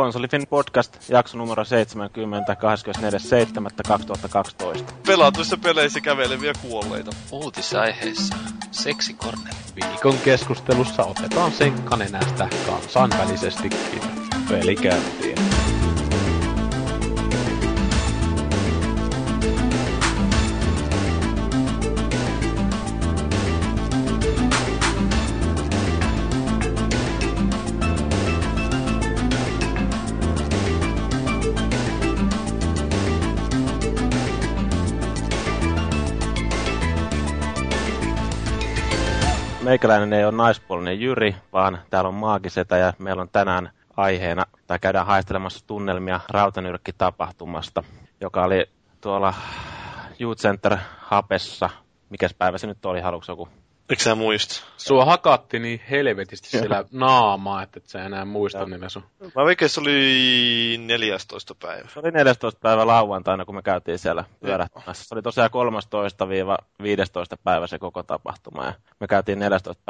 Konsolifin podcast, jakso numero 70, 24.7.2012. Pelatuissa peleissä käveleviä kuolleita. Uutisaiheissa seksikorneri. Viikon keskustelussa otetaan senkkan enästä kansainvälisestikin. Peli käyntiin. Meikäläinen ei ole naispuolinen Jyri, vaan täällä on Maagisetä ja meillä on tänään aiheena, tai käydään haistelemassa tunnelmia Rautanyrkki-tapahtumasta, joka oli tuolla Youth Center Hapessa. Mikäs päivä se nyt oli, haluatko joku? Eikö sä muista? Sua hakatti niin helvetisti sillä naamaa, että et sä enää muista nimeä sun. Mä oikein se oli 14. päivä. Se oli 14. päivä lauantaina, kun me käytiin siellä pyörähtämässä. Se oli tosiaan 13-15. päivä se koko tapahtuma. Ja me käytiin 14.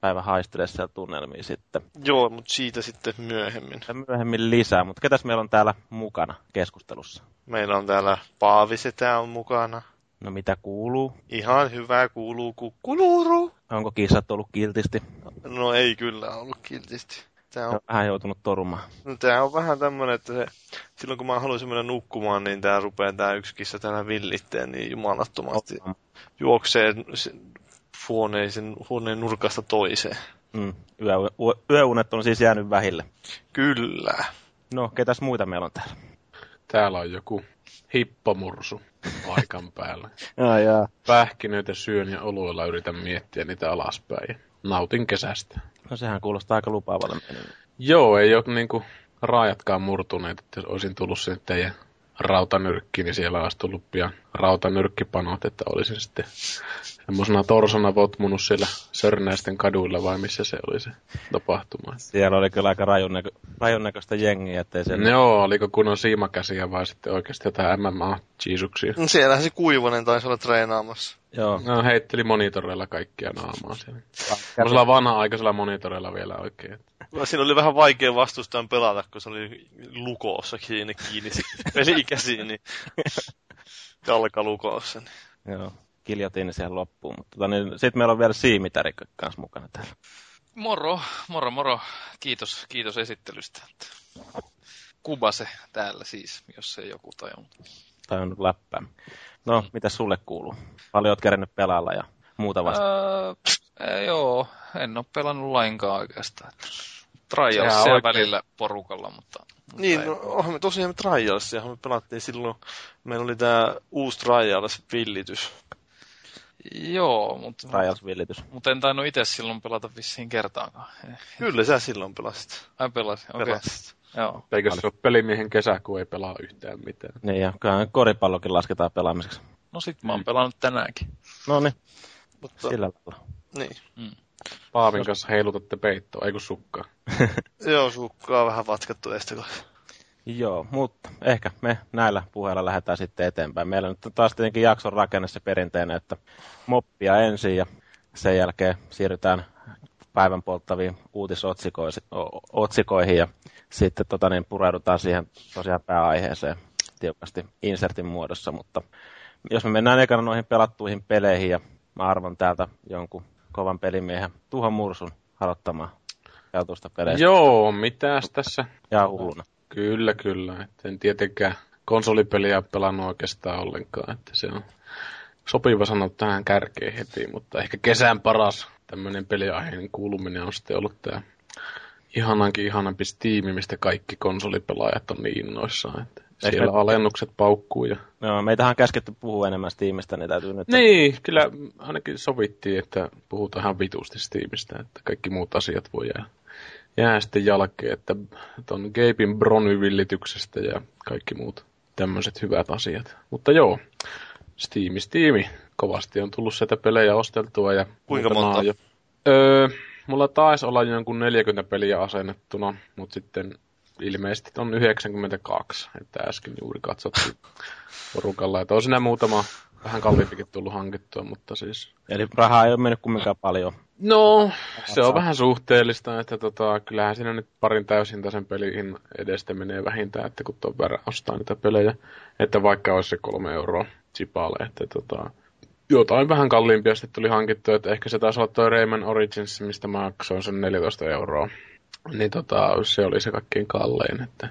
päivä haistelemaan siellä tunnelmiin sitten. Joo, mutta siitä sitten myöhemmin. Ja myöhemmin lisää, mutta ketäs meillä on täällä mukana keskustelussa? Meillä on täällä Paavisetä on mukana. No mitä kuuluu? Ihan hyvää kuuluu kukkuluru. Onko kissat ollut kiltisti? No ei kyllä ollut kiltisti. Tää on vähän joutunut torumaan. No tää on vähän tämmönen, että se, silloin kun mä haluaisin mennä nukkumaan, niin tää rupeaa tää yksi kissa täällä villitteen niin jumalattomasti. Juoksee huoneen nurkasta toiseen. Yöunet on siis jäänyt vähille. Kyllä. No ketäs muita meillä on täällä? Täällä on joku hippomursu paikan päällä. Pähkinöitä syön ja oluilla yritän miettiä niitä alaspäin ja nautin kesästä. No sehän kuulostaa aika lupaavalta. Joo, ei ole niinku raajatkaan murtuneet. Jos olisin tullut sinne teidän Rautanyrkkiin, niin siellä olisi tullut pian Rautanyrkkipanot, että olisin sitten semmosena torsona votmunut siellä Sörnäisten kaduilla vai missä se oli se tapahtuma. Siellä oli kyllä aika rajun näköistä jengiä, ettei siellä... Joo, oliko kunnon siimakäsiä vai sitten oikeasti jotain MMA-jiisuksia? No siellähän se Kuivonen taisi olla treenaamassa. Joo. No heitteli monitoreilla kaikkia naamaa siellä. Semmosella vanha-aikaisella monitoreilla vielä oikein. Siinä oli vähän vaikea vastustaan pelata, kun se oli lukossa kiinni pelikäsiin, niin jalkalukossa. Niin. Joo, kiljotiin siihen loppuun. Niin, sitten meillä on vielä Siimitärikö kanssa mukana täällä. Moro. Kiitos esittelystä. Kubase täällä siis, jos ei joku tajunnut läppää. No, mitä sulle kuuluu? Paljon oot kerennyt pelailla ja muuta vastaan. Joo, en ole pelannut lainkaan oikeastaan. Trialsia välillä porukalla, mutta niin, me tosiaan Trialsia. Me pelattiin silloin, meillä oli tää uusi Trials-villitys. Joo, mutta... Trials-villitys. Mutta en tainnut itse silloin pelata vissiin kertaankaan. Kyllä sä silloin pelasit. Mä pelasin, okei. Joo. Eikö se ole pelimiehen kesä, kun ei pelaa yhtään mitään? Niin, ja koripallokin lasketaan pelaamiseksi. No sit mä oon pelannut tänäänkin. No niin. Mutta... Sillä lailla. Niin. Paavin kanssa heilutatte peittoa, eikö sukkaa? Joo, sukkaa on vähän vatkattu estäkossa. Joo, mutta ehkä me näillä puheilla lähdetään sitten eteenpäin. Meillä nyt on taas tietenkin jakson rakenne se perinteinen, että moppia ensin ja sen jälkeen siirrytään päivän polttaviin uutisotsikoihin ja sitten pureudutaan siihen tosiaan pääaiheeseen tiukasti insertin muodossa. Mutta jos me mennään ekana noihin pelattuihin peleihin ja mä arvon täältä jonkun kovan pelimiehen Tuhan Mursun aloittamaan joutuista peleistä. Joo, mitäs tässä? Ja hulluna. Kyllä. En tietenkään konsolipeliä pelannut oikeastaan ollenkaan. Että se on sopiva sanoa tähän kärkeen heti, mutta ehkä kesän paras tämmöinen peliaiheen kuuluminen on sitten ollut tämä ihanampi Steam, mistä kaikki konsolipelaajat on niin innoissaan. Että siellä alennukset paukkuu ja... Joo, meitähän on käsketty puhua enemmän Steamista, niin täytyy nyt... Niin, kyllä ainakin sovittiin, että puhutaan ihan vitusti Steamista, että kaikki muut asiat voi jää sitten jälkeen, että ton Gabein bronyvillityksestä ja kaikki muut tämmöiset hyvät asiat. Mutta joo, Steam, kovasti on tullut sieltä pelejä osteltua ja... Kuinka monta? Mulla taisi olla jonkun 40 peliä asennettuna, mutta sitten... Ilmeisesti on 92, että äsken juuri katsottiin porukalla, että on siinä muutama vähän kalliimpikin tullut hankittua, mutta siis... Eli rahaa ei ole mennyt kumminkaan paljon. No, se on vähän suhteellista, että kyllähän siinä nyt parin täysintaisen pelin edestä menee vähintään, että kun tuon verran ostaa niitä pelejä, että vaikka olisi se 3 euroa chipaale, että jotain vähän kalliimpia sitten tuli hankittua, että ehkä se taisi olla toi Rayman Origins, mistä maksoin sen 14 euroa. Niin se oli se kaikkein kallein, että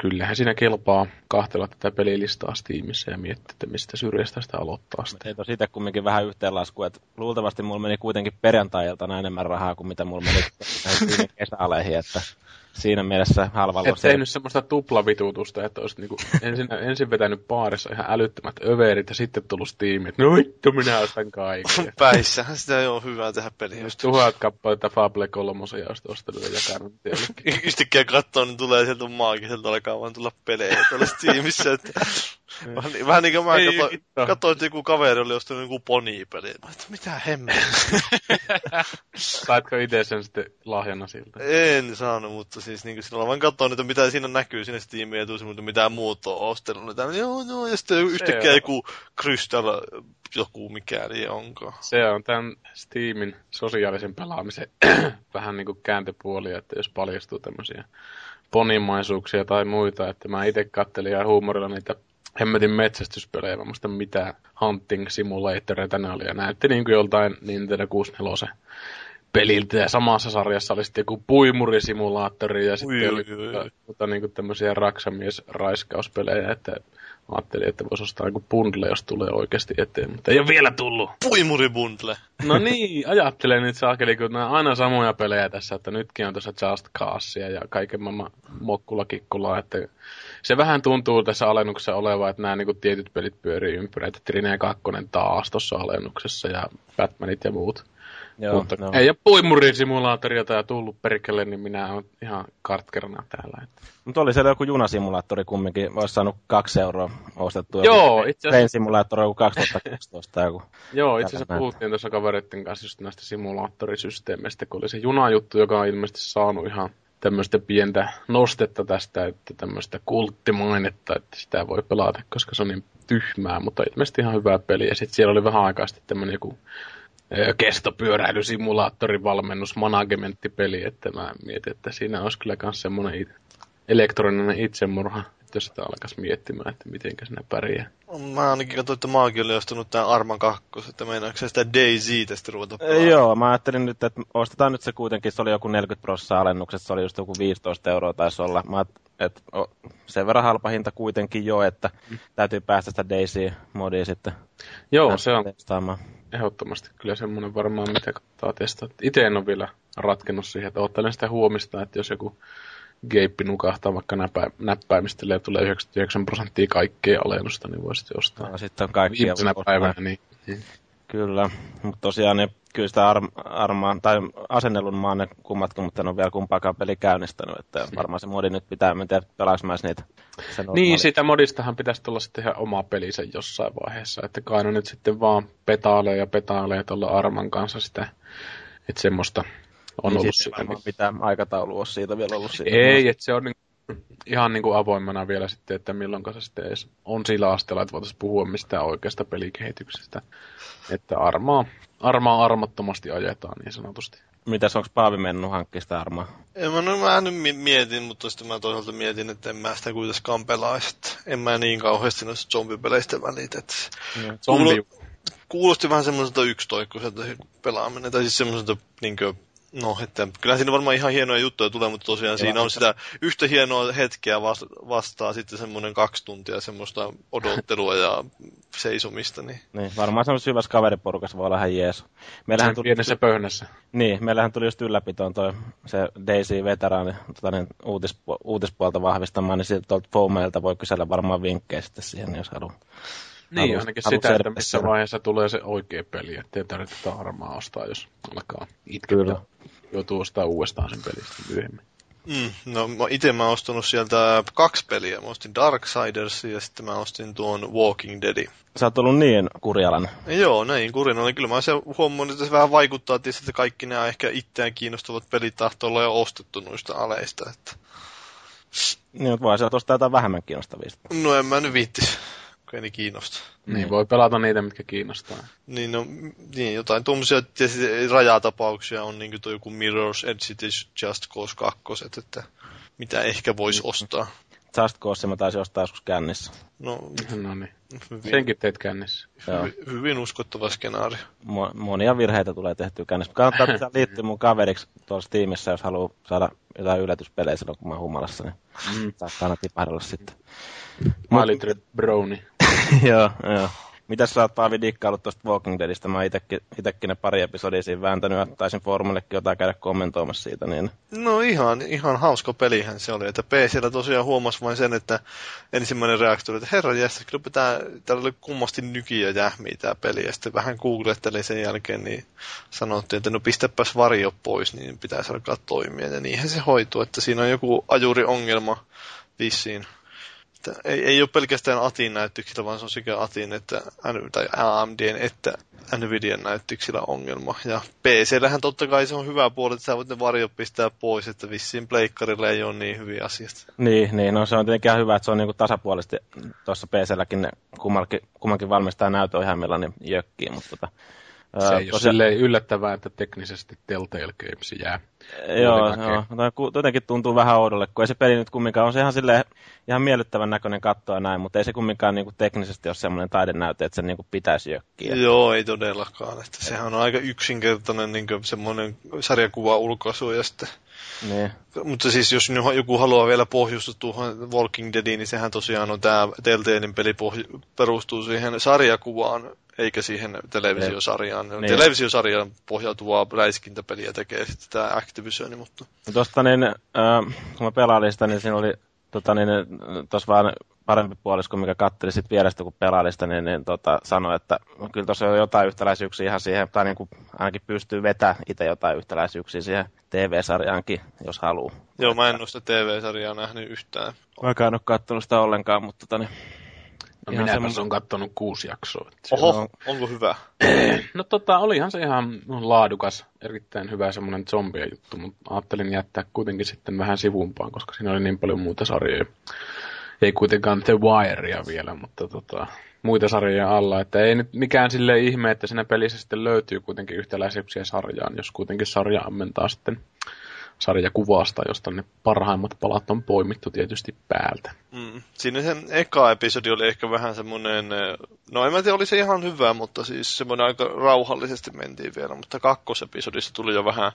kyllähän siinä kelpaa kahtella tätä pelilistaa Steamissa ja miettiä, että mistä syrjästä sitä aloittaa sitten. Mutta siitä kumminkin vähän yhteenlasku, että luultavasti mulla meni kuitenkin perjantai-iltana enemmän rahaa kuin mitä mulla meni viime kesäaleihin, että siinä mielessä halvalla... Et tehnyt semmoista tuplavitutusta, että olisit niinku ensin vetänyt baarissa ihan älyttömät överit ja sitten tullut Steamiin, että no vittu, minä ostan kaikkea. Päissähän sitä on hyvää tehdä peliä. Jos 1000 kappaletta Fable 3:a ja olisit ostanut ja jakanut jollekin. Yhtäkkiä kattoo, niin tulee sieltä maagiselta alkaa vaan tulla pelejä tuolla Steamissä, että... Vähän niin kuin mä katsoin, että joku kaveri oli ostanut joku poni-peli. Mä että mitä hemmeä. Saatko itse sen sitten lahjana siltä? En saanut, mutta siis niin kuin silloin vaan katsoin, että mitä siinä näkyy siinä Steamia etuisi, mutta mitä muut on ostellut. Joo, ja sitten yhtäkkiä joku Crystal, joku mikäli onko. Se on tämän Steamin sosiaalisen pelaamisen vähän niin kuin kääntöpuolia, että jos paljastuu tämmöisiä ponimaisuuksia tai muita, että mä itse kattelin ja huumorilla niitä hemmetin metsästyspelejä, mä muistan mitä Hunting Simulatoreita ne oli, ja näytti niin kuin joltain Nintendo 64 peliltä, ja samassa sarjassa oli sitten joku puimurisimulaattori, ja sitten oli niin kuin tämmöisiä raksamies-raiskauspelejä, että ajattelin, että voisi ostaa joku bundle, jos tulee oikeasti eteen, mutta ei ole vielä tullut. Puimuribundle! No niin, ajattelen nyt saakeli, kun nämä on aina samoja pelejä tässä, että nytkin on tuossa Just Causea ja kaiken maailman mokkula-kikkulaa, että se vähän tuntuu tässä alennuksessa oleva, että nämä niin kuin tietyt pelit pyörii ympyräitä, Trine ja Kakkonen taas tuossa alennuksessa ja Batmanit ja muut. Joo, mutta no, ei ole puimurisimulaattoria tai tullut perkele, niin minä olen ihan kartkerana täällä. Mutta oli siellä joku junasimulaattori kumminkin, olisi saanut 2 euroa ostettua. Joo, itse asiassa... simulaattori joku 2012. joku. Joo, itse asiassa puhuttiin tuossa kavereiden kanssa just näistä simulaattorisysteemeistä, kun oli se junajuttu, joka on ilmeisesti saanut ihan tämmöistä pientä nostetta tästä, että tämmöistä kulttimainetta, että sitä voi pelata, koska se on niin tyhmää, mutta ilmeisesti ihan hyvää peliä. Ja sitten siellä oli vähän aikaa sitten tämmöinen joku kestopyöräilysimulaattori, valmennus, managementtipeli, että mä mietin, että siinä olisi kyllä myös semmoinen elektroninen itsemurha, että jos sitä alkaisi miettimään, että mitenkä sinä pärjää. Mä ainakin katsoin, että maakin oli ostanut tämän Arman 2, että meinaatko sitä DayZtä sitten ruveta pelaamaan? Joo, mä ajattelin nyt, että ostetaan nyt se kuitenkin, se oli joku 40% alennuksessa, se oli just joku 15 euroa taisi olla. Mä että sen verran halpa hinta kuitenkin jo, että täytyy päästä sitä DayZ-modia sitten. Joo, se on testaamaan. Ehdottomasti kyllä semmoinen varmaan, mitä kannattaa testata. Itse en ole vielä ratkennut siihen, että ottelen sitä huomista, että jos joku geippi nukahtaa vaikka näppäimistölle ja tulee 99% kaikkea alennusta, niin voi sitten ostaa. No, sitten on kaikkia viimeisenä päivänä. Niin. Kyllä, mutta tosiaan ne, kyllä sitä armaan, tai asennellun maan ne kummatkin, mutta en ole vielä kumpaakaan peli käynnistänyt, että varmaan se modi nyt pitää, en tiedä, pelaanko mä niitä. Niin, siitä modistahan pitäisi tulla sitten ihan oma pelinsä jossain vaiheessa, että kai nyt sitten vaan petaalee tuolla Arman kanssa sitä, että semmoista on niin ollut siitä. Niin pitää aikataulua siitä vielä ollut siitä. Ei, että se on ihan niin kuin avoimena vielä sitten, että milloin se sitten on sillä asteella, että voitaisiin puhua mistään oikeasta pelikehityksestä. Että armaa armottomasti ajetaan niin sanotusti. Mitäs, onko Paavi mennyt hankkimaan sitä armaa? Mä nyt mietin, mutta sitten mä toisaalta mietin, että en mä sitä kuitenkaan pelaisi. En mä niin kauheasti noista zombipeleistä välitä. Kuulosti vähän semmoiselta yksitoikkoiselta pelaaminen, tai siis semmoiselta niinkö... No, että kyllähän siinä varmaan ihan hienoja juttuja tulee, mutta tosiaan siinä on sitä yhtä hienoa hetkeä vastaa sitten semmoinen 2 tuntia semmoista odottelua ja seisomista. Niin varmaan semmoisessa hyvässä kaveriporukassa voi olla ihan jees. Meillähän tuli pienessä pöhnässä. Niin, meillähän tuli just ylläpitoon toi se DayZ-veteraani uutispuolta vahvistamaan, niin sieltä tuolta Fomeilta voi kysellä varmaan vinkkejä sitten siihen, jos haluaa. Niin, ainakin sitä, että missä vaiheessa tulee se oikea peli, ettei tarvitse tätä armaa ostaa, jos alkaa itkettää. Joutuu ostaa uudestaan sen pelistä myöhemmin. No, itse mä oon ostanut sieltä 2 peliä. Mä ostin Darksidersin ja sitten mä ostin tuon Walking Deadin. Sä oot ollut niin kurjalan. Joo, näin kurjalan. Kyllä mä sen huomioon, että se vähän vaikuttaa tietysti, että kaikki nämä ehkä itseään kiinnostavat pelit tahtoo olla jo ostettu noista aleista. Että... Niin, mutta voi sieltä ostaa jotain vähemmän kiinnostavista. No, en mä nyt viittisi. kun ei kiinnosta. Niin, voi pelata niitä, mitkä kiinnostaa. Niin, no, niin jotain tuommoisia rajatapauksia on niin kuin tuo joku Mirror's Edge, Just Cause 2, että mitä ehkä voisi ostaa. Just Cause mä taisin ostaa joskus kännissä. No niin. Senkin teet kännissä. Hyvin uskottava skenaario. Monia virheitä tulee tehtyä kännissä. Kannattaa pitää liittyä mun kaveriksi tuolla Steamissa, jos haluaa saada jotain yllätyspelejä silloin, kun mä oon humalassa. Niin saattaa tipahdella sitten. My Little Brownie. Joo. Mitäs sä oot, Paavi, dikkaillut tuosta Walking Deadistä? Mä oon itekin ne pari episodia siinä vääntänyt, että taisin foorumillekin jotain käydä kommentoimassa siitä. Niin. No ihan hauska pelihän se oli. Että PC:llä tosiaan huomasi vain sen, että ensimmäinen reaktio oli, että herranjestas, kyllä pitää, täällä oli kummasti nykiä jähmiä tää peli. Ja sitten vähän googlettelin sen jälkeen, niin sanottiin, että no pistäpäs varjo pois, niin pitäisi alkaa toimia. Ja niinhän se hoituu, että siinä on joku ajuriongelma vissiin. Ei ole pelkästään Atin näyttöksillä, vaan se on sekä Atin että AMDn että Nvidian näyttöksillä ongelma. Ja PC-lähän totta kai se on hyvä puoli, että sä voit ne varjot pistää pois, että vissiin pleikkarilla ei ole niin hyviä asioita. Niin, no se on tietenkin ihan hyvä, että se on niinku tasapuolisesti tuossa PC-lläkin ne kummankin valmistaa näytön ihan millainen jökkiin, mutta se ei ole silleen yllättävää, että teknisesti Telltale Games jää. Joo, jotenkin tuntuu vähän oudolle, kun ei se peli nyt kumminkaan, on se ihan silleen ihan miellyttävän näköinen katto ja näin, mutta ei se kumminkaan niinku teknisesti ole semmoinen taidenäyte, että se niinku pitäisi jökkiä. Joo, ei todellakaan, että sehän on aika yksinkertainen niinku semmoinen sarjakuva-ulkaisu ja sitten. Niin. Mutta siis jos joku haluaa vielä pohjustua tuohon Walking Deadiin, niin sehän tosiaan on tämä Telltalein peli perustuu siihen sarjakuvaan, eikä siihen televisiosarjaan. Niin. Televisiosarjaan pohjautuvaa räiskintäpeliä tekee sitten tämä Activisioni, mutta. No tuosta niin, kun mä pelailin sitä, niin siinä oli tuossa vaan parempi puolisko, mikä katteli sitten vierestä, kun pelailin sitä, niin sanoi, että kyllä tuossa on jotain yhtäläisyyksiä ihan siihen, tai niin kuin ainakin pystyy vetämään itse jotain yhtäläisyyksiä siihen TV-sarjaankin, jos haluaa. Joo, mä en ole sitä TV-sarjaa nähnyt yhtään. Mä en ole kattonut sitä ollenkaan, mutta No minäpä se on kattonut 6 jaksoa. Oho, onko hyvä? No olihan se ihan laadukas, erittäin hyvä semmoinen zombien juttu, mutta ajattelin jättää kuitenkin sitten vähän sivumpaan, koska siinä oli niin paljon muita sarjoja. Ei kuitenkaan The Wirea vielä, mutta muita sarjoja alla, että ei nyt mikään silleen ihme, että siinä pelissä sitten löytyy kuitenkin yhtäläisyyksiä sarjaan, jos kuitenkin sarja ammentaa sitten sarjakuvasta, josta ne parhaimmat palat on poimittu tietysti päältä. Siinä sen eka episodi oli ehkä vähän semmoinen, no en mä tiedä, oli se ihan hyvä, mutta siis semmoinen aika rauhallisesti mentiin vielä, mutta kakkosepisodissa tuli jo vähän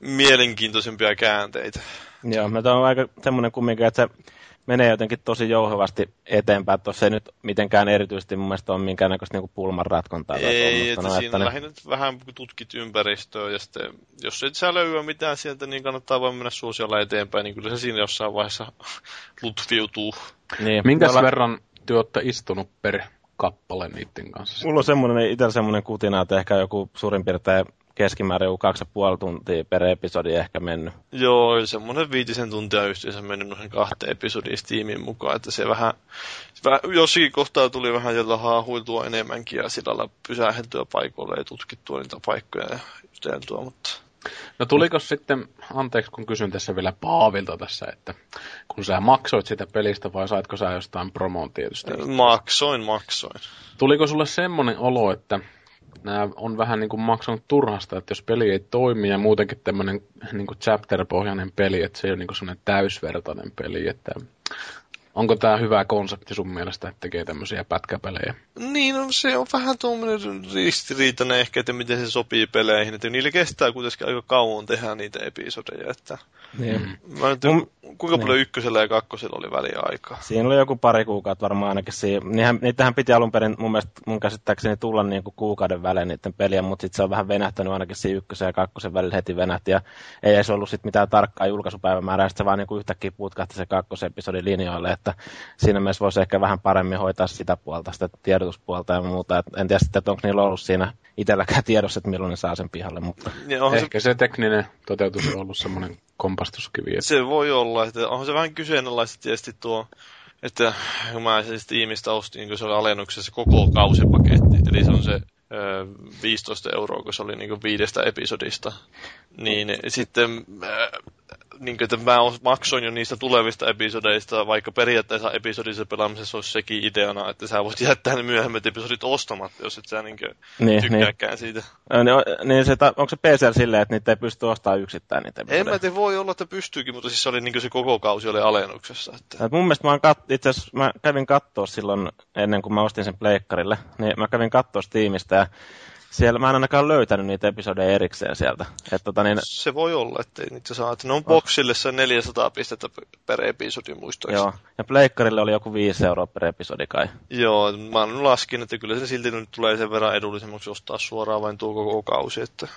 mielenkiintoisempia käänteitä. Joo, mä on aika semmoinen kumminkin, että se menee jotenkin tosi jouhevasti eteenpäin. Tuossa ei nyt mitenkään erityisesti mun mielestä ole minkäännäköistä niinku pulmanratkontaa. Ei, että siinä lähinnä vähän tutkit ympäristöä ja sitten, jos et sä löyä mitään sieltä, niin kannattaa vaan mennä suosiolla eteenpäin, niin kyllä se siinä jossain vaiheessa lutviutuu. Niin. Minkäs verran te ootte istunut per kappale niiden kanssa? Mulla on itsellä semmoinen kutina, että ehkä joku suurin piirtein keskimäärin joku 2,5 tuntia per episodi ehkä mennyt. Joo, semmoinen 5 tuntia yhteensä mennyt noin 2 episodiin Steamin mukaan, että se vähän, jossakin kohtaa tuli vähän jollain haahuiltua enemmänkin ja sillä lailla pysähdeltyä paikoille ja tutkittua niitä paikkoja ja juteltua, mutta. No tuliko sitten, anteeksi kun kysyn tässä vielä Paavilta tässä, että kun sä maksoit sitä pelistä vai saitko sä jostain promoon tietysti? Maksoin. Tuliko sulle semmoinen olo, että nämä on vähän niin kuin maksanut turhasta, että jos peli ei toimi ja muutenkin tämmöinen niin kuin chapter-pohjainen peli, että se ei ole niin kuin semmoinen täysvertainen peli, että onko tämä hyvä konsepti sun mielestä, että tekee tämmöisiä pätkäpelejä? Niin, no, se on vähän tuommoinen ristiriitainen ehkä, että miten se sopii peleihin, että niillä kestää kuitenkin aika kauan tehdä niitä episodeja, että kuinka paljon ykkösellä ja kakkosella oli väliaikaa? Siinä oli joku pari kuukautta varmaan ainakin siinä. Niitähän piti alun perin mun käsittääkseni tulla niin kuin kuukauden välein niiden peliä, mutta sitten se on vähän venähtänyt ainakin siinä ykkösen ja kakkosen välillä heti venähti. Ja ei edes ollut sit mitään tarkkaa julkaisupäivämäärää, sitten se vaan niin kuin yhtäkkiä putkahti se kakkosepisodin linjoille. Että siinä mielessä voisi ehkä vähän paremmin hoitaa sitä puolta, sitä tiedotuspuolta ja muuta. Et en tiedä sitten, että onko niillä ollut siinä itselläkään tiedossa, että milloin ne saa sen pihalle. Mutta ehkä se tekninen toteutus on ollut semmoinen kompastuskivi. Se voi olla, että onhan se vähän kyseenalaista tietysti tuo, että mä siis tiimistä ostin, kun se oli alennuksessa koko kausipaketti, eli se on se 15 euroa, kun se oli niin 5 episodista, niin sitten niin, että mä maksoin jo niistä tulevista episodeista, vaikka periaatteessa episodissa pelaamisessa olisi sekin ideana, että sä voit jättää ne myöhemmät episodit ostamatta, jos et sä niin tykkääkään siitä. Niin se, onko se PCL silleen, että niitä ei pysty ostamaan yksittäin niitä episodeja? En mä tiedä, voi olla, että pystyykin, mutta siis se, oli, niin se koko kausi oli alennuksessa. Että... Mun mielestä mä kävin kattoo silloin, ennen kuin mä ostin sen pleikkarille, niin mä kävin kattoo Steamista ja siellä mä en ainakaan löytänyt niitä episodeja erikseen sieltä. Et, niin... Se voi olla, ettei niitä saa. Ne on boksille se 400 pistettä per episodi muistaakseni. Joo, ja pleikkarille oli joku 5 € per episodi kai. Joo, mä laskin, että kyllä se silti nyt tulee sen verran edullisemmaksi ostaa suoraan vain tuo koko kausi. Että...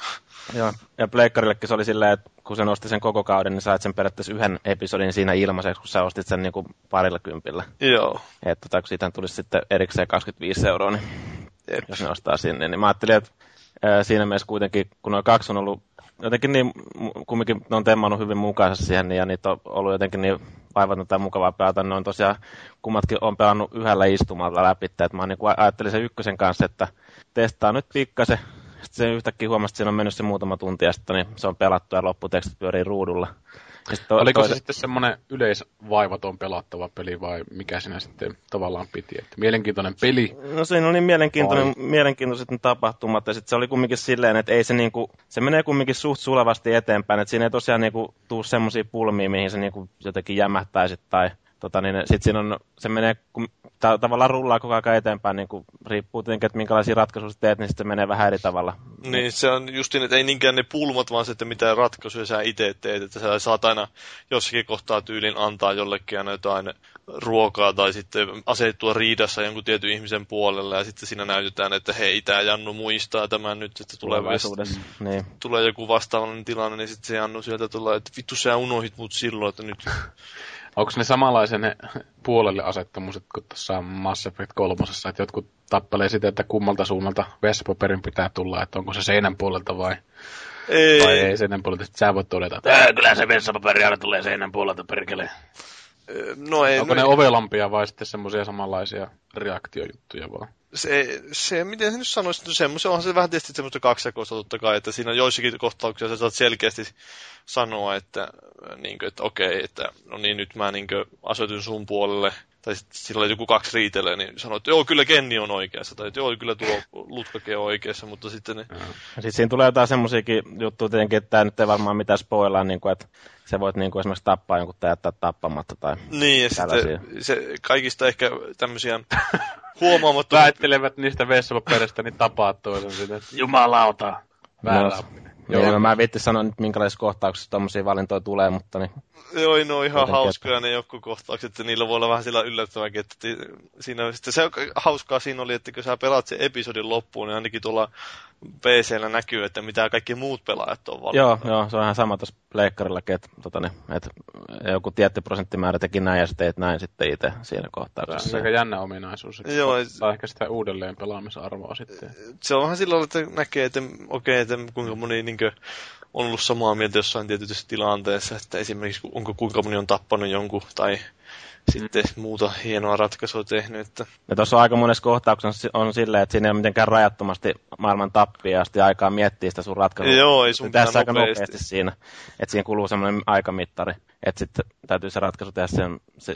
Joo, ja pleikkarillekin se oli silleen, että kun sä ostit sen koko kauden, niin sait sen periaatteessa yhden episodin siinä ilmaiseksi, kun sä ostit sen niin kuin 20 €lla. Joo. Että kun siitä tulisi sitten erikseen 25 €, niin... Jep. Jos ne ostaa sinne, niin mä ajattelin, että siinä mielessä kuitenkin, kun nuo kaksi on ollut jotenkin niin, kumminkin ne on temmannut hyvin mukaansa siihen, ja niitä on ollut jotenkin niin vaivatonta tai mukavaa pelata, ne on tosiaan kummatkin on pelannut yhdellä istumalla läpi, että mä niin ajattelin sen ykkösen kanssa, että testaa nyt pikkasen, sitten sen yhtäkkiä huomasi, että siinä on mennyt se muutama tunti, ja sitten niin se on pelattu ja lopputekstit pyörii ruudulla. Oliko se sitten semmoinen yleisvaivaton pelattava peli vai mikä sinä sitten tavallaan piti? Että mielenkiintoinen peli? No siinä oli mielenkiintoiset ne tapahtumat ja sitten se oli kumminkin silleen, että ei se niinku, se menee kumminkin suht sulavasti eteenpäin, että siinä ei tosiaan niinku tuu semmoisia pulmia, mihin se niinku jotenkin jämähtäisit tai niin sitten siinä on, se menee tavallaan rullaa koko ajan eteenpäin, niin kuin, riippuu tietenkin, että minkälaisia ratkaisuja teet, niin sitten se menee vähän eri tavalla. Niin, se on just niin, että ei niinkään ne pulmat, vaan se, että mitä ratkaisuja sä itse teet, että sä saat aina jossakin kohtaa tyylin antaa jollekin aina jotain ruokaa tai sitten asettua riidassa jonkun tietyn ihmisen puolelle ja sitten siinä näytetään, että hei, tää Jannu muistaa tämän nyt, että tulee joku vastaavallinen tilanne, niin sitten se Jannu sieltä tulee, että vittu sä unohit mut silloin, että nyt... Onko ne samanlaisen ne puolelle asettamuset kuin tuossa Mass Effect 3, että jotkut tappelee sitä, että kummalta suunnalta vessapaperin pitää tulla, että onko se seinän puolelta vai ei seinän puolelta, että sä voit todeta, että kyllä se vessapaperi aina tulee seinän puolelta perkeleen. No ei, onko ne ovelampia vai sitten semmoisia samanlaisia reaktiojuttuja vaan? Se miten se nyt sanoisi, että semmoisia, onhan se vähän tietysti semmoista kaksijakoista totta kai, että siinä joissakin kohtauksia sä saat selkeästi sanoa, että okei, että no niin nyt mä niin asetun sun puolelle, tai sitten sillä joku kaksi riitelee, niin sanoo, että joo, kyllä Kenni on oikeassa, tai että joo, kyllä tuo Lutkake on oikeassa, mutta sitten ne... Sitten siinä tulee jotain semmoisiakin juttuja tietenkin, että tää nyt ei varmaan mitään spoilaa, niin kuin, että se voit niin kuin esimerkiksi tappaa jonkun tai jättää tappamatta tai niin, ja tällaisia. Se kaikista ehkä tämmöisiä... Huomaamatta. Väittelevät niistä vessapaperista, niin tapaat toisen sinne. Jumalauta. Joo, mä en viitti sanoa nyt minkälaisissa kohtauksissa tommosia valintoja tulee, mutta niin... Joo, ne on ihan hauskoja ne joku kohtaukset, että niillä voi olla vähän sillä yllättävänkin, että siinä sitten se hauskaa siinä oli, että kun sä pelaat sen episodin loppuun, niin ainakin tuolla PC:llä näkyy, että mitä kaikki muut pelaajat on valinnut. Joo, se on ihan sama tuossa pleikkarillakin, että joku tietty prosenttimäärä teki näin ja sä teit näin sitten itse siinä kohtauksessa. Se on aika jännä ominaisuus, että saa ehkä sitä uudelleen pelaamisarvoa sitten. Se onhan silloin, että näkee, että okei, että kuinka moni niinkö... On ollut samaa mieltä jossain tietyssä tilanteessa, että esimerkiksi kuinka moni on tappanut jonkun tai sitten muuta hienoa ratkaisua tehnyt. Että... Ja tuossa aika monessa kohtauksessa on silleen, että siinä ei ole mitenkään rajattomasti maailman tappia asti aikaa miettiä sitä sun ratkaisua. Joo, ei sun pitää nopeasti. Aika nopeasti siinä, että siinä kuluu semmoinen aikamittari, että sitten täytyy se ratkaisu tehdä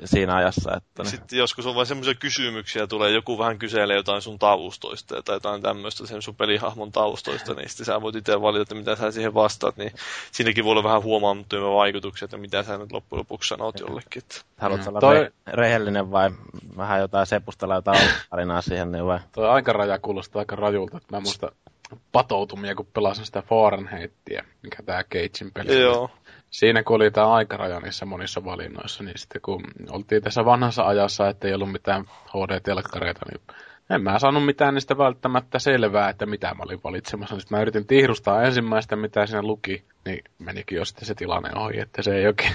siinä ajassa. Että niin. Sitten joskus on vain semmoisia kysymyksiä, tulee joku vähän kyselee jotain sun taustoista tai jotain tämmöistä, sen sun pelihahmon taustoista, niin sitten sä voit itse valita, että mitä sä siihen vastaat, niin siinäkin voi olla vähän huomaamattomia vaikutuksia, että mitä sä nyt loppujen lopuksi sanot jollekin. Haluatko olla rehellinen vai vähän jotain sepustella jotain tarinaa siihen? Niin vai? Tuo aikaraja kuulostaa aika rajulta, että mä muistan patoutumia, kun pelasin sitä Fahrenheitia, mikä tää Cagein peli. Joo. Siinä kun oli tämä aikaraja niissä monissa valinnoissa, niin sitten kun oltiin tässä vanhassa ajassa, ettei ollut mitään HD-telkkareita, niin en mä saanut mitään niistä välttämättä selvää, että mitä mä olin valitsemassa. Sitten mä yritin tihrustaa ensimmäistä, mitä siinä luki, niin menikin jo sitten se tilanne ohi, että se ei oikein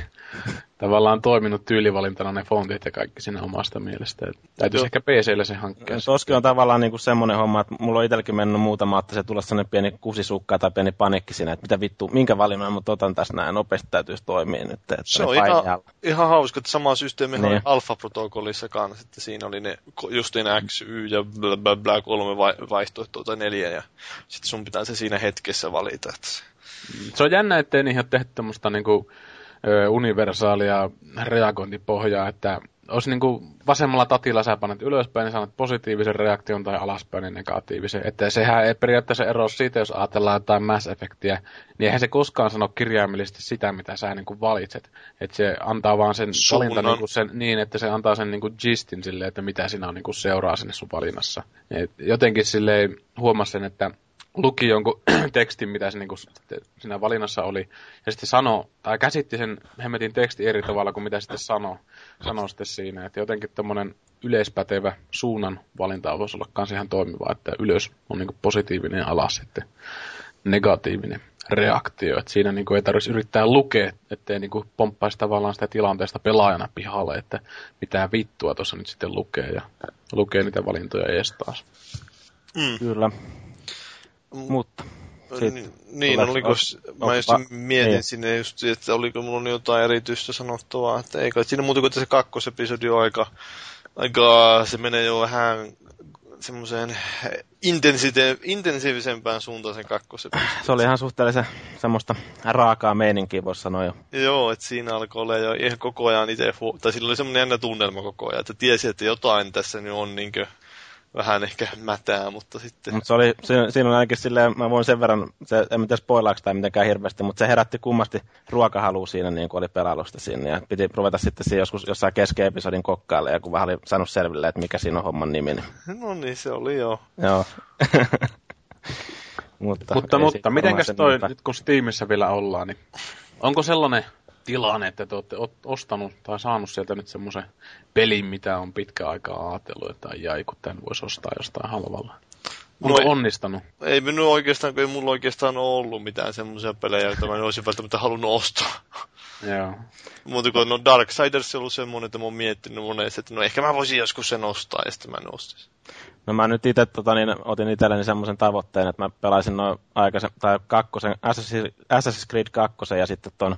tavallaan toiminut tyylivalintana ne fontit ja kaikki siinä omasta mielestä. Täytyisi ehkä PC:llä se hankkia. Toskin on tavallaan niinku semmoinen homma, että mulla on itselläkin mennyt muutama, että se tulee sellainen pieni kusisukka tai pieni panikki siinä, että mitä vittu, minkä valinnan mut otan tässä näin, nopeasti täytyisi toimia nyt. Että se on ihan hauska, että sama systeemi niin. Oli Alpha-protokollissa kanssa, että siinä oli ne justiin X, Y ja blablabla 3 vaihtoehtoa tai 4 ja sitten sun pitää se siinä hetkessä valita. Se on jännä, ettei niihin ole tehty tämmöistä niinku universaalia reagointipohjaa, että olisi niin kuin vasemmalla tatilla sä panet ylöspäin ja sanot positiivisen reaktion tai alaspäin ja negatiivisen. Että sehän ei periaatteessa ero siitä, jos ajatellaan jotain Mass Effectia, niin eihän se koskaan sano kirjaimellisesti sitä, mitä sä niin kuin valitset. Että se antaa vaan sen valinta niin, kuin sen, niin että se antaa sen niin kuin gistin silleen, että mitä sinä on niin kuin seuraa sinne sun valinnassa. Et jotenkin silleen huomasi sen, että luki jonkun tekstin, mitä se niin kuin siinä valinnassa oli, ja sitten sanoi, tai käsitti sen hemmetin tekstin eri tavalla kuin mitä sitten sanoi sitten siinä. Että jotenkin tämmöinen yleispätevä suunnan valinta voisi olla myös ihan toimiva, että ylös on niin kuin positiivinen ja alas sitten negatiivinen reaktio. Että siinä niin kuin ei tarvitsisi yrittää lukea, ettei niin kuin pomppaisi tavallaan sitä tilanteesta pelaajana pihalle, että mitä vittua tuossa nyt sitten lukee, ja lukee niitä valintoja ees taas. Mm. Kyllä. Mutta niin, mietin sinne just, että oliko mulla jotain erityistä sanottavaa, että ei kai siinä muuta kuin se kakkosepisodi on aika se menee jo vähän semmoiseen intensiivisempään suuntaan sen kakkosepisodin. Se oli ihan suhteellisen semmoista raakaa meininkiä, voisi sanoa jo. Joo, että siinä alkoi olla jo ihan koko ajan itse, tai sillä oli semmoinen jännä tunnelma koko ajan, että tiesi, että jotain tässä nyt on niinkö vähän ehkä mätää, mutta sitten... Mutta se oli, siinä on ainakin silleen, mä voin sen verran, se, en tiedä spoilaaksi tai mitenkään hirveästi, mutta se herätti kummasti ruokahalua siinä, niin kuin oli pelailusta siinä, ja piti ruveta sitten siinä joskus jossain kesken episodin kokkaille, ja kun vähän oli saanut selville, että mikä siinä on homman nimi. Niin... No niin, se oli joo. Joo. mutta mitenkäs toi, nyt kun Steamissä vielä ollaan, niin onko sellainen tilanne, että te olette ostanut tai saanut sieltä nyt semmoisen pelin, mitä on pitkän aikaa ajatellut, että jäi, kun tämän voisi ostaa jostain halvalla. Onko onnistanut? Ei minun oikeastaan, kun ei mulla oikeastaan ole ollut mitään semmoisia pelejä, joita mä en olisi välttämättä halunnut ostaa. Joo. Mutta kun no Darksiders on ollut semmoinen, että mä oon miettinyt monesti, että no ehkä mä voisin joskus sen ostaa, ja sitten mä en ostaisin. No mä nyt itse otin itselleni semmoisen tavoitteen, että mä pelaisin noin Assassin's Creed 2 ja sitten ton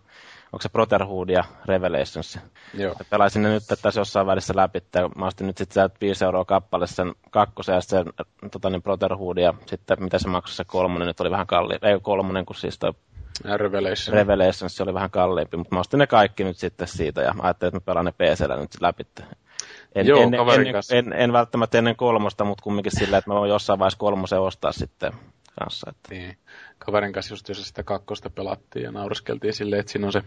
onko se Brotherhood ja Revelations? Joo. Pelaisin ne nyt tässä jossain välissä läpi. Mä ostin nyt sitten 5 € kappale sen kakkosen ja sen Brotherhood ja sitten mitä se maksoi se kolmonen. Nyt oli vähän kalliimpi. Ei kolmonen, kun siis toi Revelations oli vähän kalliimpi. Mutta mä ostin ne kaikki nyt sitten siitä ja ajattelin, että mä pelaan ne PC:llä nyt läpi. En välttämättä ennen kolmosta, mutta kumminkin sillä, että mä voin jossain vaiheessa kolmosen ostaa sitten kanssa. Että... Niin. Kaverin kanssa just sitä kakkosta pelattiin ja nauriskeltiin silleen, että siinä on se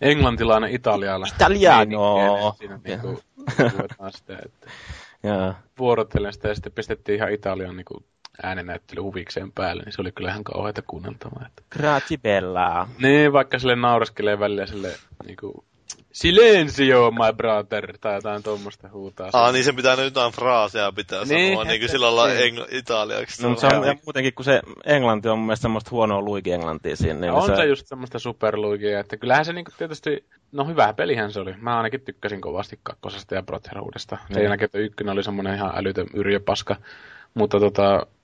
englantilainen italiano. Siinä niinku luetaan sitä, että vuorotellen sitä ja sitten pistettiin ihan Italian niinku äänennäyttely huvikseen päälle, niin se oli kyllä ihan kauheita kuunneltavaa. Että... Grazie bella. Niin, vaikka sille nauriskelee välillä sille niinku... Silencio, my brother, tai jotain tuommoista huutaa. Niin sen pitää jotain fraaseja pitää niin, sanoa, niin kuin sillä lailla italiaksi. No, mutta se on ja muutenkin, kun se englanti on mun mielestä semmoista huonoa luigi-englantia siinä. Niin on se just semmoista superluigia, että kyllähän se niinku tietysti, no hyvä pelihän se oli. Mä ainakin tykkäsin kovasti kakkosesta ja Brotherhoodista. Sen jälkeen, että ykkönen oli semmoinen ihan älytön yrjöpaska. Mutta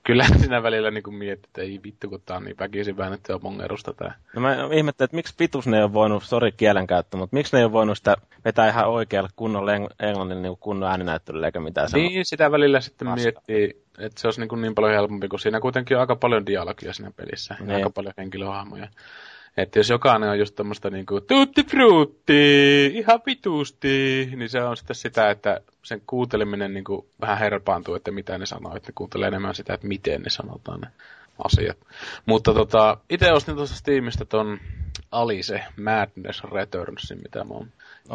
kyllä siinä välillä niinku miettii, että ei vittu, kun tää on niin väkisin väännettyä mongerusta tää. No mä ihmettelin, että miksi vitus ne ei ole voinut, sori kielenkäyttö, mutta miksi ne ei ole voinut sitä vetää ihan oikealle kunnolla englannin niin kunnon ääninäyttelylle eikä mitään sanoa. Niin, sitä välillä sitten miettii, että se olisi niin paljon helpompi, kun siinä kuitenkin on aika paljon dialogia siinä pelissä. Niin. Aika paljon henkilöhahmoja. Että jos jokainen on just tämmöistä niinku tutti frutti, ihan vitusti, niin se on sitten sitä, että sen kuunteleminen niinku vähän herpaantuu, että mitä ne sanoo, että kuuntelee enemmän sitä, että miten ne sanotaan ne asiat. Mutta itse ostin tuossa Steamista ton Alice Madness Returnsin, mitä mä oon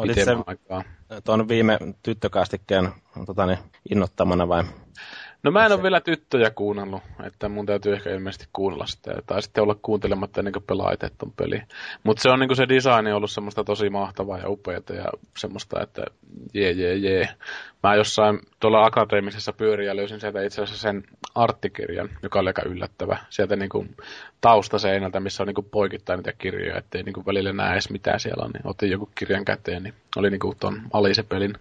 pitemmän aikaa. Tuon viime tyttökaastikkeen innottamana vai? No mä en ole vielä tyttöjä kuunnellut, että mun täytyy ehkä ilmeisesti kuunnella sitä, tai sitten olla kuuntelematta ennen kuin pelaa itse ton peliin. Mutta se on niinku se design on ollut semmoista tosi mahtavaa ja upeata ja semmoista, että jee. Mä jossain tuolla akateemisessa pyöriä löysin sieltä itse asiassa sen arttikirjan, joka oli aika yllättävä. Sieltä niinku taustaseinältä, missä on niinku poikittain niitä kirjoja, ettei niinku välillä näe edes mitään siellä on, niin otin joku kirjan käteen, niin oli niinku ton Alice-pelin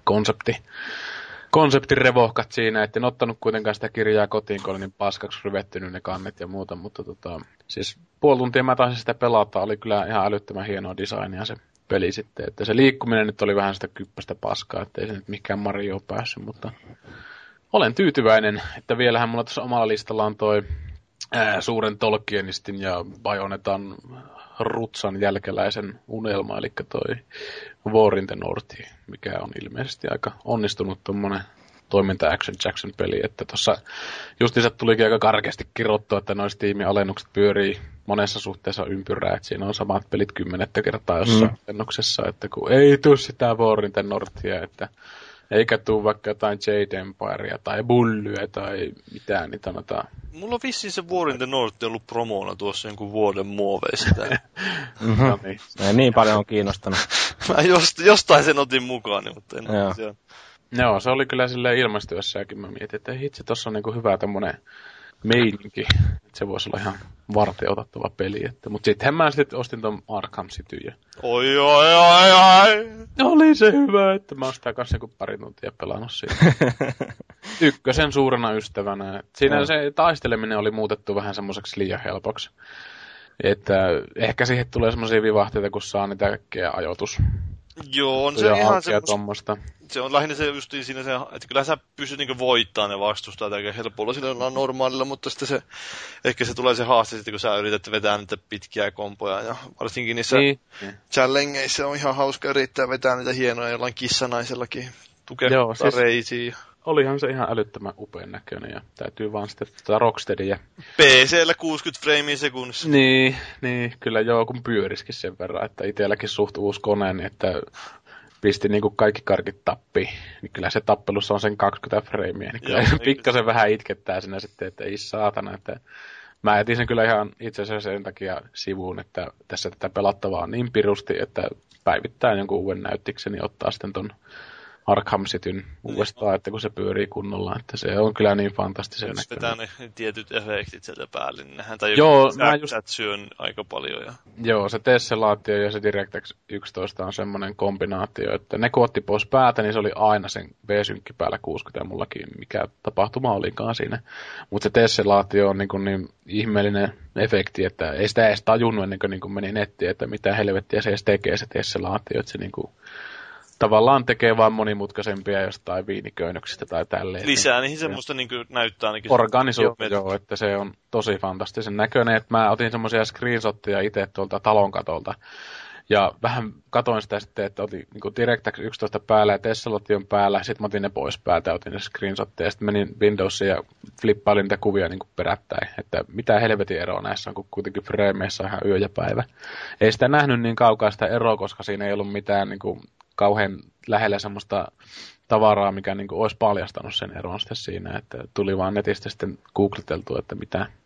konseptin revohkat siinä, etten ottanut kuitenkaan sitä kirjaa kotiin, kun oli niin paskaksi ryvettynyt ne kannet ja muuta, mutta siis puoli tuntia mä taisin sitä pelata, oli kyllä ihan älyttömän hienoa designia se peli sitten, että se liikkuminen nyt oli vähän sitä kyppästä paskaa, ettei se nyt mikään Mario päässyt, mutta olen tyytyväinen, että vielähän mulla tuossa omalla listalla on toi suuren Tolkienistin ja Bayonetan Rutsan jälkeläisen unelma, eli toi War in the North, mikä on ilmeisesti aika onnistunut tommonen toiminta Action Jackson-peli, että tuossa justiinsa tulikin aika karkeasti kirottua, että noissa tiimin alennukset pyörii monessa suhteessa ympyrää, että siinä on samat pelit 10 kertaa jossain alennuksessa, että kun ei tule sitä War in the Northia, että eikä tule vaikka jotain Jade Empirea tai Bullyä tai mitään, niin annetaan. Mulla on vissiin se War in the North ollut promoona tuossa jonkun vuoden muoveista. No niin. Niin paljon on kiinnostanut. Mä jostain sen otin mukaan, mutta en ole siellä. Joo, se oli kyllä silleen ilmastyössäkin. Mä mietin, että itse tossa on niinku hyvä tommonen meininki. Että se voisi olla ihan varteenotettava peli. Mutta sittenhän mä sitten ostin ton Arkham City. Oi, oi, oi, oi! Oli se hyvä, että mä oon sitä kanssa joku pari tuntia pelannut siitä. Ykkösen suurena ystävänä. Siinä se taisteleminen oli muutettu vähän semmoiseksi liian helpoksi. Että ehkä siihen tulee semmoisia vivahteita, kun saa niitä kaikkea ajoitus. Joo, on se ihan semmoista. Se on lähinnä se justiin siinä, että kyllä sä pystyt niinku voittamaan ne vastustajat aika helpolla sillä normaalilla, mutta sitten se, ehkä se tulee se haaste sitten, kun sä yrität vetää niitä pitkiä kompoja, ja varsinkin niissä challengeissa on ihan hauska yrittää vetää niitä hienoja jollain kissanaisellakin tukehtaa siis reisiä. Olihan se ihan älyttömän upean näköinen, ja täytyy vaan sitten tuota Rocksteadia. PC:llä 60 framea sekunnissa. Niin, kyllä joo, kun pyöriskin sen verran, että itselläkin suht uusi kone, niin että pisti niinku kaikki karkit tappiin. Niin kyllä se tappelussa on sen 20 framea, niin kyllä pikkasen vähän itkettää sinä sitten, että ei saatana, että mä etin sen kyllä ihan itse asiassa sen takia sivuun, että tässä tätä pelattavaa on niin pirusti, että päivittää jonkun uuden näyttikseni niin ottaa sitten ton Arkham Cityn uudestaan, että kun se pyörii kunnolla, että se on kyllä niin fantastisen näköinen. Se vetää ne tietyt efektit sieltä päälle, niin nähdään, tai syön aika paljon. Ja joo, se Tesselaatio ja se DirectX 11 on semmoinen kombinaatio, että ne kun otti pois päätä, niin se oli aina sen V-synkki päällä 60 mullakin, mikä tapahtuma olikaan siinä. Mutta se Tesselaatio on niin ihmeellinen efekti, että ei sitä edes tajunnut ennen kuin meni nettiin, että mitä helvettiä se edes tekee se Tesselaatio, että se niinku tavallaan tekee vaan monimutkaisempia jostain viiniköynnöksistä tai tälleen. Lisää niihin semmoista niin näyttää ainakin. Organisuutta, joo, että se on tosi fantastisen näköinen. Että mä otin semmoisia screenshotteja itse tuolta talon katolta. Ja vähän katoin sitä sitten, että otin niin DirectX 11 päällä ja Tessalotion päällä. Sitten mä otin ne pois päältä ja otin ne screenshotteja. Sitten menin Windowsiin ja flippailin niitä kuvia niin perättäin. Että mitä helvetin eroa näissä on, kun kuitenkin frameissä on ihan yö ja päivä. Ei sitä nähnyt niin kaukaa sitä eroa, koska siinä ei ollut mitään niinku kauhean lähellä semmoista tavaraa, mikä niin kuin olisi paljastanut sen eron sitten siinä, että tuli vaan netistä sitten googleteltua, että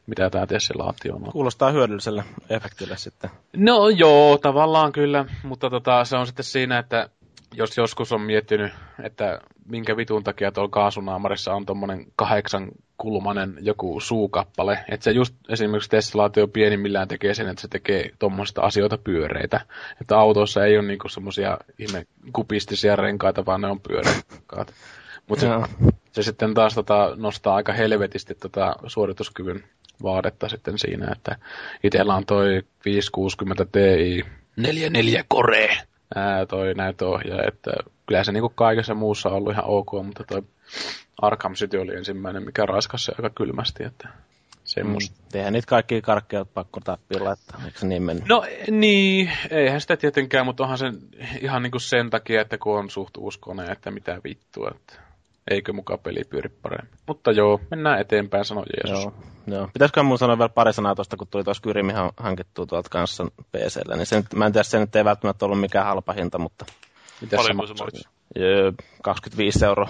mitä tämä tesselaatio on. Kuulostaa hyödyllisellä efektillä sitten. No joo, tavallaan kyllä, mutta se on sitten siinä, että jos joskus on miettinyt, että minkä vitun takia tuolla kaasunaamarissa on tommonen 8-kulmanen joku suukappale, että se just esimerkiksi tesselaatio pienimmillään tekee sen, että se tekee tuommoista asioita pyöreitä, että autoissa ei ole niinku semmoisia ihme kupistisia renkaita, vaan ne on pyöreitä. Mutta se sitten taas nostaa aika helvetisti suorituskyvyn vaadetta sitten siinä, että itsellä on toi 560 Ti 44 Core toi näytöohjaaja, että kyllä se niinku kaikessa muussa on ollut ihan ok, mutta toi Arkham City oli ensimmäinen, mikä raiskasi aika kylmästi, että semmoista. Eihän niitä kaikkia karkkeja pakko tappiin laittaa, eikö se niin mennyt? No niin, eihän sitä tietenkään, mutta onhan se ihan niinku sen takia, että kun on suht uusi kone, että mitä vittua, että eikö mukaan peli pyöri paremmin. Mutta joo, mennään eteenpäin, sano Jeesus. Joo. Pitäisikö mun sanoa vielä pari sanaa tuosta, kun tuli tuossa Kyrim hankittua tuolta kanssa PC:llä. Niin mä en tiedä, se nyt ei välttämättä ollut mikään halpa hinta, mutta mitäs se maksoi? 25 €.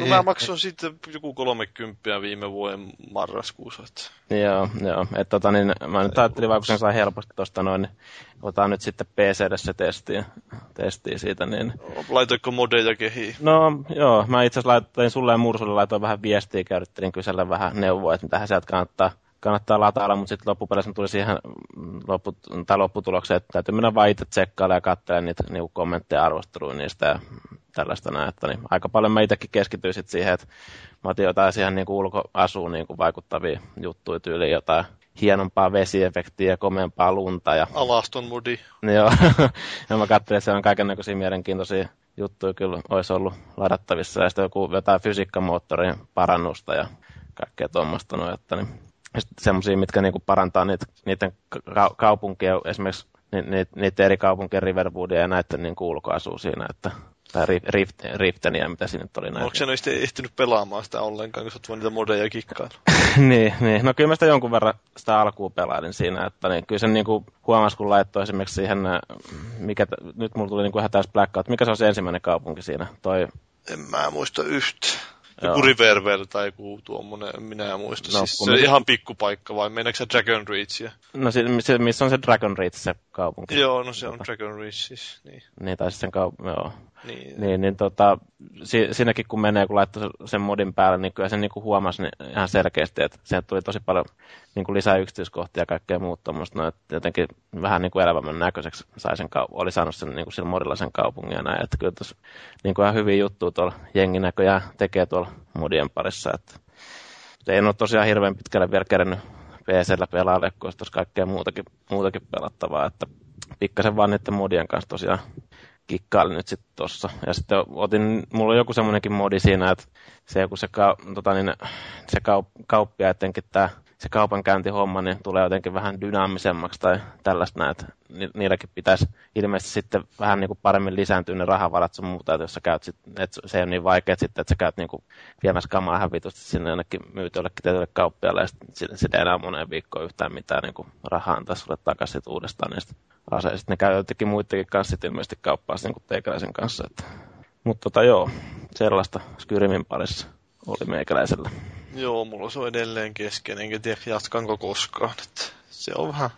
No mä maksoin sitten joku 30 viime vuoden marraskuussa. Joo. Että mä nyt ajattelin vaan, kun sen sai helposti tuosta noin, niin otan nyt sitten PC:lle se testiä siitä. Niin laitoitko modeja kehiin? No joo, mä itse asiassa laitoin sulle ja Mursulle laitoin vähän viestiä, käydyttelin kysellä vähän neuvoa, että mitähän sieltä kannattaa latailla, mutta sitten loppupeleissä tuli siihen lopputulokseen, että täytyy mennä vaan itse tsekkailla ja katsella niitä kommentteja ja arvosteluja niistä ja tällaista näyttä. Niin aika paljon mä itsekin keskityin sit siihen, että mä otin jotain siihen niin ulkoasuun niin vaikuttavia juttuja tyyliin, jotain hienompaa vesiefektiä ja komeampaa lunta. Ja alaston modi. Joo, ja mä katselin, että siellä on kaikennäköisiä mielenkiintoisia juttuja kyllä olisi ollut ladattavissa ja sitten jotain fysiikkamoottorin parannusta ja kaikkea tuommoista noin, että niin semmoisia, mitkä niinku parantaa niiden kaupunkien, esimerkiksi niiden eri kaupunkien Riverwoodia ja näiden niinku ulkoasua siinä, että tai Rifteniä, mitä siinä nyt oli näin. Onko se noista ehtinyt pelaamaan sitä ollenkaan, kun sä oot vaan niitä modeja kikkaan? niin. No kyllä mä sitä jonkun verran sitä alkuun pelailin siinä, että niin, kyllä sen niinku huomasi, kun laittoi esimerkiksi siihen, nyt mulla tuli niinku ihan täys blackout, mikä se on se ensimmäinen kaupunki siinä? En mä muista yhtä. Joku Riverwell tai joku tuommoinen, minä en muista. No, siis se on ihan pikkupaikka vai meinaatko sä Dragon Reachia? No missä on se Dragon Reach se kaupunki? Joo, no se on Dragon Reach siis, niin. Niin, tai sitten joo. Niin, siinäkin kun menee, kun laittaa sen modin päälle, niin kyllä sen niinku huomasi niin ihan selkeästi, että siihen tuli tosi paljon niinku lisää yksityiskohtia ja kaikkea muuta tuommoista. No, jotenkin vähän niinku elävämmän näköiseksi sai sen oli saanut sen niinku sillä modilla sen kaupungin ja näin. Että kyllä tuossa niinku ihan hyviä juttuja tuolla jengi näköjään tekee tuolla modien parissa. Että en ole tosiaan hirveän pitkälle vielä kerennyt PC-llä pelaalle, kun olisi tuossa kaikkea muutakin pelattavaa. Että pikkasen vaan niiden modien kanssa tosiaan kikkailin nyt sitten tossa. Ja sitten mulla on joku semmoinenkin modi siinä, että se joku kauppia jotenkin se kaupankäyntihomma niin tulee jotenkin vähän dynaamisemmaksi tai tällaista näin, että niilläkin pitäisi ilmeisesti sitten vähän niin kuin paremmin lisääntyä ne rahavarat sun muuta, että jos sä käyt että se ei ole niin vaikea sitten, että sä käyt niin kuin viemässä kamaa ihan vitusti sinne jonnekin myytöllekin tietylle kauppialle ja sitten enää moneen viikkoon yhtään mitään niin kuin rahaa antaa sulle takaisin uudestaan niistä aseista. Ne käy jotenkin muidenkin kanssa sitten ilmeisesti kauppaa niin kuin teikäläisen kanssa. Mutta joo, sellaista Skyrimin parissa oli meikäläisellä. Joo, mulla se on edelleen kesken, enkä tiedä jatkanko koskaan, että se on vähän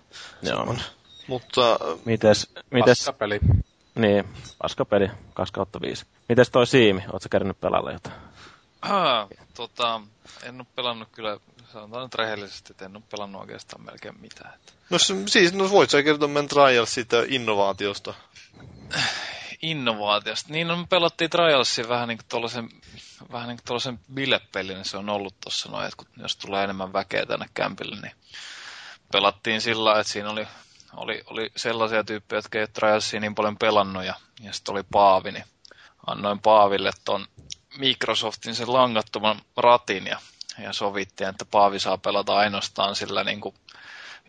semmoinen. Mutta paskapeli. Niin, paskapeli, 2/5. Mites toi Siimi, ootko sä käynyt pelailla jotain? En oo pelannut kyllä, sanotaan nyt rehellisesti, että en oo pelannut oikeastaan melkein mitään. Että. No voit sä kertoa meidän Trials siitä innovaatiosta? Innovaatiosta. Niin, no me pelattiin Trialsia vähän niin kuin tuollaisen bilepelin, se on ollut tuossa noin, että jos tulee enemmän väkeä tänne kämpille, niin pelattiin sillä, että siinä oli sellaisia tyyppejä, jotka ei ole Trialsia niin paljon pelannut, ja sitten oli Paavi, niin annoin Paaville ton Microsoftin sen langattoman ratin, ja sovittiin, että Paavi saa pelata ainoastaan sillä niin kuin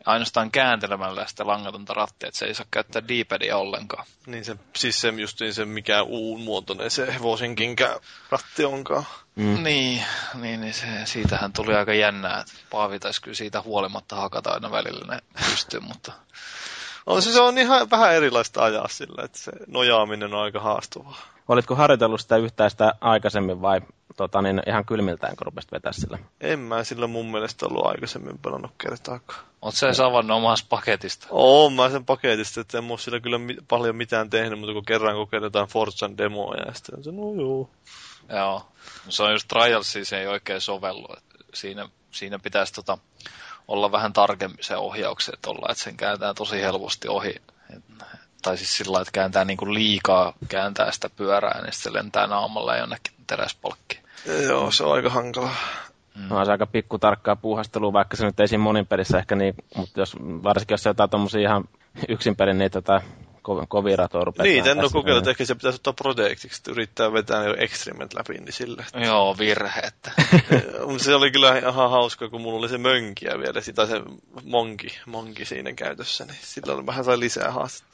ainoastaan kääntelemällä sitä langatonta rattia, että se ei saa käyttää D-padia ollenkaan. Niin se, siis se justiin se mikä U-muotoinen se hevosenkinkään ratti onkaan. Mm. Niin se, siitähän tuli aika jännää. Paavi taisi kyllä siitä huolimatta hakata aina välillä ne pystyy, mutta on se on ihan vähän erilaista ajaa sillä, että se nojaaminen on aika haastavaa. Olitko harjoitellut sitä yhtään sitä aikaisemmin vai ihan kylmiltään, kun rupesit vetää sillä? En mä sillä mun mielestä ollut aikaisemmin pelannut kertaakaan. Oot sä avannut omasta paketista? Oon mä sen paketista, että en oo sillä kyllä paljon mitään tehnyt, mutta kun kerran kokeilin jotain Forzan demoa ja sitten se no joo. Joo, se on just Trialsia, se ei oikein sovellu. Siinä pitäisi olla vähän tarkemmin se ohjaukset, että sen kääntää tosi helposti ohi. Tai siis sillä lailla, että kääntää niinku liikaa, kääntää sitä pyörää, niin sitten lentää naamalla jonnekin teräspalkkiin. Joo, se on aika hankalaa. No, se aika pikkutarkkaa puuhastelua, vaikka se nyt ei siinä monin pelissä ehkä niin, mutta varsinkin jos se jotain tommosia ihan yksin pelin, niin kovia ratoja rupeaa. Niin, en ole kokeillut, että ehkä se pitäisi ottaa projektiksi, että yrittää vetää jo extremet läpi, niin sille. Että joo, virhe. Se oli kyllä ihan hauska, kun mulla oli se mönkiä vielä, se monki siinä käytössä, niin sillä vähän sai lisää haastetta.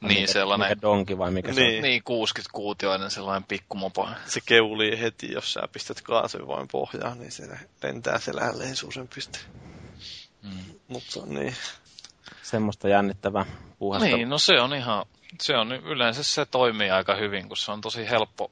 Niin, sellainen. Mikä donki vai mikä se on? Niin, 60-kuutioinen sellainen pikkumopo. Se keulii heti, jos sä pistät kaasuja vain pohjaan, niin se lentää selälleen suuren pisteen. Mm. Mutta niin. Semmoista jännittävää puuhasta. Niin, no se on yleensä se toimii aika hyvin, kun se on tosi helppo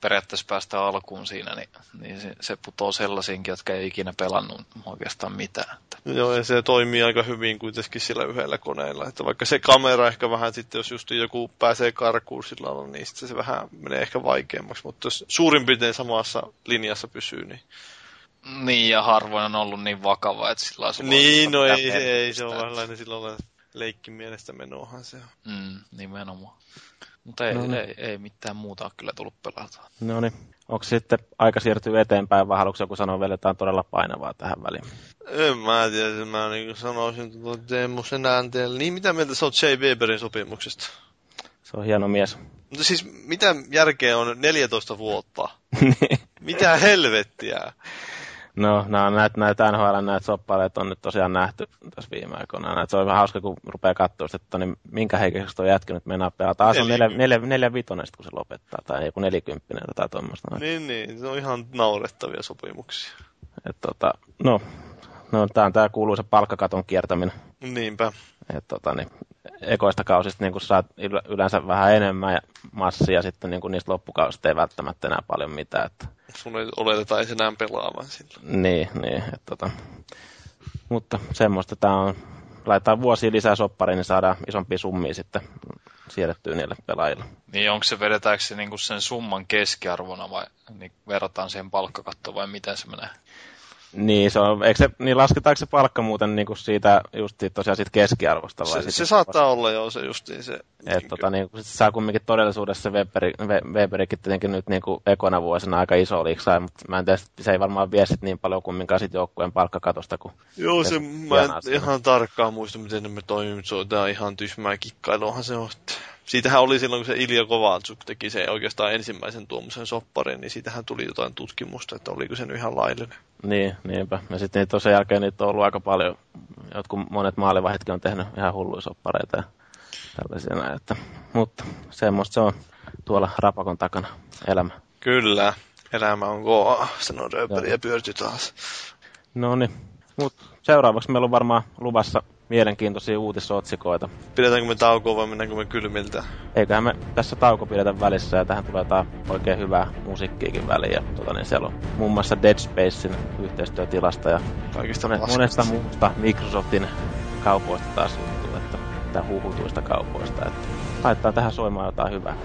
periaatteessa päästä alkuun siinä, niin se putoo sellaisiinkin, jotka ei ikinä pelannut oikeastaan mitään. Joo, ja se toimii aika hyvin kuitenkin sillä yhdellä koneella, että vaikka se kamera ehkä vähän sitten, jos just joku pääsee karkuun sillä lailla, niin sitten se vähän menee ehkä vaikeammaksi, mutta jos suurin piirtein samassa linjassa pysyy, niin. Niin, ja harvoin on ollut niin vakava, että sillä on. Niin, no ei se ole sellainen silloin leikkimielestä menoahan se on. Nimenomaan. Mutta ei mitään muuta ole kyllä tullut pelata. No niin. Onko sitten aika siirtyy eteenpäin vai haluatko joku sanoa vielä jotain todella painavaa tähän väliin? En mä tiedä. Mä niin sanoisin, että Teemu Senäänteellä. Niin, mitä mieltä sä oot Jay Weberin sopimuksesta? Se on hieno mies. Mutta siis mitä järkeä on 14 vuotta? Mitä helvettiä? No, näitä NHL näitä soppaleita on nyt tosiaan nähty tässä viime aikoina. Näitä, se on vähän hauska, kun rupeaa katsoa, että niin minkä heikisestä on jätkinyt mennä pelaa. Taas on 4-5, kun se lopettaa, tai joku 40 tai tuommoista. Niin, se on ihan naurettavia sopimuksia. Et, no, tää on tää kuuluisa palkkakaton kiertäminen. Niinpä. Et, niin, ekoista kausista niin kun saat yleensä vähän enemmän ja massia, sitten niin kun niistä loppukausista ei välttämättä enää paljon mitään. Että... sun ei oleteta edes enää pelaamaan sillä. Niin. Et, mutta semmoista tää on. Laitetaan vuosia lisää soppariin, niin saadaan isompia summia sitten siirrettyä niille pelaajille. Niin, onko se, vedetäänkö se niin kun sen summan keskiarvona vai niin verrataan siihen palkkakattoon vai miten se menee? Niin, se on, eikö se, niin lasketaanko se palkka muuten niin kuin siitä, justiin tosiaan siitä keskiarvosta? Vai se saattaa olla jo se justiin se. Että niin kuin se saa kumminkin todellisuudessa se Weberikin tietenkin nyt niin kuin ekona vuosina aika iso liiksaa, mutta mä en tiedä, se ei varmaan vie sit niin paljon kumminkaan sit joukkueen palkkakatosta. Joo, se mä en ihan tarkkaan muista, miten me toimimme, se on tää ihan tyhmää kikkailuahan se on. Siitähän oli silloin, kun se Ilja Kovaltsuk teki se oikeastaan ensimmäisen tuommoisen sopparin, niin siitähän tuli jotain tutkimusta, että oliko se nyt ihan laillinen. Niin, niinpä. Ja sitten sen jälkeen niitä on ollut aika paljon. Jotkut monet maalivahditkin on tehnyt ihan hulluja soppareita ja tällaisia näin. Mutta semmoista se on tuolla rapakon takana elämä. Kyllä, elämä on kova. Sano rööpeli ja pyörty taas. No niin, mutta seuraavaksi meillä on varmaan luvassa... mielenkiintoisia uutisotsikoita. Pidetäänkö me taukoa vai mennäänkö me kylmiltä? Eiköhän me tässä tauko pidetä välissä ja tähän tulee jotain oikein hyvää musiikkiikin väliin. Ja, niin siellä on muun muassa Dead Spacein yhteistyötilasta ja kaikista monesta muusta Microsoftin kaupoista taas juttu, että huhutuista kaupoista. Että laittaa tähän soimaan jotain hyvää.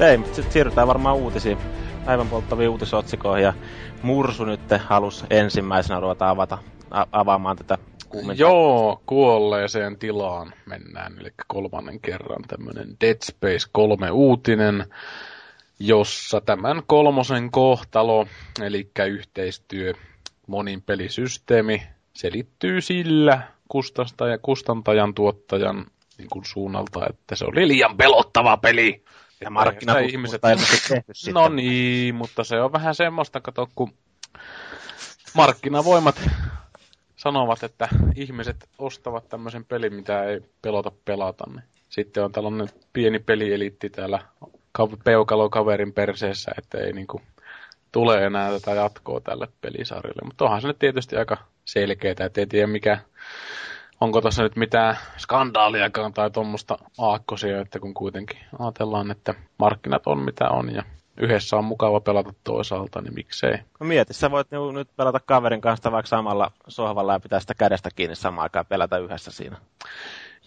Ei, mutta sitten siirrytään varmaan uutisiin, päivän polttaviin uutisotsikoihin, ja Mursu nyt halusi ensimmäisenä ruveta avaamaan tätä kuuminta. Joo, kuolleeseen tilaan mennään, eli kolmannen kerran tämmöinen Dead Space 3 uutinen, jossa tämän kolmosen kohtalo, eli yhteistyö monin pelisysteemi, selittyy sillä kustantajan tuottajan niin kuin suunnalta, että se oli liian pelottava peli. Ja markkinakustantajat eivät tehty sitä. No niin, mutta se on vähän semmoista, kato, kun markkinavoimat sanovat, että ihmiset ostavat tämmöisen pelin, mitä ei pelota pelata. Niin. Sitten on tällainen pieni pelieliitti täällä peukalokaverin perseessä, että ei niinku tule enää tätä jatkoa tälle pelisarjalle. Mutta onhan se nyt tietysti aika selkeää, että ei tiedä mikä... Onko tässä nyt mitään skandaaliakaan tai tuommoista aakkosia, että kun kuitenkin ajatellaan, että markkinat on mitä on ja yhdessä on mukava pelata toisaalta, niin miksei. No mieti, sä voit nyt pelata kaverin kanssa vaikka samalla sohvalla ja pitää sitä kädestä kiinni samaan aikaan pelätä yhdessä siinä.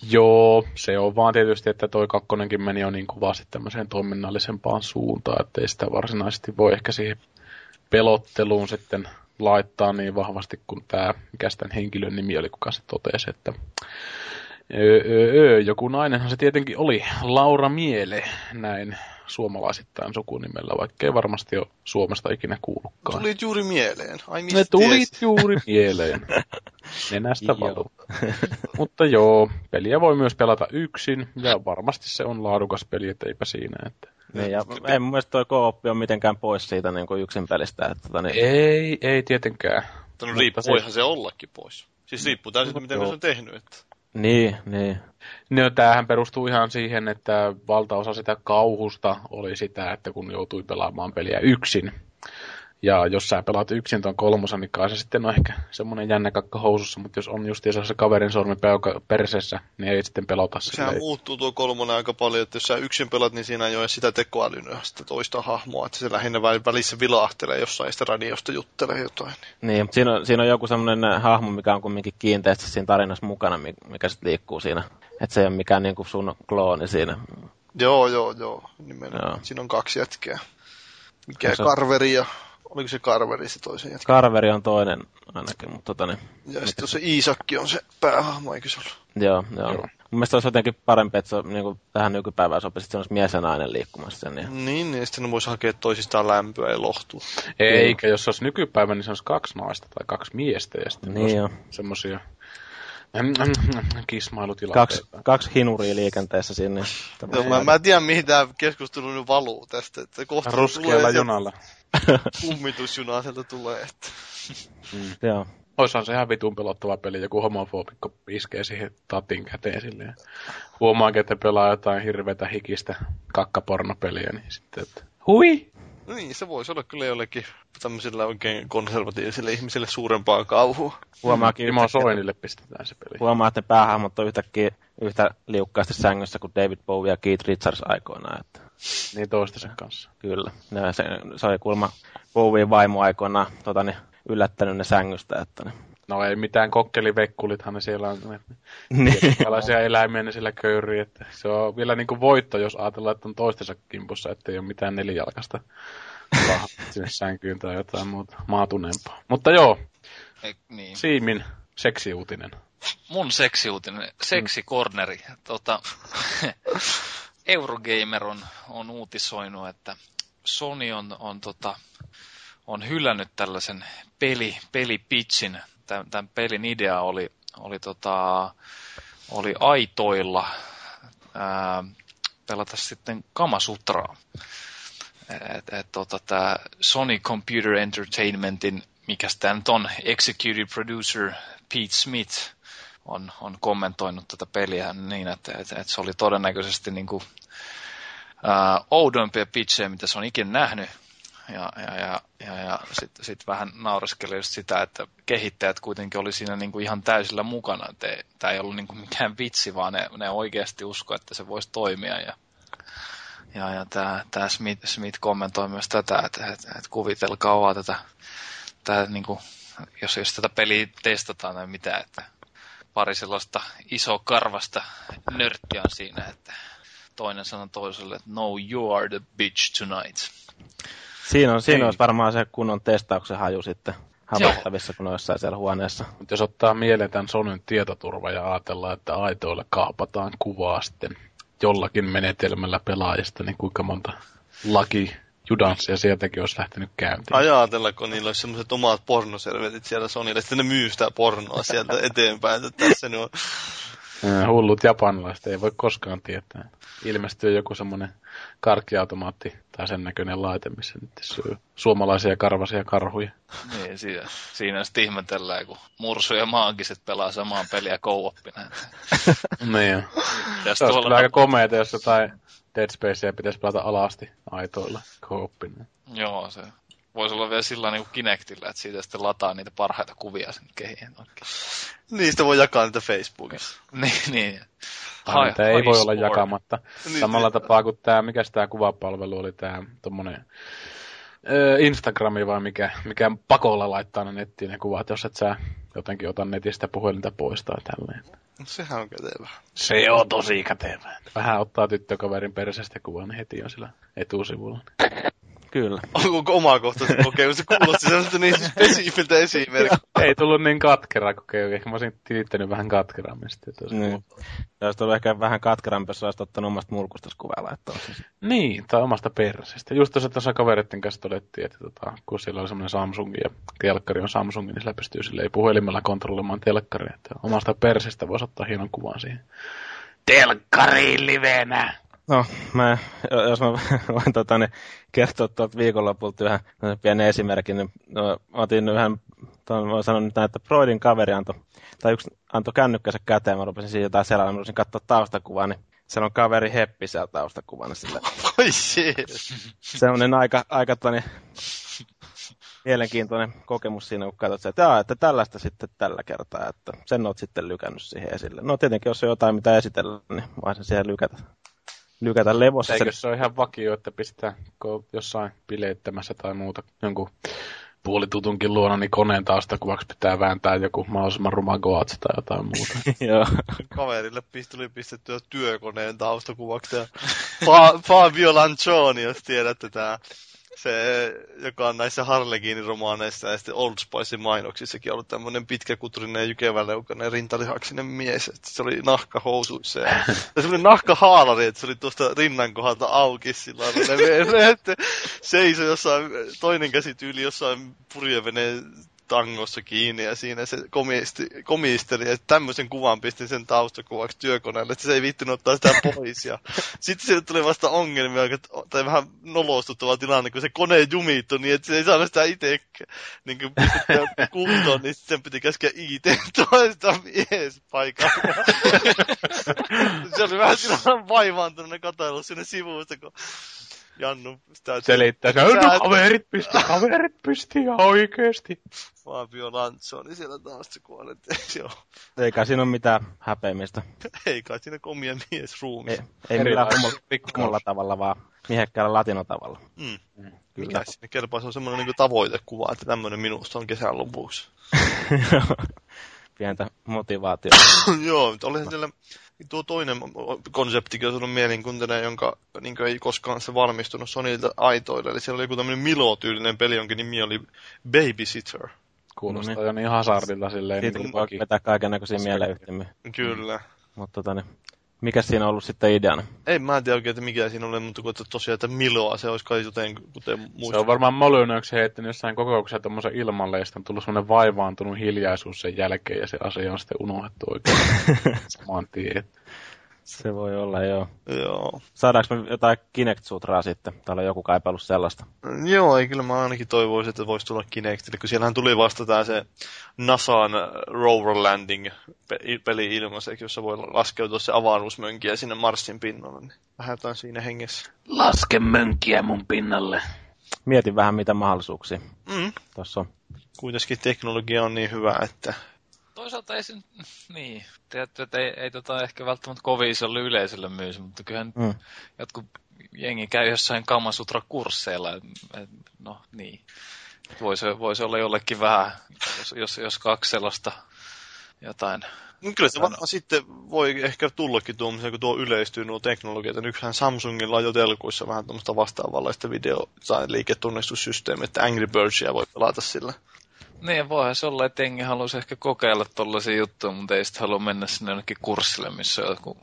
Joo, se on vaan tietysti, että toi kakkonenkin meni jo niin kuin vaan sitten tämmöiseen toiminnallisempaan suuntaan, että ei sitä varsinaisesti voi ehkä siihen pelotteluun sitten... laittaa niin vahvasti kuin tämä, mikä tämän henkilön nimi oli, kuka se totesi, että joku nainenhan se tietenkin oli, Laura Miele, näin suomalaisittain sukunimellä, vaikkei varmasti ole Suomesta ikinä kuullutkaan. Tulit juuri mieleen. Ne tulit juuri mieleen. Nenästä valuu. Mutta joo, peliä voi myös pelata yksin, ja varmasti se on laadukas peli, et eipä siinä, että... Niin, ja ei mun mielestä toi co-oppi on mitenkään pois siitä niin kuin yksin pelistä. Että, niin... Ei tietenkään. No, voihan se ollakin pois. Siis riippuu täysin, miten se on tehnyt. Että... Niin. No, tämähän perustuu ihan siihen, että valtaosa sitä kauhusta oli sitä, että kun joutui pelaamaan peliä yksin. Ja jos sä pelaat yksin ton kolmosen, niin kai se sitten on ehkä semmonen jännäkakka housussa, mutta jos on justiinsa se kaverin sormi persessä, niin ei sitten pelota sitä. Sehän muuttuu tuo kolmonen aika paljon, että jos sä yksin pelat, niin siinä ei ole sitä tekoälyä, sitä toista hahmoa, että se lähinnä välissä vilahtelee jossain, sitä radiosta juttelee jotain. Niin, mutta siinä on joku semmonen hahmo, mikä on kumminkin kiinteästi siinä tarinassa mukana, mikä sitten liikkuu siinä. Että se ei ole mikään niin kuin sun klooni siinä. Joo, nimenomaan. Joo. Siinä on kaksi jätkää. Mikä Carveri ja... Oliko se Carveri se toisen jätkä? Carveri on toinen ainakin, mutta... Ja sitten se Iisakki on se päähahmo, eikö se ollut? Joo. Mun mielestä olisi jotenkin parempi, että se niin tähän nykypäivään sopisi, että se olisi mies ja nainen liikkumassa. Niin, ja sitten ne voisi hakea toisistaan lämpöä ja lohtua. Eikä, jos se olisi nykypäivä, niin se olisi 2 naista tai 2 miestä ja sitten niin olisi semmoisia kismailutilanteita. 2 hinuria liikenteessä sinne. Mä en tiedä, mihin tämä keskustelu nyt valuu tästä. Että kohta ruskealla junalla. Kummitusjunaa sieltä tulee. Että. Mm. Joo. Oishan se ihan vitun pelottava peli, joku homofobikko iskee siihen tatin käteen silleen. Huomaakin, että pelaa jotain hirveätä hikistä kakkapornopeliä, niin sitten, että hui! Niin, se voisi olla kyllä jollekin tämmöisille oikein konservatiivisille ihmisille suurempaa kauhua. Huomaakin Timo Soinille pistetään se peli. Huomaa, että ne päähahmot on yhtäkkiä yhtä liukkaasti sängyssä kuin David Bowie ja Keith Richards aikoinaan. Että. Niin toistensa kanssa. Kyllä. Ja se oli kuulemma Bowie vaimo aikoinaan yllättänyt ne sängystä, että ne. No ei mitään, kokkelivekulithan ne siellä on. Tällaisia eläimiä ne siellä köyrii, että se on vielä niinku voitto, jos ajatellaan, että on toistensa kimpussa, ettei ole mitään nelijalkasta sinne sänkyyn tai jotain muuta maatuneempaa. Mutta joo, niin. Siimin seksiuutinen. Mun seksiuutinen, seksikorneri. Eurogamer on uutisoinut, että Sony on hylännyt tällaisen pelipitchin. Tämän pelin idea oli aitoilla pelata sitten Kamasutraa. Tämä Sony Computer Entertainmentin, mikä tämä nyt on, executive producer Pete Smith on kommentoinut tätä peliä niin, että se oli todennäköisesti niin kuin, oudoimpia pitchejä, mitä se on ikinä nähnyt. Ja sitten vähän naureskeli just sitä, että kehittäjät kuitenkin oli siinä niinku ihan täysillä mukana. Tämä ei ollut niinku mikään vitsi, vaan ne oikeasti uskoi, että se voisi toimia. Ja tämä Smith kommentoi myös tätä, että kuvitelkaa vaan tätä niinku, jos tätä peliä testataan tai mitä, että pari sellaista iso karvasta nörttiä on siinä, että toinen sanoi toiselle, että no you are the bitch tonight. Siinä olisi varmaan se kunnon testauksen haju sitten havaittavissa, kun olissain siellä huoneessa. Mutta jos ottaa mieleen tämän Sonyn tietoturva ja ajatellaan, että aitoilla kaapataan kuvaa sitten jollakin menetelmällä pelaajista, niin kuinka monta lakijudanssia sieltäkin olisi lähtenyt käyntiin. Ajatella, kun niillä olisi sellaiset omat pornoservetit siellä Sonylle, sitten ne myy sitä pornoa sieltä eteenpäin, että tässä nyt on. Hullut japanilaiset, ei voi koskaan tietää. Ilmestyy joku semmoinen karkkiautomaatti tai sen näköinen laite, missä nyt syö suomalaisia karvasia karhuja. Niin, siinä sitten ihmetellään, kun Mursu ja Maagiset pelaa samaan peliä co-oppina. Niin. Se olisi kyllä aika komeeta, jos jotain Dead Spacea pitäisi pelata alasti aitoilla co-oppina. Joo, se voisi olla vielä sillä niin kuin Kinectillä, että siitä sitten lataa niitä parhaita kuvia sinne kehiin. Niistä voi jakaa niitä Facebookissa. Niin. Niitä ei voi olla jakamatta. Niin, samalla tapaa kuin tämä, mikäs tämä kuvapalvelu oli, tämä tommonen Instagrami vai mikä pakolla laittaa ne nettiin ne kuvat, jos et sä jotenkin ota netistä puhelinta pois tai tälleen. Sehän on kätevää. Se on tosi kätevää. Vähän ottaa tyttökaverin perseestä kuvan, niin heti on sillä etusivulla. Kyllä. Onko omakohtaisesti kokemus? Se kuulosti sellaista niin spesifiltä esimerkkiä. Ei tullut niin katkeraa kokeilu. Ehkä mä olisin tilittänyt vähän katkerammin sitten. Niin. Olisi tullut ehkä vähän katkerampi, jos olisit ottanut omasta mulkustuskuvaa. Niin, tai omasta persestä. Just tuossa kavereiden kanssa todettiin, että kun siellä oli semmoinen Samsung ja telkkari on Samsung, niin sillä pystyy silleen puhelimella kontrolloimaan telkkaria. Että omasta persestä voisi ottaa hienon kuvan siihen. Telkkariin livenä! No, jos mä voin kertoa tuolta viikonlopulta yhden pienen esimerkin, niin otin yhden, voin sanoa nyt näin, että Broidin kaveri yksi antoi kännykkänsä käteen, mä rupesin siihen jotain selailemaan, mä rupesin katsoa taustakuvaa, niin siellä on kaveri Heppi siellä taustakuvana sillä. Oi jees! Sellainen aika mielenkiintoinen kokemus siinä, kun katsot, että tällaista sitten tällä kertaa, että sen oot sitten lykännyt siihen esille. No tietenkin, jos on jotain mitä esitellä, niin voisin siihen lykätä levossa. Eikö se ole ihan vakio, että pistää jossain bileittämässä tai muuta jonkun puolitutunkin luona, niin koneen taustakuvaksi pitää vääntää joku mahdollisimman ruma goatsi tai jotain muuta. Joo. Kaverille tuli pistettyä työkoneen taustakuvaksi ja Fabio Lancioni, jos tiedätte tää se, joka on näissä Harlekiiniromaaneissa ja sitten Old Spicein mainoksissakin ollut tämmöinen pitkäkuturinen ja jykeväleukainen rintalihaksinen mies. Että se oli nahkahousuissa. Ja se oli nahkahaalari, että se oli tuosta rinnan kohdalta auki sillä lailla. Seisoi jossain, toinen käsi tyyli jossain purjeveneen tangossa kiinni ja siinä se komisteli, että tämmöisen kuvan pistin sen taustakuvaksi työkoneelle, että se ei viittinyt ottaa sitä pois. Ja sitten sille tuli vasta ongelmia, tai vähän nolostuttava tilanne, kun se kone jumittui niin, että se ei saanut sitä itse niin pistettä kuntoon, niin sitten sen piti käskeä itse toista mies paikalla. Se oli vähän silloin vaivaantunut ja katsellut sinne sivuista, kun Jannu sitä selittää. No kaverit pystyy ihan oikeesti. Fabio Lanzoni siellä taas kuolet. Eikä siinä ole mitään häpeämistä. Eikä siinä ole omia miesruumia. Ei millään hommalla tavalla, vaan miehekkäällä latinotavalla. Mm. Mikä siinä kelpaa? Se on semmoinen niin tavoitekuva, että tämmöinen minusta on kesän lopuksi. Pientä motivaatiota. Joo, mutta oli siellä tuo toinen konsepti, joka on ollut mielenkiintoinen, jonka niin ei koskaan se valmistunut Sonylta aitoille. Eli siellä oli joku tämmöinen Milo-tyylinen peli, jonka nimi oli Babysitter. Kuulostaa jo niin hazardilta silleen. Siitä niin voi vetää kaikennäköisiä mieleyhtymiä. Kyllä. Mutta mikä siinä on ollut sitten ideana? Ei mä en tiedä oikein, että mikä siinä oli, mutta tosiaan, että Miloa se olisi kai joten kuten muista. Se on varmaan Molyneux heittänyt jossain kokouksessa tommoisen ilmalle, ja sitten on tullut semmoinen vaivaantunut hiljaisuus sen jälkeen, ja se asia on sitten unohdettu oikein samaan tien. Se voi olla, joo. Saadaanko me jotain Kinect-sutraa sitten? Täällä on joku kaipailu sellaista. Joo, ei, kyllä mä ainakin toivoisin, että voisi tulla Kinectille, kun siellähän tuli vasta tää se NASAn Rover Landing-peli ilmaiseksi, jossa voi laskeutua se avaruusmönkiä sinne Marsin pinnalle. Niin vähän jotain siinä hengessä. Laske mönkiä mun pinnalle. Mietin vähän mitä mahdollisuuksia. Tuossa on. Kuitenkin teknologia on niin hyvä, että toisaalta ei se niin, että ei ehkä välttämättä kovin isolle yleisölle myös, mutta kyllähän jotkut jengi käy jossain Kamasutra-kursseilla, no niin, voisi olla jollekin vähän, jos kaksi sellaista jotain. Kyllä se varmaan sitten voi ehkä tullakin tuommoisia, kun tuo yleistyy nuo teknologiat. Nyksihän Samsungilla on jo telkuissa vähän tuommoista vastaavanlaista video- tai liiketunnistussysteemiä, että Angry Birdsia voi pelata sillä. Niin, voihan se olla, että engi haluaisi ehkä kokeilla tollaisia juttuja, mutta ei sitten halua mennä sinne jonnekin kurssille, missä on joku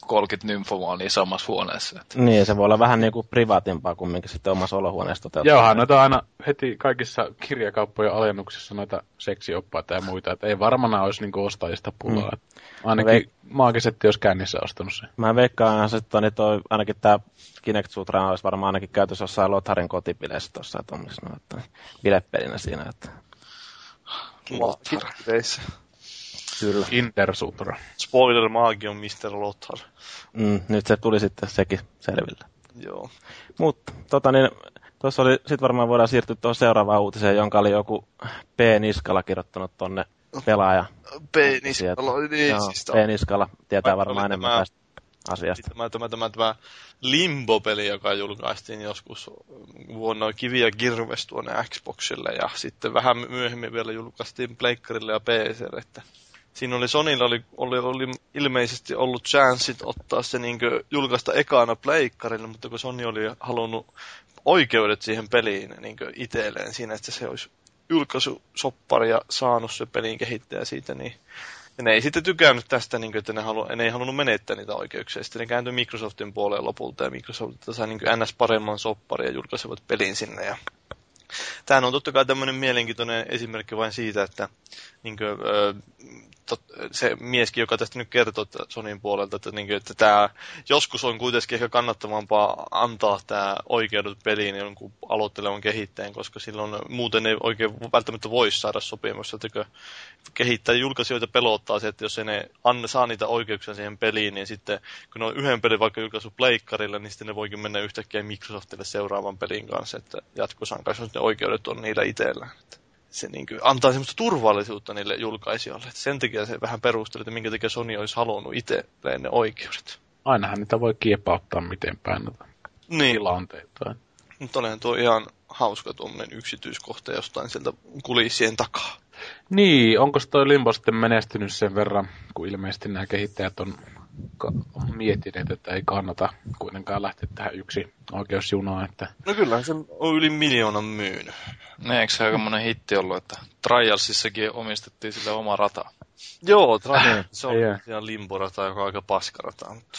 30 nymfomaania samassa huoneessa. Että niin, se voi olla vähän niin kuin privaatimpaa kumminkin sitten omassa olohuoneessa toteutua. Joohan, noita aina heti kaikissa kirjakauppojen alennuksissa noita seksioppaita ja muita, että ei varmana olisi niin kuin ostajista pulaa. Ainakin maagisetti olisi kännissä ostanut se. Mä veikkaan, että toi, ainakin tämä Kinect-sutra olisi varmaan ainakin käytössä jossain Lotharin kotipileissä tuossa, että on bilepelinä siinä, että Lothar. Kyllä. Intersutra. Spoiler, maagi on Mr. Lothar. Nyt se tuli sitten sekin selville. Joo. Mutta tuossa oli, sit varmaan voidaan siirtyä tuohon seuraavaan uutiseen, jonka oli joku P. Niskala kirjoittanut tonne pelaaja. P. Niskala oli niisistä. P. Niskala tietää varmaan enemmän tästä asiasta. Tämä Limbo-peli, joka julkaistiin joskus vuonna Kivi ja Kirves tuonne Xboxille, ja sitten vähän myöhemmin vielä julkaistiin Pleikkarille ja PC:lle, että siinä oli Sonylla oli ilmeisesti ollut chanssit ottaa se niinkö julkaista ekana Pleikkarille, mutta kun Sony oli halunnut oikeudet siihen peliin niinkö itselleen siinä, että se olisi julkaisusoppari ja saanut se pelin kehittäjä siitä, niin ja ne ei sitten tykännyt tästä, niin kuin, että ne ei halunnut menettää niitä oikeuksia. Sitten ne kääntyi Microsoftin puoleen lopulta, ja Microsoft sai niin kuin NS paremman sopparin ja julkaisivat pelin sinne. Ja tämähän on totta kai tämmöinen mielenkiintoinen esimerkki vain siitä, että niin kuin, se mieskin, joka tästä nyt kertoo Sonyn puolelta, että, niin kuin, että tämä, joskus on kuitenkin ehkä kannattavampaa antaa tämä oikeudet peliin jonkun aloittelevan kehittäjän, koska silloin muuten ei oikein välttämättä voi saada sopimusta. Kehittää julkaisijoita pelottaa se, että jos ei ne saa niitä oikeuksia siihen peliin, niin sitten kun ne on yhden pelin vaikka julkaisu pleikkarilla, niin sitten ne voikin mennä yhtäkkiä Microsoftille seuraavan pelin kanssa, että jatkosankaisuus ne oikeudet on niillä itsellään. Se niin kuin antaa semmoista turvallisuutta niille julkaisijoille. Et sen takia se vähän perusteli, että minkä takia Sony olisi halunnut itselleen ne oikeudet. Ainahan niitä voi kiepauttaa miten päin niin tilanteita. Mutta olihan tuo ihan hauska tuommoinen yksityiskohta jostain sieltä kulissien takaa. Niin, onko toi Limbo sitten menestynyt sen verran, kun ilmeisesti nämä kehittäjät on miettineet, että ei kannata kuitenkaan lähteä tähän yksi oikeusjunaan. Että... No kyllähän se on yli 1 000 000 myynyt. Ne, eikö se aika monen hitti ollut, että Trialsissakin omistettiin sille oma rata. Joo, Trials, se on ihan Limbo-rata, joka on aika paskarata. Mutta...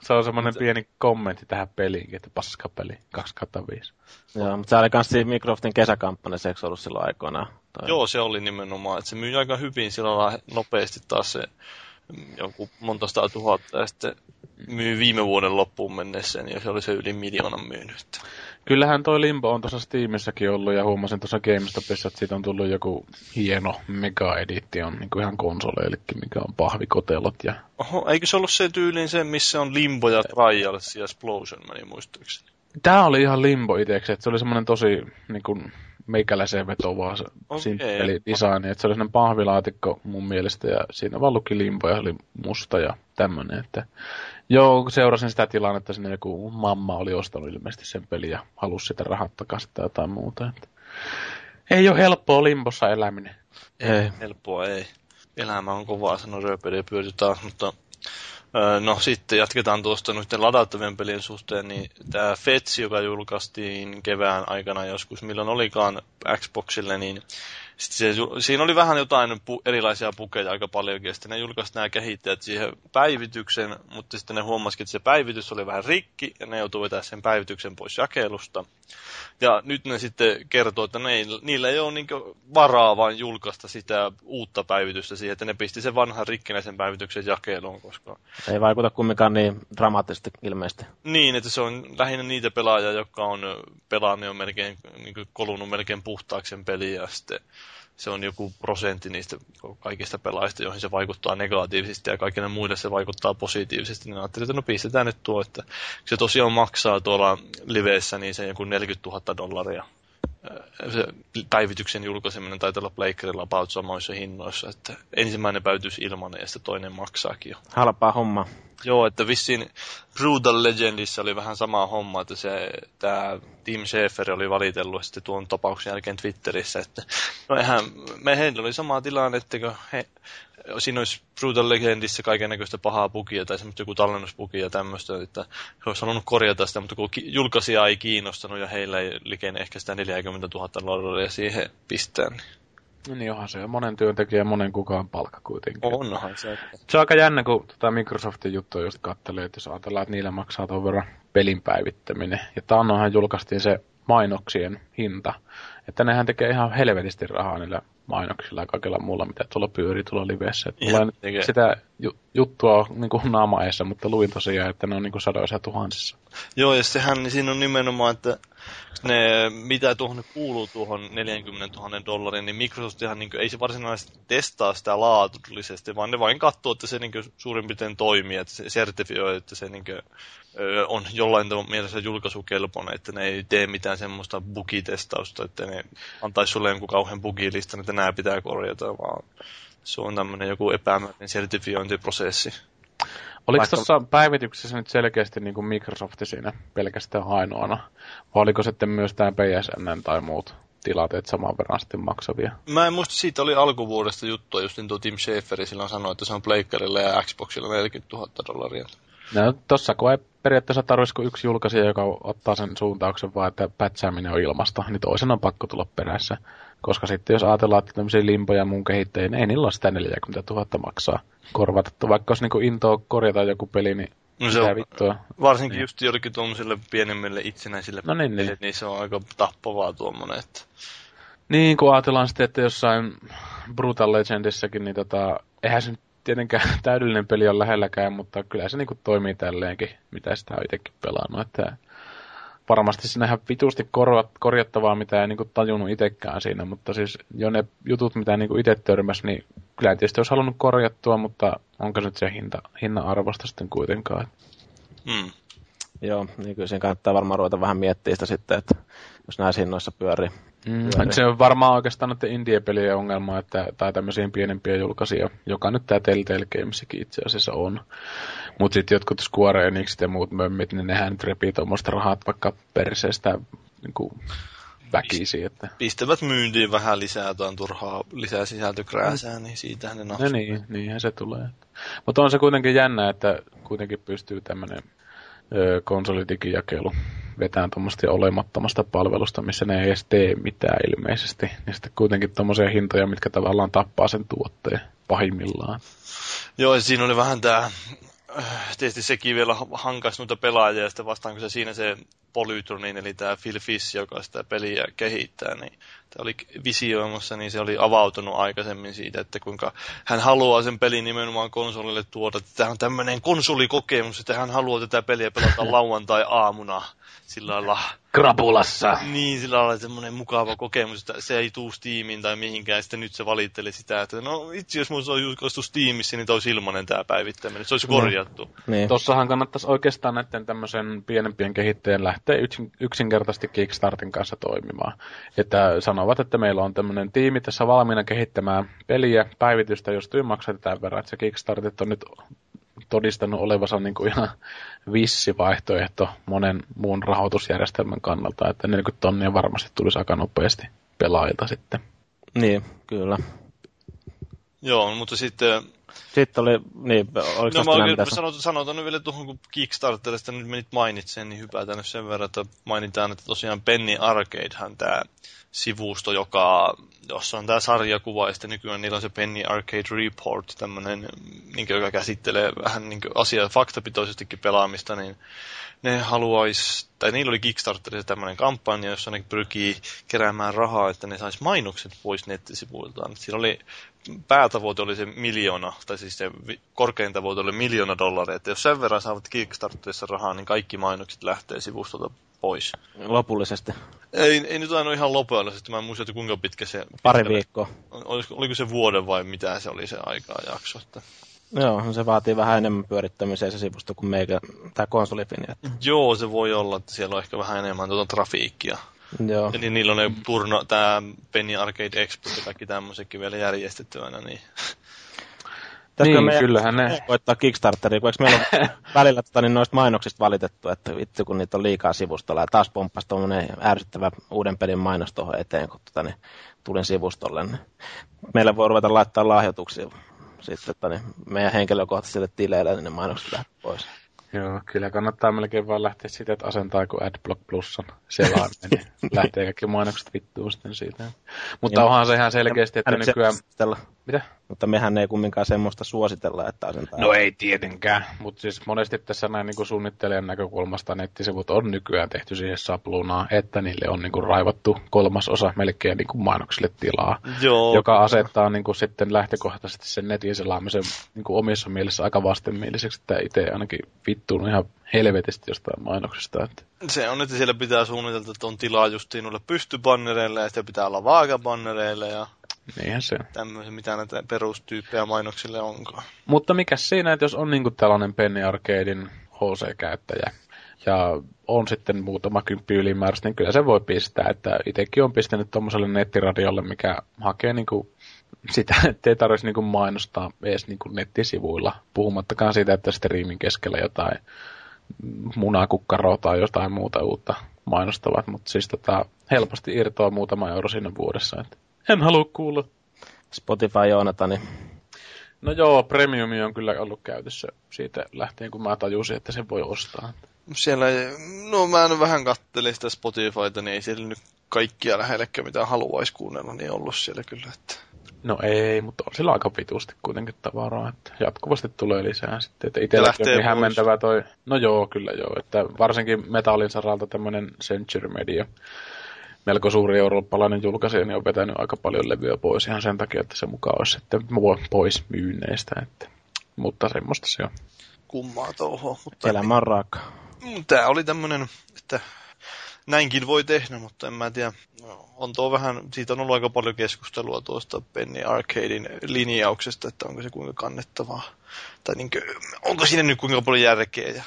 se on semmoinen pieni kommentti tähän peliin, että paskapeli 2/5. Joo, mutta se oli myös Microsoftin kesäkampanjassa, eikö ollut silloin aikoinaan? Tai... Joo, se oli nimenomaan, että se myi aika hyvin silloin nopeasti taas se joku monta 100 000 ja sitten myy viime vuoden loppuun mennessä, niin se oli se yli 1 000 000 myynyt. Kyllähän toi Limbo on tuossa Steamissäkin ollut, ja huomasin tuossa GameStopissa, että siitä on tullut joku hieno mega-edition niin kuin ihan konsoleillekin, mikä on pahvikotelot. Ja... Oho, eikö se ollut se tyyliin se, missä on Limbo ja Trials ja Explosion, meni muistaakseni? Tää oli ihan Limbo itseksi, että se oli semmoinen tosi niin kuin meikäläiseen vetovaa simppeli designi, että se oli semmoinen pahvilaatikko mun mielestä, ja siinä vaan luki Limbo ja oli musta ja tämmönen, että joo, seurasin sitä tilannetta, sinne joku mamma oli ostanut ilmeisesti sen pelin ja halusi sitä rahat takaisin tai jotain muuta, että ei ole helppoa Limbossa eläminen. Ei, helppoa ei. Elämä on kovaa, sanoi Rööpeli Pyöty taas, mutta... No sitten jatketaan tuosta noiden ladattavien pelien suhteen, niin tämä Fetch, joka julkaistiin kevään aikana joskus, milloin olikaan Xboxille, niin se, siinä oli vähän jotain erilaisia pukeja aika paljon, ja sitten ne julkaisivat nämä kehittäjät siihen päivityksen, mutta sitten ne huomasivat, että se päivitys oli vähän rikki, ja ne joutuivat vetämään sen päivityksen pois jakelusta. Ja nyt ne sitten kertoo, että niillä ei ole niin varaa vaan julkaista sitä uutta päivitystä siihen, että ne pisti sen vanhan rikkinäisen päivityksen jakeluun, koska... Ei vaikuta kumminkaan niin dramaattisesti ilmeisesti. Niin, että se on lähinnä niitä pelaajia, jotka on pelannut melkein, niin kolunut melkein puhtaaksen peliä, ja sitten se on joku prosentti niistä kaikista pelaajista, joihin se vaikuttaa negatiivisesti, ja kaikille muille se vaikuttaa positiivisesti. Niin ajattelin, että no pistetään nyt tuo, että se tosiaan maksaa tuolla liveissä niin se joku $40,000. Se päivityksen julkaiseminen taitaa olla pleikkarilla about samoissa hinnoissa, että ensimmäinen päivitys ilmanen ja sitten toinen maksaakin jo. Halpaa homma. Joo, että vissiin Brutal Legendissa oli vähän sama homma, että tämä Tim Schafer oli valitellut sitten tuon tapauksen jälkeen Twitterissä, että no eihän, heillä oli sama tilanne, että kun siinä olisi Brutal Legendissä kaikennäköistä pahaa bugia tai semmoista joku tallennusbugia ja tämmöistä, että he olisi halunnut korjata sitä, mutta kun julkaisija ei kiinnostanut ja heillä ei likene ehkä sitä $40,000 siihen pistää, niin... Niin onhan se. Monen työntekijä ja monen kukaan palkka kuitenkin. Onhan se. Se on aika jännä, kun tätä Microsoftin juttua just katselee, että jos ajatellaan, että niillä maksaa tuon verran pelin päivittäminen. Ja taannoinhan julkaistiin se mainoksien hinta. Että nehän tekee ihan helvetisti rahaa niillä mainoksilla ja kaikilla muulla, mitä tuolla pyörii tuolla livessä. Tulee sitä juttua niin naamaessa, mutta luin tosiaan, että ne on niin 100,000s. Joo, ja sehän niin siinä on nimenomaan, että ne, mitä tuohon kuuluu tuohon $40,000, niin Microsoftihan niin ei se varsinaisesti testaa sitä laadullisesti, vaan ne vain katsoo, että se niin suurin piirtein toimii, että se sertifioi, että se niin on jollain mielessä julkaisukelpoinen, että ne ei tee mitään semmoista bugitestausta, että ne antaisi sulle jonkun kauhean bugilistan, että nämä pitää korjata, vaan se on tämmöinen joku epämääräinen sertifiointiprosessi. Oliko tuossa päivityksessä nyt selkeästi niin kuin Microsoft siinä pelkästään ainoana? Vai oliko sitten myös tämä PSN tai muut tilanteet saman verran sitten maksavia? Mä en muista, siitä oli alkuvuodesta juttua, just niin tuo Tim Schaferi silloin sanoi, että se on pleikkarilla ja Xboxilla $40,000. No tossa kun ei periaatteessa tarvitsisi yksi julkaisija, joka ottaa sen suuntauksen vaan, että pätsääminen on ilmasta, niin toisen on pakko tulla perässä. Koska sitten jos ajatellaan, että tämmöisiä Limboja ja muun kehittäjiä, niin ei niillä ole sitä $40,000 maksaa korvatettu. Vaikka olisi niin intoa korjata joku peli, niin no se on, vittua. Varsinkin niin. Just jollekin tuollaisille pienemmille itsenäisille pelille, niin se on aika tappavaa tuommoinen. Että... Niin, kun ajatellaan sitten, että jossain Brutal Legendissäkin, niin eihän se tietenkään täydellinen peli on lähelläkään, mutta kyllä se niin toimii tälleenkin, mitä sitä on itsekin pelannut. Että varmasti sinähän vitusti korjattavaa, mitä ei niin tajunnut itsekään siinä, mutta siis jo ne jutut, mitä niin itse törmäsi, niin kyllä tietysti olisi halunnut korjattua, mutta onko nyt se hinnan arvosta sitten kuitenkaan? Mm. Joo, niin kyllä siinä kannattaa varmaan ruveta vähän miettiä sitä sitten, että jos näissä hinnoissa pyörii. Se on varmaan oikeastaan noiden indie-pelien ongelma, että, tai tämmöisiä pienempiä julkaisia, joka nyt tämä Telltale Gamesikin itse asiassa on. Mutta sitten jotkut Square Enixit ja muut mömmit, niin nehän nyt repii tuommoista rahat vaikka perseestä niin väkisi. Että... Pistävät myyntiin vähän lisää jotain turhaa, lisää sisältökrääsää, niin siitähän ne napsuu. No niin, niinhän se tulee. Mutta on se kuitenkin jännä, että kuitenkin pystyy tämmöinen konsolidigijakelu vetään tuommoista olemattomasta palvelusta, missä ne ei edes tee mitään ilmeisesti. Ja sitten kuitenkin tuommoisia hintoja, mitkä tavallaan tappaa sen tuotteen pahimmillaan. Joo, siinä oli vähän tämä... Tietysti sekin vielä hankaisi noita pelaajia, ja sitten vastaanko se siinä se Polytronin, eli tämä Phil Fish, joka sitä peliä kehittää, niin tämä oli visioimassa, niin se oli avautunut aikaisemmin siitä, että kuinka hän haluaa sen pelin nimenomaan konsolille tuoda. Tämä on tämmöinen konsolikokemus, että hän haluaa tätä peliä pelata lauantai-aamuna sillä lailla. Krapulassa. Niin, sillä lailla semmoinen mukava kokemus, että se ei tuu Steamiin tai mihinkään, ja sitten nyt se valitteli sitä, että no itse jos minulla olisi julkaistu Steamissa, niin tämä olisi ilmainen tämä päivittäminen, se olisi korjattu. Niin. Tuossahan kannattaisi oikeastaan näiden tämmöisen pienempien kehittäjien lähteä yksinkertaisesti Kickstartin kanssa toimimaan. Että sanovat, että meillä on tämmöinen tiimi tässä valmiina kehittämään peliä, päivitystä, jos tyy maksetaan verran, että se Kickstartit on nyt... todistanut olevansa niin kuin ihan vissi vaihtoehto monen muun rahoitusjärjestelmän kannalta, että 40 000 varmasti tulisi aika nopeasti pelaajilta sitten. Niin, kyllä. Joo, mutta sitten... Sitten oli, niin, oliko no, sanotaan vielä tuohon, kun Kickstarterista nyt menit mainitsen, niin hypätään sen verran, että mainitaan, että tosiaan Penny Arcadehan tämä sivusto, jossa on tämä sarjakuva, ja sitten nykyään niillä on se Penny Arcade Report, tämmöinen, joka käsittelee vähän niin asiaa faktapitoisestikin pelaamista, niin ne haluaisi, tai niillä oli Kickstarterissa tämmöinen kampanja, jossa ne pyrkii keräämään rahaa, että ne sais mainokset pois nettisivuiltaan. Siinä oli... Päätavoite oli se 1 000 000, tai siis se korkein tavoite oli $1 000 000, että jos sen verran saavat Kickstarterissa rahaa, niin kaikki mainokset lähtee sivustolta pois. Lopullisesti. Ei nyt aina ihan lopullisesti, mä en muista, kuinka pitkä se... Pari viikkoa. Oliko se vuoden vai mitä se oli se aikajakso? Että... Joo, se vaatii vähän enemmän pyörittämiseen se sivusto kuin meikä, tai Konsolifin. Että... Joo, se voi olla, että siellä on ehkä vähän enemmän trafiikkia. Joo. Eli niillä on tämä Penny Arcade Expo ja kaikki tämmöisetkin vielä järjestettävänä. Niin, niin kyllähän ne. Koittaa Kickstarteria, kun eikö meillä on välillä niin noista mainoksista valitettu, että vittu kun niitä on liikaa sivustolla. Ja taas pomppasi tuommoinen ärsyttävä uuden pelin mainos tuohon eteen, kun tulin sivustolle. Niin meillä voi ruveta laittaa lahjoituksia sitten, niin meidän henkilökohtaisille tileille, niin ne mainokset lähtee pois. Joo, kyllä kannattaa melkein vaan lähteä siitä, että asentaa joku AdBlock Plusan selaimeen. Lähtee kaikki mainokset vittuun sitten siitä. Mutta onhan se ihan selkeästi, että nykyään... Mitä? Mutta mehän ei kumminkaan semmoista suositella, että asentaa... No ei tietenkään, mutta siis monesti tässä näin niin suunnittelijan näkökulmasta nettisivut on nykyään tehty siihen sapluunaan, että niille on niin kuin raivattu 1/3 melkein niin kuin mainoksille tilaa, joo, joka asettaa niin kuin sitten lähtökohtaisesti sen netin selaamisen niin kuin omissa mielessä aika vastenmieliseksi, että itse ainakin vittuun ihan helvetisti jostain mainoksesta. Että... Se on, että siellä pitää suunnitella, että on tilaa justiin noille pystybannereille ja sitä pitää olla vaakabannereille ja... Niinhän se on. Tämmöisiä, mitä näitä perustyyppejä mainoksille onkaan. Mutta mikä siinä, että jos on niinku tällainen Penny Arcadein HC-käyttäjä ja on sitten muutama kymppi ylimääräistä, niin kyllä se voi pistää. Että itsekin on pistänyt tommoselle nettiradiolle, mikä hakee niinku sitä, ettei tarvitsisi niinku mainostaa edes niinku nettisivuilla. Puhumattakaan siitä, että striimin keskellä jotain munakukkaroa tai jotain muuta uutta mainostavat. Mutta siis helposti irtoaa muutama euro siinä vuodessa, että... En halua kuulla. Spotify Joonatani. No joo, premiumi on kyllä ollut käytössä siitä lähtien, kun mä tajusin, että sen voi ostaa. Siellä, no mä en vähän katselin sitä Spotifyta, niin ei siellä nyt kaikkia lähellekään mitä haluaisi kuunnella, niin ollut siellä kyllä. Että... No ei, mutta on siellä aika vitusti kuitenkin tavaraa, että jatkuvasti tulee lisää sitten. Että itselläkin on niin hämmentävä toi, no joo, kyllä joo, että varsinkin metallin saralta tämmönen Century Media. Melko suuri eurooppalainen julkaisija niin on vetänyt aika paljon levyä pois ihan sen takia, että se mukaan olisi sitten pois myynneistä. Että. Mutta semmoista se on. Kummaa touhoa. Elämä on raaka. Tämä oli tämmöinen, että näinkin voi tehdä, mutta en mä tiedä. On tuo vähän, siitä on ollut aika paljon keskustelua tuosta Penny Arcadein linjauksesta, että onko se kuinka kannettavaa. Tai niin kuin, onko siinä nyt kuinka paljon järkeä. Ja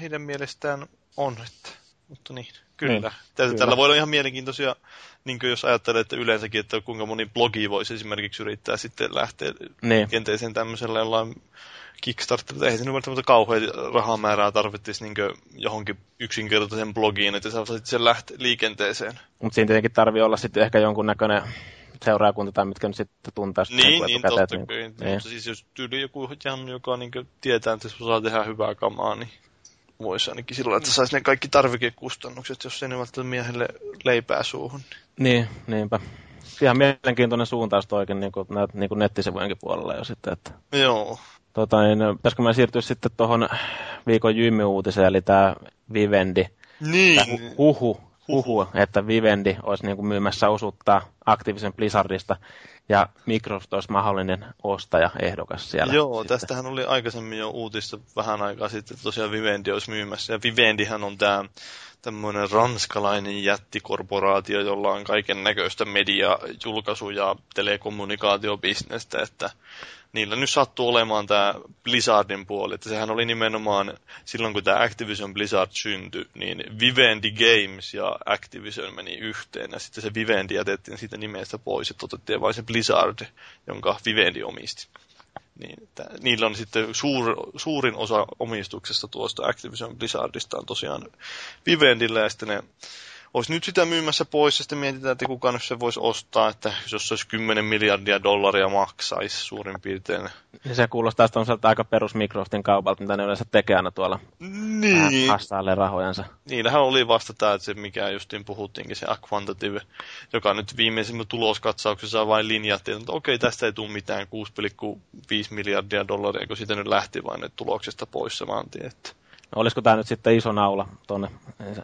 heidän mielestään on, että, mutta niin. Kyllä. Niin. Tällä voi olla ihan mielenkiintoisia, niin jos ajattelee, että yleensäkin, että kuinka moni blogi voisi esimerkiksi yrittää sitten lähteä liikenteeseen tämmöisellä jollain Kickstarterilla. Eihän se nyt välttämättä kauhean rahamäärää tarvittaisi niin johonkin yksinkertaisen blogiin, että sä voisit sen lähteä liikenteeseen. Mutta siinä tietenkin tarvii olla sitten ehkä jonkunnäköinen seuraakunta tai mitkä nyt sitten tuntee. Niin, totta kai. Niin. Siis jos tyyli joku, joka niin tietää, että se osaa tehdä hyvää kamaa, niin voisi ainakin silloin, että saisi ne kaikki tarvikekustannukset, jos ei ne välttämättä miehelle leipää suuhun. Niin, niinpä. Ihan mielenkiintoinen suuntaus toikin niin kuin nettisivujenkin puolella jo sitten. Että joo. Pitäisikö mä siirtyä sitten tuohon viikon Jymy-uutiseen, eli tämä Vivendi. Niin. Huhu, että Vivendi olisi niin kuin myymässä osuutta aktiivisen Blizzardista ja Microsoft olisi mahdollinen ostajaehdokas siellä. Joo, sitten. Tästähän oli aikaisemmin jo uutista vähän aikaa sitten, että tosiaan Vivendi olisi myymässä. Ja Vivendihän on tämä tämmöinen ranskalainen jättikorporaatio, jolla on kaiken näköistä mediajulkaisu- ja telekommunikaatiobisnestä, että niillä nyt sattuu olemaan tämä Blizzardin puoli, että sehän oli nimenomaan silloin, kun tämä Activision Blizzard syntyi, niin Vivendi Games ja Activision meni yhteen, ja sitten se Vivendi jätettiin siitä nimestä pois, että otettiin vain se Blizzard, jonka Vivendi omisti. Niin, että niillä on sitten suurin osa omistuksesta tuosta Activision Blizzardista on tosiaan Vivendillä, ja sitten ne olisi nyt sitä myymässä pois, ja sitten mietitään, että kukaan nyt se voisi ostaa, että jos se olisi 10 miljardia dollaria maksaisi suurin piirtein. Ja se kuulostaa sitä aika perus Microsoftin kaupalta, mitä ne yleensä tekee aina tuolla hassailee rahojansa. Niillähän oli vasta tämä, että se mikä justiin puhuttiinkin, se Aquantative, joka nyt viimeisimmän tuloskatsauksessa vain linjattiin, että okei, tästä ei tule mitään 6,5 miljardia dollaria, kun siitä nyt lähti vain nyt tuloksesta pois saman tien, että no, olisiko tämä nyt sitten iso naula tuonne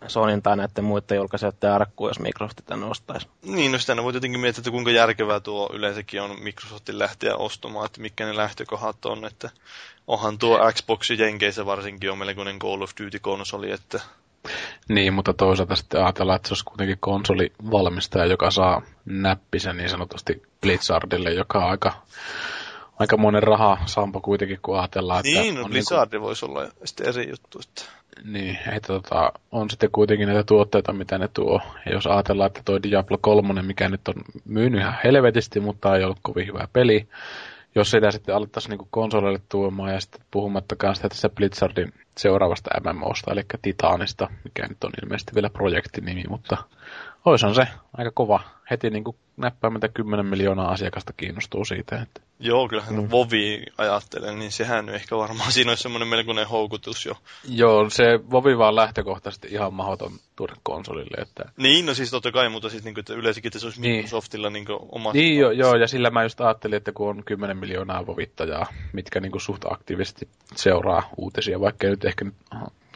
Sonyin tai näiden muiden julkaisijoiden arkkuun, jos Microsoft tämän ostaisi? Niin, no sitä ne voi tietenkin miettiä, että kuinka järkevää tuo yleensäkin on Microsoftin lähteä ostamaan, että mitkä ne lähtökohdat on, että onhan tuo Xboxi Jenkeissä varsinkin on melkoinen Call of Duty-konsoli, että niin, mutta toisaalta sitten ajatellaan, että se olisi kuitenkin konsolivalmistaja, joka saa näppisen niin sanotusti Blizzardille, joka on aika monen raha sampo kuitenkin, kun ajatellaan, niin, että no, Blizzard niin voisi olla sitten eri juttu. Niin, että on sitten kuitenkin näitä tuotteita, mitä ne tuo. Ja jos ajatellaan, että toi Diablo 3, mikä nyt on myynyt ihan helvetisti, mutta ei ollut kovin hyvä peli. Jos sitä sitten alettaisiin niin kuin konsoleille tuomaan ja sitten puhumattakaan sitä tässä Blizzardin seuraavasta MMOsta, eli Titanista, mikä nyt on ilmeisesti vielä projektinimi, mutta oishan se aika kova. Heti niin kuin näppäimeltä 10 miljoonaa asiakasta kiinnostuu siitä. Että joo, kyllähän Vovi ajattelee, niin sehän nyt ehkä varmaan siinä olisi semmoinen melkoinen houkutus jo. Joo, se Vovi vaan lähtökohtaisesti ihan mahdoton tuoda konsolille. Että niin, no siis totta kai, mutta siis, niin kuin, että yleensäkin että se olisi Microsoftilla niin omassa. Niin, joo, ja sillä mä just ajattelin, että kun on 10 miljoonaa vovittajaa, mitkä niin kuin suht aktiivisesti seuraa uutisia, vaikka nyt ehkä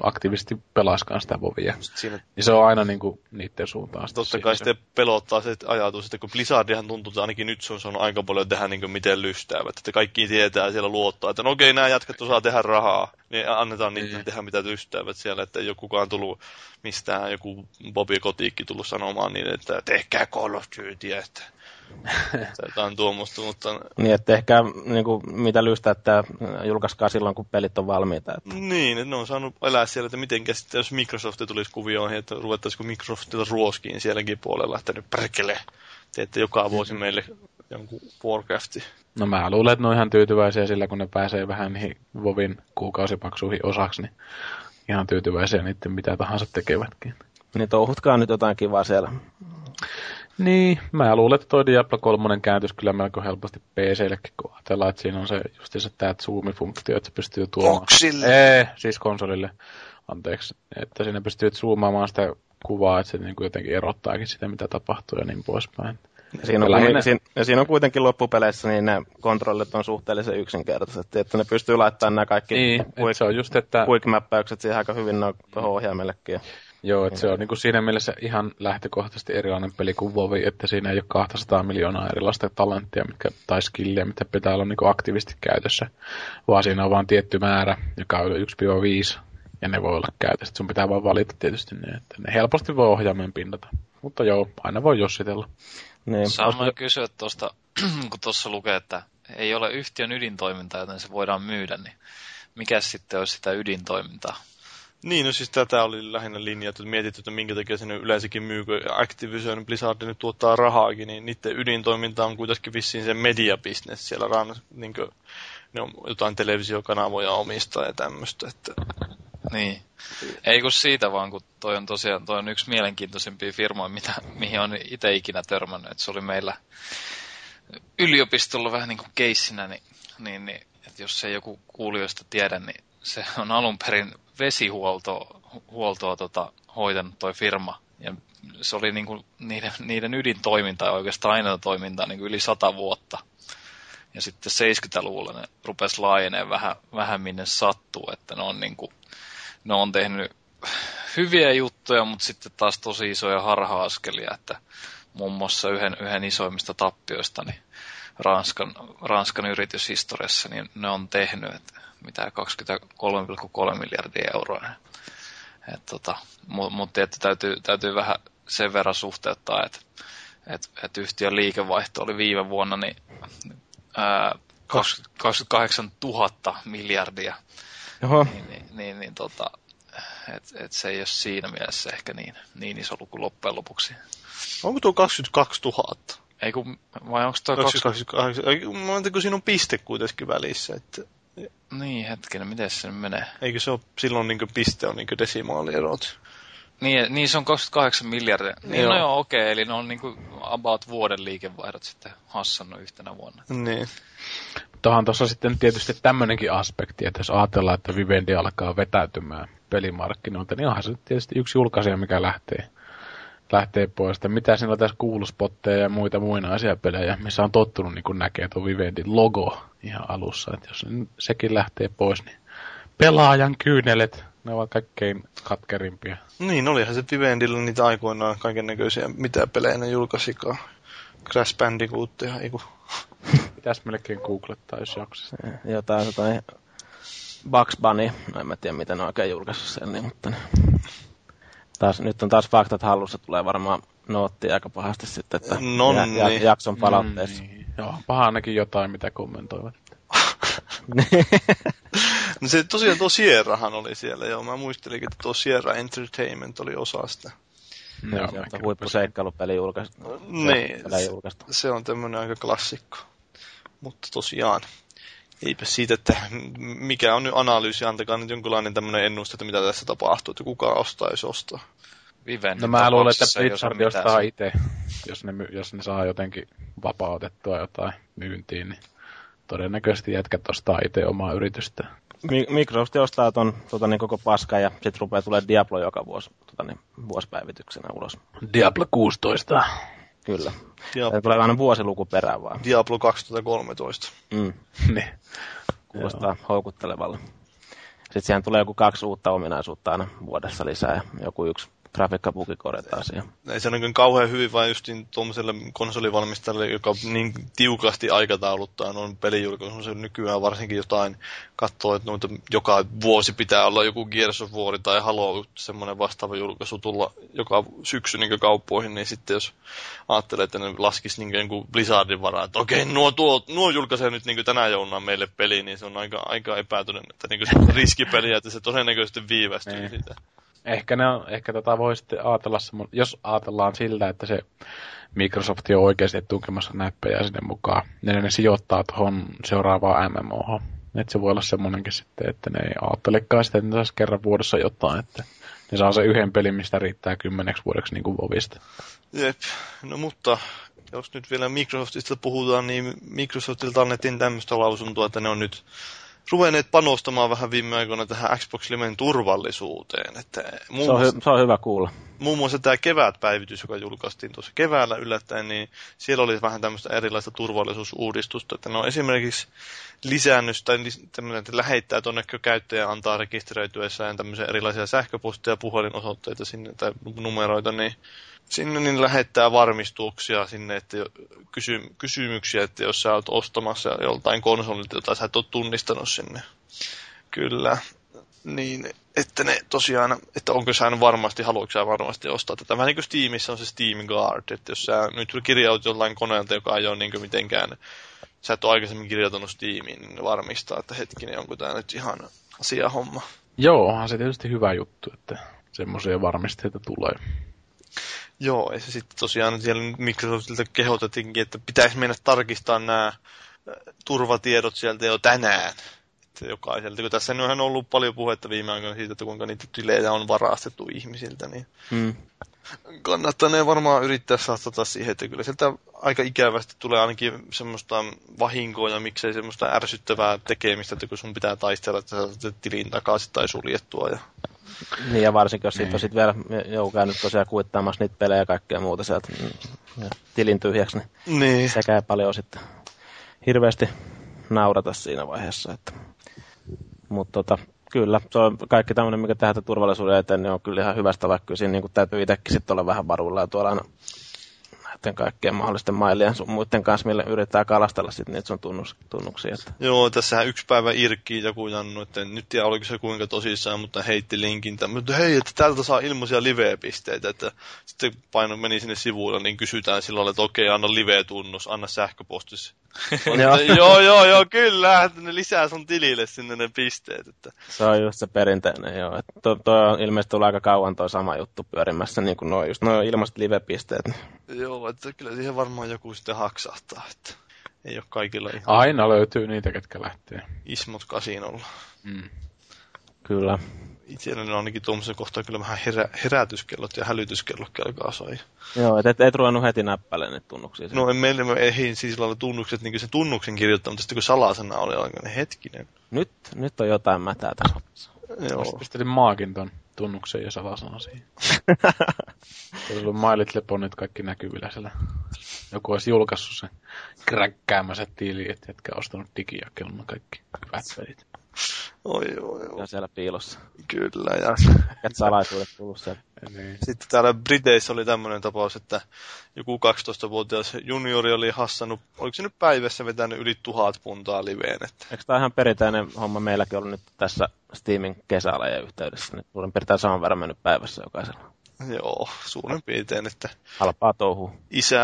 aktiivisesti pelaaskaan sitä Vovia. Siinä niin se on aina niin kuin niiden suuntaan. Totta kai sitten pelottaa se ajatus, että kun Blizzardihan tuntuu, että ainakin nyt se on saanut aika paljon tehdä niin kuin miten lystäävät. Että kaikki tietää siellä luottaa, että no okei, nämä jätkät osaa tehdä rahaa. Niin annetaan niitä tehdä mitä lystäävät siellä. Että ei ole kukaan tullut mistään, joku Bobby Kotiikki tullut sanomaan niin, että tehkää Call of Dutyä, että jotain tuomusta, mutta niin, että ehkä niin kuin, mitä lystää, että julkaiskaa silloin, kun pelit on valmiita. Että niin, että ne on saanut elää siellä, että miten sitten, jos Microsoft tulisi kuvioihin, että ruvettaisiko Microsoftilla ruoskiin sielläkin puolella, että nyt perkele, teette joka vuosi meille jonkun Warcraftin. No mä luulen, että ne on ihan tyytyväisiä sillä, kun ne pääsee vähän niihin Vovin kuukausimaksuihin osaksi, niin ihan tyytyväisiä niiden mitä tahansa tekevätkin. Niin touhutkaa nyt jotain kivaa siellä. Niin, mä luulen, että toi Diablo 3 kääntyisi kyllä melko helposti PC-llekin, kun ajatellaan, että siinä on se justiinsa tää zoomifunktio, että se pystyy tuomaan Foxille. Siis konsolille, anteeksi, että siinä pystyy zoomaamaan sitä kuvaa, että se niin kuin jotenkin erottaakin sitä, mitä tapahtuu ja niin poispäin. Siinä on kuitenkin loppupeleissä, niin ne kontrollit on suhteellisen yksinkertaisesti, että ne pystyy laittamaan nämä kaikki quick-mäppäykset siihen aika hyvin tuohon ohjaimellekin. Joo, että se on niin kuin siinä mielessä ihan lähtökohtaisesti erilainen peli kuin Vovi, että siinä ei ole 200 miljoonaa erilaista talenttia tai skilliä, mitä pitää olla niin kuin aktiivisesti käytössä, vaan siinä on vain tietty määrä, joka on 1-5, ja ne voi olla käytössä. Sun pitää vaan valita tietysti ne, että ne helposti voi ohjaimen pinnata, mutta joo, aina voi jossitella. Niin. Saan mä kysyä tuosta, kun tuossa lukee, että ei ole yhtiön ydintoimintaa, joten se voidaan myydä, niin mikä sitten olisi sitä ydintoimintaa? Niin, no siis tätä oli lähinnä linjaa, että mietit, että minkä takia se yleensäkin myy, kun Activision Blizzard nyt tuottaa rahaakin, niin niiden ydintoiminta on kuitenkin vissiin se mediabisnes. Siellä on niin kuin, ne on jotain televisiokanavoja omistaa ja tämmöistä. Että... Niin, ei kun siitä vaan, kun toi on tosiaan toi on yksi mielenkiintoisimpia firmoja, mihin on itse ikinä törmännyt. Et se oli meillä yliopistolla vähän niin kuin keissinä, niin että jos ei joku kuulijoista tiedä, niin se on alun perin vesihuoltoa hoitanut toi firma. Ja se oli niin kuin niiden ydintoiminta ja oikeastaan ainoa toiminta niin kuin yli 100 vuotta. Ja sitten 70-luvulla ne rupesi laajeneen vähän minne sattuu, että ne on tehnyt hyviä juttuja, mutta sitten taas tosi isoja harha-askelia, että muun muassa yhden isoimmista tappioista niin Ranskan yrityshistoriassa niin ne on tehnyt, että mitä 23,3 miljardia euroa. Mutta täytyy vähän sen verran suhteuttaa, että yhtiön liikevaihto oli viime vuonna niin 28 000 miljardia. Et se ei ole siinä mielessä ehkä niin iso luku loppujen lopuksi. Onko tuo 22 000? Ei kun, vai onko tuo 28? Mä ajattelin, kun siinä on piste kuitenkin välissä. Että... Niin, hetkinen, miten se menee? Eikö se ole silloin niin kuin piste on niin kuin desimaalierot? Niin, se on 28 miljardia. Niin, joo. No joo, okei, eli ne on niin kuin about vuoden liikevaihdot sitten hassannut yhtenä vuonna. Niin. Tuohan tuossa sitten tietysti tämmöinenkin aspekti, että jos ajatellaan, että Vivendi alkaa vetäytymään pelimarkkinoilta, niin onhan se tietysti yksi julkaisija, mikä lähtee pois. Että mitä siinä on tässä kuuluspotteja ja muita muinaisia pelejä, missä on tottunut niin näkee tuo Vivendin logo ihan alussa. Että jos sekin lähtee pois, niin pelaajan kyynelet, ne ovat kaikkein katkerimpia. Niin, olihan se Vivendillä niitä aikoinaan kaikennäköisiä, mitä pelejä ne julkaisikaan. Crash Bandicootia, eiku. Pitäis melkein googlettaa, jos jaksaisi. Joo, tää on jotain Bugs Bunny. No, en mä tiedä, miten ne on oikein julkaissut sen, niin, mutta... nyt on taas faktat hallussa, tulee varmaan noottia aika pahasti sitten, että jakson palautteessa. Niin. Joo, paha ainakin jotain, mitä kommentoivat. No se tosiaan tuo Sierrahan oli siellä, joo. Mä muistelin, että tuo Sierra Entertainment oli osa sitä. Joo, sieltä huippuseikkailupeli julkaistu. Niin, se on tämmöinen aika klassikko. Mutta tosiaan, eipä siitä, että mikä on nyt analyysi, antakaa nyt jonkinlainen tämmöinen ennuste, että mitä tässä tapahtuu, että kuka ostaa, jos ostaa. Vivendi, no mä luulen, että Blizzard ostaa itse, jos ne saa jotenkin vapautettua jotain myyntiin, niin todennäköisesti jätkät ostaa itse omaa yritystä. Microsoft ostaa ton koko paskan ja sit rupeaa tulee Diablo joka vuosi vuosipäivityksenä ulos. Diablo 16. Kyllä. Tulee aina vuosiluku perään vaan. Diablo 2013. Mm. Niin. Kuulostaa houkuttelevalle. Sitten siihen tulee joku 2 uutta ominaisuutta aina vuodessa lisää ja joku yksi grafiikkapuki korjataan siihen. Ei se ole kauhean hyvin, vaan just tuollaiselle konsolivalmistajalle, joka niin tiukasti aikatauluttaa noin pelijulkaisun. Se nykyään varsinkin jotain katsoo, että noita joka vuosi pitää olla joku Gears of War tai Halo, semmoinen vastaava julkaisu tulla joka syksy niin kauppoihin, niin sitten jos ajattelee, että ne laskisi niin Blizzardin varaa, että okei, nuo julkaisee nyt niin tänä jouluna meille peli, niin se on aika epätodennäköinen, että niin se on riskipeliä, että se todennäköisesti viivästyy sitä. Ehkä tätä voi sitten ajatella, jos ajatellaan sillä, että se Microsoft on oikeasti tunkemassa näppejä sinne mukaan, niin ne sijoittaa tuohon seuraavaan MMO:hon. Että se voi olla semmoinenkin sitten, että ne ei ajattelekaan sitä, että ne saisi kerran vuodessa jotain, että ne saa se yhden pelin, mistä riittää 10 vuodeksi niin kuin Vovista. Jep, no mutta jos nyt vielä Microsoftista puhutaan, niin Microsoftilta annettiin tämmöistä lausuntoa, että ne on nyt ruvenneet panostamaan vähän viime aikoina tähän Xbox Liven turvallisuuteen. Että se on hyvä kuulla. Muun muassa tämä kevätpäivitys, joka julkaistiin tuossa keväällä yllättäen, niin siellä oli vähän tämmöistä erilaista turvallisuusuudistusta. Että ne on esimerkiksi lisännyt, tai tämmöinen, että lähettää tuonne käyttäjä antaa rekisteröityessään tämmöisiä erilaisia sähköposteja, puhelinosoitteita sinne, tai numeroita, niin sinne niin lähettää varmistuksia sinne, että kysymyksiä, että jos sä oot ostamassa joltain konsolilta, jota sä et ole tunnistanut sinne. Kyllä. Niin, että ne tosiaan, että onko sä varmasti, haluatko sä varmasti ostaa tätä. Vähän niin kuin Steamissa on se Steam Guard, että jos sä nyt kirjaut jollain koneelta, joka ei ole niin kuin mitenkään, sä et ole aikaisemmin kirjautunut Steamiin, niin varmistaa, että hetkinen, onko tää nyt ihan asiahomma. Joo, onhan se tietysti hyvä juttu, että semmoisia varmisteita tulee. Joo, ja se sitten tosiaan siellä Microsoftilta kehotettiinkin, että pitäisi mennä tarkistamaan nämä turvatiedot sieltä jo tänään. Että jokaiselta, kun tässä on ollut paljon puhetta viime aikoina siitä, että kuinka niitä tilejä on varastettu ihmisiltä, niin kannattaa ne varmaan yrittää satsata siihen, että kyllä sieltä aika ikävästi tulee ainakin semmoista vahinkoa ja miksei semmoista ärsyttävää tekemistä, että kun sun pitää taistella, että sä tilin takaisin tai suljettua. Ja... Niin ja varsinkin, jos siitä on sitten vielä käynyt tosiaan kuittaamassa niitä pelejä ja kaikkea muuta sieltä tilin tyhjäksi, niin se käy paljon sitten hirveästi naurata siinä vaiheessa. Että... Mutta kyllä, se on kaikki tämmöinen, mikä tehdään turvallisuuden eteen, niin on kyllä ihan hyvästä, vaikka kyllä siinä niin täytyy itsekin sitten olla vähän varuillaan tuolla aina näiden kaikkien mahdollisten mailien sun muiden kanssa, millä yritetään kalastella sitten niitä sun tunnuksia. Että. Joo, tässähän yksi päivä irkkii joku jannu, että en nyt tiedä oliko se kuinka tosissaan, mutta heitti linkin tämän, mutta hei, että täältä saa ilmaisia live-pisteitä, että sitten paino meni sinne sivuilla, niin kysytään silloin, että okei, anna live-tunnus, anna sähköpostisi. Joo, kyllä, ne lisää sun tilille sinne ne pisteet. Että. Se on just se perinteinen, joo. Tuo on ilmeisesti tullut aika kauan tuo sama juttu pyörimässä, niin kuin nuo just ilmaiset live-pisteet. Joo, että kyllä siihen varmaan joku sitten haksahtaa, että ei ole kaikilla ihan... Aina löytyy niitä, ketkä lähtee. Ismot kasinolla. Mm. Kyllä. Itselläni on ainakin tuommoisen kohtaa kyllä vähän herätyskellot ja hälytyskellot alkaa soi. Joo, et ruvennut heti näppäilemään niitä tunnuksia. No meillä ei siis lailla tunnukset, niin kuin se tunnuksen kirjoittaa, mutta sitten kun salasana oli alkanut, hetkinen. Nyt on jotain mätää tässä. Joo. Sitten pistelin maakin ton tunnuksen ja salasana siihen. Tuolla on mailit leponit kaikki näkyvillä siellä. Joku olisi julkaissut sen kräkkäämänsä tiiliin, etkä ostanut digiakelma kaikki pätselit. Oi. Ja siellä piilossa. Kyllä, ja... Et salaisuudet tullut siellä. Niin. Sitten täällä Briteissä oli tämmöinen tapaus, että joku 12-vuotias juniori oli hassannut, oliko se nyt päivässä vetänyt yli 1,000 puntaa liveen? Että... Eikö tämä ihan perinteinen homma meilläkin ollut nyt tässä Steamin kesäalajan yhteydessä? Niin suurin piirtein saman verran mennyt päivässä jokaisella. Joo, suurin piirtein, että... Halpaa touhuu.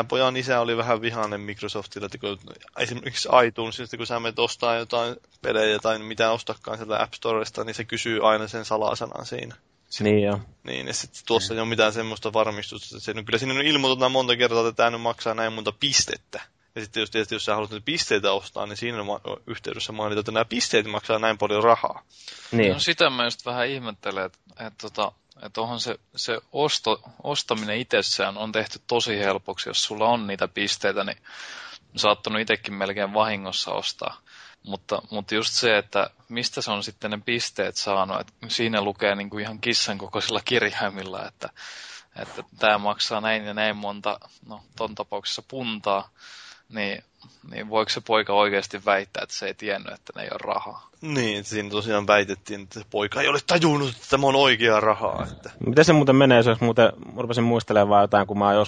Pojan isä oli vähän vihainen Microsoftilla, että kun esimerkiksi iTunesista, kun sä menet ostaa jotain pelejä tai mitä ostakaan sieltä App Storesta, niin se kysyy aina sen salasanan siinä. Niin joo. Niin, ja sitten tuossa ei ole mitään semmoista varmistusta. Kyllä siinä nyt ilmoitetaan monta kertaa, että tämä nyt maksaa näin monta pistettä. Ja sitten jos sä haluat niitä pisteitä ostaa, niin siinä yhteydessä mainitaan, että nämä pisteet maksaa näin paljon rahaa. Niin. No sitä mä just vähän ihmettelen, että onhan se ostaminen itsessään on tehty tosi helpoksi, jos sulla on niitä pisteitä, niin saattanut itsekin melkein vahingossa ostaa. Mutta just se, että mistä se on sitten ne pisteet saanut, että siinä lukee niin kuin ihan kissan kokoisilla kirjaimilla, että tämä maksaa näin ja näin monta, no ton tapauksessa puntaa, niin voiko se poika oikeasti väittää, että se ei tiennyt, että ne ei ole rahaa? Niin, siinä tosiaan väitettiin, että se poika ei ole tajunnut, että tämä on oikeaa rahaa. Että... Miten se muuten menee, jos muuten rupesin muistelemaan jotain, kun mä oon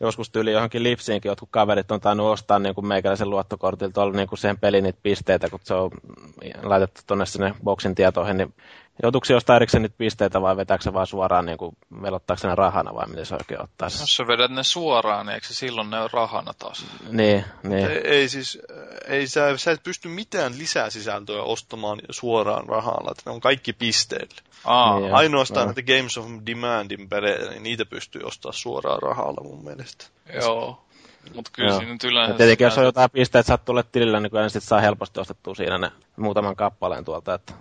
joskus tyyli johonkin Lipsiinkin jotkut kaverit on tainnut ostaa niin kuin meikäläisen luottokortilta tuolla niin kuin siihen peliin niitä pisteitä, kun se on laitettu tuonne sinne boksin tietoihin, niin joutuuko se jostain erikseen niitä pisteitä vai vetääkö se vaan suoraan, niin kuin velottaako ne rahana vai miten se oikein ottaa? Jos sä vedät ne suoraan, niin eikö se silloin ne ole rahana taas? Niin. Ei, sä et pysty mitään lisäsisältöä ostamaan suoraan rahalla, että ne on kaikki pisteillä. Niin, ainoastaan näitä Games of Demandin pelejä, niin niitä pystyy ostamaan suoraan rahalla mun mielestä. Joo. Mut kyllä siinä yleensä... Tietenkin jos on jotain pisteitä, että sä oot tullut tilillä, niin kyllä sitten saa helposti ostettua siinä ne muutaman kappaleen tuolta, että...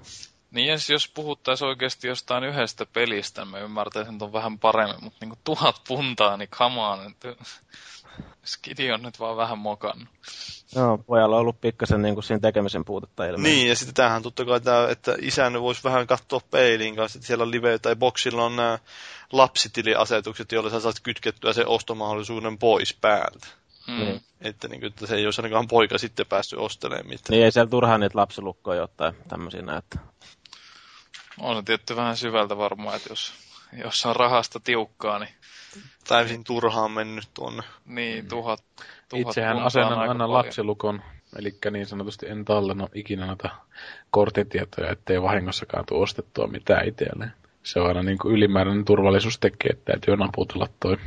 Niin jos puhuttaisiin oikeasti jostain yhdestä pelistä, mä ymmärtäisin ton vähän paremmin, mutta niinku 1,000 puntaa, niin come on. Skidi on nyt vaan vähän mokannut. Joo, pojalla on ollut pikkasen niin siinä tekemisen puutetta ilmeisesti. Niin, ja sitten tämähän totta kai tämä, että isän voisi vähän katsoa peiliin kanssa, että siellä live- tai boksilla on nämä lapsitiliasetukset, joilla sä saat kytkettyä sen ostomahdollisuuden pois päältä. Mm. Että, niin kuin, että se ei olisi ainakaan poika sitten päässyt ostelemaan mitään. Niin ei siellä turhaan niitä lapsilukkoja ottaa tämmöisiä näyttää. On se tietty vähän syvältä varmaan, että jos on rahasta tiukkaa, niin... Täysin turhaan mennyt tuonne. Niin, 1,000 puntaa. Itsehän asennan aina lapsilukon, eli niin sanotusti en tallenna ikinä noita korttitietoja, ettei vahingossakaan tule ostettua mitään itselleen. Se on aina niin kuin ylimääräinen turvallisuustekijä, että täytyy naputella toi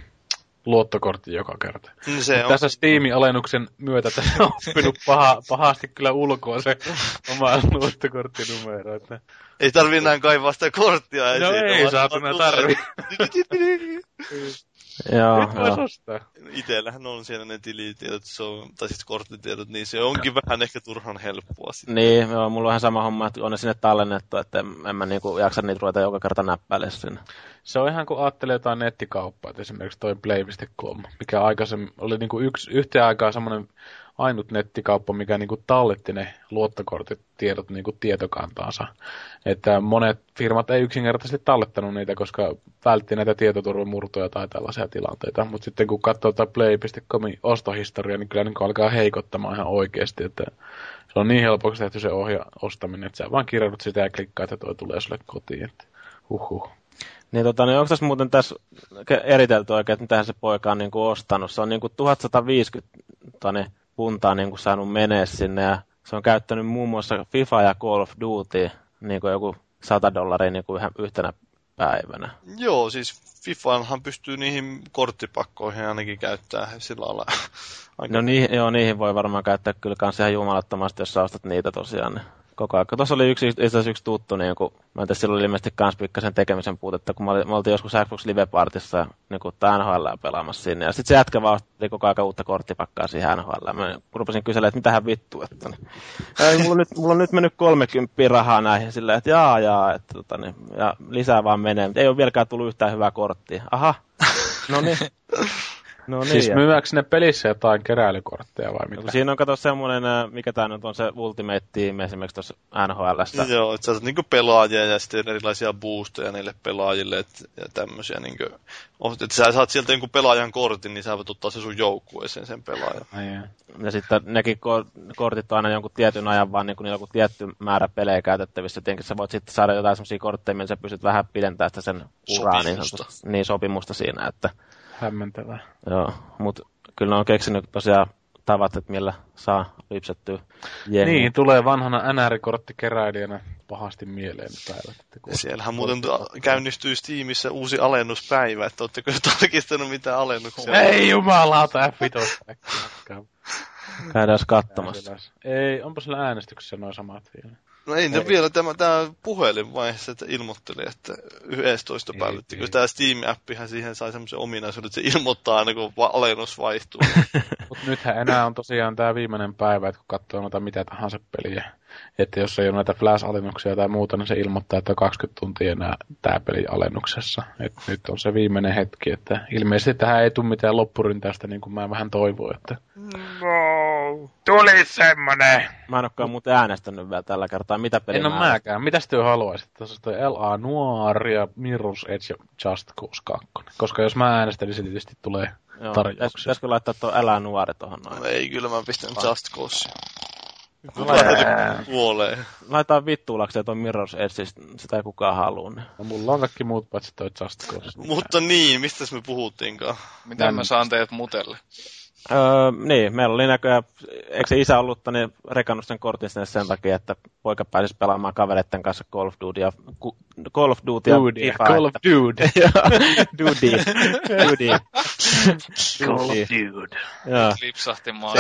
luottokortti joka kerta. Se on. Tässä Steam-alennuksen myötä tässä on oppinut pahasti kyllä ulkoa se oma luottokorttinumero. Että... Ei tarvii näin kaivaa sitä korttia. No esiin, ei saatuna tarvii. Nyt vois ostaa. Itellähän on siellä ne tilitiedot, tai siis korttitiedot, niin se onkin vähän ehkä turhan helppoa. Sitten. Niin, joo, mulla on ihan sama homma, että on ne sinne tallennettu, että en mä niinku jaksa niitä ruveta joka kerta näppäilemään sinne. Se on ihan, kun ajattelee jotain nettikauppaa, että esimerkiksi toi play.com, mikä aikaisemmin oli niinku yhteen aikaan semmoinen ainut nettikauppa, mikä niinku talletti ne luottokorttitiedot niinku tietokantaansa. Että monet firmat ei yksinkertaisesti tallettanut niitä, koska vältti näitä tietoturvamurtoja tai tällaisia tilanteita. Mutta sitten kun katsoo tätä play.comin ostohistoriaa, niin kyllä niinku alkaa heikottamaan ihan oikeasti. Että se on niin helpoksi tehty se ostaminen, että sä vaan kirjoitut sitä ja klikkaat, että toi tulee sulle kotiin. Että huhhuh. Niin niin onko tässä muuten tässä eritelty oikein, että mitähän se poika on niinku ostanut? Se on niinku 1150 puntaa niinku saanut menee sinne ja se on käyttänyt muun muassa FIFA ja Call of Duty niinku joku $100 niinku yhtenä päivänä. Joo, siis FIFAanhan pystyy niihin korttipakkoihin ainakin käyttää sillä lailla. No niihin voi varmaan käyttää kyllä kans ihan jumalattomasti, jos sä ostat niitä tosiaan. Koko ajan. Tuossa oli yksi tuttu, niin kun, mä en tiedä, sillä oli ilmeisesti kans pikkasen tekemisen puutetta, kun me oltiin joskus Xbox Live-partissa niin NHL pelaamassa sinne, ja sit se jätkä vaan otti koko ajan uutta korttipakkaa siihen NHL. Mä rupesin kyselemään, että mitähän vittu, että mulla on nyt mennyt 30 rahaa näihin, silleen, että että, ja lisää vaan menee, mutta ei ole vieläkään tullut yhtään hyvää korttia. Aha, no niin. Siis myydäänkö sinne pelissä jotain keräilykortteja vai mitä? Siinä on kato semmoinen, mikä tää nyt on se Ultimate Team esimerkiksi tuossa NHL:ssä. Joo, että sä otat niinku pelaajia ja sitten erilaisia boosteja niille pelaajille ja tämmösiä niinku. Että sä saat sieltä jonkun pelaajan kortin, niin sä voit ottaa se sun joukkueeseen sen pelaajan. Ja sitten nekin kortit on aina jonkun tietyn ajan, vaan niinku niillä on joku tietty määrä pelejä käytettävissä. Tietenkin sä voit sitten saada jotain semmosia kortteja, millä sä pystyt vähän pidentämään sitä sen uraa. Niin sopimusta siinä, että... Hämmentävää. Joo, mutta kyllä ne on keksinyt tosiaan tavat, että millä saa lypsettyä jengiä. Niin, tulee vanhana NR-korttikeräilijänä pahasti mieleen päivät. Siellähän muuten käynnistyy Steamissa uusi alennuspäivä, että ootteko tarkistanut mitään alennuksia? Ei jumalauta, F5. Käydään katsomassa. Ei, onpa siellä äänestyksessä noin samat vielä. No ei, ne vielä tämä puhelinvaiheessa että ilmoitteli, että 11. päivä. Kun tämä Steam-appihän siihen sai semmoisen ominaisuuden, että se ilmoittaa aina, kun alennus vaihtuu. Mutta nythän enää on tosiaan tämä viimeinen päivä, että kun katsoo noita mitä tahansa peliä. Että jos ei ole näitä flash-alennuksia tai muuta, niin se ilmoittaa, että on 20 tuntia enää tämä peli alennuksessa. Että nyt on se viimeinen hetki, että ilmeisesti tähän ei tule mitään loppurintäystä, niin kuin mä vähän toivoin, että... No, tuli semmonen! Mä en olekaan muuten äänestänyt vielä tällä kertaa. Mitä peliä en ole mäkään. Mitäs työ haluaisit? Tässä on toi L.A. Noir ja Mirror's Edge ja Just Cause 2. Koska jos mä äänestän, niin se tietysti tulee tarjouksia. Pitäisikö laittaa tuo L.A. Noir tuohon noin? No ei, kyllä mä pistän Just Cause. Kukaan kuolee. Laitaan vittuulakseen tuon Mirror's Edge, sitä ei kukaan halua. No mulla on kaikki muut paitsi toi Just Cause. Mutta niin, mistäs me puhuttiinkaan? Miten mä saan teidät mutelle? Niin, meillä oli näköjään, eikö se isä ollut rekannut sen kortin sinne sen takia, että poika pääsisi pelaamaan kavereiden kanssa Call of Duty. Lipsahti maan.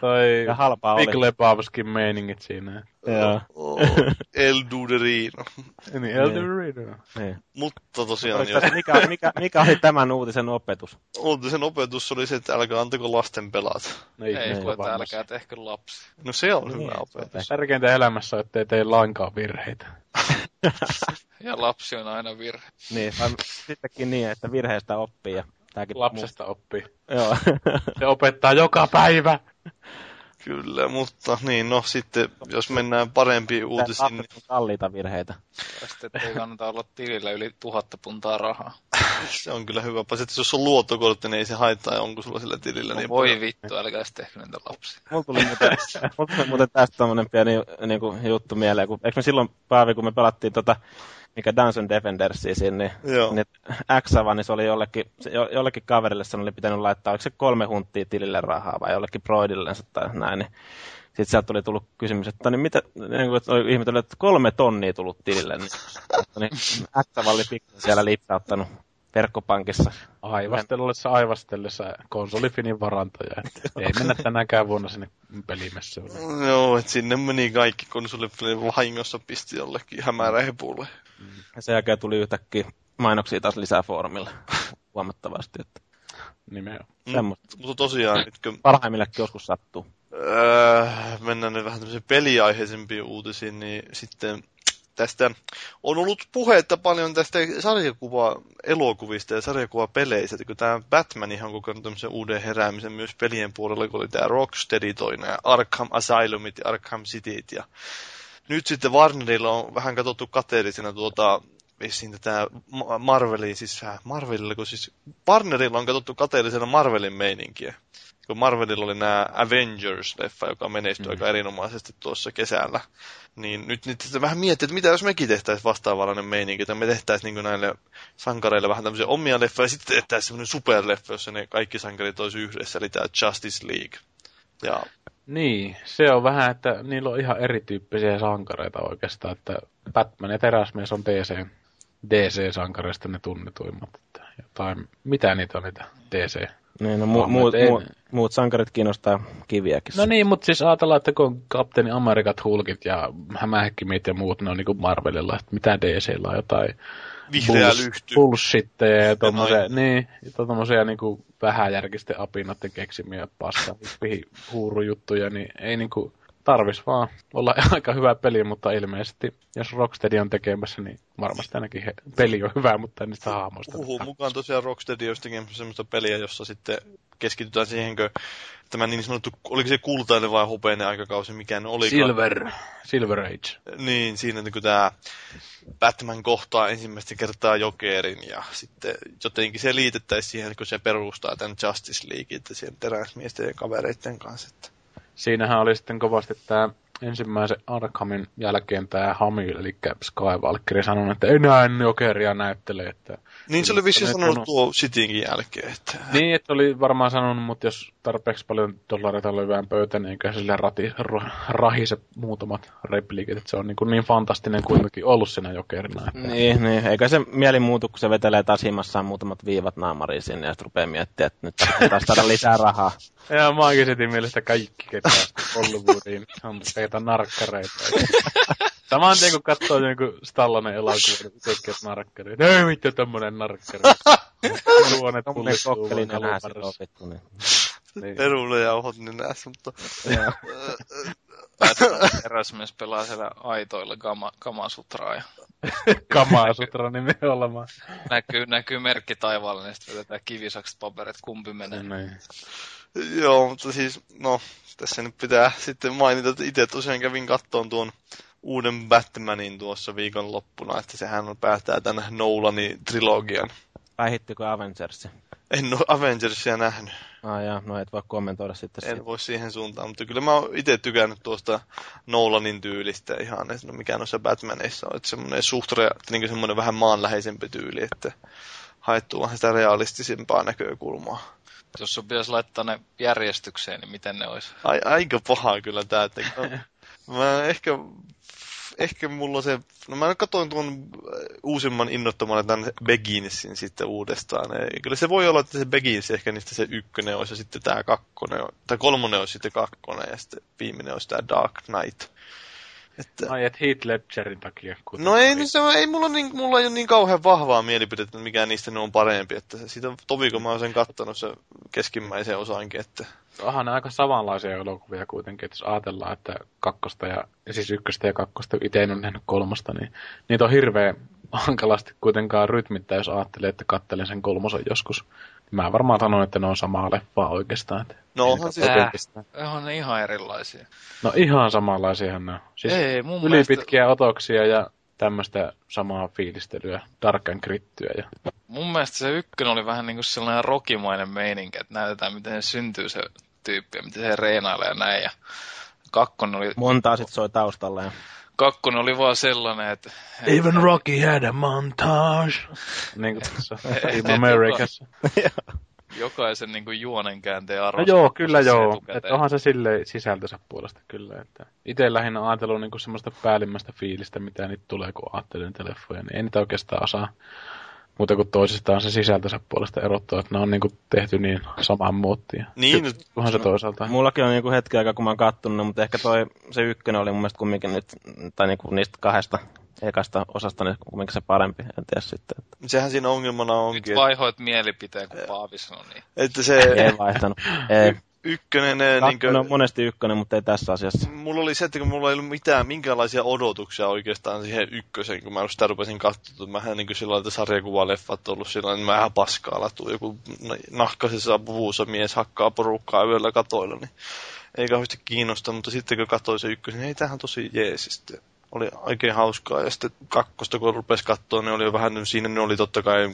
Tai Big Lebowskin meiningit siinä. El Duderino. Niin, El Duderino. Mutta tosiaan... Mikä oli tämän uutisen opetus? Uutisen opetus oli se, että älkää antako lasten pelaat. Ei kueta, älkää tehkö lapsi. No se on hyvä opetus. Tärkeintä elämässä on, ettei tee lainkaan virheitä. Ja lapsi on aina virhe. Niin, sittenkin niin, että virheistä oppii ja... Lapsesta oppii. Joo. Se opettaa joka päivä. Kyllä, mutta niin, no sitten, jos mennään parempiin uutisiin... Niin... kalliita virheitä. Sitten ei kannata olla tilillä yli 1,000 puntaa rahaa. Se on kyllä hyvä. Sitten jos on luottokortti, niin ei se haittaa, onko sulla sillä tilillä. No niin voi paljon. Vittu, älkää sitten tehty niitä lapsia. Mulla tuli muuten tästä tämmönen pieni niin juttu mieleen. Eikö me silloin päivä, kun me pelattiin mikä Dungeon Defendersia siinä, niin X-ava, niin se oli jollekin kaverille, sen oli pitänyt laittaa, oliko se 3 huntia tilille rahaa vai jollekin broidillensa tai näin, niin sitten sieltä oli tullut kysymys, että niin mitä, niin ihmetellä, että 3 tonnia tullut tilille, niin X-ava oli pikkuisen siellä lipsauttanut verkkopankissa. Aivastellessa Konsolifinin varantoja. Ei mennä tänäänkään vuonna sinne pelimessuille. Joo, että sinne meni kaikki Konsolifinin vahingossa pisti jollekin hämärähepulle. Sen jälkeen tuli yhtäkkiä mainoksia taas lisää foorumilla huomattavasti. Että... Nimenomaan. Mutta tosiaan... Parhaimmillekin joskus sattuu. Mennään nyt vähän tämmöisiin peliaiheisempiin uutisiin, niin sitten... Tästä on ollut puhetta paljon tästä sarjakuva-elokuvista ja sarjakuvapeleistä, että kun tämä Batman ihan kokenut tämmöisen uuden heräämisen myös pelien puolella, kun oli tämä Rocksteady toinen ja Arkham Asylumit ja Arkham Cityt. Ja nyt sitten Warnerilla on vähän katsottu kateellisena vissiin tätä Marvelin, siis Warnerilla on katsottu kateellisena Marvelin meininkiä. Kun Marvelilla oli nämä Avengers-leffa, joka menestyi aika erinomaisesti tuossa kesällä, niin nyt vähän miettii, että mitä jos mekin tehtäisiin vastaavarainen meininki, että me tehtäisiin niin näille sankareille vähän tämmöisiä omia leffoja, ja sitten tehtäisiin semmoinen superleffa, jossa ne kaikki sankarit olisi yhdessä, eli tämä Justice League. Ja... Niin, se on vähän, että niillä on ihan erityyppisiä sankareita oikeastaan, että Batman ja Teräsmies on DC-sankareista ne tunnetuimmat, tai mitä niitä on niitä DC? Niin, no muut sankarit kiinnostaa kiviäkin. No niin, mutta siis ajatellaan, että kun on Kapteeni Amerikat, Hulkit ja Hämähäkkimit ja muut, ne on niinku Marvelilla, että mitä DC:llä on jotain bullshitteja ja tommosia, niin, niinku vähäjärkisten apinoiden keksimiä paskaa, huurujuttuja, niin ei niinku tarvis vaan olla aika hyvä peli, mutta ilmeisesti jos Rocksteady on tekemässä, niin varmasti ainakin peli on hyvä, mutta niistä hahmoista. Puhuu mukaan tosiaan Rocksteady olisi tekemässä semmoista peliä, jossa sitten keskitytään siihenkö tämä niin sanottu, oliko se kultainen vai hopeinen aikakausi, mikä ne oli? Silver Age. Niin, siinä kun tämä Batman kohtaa ensimmäistä kertaa Jokerin ja sitten jotenkin se liitettäisiin siihen, kun se perustaa tämän Justice League, että siihen teräsmiesten ja kavereiden kanssa, että... Siinähän oli sitten kovasti tämä ensimmäisen Arkhamin jälkeen tämä Hamill, eli Sky Valkyrie, sanonut, että enää en Jokeria näyttele. Että niin se oli vissiin sanonut tuo Cityinkin jälkeen. Että... Niin, että oli varmaan sanonut, mutta jos tarpeeksi paljon dollareita löydään pöytään, niin eiköhän sillä rahise muutamat repliikit. Että se on niin fantastinen kuitenkin ollut siinä Jokerina. Että... Niin, eikä se mieli muutu, kun se vetelee taas himassaan muutamat viivat naamariin sinne, ja sitten rupeaa miettimään, että nyt taas saada lisää rahaa. Ja mä oonkin Cityn mielestä kaikki, ketä Hollywoodiin on teitä narkkareita. Samaan tien, kun katsoo jonkun Stallanen elokuvan, niin tekee narkkareita. Ei mitään tämmönen narkkari. Luonet pullistuu mun eloparissa. Perulejauhot nenässä, mutta... Eräs myös pelaa siellä aitoilla Kamasutraa. Kamasutra nimenomaan. Näkyy merkki taivaalla, niin sitten vedetään kivisakset paperit, kumpi menee. Joo, mutta siis, no, tässä nyt pitää sitten mainita, että itse tosiaan kävin kattoon tuon uuden Batmanin tuossa viikonloppuna, että sehän päättää tämän Nolanin trilogian. Päihittikö Avengersia? En ole Avengersia nähnyt. Jaa, no et voi kommentoida sitten siihen. En voi siihen suuntaan, mutta kyllä mä oon itse tykännyt tuosta Nolanin tyylistä ihan, että no mikä noissa Batmanissa on, että semmoinen niin semmoinen vähän maanläheisempi tyyli, että haettu vähän sitä realistisempaa näkökulmaa. Jos sun pitäisi laittaa ne järjestykseen, niin miten ne olisi? Aika pahaa kyllä tää. Mä ehkä mulla on se... No mä katsoin tuon uusimman innottomana tämän Beginsin sitten uudestaan. Ja kyllä se voi olla, että se Begins ehkä niistä se ykkönen olisi ja sitten tää kakkonen. Tai kolmonen olisi sitten kakkonen ja sitten viimeinen olisi tää Dark Knight. Että... Ai et Heath Ledgerin takia. No mulla ei ole niin kauhean vahvaa mielipidettä, että mikään niistä ne on parempi. Että siitä tovikon mä oon sen kattonut se keskimmäiseen osaankin. Että... Onhan aika samanlaisia elokuvia kuitenkin, että jos ajatellaan, että ykköstä ja kakkosta itse en ole nähnyt kolmosta, niin niitä on hirveän hankalasti kuitenkaan rytmittää, jos ajattelee, että kattelin sen kolmosen joskus. Mä varmaan sanon, että ne on samaa leffaa oikeastaan. No onhan ne ihan erilaisia. No ihan samanlaisiahan ne on. Siis ylipitkiä otoksia ja tämmöistä samaa fiilistelyä, dark and grittyä. Ja... Mun mielestä se ykkönen oli vähän niin kuin sellainen rokimainen meininki, että näytetään miten syntyy se tyyppi ja miten se reenailee ja näin. Ja kakkonen oli... Montaa sit soi taustalla ja... Kakkonen oli vaan sellainen, että... Even Rocky had a montage. Niin kuin tässä Amerikassa. Jokaisen niin kuin juonenkäänteen arvostaa. No joo, kyllä joo. Että onhan se silleen sisältönsä puolesta kyllä. Että itse lähinnä on ajatellut niin kuin semmoista päällimmäistä fiilistä, mitä nyt tulee, kun ajattelee niitä leffoja. Niin ei niitä oikeastaan osaa. Mutta kun toisistaan se sisältönsä puolesta erottuu, että ne on niinku tehty niin samaan muottiin. Niin. Kunhan se toisaalta. Mullakin on niinku hetki aikaa, kun mä oon kattonut, mutta ehkä se ykkönen oli mun mielestä kumminkin nyt, tai niinku niistä kahdesta ekasta osasta, niin kumminkin se parempi. En tiedä sitten. Että... Sehän siinä ongelmana onkin. Nyt vaihoit mielipiteen, kun Paavi sanoi niin. Että se... Ei vaihtanut. Ei. Ykkönen... Kakkonen on monesti ykkönen, mutta ei tässä asiassa. Mulla oli se, että kun mulla ei ollut mitään, minkäänlaisia odotuksia oikeastaan siihen ykköseen, kun mä sitä rupesin katsomaan. Mähän niin kuin sillä lailla, että sarjakuvaleffat on ollut sillä lailla, niin mähän paskaa latuu. Joku nahkaisessa puvussa mies hakkaa porukkaa yöllä katoilla, niin ei kauheasti kiinnosta. Mutta sitten kun katsoin se ykkösen, niin ei tämähän tosi jeesistä. Oli oikein hauskaa, ja sitten kakkosta kun rupesi katsoa, niin oli vähän, siinä ne oli totta kai,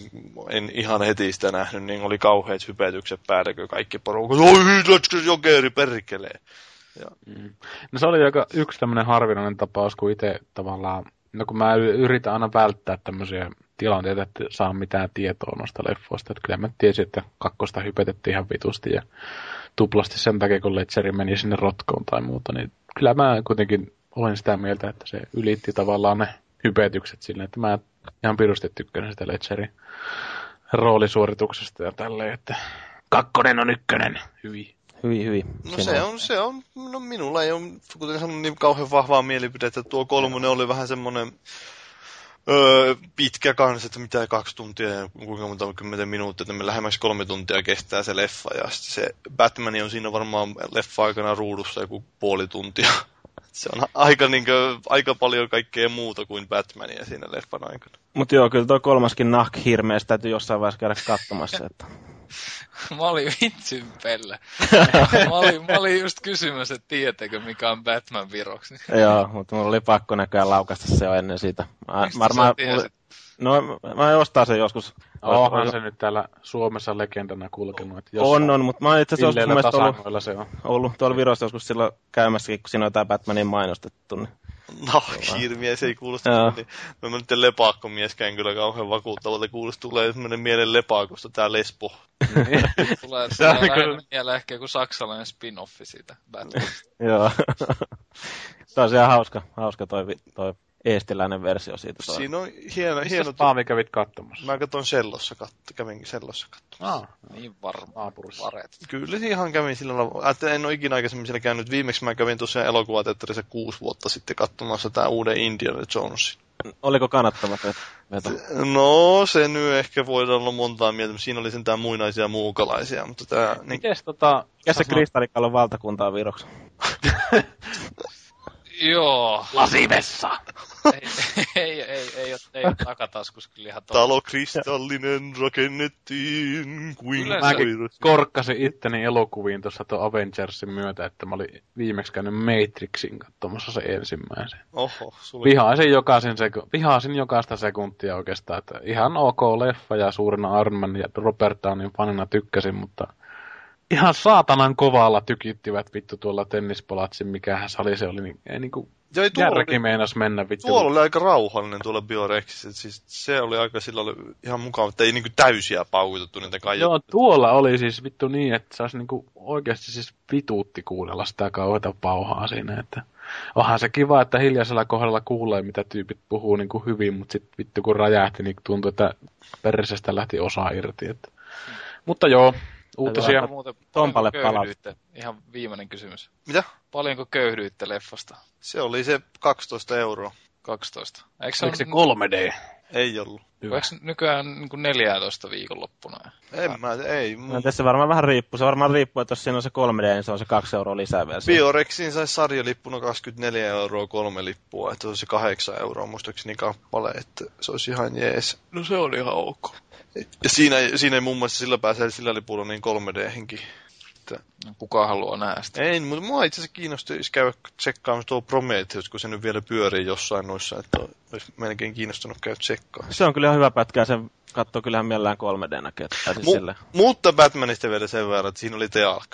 en ihan heti sitä nähnyt, niin oli kauheat hypetykset päällä, kun kaikki porukas, oi lätkäs jokeri perkelee. No se oli yksi tämmöinen harvinainen tapaus, kun itse tavallaan, no kun mä yritän aina välttää tämmöisiä tilanteita, että saa mitään tietoa noista leffoista, että kyllä mä tiesin, että kakkosta hypetettiin ihan vitusti, ja tuplasti sen takia, kun Ledgeri meni sinne rotkoon tai muuta, niin kyllä mä kuitenkin olen sitä mieltä, että se ylitti tavallaan ne hypetykset silleen, että mä ihan pirusti tykkäsin sitä Ledgerin roolisuorituksesta ja tälleen, että kakkonen on ykkönen, hyvin. Hyvin. No se on, no minulla ei ole, kuten sanon, niin kauhean vahvaa mielipidettä, että tuo kolmonen oli vähän semmoinen pitkä kans, että mitä 2 tuntia ja kuinka monta 10 minuuttia, että me lähemmäksi 3 tuntia kestää se leffa, ja se Batman on siinä varmaan leffa-aikana ruudussa joku puoli tuntia. Se on aika paljon kaikkea muuta kuin Batmania siinä leffan aikana. Mutta joo, kyllä tuo kolmaskin nahkhirmeä, sitä täytyy jossain vaiheessa käydä katsomassa. Että... Mä olin vitsin pelle. Mä olin just kysymässä, että tiedättekö mikä on Batman viroksi. Joo, mutta mulla oli pakko näköjään laukaista se jo ennen siitä. No, mä ostan sen joskus. Onhan se nyt täällä Suomessa legendana kulkenut. On, mutta mä oon itse asiassa ollut tuolla Virossa joskus silloin käymässäkin, kun siinä on jotain Batmanin mainostettu. Niin. No, kiirmies ei kuulosta. Niin. Mä nyt lepakkomieskään kyllä kauhean vakuuttavalta kuulostaa. Tulee sellainen mielen lepakosta tää Lesbo. tulee mieleen ehkä joku saksalainen spin-offi siitä Batmanista. Joo. Tää on ihan hauska toi. Eestiläinen versio siitä. Siinä on hieno Paavi kävit katsomassa? Mä katsoin Sellossa katsomassa. Niin varmaan varet. Kyllä ihan kävin silloin. En ole ikinä aikaisemmin siellä käynyt. Viimeksi mä kävin tuossa elokuvateatterissa 6 vuotta sitten katsomassa tää uuden Indiana Jonesin. Oliko kannattamaton? No, se nyt ehkä voidaan olla montaa mieltä. Siinä oli sentään muinaisia muukalaisia, mutta tää... Mites mikä se kristallikallon valtakunta on viroksi? Joo. Lasivessa! Ei ole takataskus kyllä ihan totta. Talo kristallinen rakennettiin kuin... Mäkin korkkasin itteni elokuviin tuossa tuon Avengersin myötä, että mä olin viimeksi käynyt Matrixin katsomassa se ensimmäisen. Oho, sulle... Vihaasin jokaista sekuntia oikeastaan, että ihan ok leffa ja suurena Iron Man ja Robert Downin fanina tykkäsin, mutta... Ihan saatanan kovalla tykittivät vittu tuolla tennispalatsin, mikähän sali se oli, niin ei niinku järki meinas mennä vittu. Tuolla oli aika rauhallinen tuolla Biorexissa, siis se oli aika sillä oli ihan mukava, että ei niinku täysiä paukutettu niitä kai. Joo, tuolla oli siis vittu niin, että saisi niinku oikeasti siis vituutti kuunnella sitä kauheita pauhaa siinä, että onhan se kiva, että hiljaisella kohdalla kuulee mitä tyypit puhuu niinku hyvin, mutta sit vittu kun räjähti, niin tuntui, että persestä lähti osa irti, että. Mutta joo. Uutisia. Tompalle palautte. Ihan viimeinen kysymys. Mitä? Paljonko köyhdyitte leffasta? Se oli se 12€. 12. Eikö se 3D? Ei ollut. Eikö nykyään niin kuin 14 viikonloppuna? Ei. No, tässä varmaan vähän riippuu. Se varmaan riippuu, että jos siinä on se 3D, niin se on se 2€ lisää vielä. Biorexiin sai sarjalippuna 24€ 3 lippua. Että se olisi 8€ muistaakseni kappale. Että se olisi ihan jees. No se oli ihan ok. Ja siinä ei muun muassa sillä pääsee sillä lipulla niin 3D-henkin. Kuka haluaa nähdä sitä? Ei, mutta mua itse asiassa kiinnostaisi käydä tsekkaamaan tuo Prometheus, kun se nyt vielä pyörii jossain noissa, että olisi melkein kiinnostunut käydä tsekkaamaan. Se on kyllä hyvä pätkä, sen katsoo kyllähän mielellään 3D-näköjä. Mutta Batmanista vielä sen verran, että siinä oli The Ark.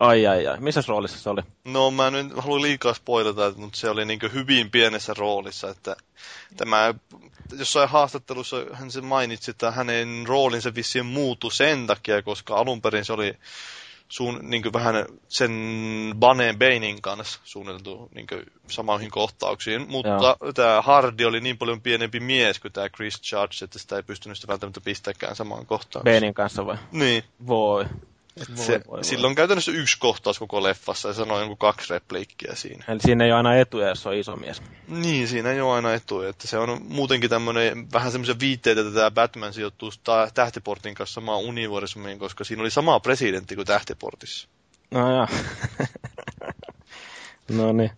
Ai. Missä roolissa se oli? No mä nyt haluan liikaa spoilata, mutta se oli niin hyvin pienessä roolissa, että tämä jossain haastattelussa hän se mainitsi, että hänen roolinsa vissiin muuttui sen takia, koska alun perin se oli niin vähän sen Baneen Banein kanssa suunniteltu niin samoihin kohtauksiin, mutta tämä Hardy oli niin paljon pienempi mies kuin tämä Chris Judge, että sitä ei pystynyt sitä välttämättä pistäkään samaan kohtaan. Banein kanssa vai? Niin. Voi. Sillä on käytännössä yksi kohtaus koko leffassa ja sanoo jonkun 2 repliikkiä siinä. Eli siinä ei ole aina etuja, jos on iso mies. Niin, siinä ei ole aina etuja. Että se on muutenkin tämmöinen, vähän semmoisia viitteitä, että tämä Batman sijoittuu Tähtiportin kanssa samaan universumiin, koska siinä oli sama presidentti kuin Tähtiportissa. No joo. No niin.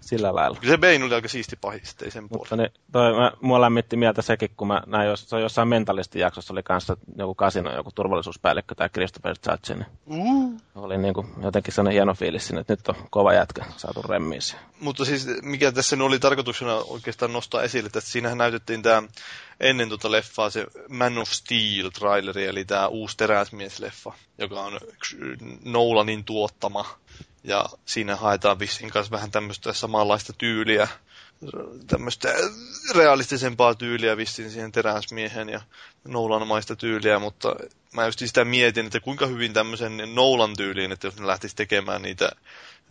Sillä lailla. Kyllä se Bane oli aika siisti pahis, ei sen puolella. Niin, mua lämmitti mieltä sekin, kun mä näin, se jossain mentalistin jaksossa oli kanssa joku kasino, joku turvallisuuspäällikkö tai Christopher Judge, niin oli niin kuin jotenkin sellainen hieno fiilis sinne, että nyt on kova jätkä saatu remmiin. Mutta siis mikä tässä oli tarkoituksena oikeastaan nostaa esille, että siinähän näytettiin tämä ennen tuota leffaa se Man of Steel-traileri, eli tämä uusi teräsmiesleffa, joka on Nolanin tuottama. Ja siinä haetaan vissiin kanssa vähän tämmöistä samanlaista tyyliä, tämmöistä realistisempaa tyyliä vissiin siihen teräsmiehen ja Nolan-maista tyyliä, mutta mä just sitä mietin, että kuinka hyvin tämmöisen Nolan-tyyliin, että jos ne lähtisi tekemään niitä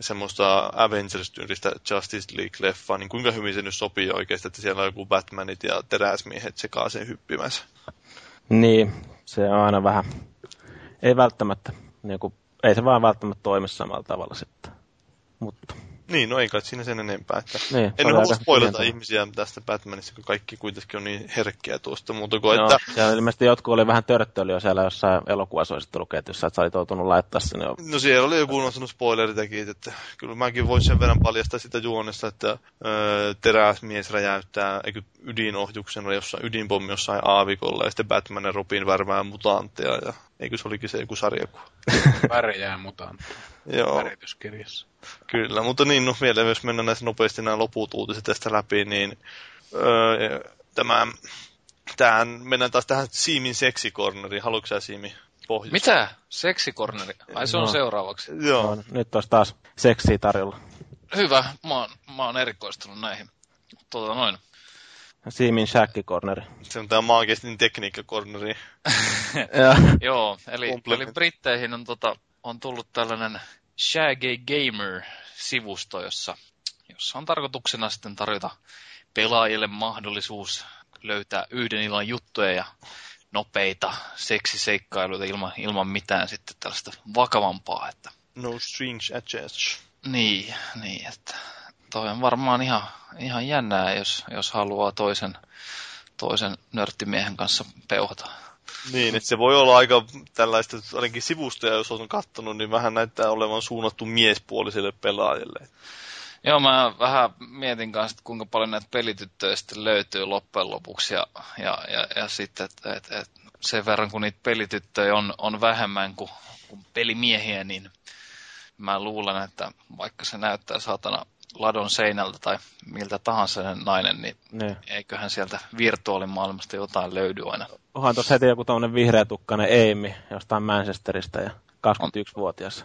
semmoista Avengers-tyylistä Justice League-leffaa, niin kuinka hyvin se nyt sopii oikeasti, että siellä on joku Batmanit ja teräsmiehet sekaan sen hyppimässä. Niin, se on aina vähän, ei välttämättä niinku ei se vaan välttämättä toimi samalla tavalla sitten, mutta... Niin, no ei kai siinä sen enempää, että... Niin, en halua spoilata ihmisiä tästä Batmanista, kun kaikki kuitenkin on niin herkkiä tuosta muuta kuin, no, että... Joo, ilmeisesti jotkut oli vähän törttöilyä siellä jossain elokuvassa olisi lukea, että jos sä olit joutunut laittaa sen jo... No siellä oli joku nostanut spoileritäkin, että kyllä mäkin voin sen verran paljastaa sitä juonesta, että teräsmies räjäyttää ydinohjuksen jossain ydinpommi jossain aavikolla, ja sitten Batman ja Robin värvää mutantteja, ja eikö se olikin se joku sarjakuva? Värjää mutantteja. Joo. Värityskirjassa. Kyllä, mutta niin, no mieleen jos mennään näissä nopeasti nämä loput uutiset tästä läpi, niin mennään taas tähän Siimin seksikorneriin. Haluatko sä, Siimi, pohjus? Mitä? Seksikorneri? Ai se on seuraavaksi. Joo. No, nyt olisi taas seksiä tarjolla. Hyvä, mä oon erikoistunut näihin. Noin. Siimin shäkkikorneri. Se on tämä maankeistin tekniikkakorneri. Joo, eli britteihin on on tullut tällainen Shaggy Gamer-sivusto, jossa on tarkoituksena sitten tarjota pelaajille mahdollisuus löytää yhden illan juttuja ja nopeita seksiseikkailuita ilman mitään sitten tällaista vakavampaa. Että... No strings attached. Niin, että toi on varmaan ihan jännää, jos haluaa toisen nörttimiehen kanssa peuhata. Niin, että se voi olla aika tällaista, ainakin sivustoja, jos olen katsonut, niin vähän näyttää olevan suunnattu miespuolisille pelaajille. Joo, mä vähän mietin kanssa, että kuinka paljon näitä pelityttöjä sitten löytyy loppujen lopuksi. Ja sitten, että sen verran, kun niitä pelityttöjä on vähemmän kuin pelimiehiä, niin mä luulen, että vaikka se näyttää saatana ladon seinältä tai miltä tahansa nainen, niin ne. Eiköhän sieltä virtuaalimaailmasta jotain löydy aina. Onhan tuossa heti joku tommonen vihreätukkainen Amy jostain Manchesterista ja 21-vuotias.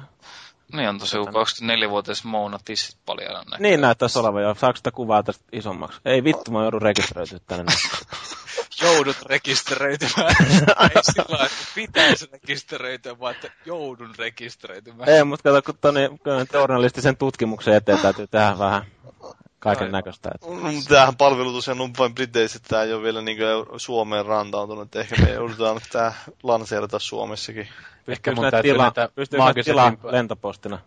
Niin on tosi joku 24-vuotias Mouna tissit paljon näkyy. Niin näyttäisi olevan jo. Saako sitä kuvaa tästä isommaksi? Ei vittu, mä joudun rekisteröitymään tänne. Joudut rekisteröitymään. Ei sillä lailla, että pitäisi rekisteröityä, vaan että joudun rekisteröitymään. Ei, mutta kato, kun tuonne journalistisen tutkimuksen eteen täytyy tehdä vähän kaiken näköistä. Tämähän palvelutus on vain Briteissä, että tämä ei ole vielä niin Suomeen rantautunut. Ehkä me joudutaan tämä lanseerata Suomessakin. Pystyykö näitä tilaa lentopostina?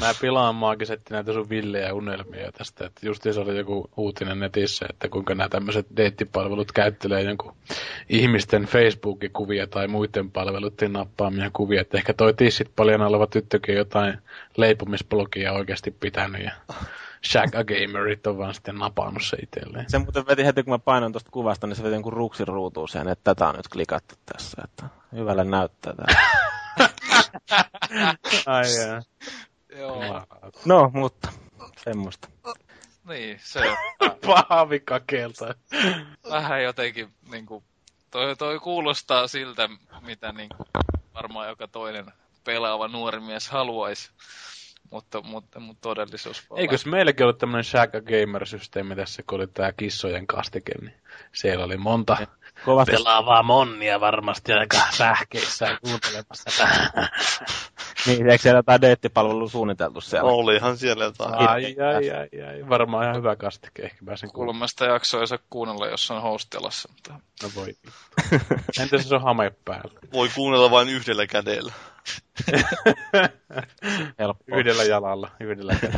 Mä pilaan maagisetti näitä sun villejä unelmia tästä, että justiin se oli joku uutinen netissä, että kuinka nämä tämmöiset deittipalvelut käyttelee jonkun ihmisten Facebook-kuvia tai muiden palveluiden nappaamia kuvia, että ehkä toi tissit paljon oleva tyttökin jotain leipomisblogia oikeasti pitänyt ja Shaq-gamerit on vaan sitten napaannut se itselleen. Se muuten veti heti, kun mä painoin tuosta kuvasta, niin se veti jonkun ruksin ruutuun sen, että tätä on nyt klikattu tässä, että hyvälle näyttää tää. Ai jää. Joo. No, mutta semmoista. Niin, se on. Paha vikakelta. Vähän jotenkin, niinku, toi kuulostaa siltä, mitä niinku, varmaan joka toinen pelaava nuori mies haluaisi. Mutta todellisuus voi. Eikös meilläkin ollut tämmöinen Shaka Gamer-systeemi tässä, kun oli tää kissojen kastike, niin siellä oli monta pelaavaa monnia varmasti aika sähkeissä kuuntelemassa tähän. Niin, eikö siellä jotain deittipalvelua suunniteltu siellä? Olihan siellä jotain. Ai. Varmaan ihan hyvä kastike, ehkä pääsen kuulemaan. Kuulemma sitä jaksoa ei saa kuunnella, jos on hostialassa. Mutta... No voi. Entä se on hame päällä? Voi kuunnella vain yhdellä kädellä. Helppoa. Yhdellä kädellä.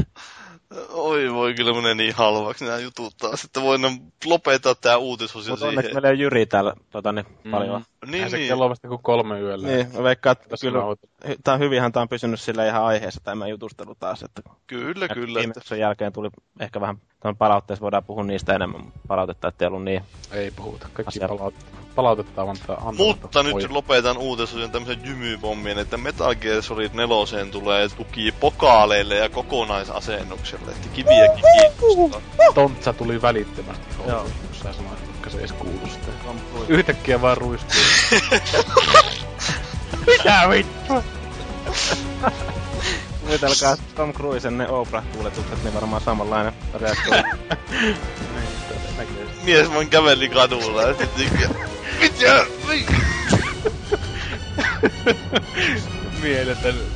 Oi voi, kyllä menee niin halvaksi nämä jutut taas, että voidaan lopettaa tää uutisosio siihen. Mutta onneksi meillä on Jyri täällä paljon. Niin, se kello on vasta kuin 3 yöllä. Niin, mä veikkaan, että kyllä hyvinhän tää on pysynyt sillä ihan aiheessa tämä jutustelu taas. Että kyllä. Sen jälkeen tuli ehkä vähän tämän palautteessa, voidaan puhua niistä enemmän, palautetta ettei ollut niin. Ei puhuta, kaikki palautetta antaa. Mutta nyt lopetan uutisosion tämmösen jymypommien, että Metal Gear Solid 4 tulee tuki pokaaleille ja kokonaisasennuksia. Lehti kiviäkin kiinnostaa. Tontsa tuli välittömästi. Joo. Jossain sanoa, että se edes kuulu sitä. Yhtäkkiä vaan ruiskuu. Mitä vittua? Nyt alkaa Tom Cruisen ne Oprah-tuuletukset, niin varmaan samanlainen reaktio. Mies vaan käveli kadulla ja sit ikään. Mitä?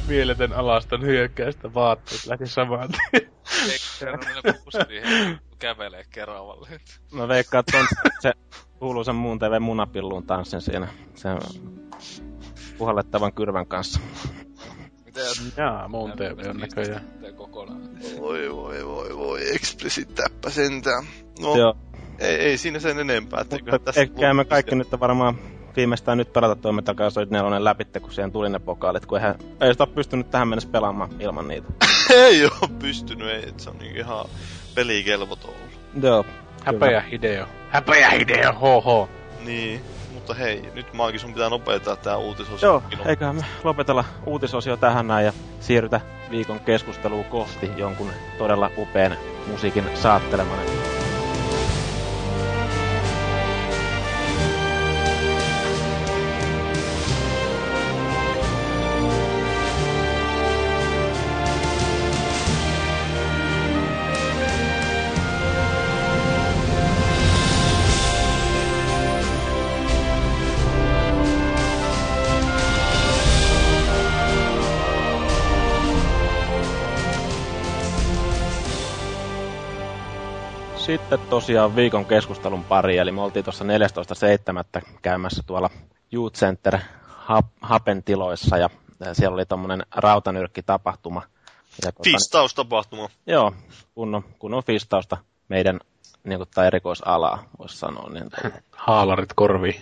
Mieletön alaston hyökkäystä vaatteet lähti samaan tien. Eikö se ole mennä kuusiin kävelee keravalle? Mä veikkaan ton se kuuluisen muun TV-munapilluun tanssin siinä. Sen puhallettavan kyrvän kanssa. Jaa, mun TV on näköjään. Voi, explicit täppä sentään. No, ei siinä sen enempää. Eiköhän me kaikki nyt varmaan... Viimeistään nyt pelata tuo Metal Gear Solid 4 läpitte, kun siihen tuli ne pokaalit, kun ei sitä ole pystynyt tähän mennessä pelaamaan ilman niitä. Ei oo pystynyt, et se on niinku ihan pelikelvoton ollut. Joo. Häpeä Hideo, hoho. Niin, mutta hei, nyt maankin sun pitää lopettaa tää uutisosio. Joo, eiköhän me lopetella uutisosio tähän näin ja siirrytä viikon keskusteluun kohti jonkun todella upean musiikin saattelemana. Sitten tosiaan viikon keskustelun pari, eli me oltiin tuossa 14.7. käymässä tuolla Youth Center Hapen tiloissa, ja siellä oli tommonen Rautanyrkki-tapahtuma. Fistaustapahtuma. Joo, kun on fistausta meidän niin tai erikoisalaa, voisi sanoa. Niin haalarit korviin.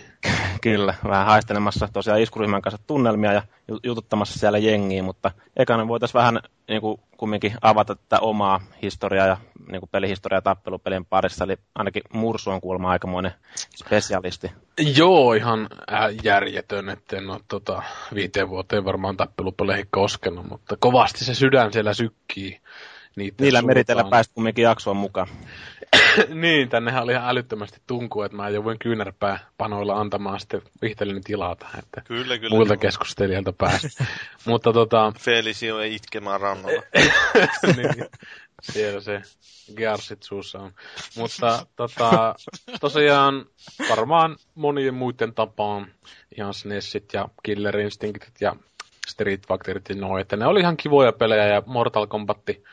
Kyllä, vähän haistelemassa tosiaan iskuryhmän kanssa tunnelmia ja jututtamassa siellä jengiä, mutta ekana voitaisiin vähän niin kuin, kumminkin avata tätä omaa historiaa ja niin pelihistoriaa tappelupelien parissa, eli ainakin Mursu on kuulemma aikamoinen spesialisti. Joo, ihan järjetön, että en ole 5 vuoteen varmaan tappelupeleihin koskenut, mutta kovasti se sydän siellä sykkii. Niillä meriteillä pääsit kumminkin jaksoon mukaan. Niin, tännehän oli ihan älyttömästi tunkua, että mä jouduin kyynärpää panoilla antamaan sitten vihtellinen tilaa tähän, että kyllä, muilta keskustelijalta päästä. Mutta Felicio ei itkemään rannalla. Niin, siellä se gearsit suussa on. Mutta tosiaan varmaan monien muiden tapaan ihan SNESit ja Killer Instinctit ja Street Factorit ja noin, että ne oli ihan kivoja pelejä ja Mortal Kombatti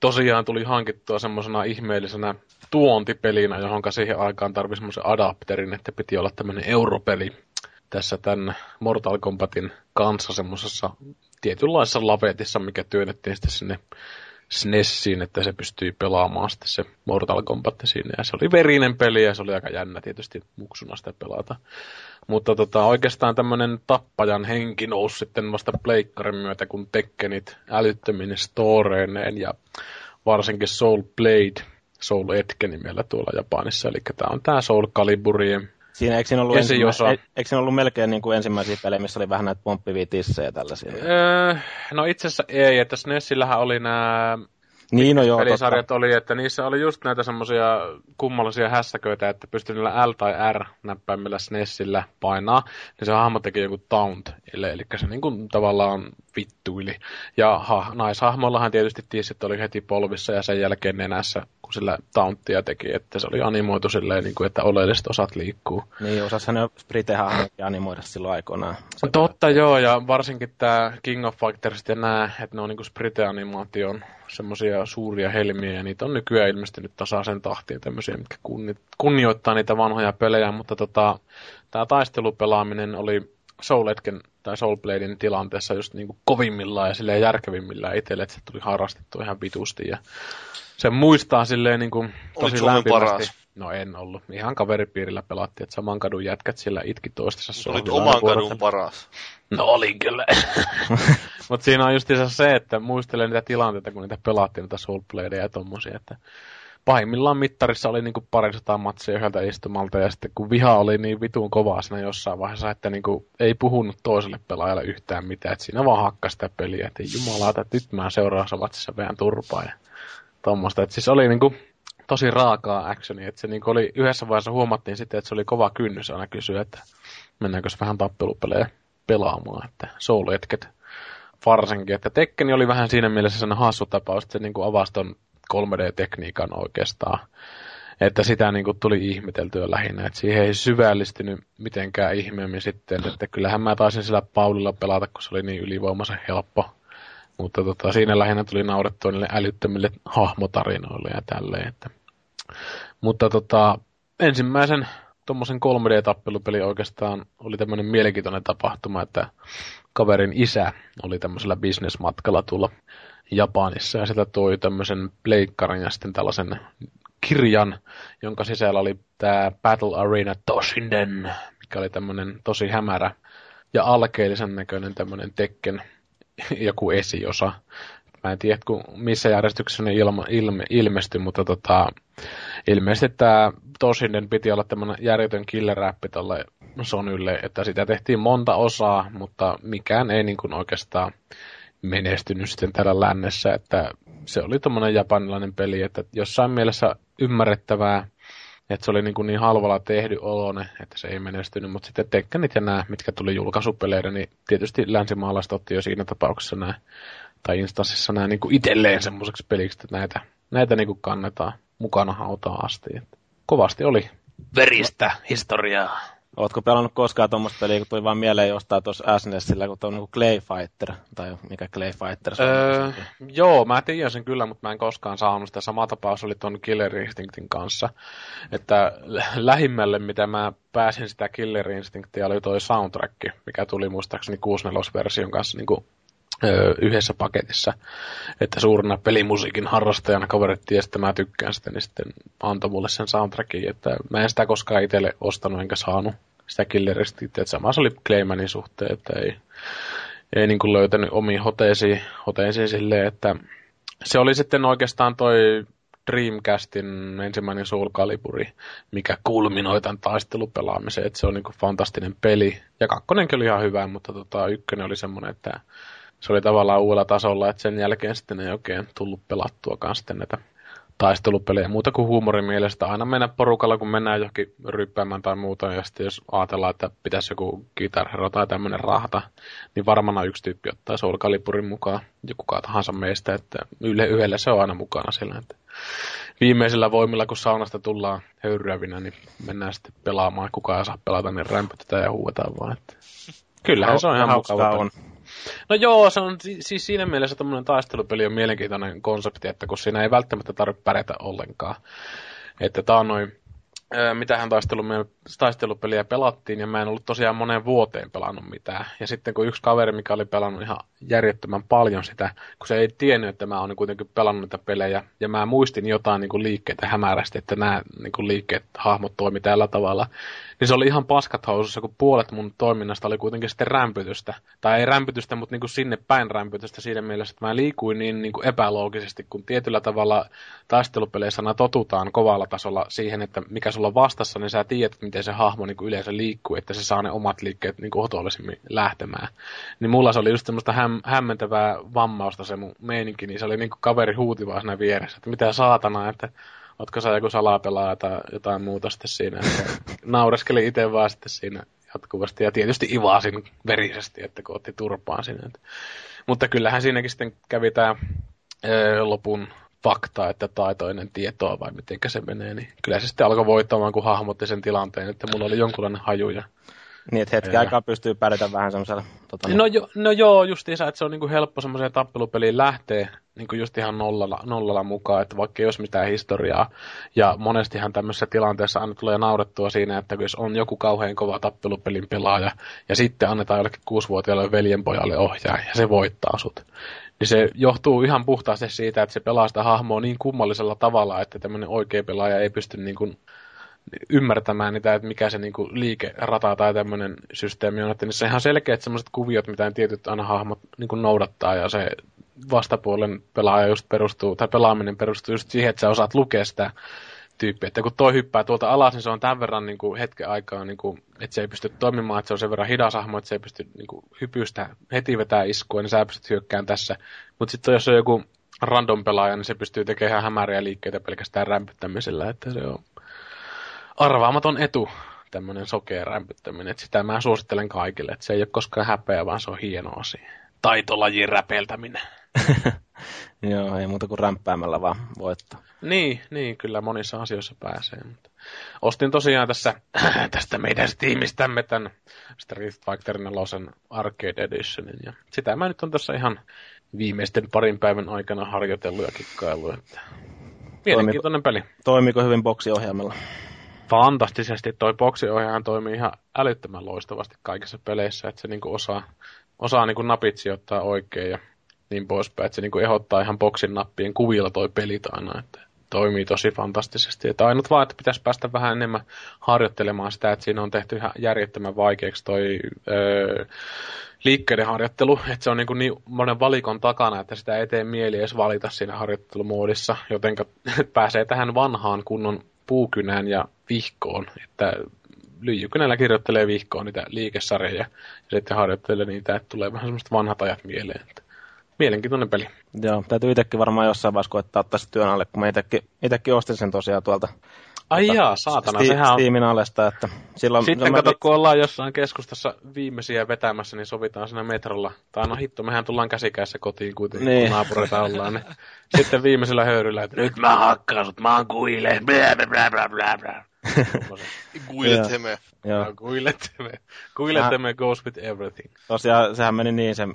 tosiaan tuli hankittua semmosena ihmeellisenä tuontipelinä, johonka siihen aikaan tarvitsi semmoisen adapterin, että piti olla tämmönen europeli tässä tämän Mortal Kombatin kanssa semmosessa tietynlaisessa lavetissa, mikä työnnettiin sitten sinne SNESiin, että se pystyi pelaamaan sitten se Mortal Kombat siinä. Ja se oli verinen peli ja se oli aika jännä tietysti muksuna sitä pelata. Mutta oikeastaan tämmönen tappajan henki nousi sitten vasta pleikkarin myötä, kun Tekkenit älyttömin storeineen ja varsinkin Soul Blade, Soul Edge nimellä tuolla Japanissa. Eli tää on tää Soul Caliburien esiosa. Eikö siinä ollut melkein niin kuin ensimmäisiä pelejä, missä oli vähän näitä pomppivia tissejä tällaisia? No itse asiassa ei, että SNESillähän oli nämä... Niin, no joo, pelisarjat totta. Oli, että niissä oli just näitä semmoisia kummallisia hässäköitä, että pystyi niillä L- tai R-näppäimillä SNESillä painaa, niin se hahmo teki joku taunt, eli se niin kuin tavallaan vittuili. Ja naishahmollahan tietysti tissit oli heti polvissa ja sen jälkeen nenässä, kun sillä taunttia teki, että se oli animoitu silleen, niin kuin, että oleelliset osat liikkuu. Niin, osashan ne Britehän animoida silloin aikoinaan. Totta joo, ja varsinkin tämä King of Fightersit ja nämä, että ne on niin Brite-animaation semmoisia suuria helmiä, ja niitä on nykyään ilmestynyt tasaisen tahtiin tämmöisiä, mitkä kunnioittaa niitä vanhoja pelejä, mutta tämä taistelupelaaminen oli Soul Bladen tilanteessa just niin kuin kovimmillaan ja silleen järkevimmillään itselle, että se tuli harrastettu ihan vitusti ja se muistaa silleen niin kuin tosi lämpimästi. No en ollut. Ihan kaveripiirillä pelattiin, että saman kadun jätkät siellä itki toistensa sohvilla. Olit oman kadun paras. No olin kyllä. Mutta siinä on just se, että muistelee niitä tilanteita, kun niitä pelattiin, niitä Soul Bladeja ja tommosia, että pahimmillaan mittarissa oli niinku 200 matsia yhdeltä istumalta, ja sitten kun viha oli niin vitun kovaa siinä jossain vaiheessa, että niinku ei puhunut toiselle pelaajalle yhtään mitään, että siinä vaan hakkas sitä peliä, että jumalauta, että nyt mä seuraavassa matsissa vähän turpaa ja tommoista. Että siis oli niinku tosi raakaa actionia, että se niinku oli yhdessä vaiheessa huomattiin sitten, että se oli kova kynnys aina kysyä, että mennäänkö vähän tappelupelejä pelaamaan, että soul-etket varsinkin. Että Tekkeni oli vähän siinä mielessä sellainen hassu tapaus, että se niinku avasi ton 3D-tekniikan oikeastaan, että sitä niin kuin tuli ihmeteltyä lähinnä, että siihen ei syvällistynyt mitenkään ihmeemmin sitten, että kyllähän mä taisin sillä Paulilla pelata, kun se oli niin ylivoimaisen helppo, mutta siinä lähinnä tuli naurettua niille älyttömille hahmotarinoille ja tälleen, että. Mutta ensimmäisen tuommoisen 3D-tappelupeli oikeastaan oli tämmöinen mielenkiintoinen tapahtuma, että kaverin isä oli tämmöisellä bisnesmatkalla tuolla Japanissa, ja sieltä toi tämmöisen pleikkarin ja sitten tällaisen kirjan, jonka sisällä oli tämä Battle Arena Toshinden, mikä oli tämmöinen tosi hämärä ja alkeellisen näköinen tämmöinen Tekken joku esiosa. Mä en tiedä, missä järjestyksessä ne ilmestyi, mutta ilmeisesti tämä Toshinden piti olla tämmöinen järjetön killer-räppi tolle Sonylle, että sitä tehtiin monta osaa, mutta mikään ei niin kuin oikeastaan menestynyt sitten täällä lännessä, että se oli tommoinen japanilainen peli, että jossain mielessä ymmärrettävää, että se oli niin halvalla tehdy olone, että se ei menestynyt, mutta sitten Tekkenit ja nämä, mitkä tuli julkaisupeleille, niin tietysti länsimaalaiset otti jo siinä tapauksessa nämä, tai instanssissa nämä niin kuin itselleen semmoiseksi peliksi, että näitä niin kuin kannetaan mukana hautaan asti. Että kovasti oli veristä historiaa. Oletko pelannut koskaan tuommoista peliä, kun tuli vaan mieleen jostain tuossa SNESillä, kun tuo on niin Clay Fighter, tai mikä Clay Fighter? Joo, mä tiedän sen kyllä, mutta mä en koskaan saanut sitä. Sama tapaus oli tuon Killer Instinctin kanssa. Että lähimmälle, mitä mä pääsin sitä Killer Instinctia, oli toi soundtrack, mikä tuli muistaakseni 64-version kanssa niin kuin yhdessä paketissa, että suurena pelimusiikin harrastajana kaverit tiesi, että mä tykkään sitä, niin sitten antoi mulle sen soundtrackin, että mä en sitä koskaan itselle ostanut enkä saanut sitä killeristä, että sama se oli Claymanin suhteen, että ei niin kuin löytänyt omiin hoteisiin silleen, että se oli sitten oikeastaan toi Dreamcastin ensimmäinen Soul Caliburi, mikä kulminoi tämän taistelupelaamiseen, että se on niin kuin fantastinen peli, ja kakkonenkin oli ihan hyvä, mutta ykkönen oli semmoinen, että se oli tavallaan uudella tasolla, että sen jälkeen sitten ei oikein tullut pelattuakaan sitten näitä taistelupelejä. Muuta kuin huumorimielestä aina mennä porukalla, kun mennään johonkin ryppäämään tai muuta. Ja sitten jos ajatellaan, että pitäisi joku kitarhero tai tämmöinen rahata, niin varmana yksi tyyppi ottaa Soul Caliburin mukaan ja kuka tahansa meistä. Että yhdellä se on aina mukana sillä. Että viimeisillä voimilla, kun saunasta tullaan höyryävinä, niin mennään sitten pelaamaan. Kukaan ei saa pelata, niin rämpötetään ja huuetaan vaan. Että kyllähän se on ihan mukava. No joo, se on siis siinä mielessä tämmöinen taistelupeli on mielenkiintoinen konsepti, että kun siinä ei välttämättä tarvitse pärjätä ollenkaan. Että tää on noin, mitähän taistelupeliä pelattiin, ja mä en ollut tosiaan moneen vuoteen pelannut mitään. Ja sitten kun yksi kaveri, mikä oli pelannut ihan järjettömän paljon sitä, kun se ei tiennyt, että mä oon kuitenkin pelannut niitä pelejä, ja mä muistin jotain niin kuin liikkeitä hämärästi, että nämä niin kuin liikkeet, hahmot toimii tällä tavalla, niin se oli ihan paskat housussa, kun puolet mun toiminnasta oli kuitenkin sitten rämpytystä. Tai ei rämpytystä, mutta niin kuin sinne päin rämpytystä siinä mielessä, että mä liikuin niin kuin epäloogisesti, kun tietyllä tavalla taistelupeleissä totutaan kovalla tasolla siihen, että mikä sulla on vastassa, niin sä tiedät, miten se hahmo niin kuin yleensä liikkuu, että se saa ne omat liikkeet niin kuin otollisimmin lähtemään. Niin mulla se oli just semmoista hämmentävää vammausta se mun meininki, niin se oli niin kuin kaveri huuti vaan siinä vieressä, että mitä saatanaa, että ootko sä joku salapelaaja tai jotain muuta sitten siinä. Naureskeli itse vaan sitten siinä jatkuvasti ja tietysti ivasin verisesti, että kun otti turpaan sinne. Mutta kyllähän siinäkin sitten kävi tämä lopun fakta, että taitoinen tietoa vai mitenkä se menee, niin kyllä se sitten alkoi voittamaan, kun hahmotti sen tilanteen, että mulla oli jonkunlainen haju. Niin, että hetki aikaa pystyy pärjätä vähän semmoisella... No joo, just isä, että se on niinku helppo semmoiseen tappelupeliin lähteä niinku just ihan nollalla mukaan, että vaikka ei olisi mitään historiaa. Ja monestihan tämmöisessä tilanteessa aina tulee naurettua siinä, että jos on joku kauhean kova tappelupelin pelaaja, ja sitten annetaan jollekin 6-vuotiaalle veljenpojalle ohjaa, ja se voittaa sut. Niin se johtuu ihan puhtaasti siitä, että se pelaa sitä hahmoa niin kummallisella tavalla, että tämmöinen oikea pelaaja ei pysty niinku... ymmärtämään niitä, että mikä se niinku liikerata tai tämmöinen systeemi on, että niissä on ihan selkeät sellaiset kuviot, mitä tietyt aina hahmot niinku noudattaa, ja se vastapuolen pelaaja just perustuu, tai pelaaminen perustuu just siihen, että sä osaat lukea sitä tyyppiä, että kun toi hyppää tuolta alas, niin se on tämän verran niinku hetken aikaa, niinku, että se ei pysty toimimaan, että se on sen verran hidas hahmo, että se ei pysty niinku hypystä heti vetää iskua, niin sä pystyt hyökkään tässä, mutta sitten jos on joku random pelaaja, niin se pystyy tekemään hämäriä liikkeitä pelkästään rämpyttämisellä, että se on arvaamaton etu, tämmöinen sokea rämpyttäminen. Sitä mä suosittelen kaikille, että se ei ole koskaan häpeä, vaan se on hieno asia. Taitolajin räpeltäminen. Joo, ei muuta kuin rämpäämällä vaan voittaa. Niin, kyllä monissa asioissa pääsee. Mutta ostin tosiaan tästä meidän tiimistämme tämän Street Fighter 4 Arcade Editionin. Ja sitä mä nyt on tässä ihan viimeisten parin päivän aikana harjoitellut ja kikkailu. Mielenkiintoinen peli. Toimiiko hyvin boxiohjelmalla? Fantastisesti. Toi boksiohjaaja toimii ihan älyttömän loistavasti kaikissa peleissä, että se niinku osaa niinku napit sijoittaa oikein ja niin poispäin, että se niinku ehdottaa ihan boksin nappien kuvilla toi pelit aina, että toimii tosi fantastisesti. Että ainut vaan, että pitäisi päästä vähän enemmän harjoittelemaan sitä, että siinä on tehty ihan järjettömän vaikeaksi toi liikkeiden harjoittelu, että se on niin monen valikon takana, että sitä ei tee mieli edes valita siinä harjoittelumoodissa, jotenka pääsee tähän vanhaan kunnon puukynään ja vihkoon, että lyijykynällä kirjoittelee vihkoon niitä liikesarjoja ja sitten harjoittelee niitä, että tulee vähän semmoista vanhat ajat mieleen. Mielenkiintoinen peli. Joo, täytyy itsekin varmaan jossain vaiheessa koettaa ottaa se työn alle, kun mä itsekin ostin sen tosiaan tuolta Steamin alesta. Että silloin, sitten kato, kun ollaan jossain keskustassa viimeisiä vetämässä, niin sovitaan siinä metrolla. Tai no hitto, mehän tullaan käsikäissä kotiin kuitenkin, niin. Kun naapureita ollaan. Niin. Sitten viimeisellä höyryllä, että nyt mä hakkaan sut, mä oon kuile. Kuileteme. Kuileteme goes with everything. Tosiaan sehän meni niin sen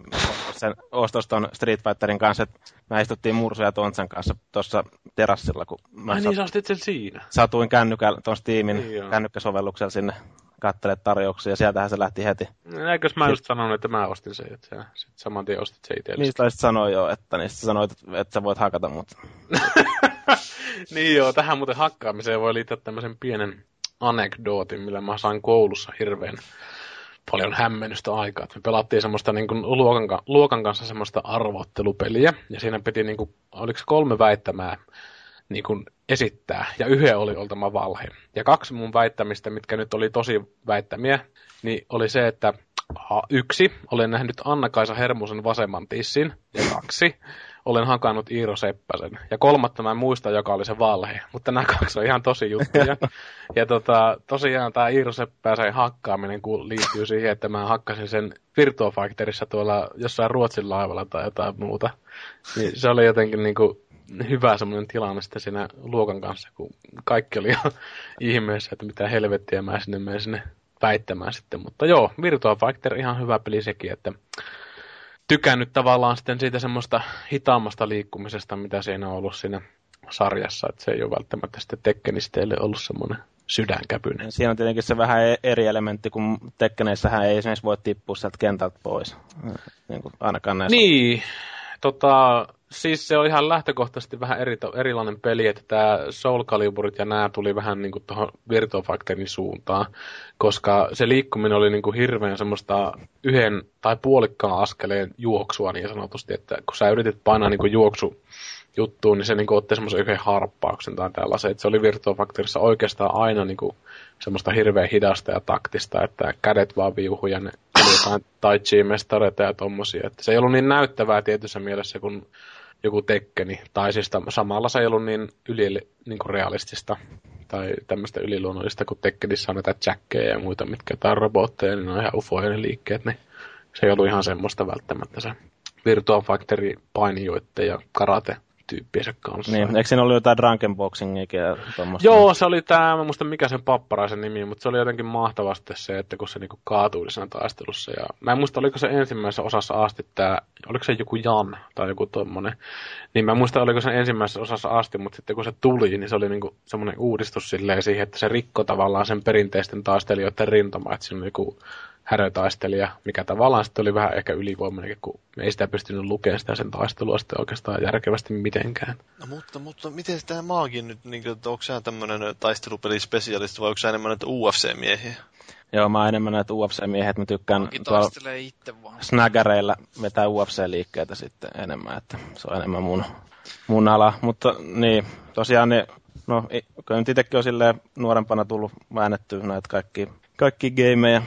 ostoston Street Fighterin kanssa, että mä istuttiin Mursu ja Tontsan kanssa tuossa terassilla. Kun mä niin sä ostit sen siinä. Satuin kännykällä tuon Steamin kännykkäsovelluksella sinne kattele tarjouksia ja sieltähän se lähti heti. Eikös mä just sanonut, että mä ostin sen, että sä sit saman tien ostit sen itsellesi. Niistä taisit sanoa jo, että niistä sanoit, että sä voit hakata mut. Niin joo, tähän muuten hakkaamiseen voi liittää tämmöisen pienen anekdootin, millä mä sain koulussa hirveän paljon hämmennystä aikaa. Me pelattiin semmoista niin kuin luokan kanssa semmoista arvottelupeliä, ja siinä piti, niin kuin, oliko 3 väittämää niin kuin esittää, ja yhden oli oltama valhe. Ja 2 mun väittämistä, mitkä nyt oli tosi väittämiä, niin oli se, että 1, olen nähnyt Anna-Kaisa Hermosen vasemman tissin, ja 2, olen hakannut Iiro Seppäsen. Ja 3. mä en muista, joka oli se valhe. Mutta nämä 2 on ihan tosi juttuja. Ja tosiaan tämä Iiro Seppäsen hakkaaminen liittyy siihen, että mä hakkasin sen Virtua Fighterissa tuolla jossain Ruotsin laivalla tai jotain muuta. Niin se oli jotenkin niinku hyvä semmoinen tilanne sitten siinä luokan kanssa, kun kaikki oli ihan ihmeessä, että mitä helvettiä mä sinne menen sinne väittämään sitten. Mutta joo, Virtua Fighter ihan hyvä peli sekin, että tykännyt tavallaan sitten siitä semmoista hitaammasta liikkumisesta, mitä siinä on ollut siinä sarjassa, että se ei ole välttämättä sitten Tekkenisteille ollut semmoinen sydänkäpyinen. Siinä on tietenkin se vähän eri elementti, kun Tekkeneissähän ei esimerkiksi voi tippua sieltä kentältä pois, niin kuin ainakaan näissä. Niin, siis se on ihan lähtökohtaisesti vähän erilainen peli, että tämä Soul Caliburit ja nämä tuli vähän niin kuin tuohon Virtua Factorin suuntaan, koska se liikkuminen oli niin kuin hirveän semmoista yhden tai puolikkaan askeleen juoksua niin sanotusti, että kun sä yritit painaa niin kuin juoksujuttuun, niin se niin kuin otti semmoisen yhden harppauksen tai tällaisen, että se oli Virtua Factorissa oikeastaan aina niin kuin semmoista hirveän hidasta ja taktista, että kädet vaan viuhui ja ne jotain tai G-mestareita ja tommosia, että se ei ollut niin näyttävää tietyssä mielessä kuin joku Tekkeni, tai siis samalla se ei ollut niin kuin realistista tai tämmöistä yliluonnollista, kun Tekkenissä on näitä jackeja ja muita, mitkä tai robotteja, niin ne on ihan ufoja ne liikkeet, niin se ei ollut ihan semmoista välttämättä se Virtua Factory-painijoiden ja karate-tyyppiensä kanssa. Niin, eikö siinä ollut jotain drunkenboxingiakin ja tommoista? Joo, se oli tämä, mä muistan mikä sen papparaisen nimi, mutta se oli jotenkin mahtavasti se, että kun se niinku kaatui siinä taistelussa. Ja mä en muista, oliko se ensimmäisessä osassa asti tämä, oliko se joku Jan tai joku tommonen, niin mä en muista, oliko se ensimmäisessä osassa asti, mutta sitten kun se tuli, niin se oli niinku semmoinen uudistus silleen siihen, että se rikkoi tavallaan sen perinteisten taistelijoiden rintama, että siinä on joku härötaistelija, mikä tavallaan sitten oli vähän ehkä ylivoimainenkin, kun ei sitä pystynyt lukemaan sitä sen taistelua sitten oikeastaan järkevästi mitenkään. No, mutta miten tämä maakin nyt, niin, että onko sinä tämmöinen taistelupelispesialisti vai onko sinä enemmän näitä UFC-miehiä? Joo, mä oon enemmän näitä UFC-miehiä, että mä tykkään snaggereilla vetää UFC-liikkeitä sitten enemmän, että se on enemmän mun ala. Mutta niin, tosiaan, niin, no kyllä nyt itsekin on silleen nuorempana tullut väännettyä näitä kaikki gameja,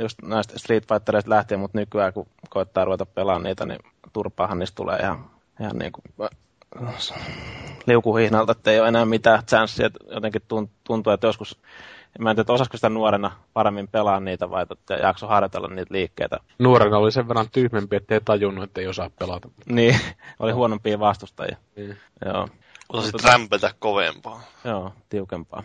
just näistä Street Fightereista lähtien, mutta nykyään kun koittaa ruveta pelaamaan niitä, niin turpaahan niistä tulee ihan niin kuin liukuhihnalta, että ei ole enää mitään chanssiä. Jotenkin tuntuu, että joskus, mä en tiedä, osasko sitä nuorena paremmin pelaa niitä vai jakso harjoitella niitä liikkeitä. Nuorena oli sen verran tyhmempi, ettei tajunnut, ettei osaa pelata. Niin, oli huonompia vastustajia. Mm. Joo. Osasit rämpätä kovempaa. Joo, tiukempaa.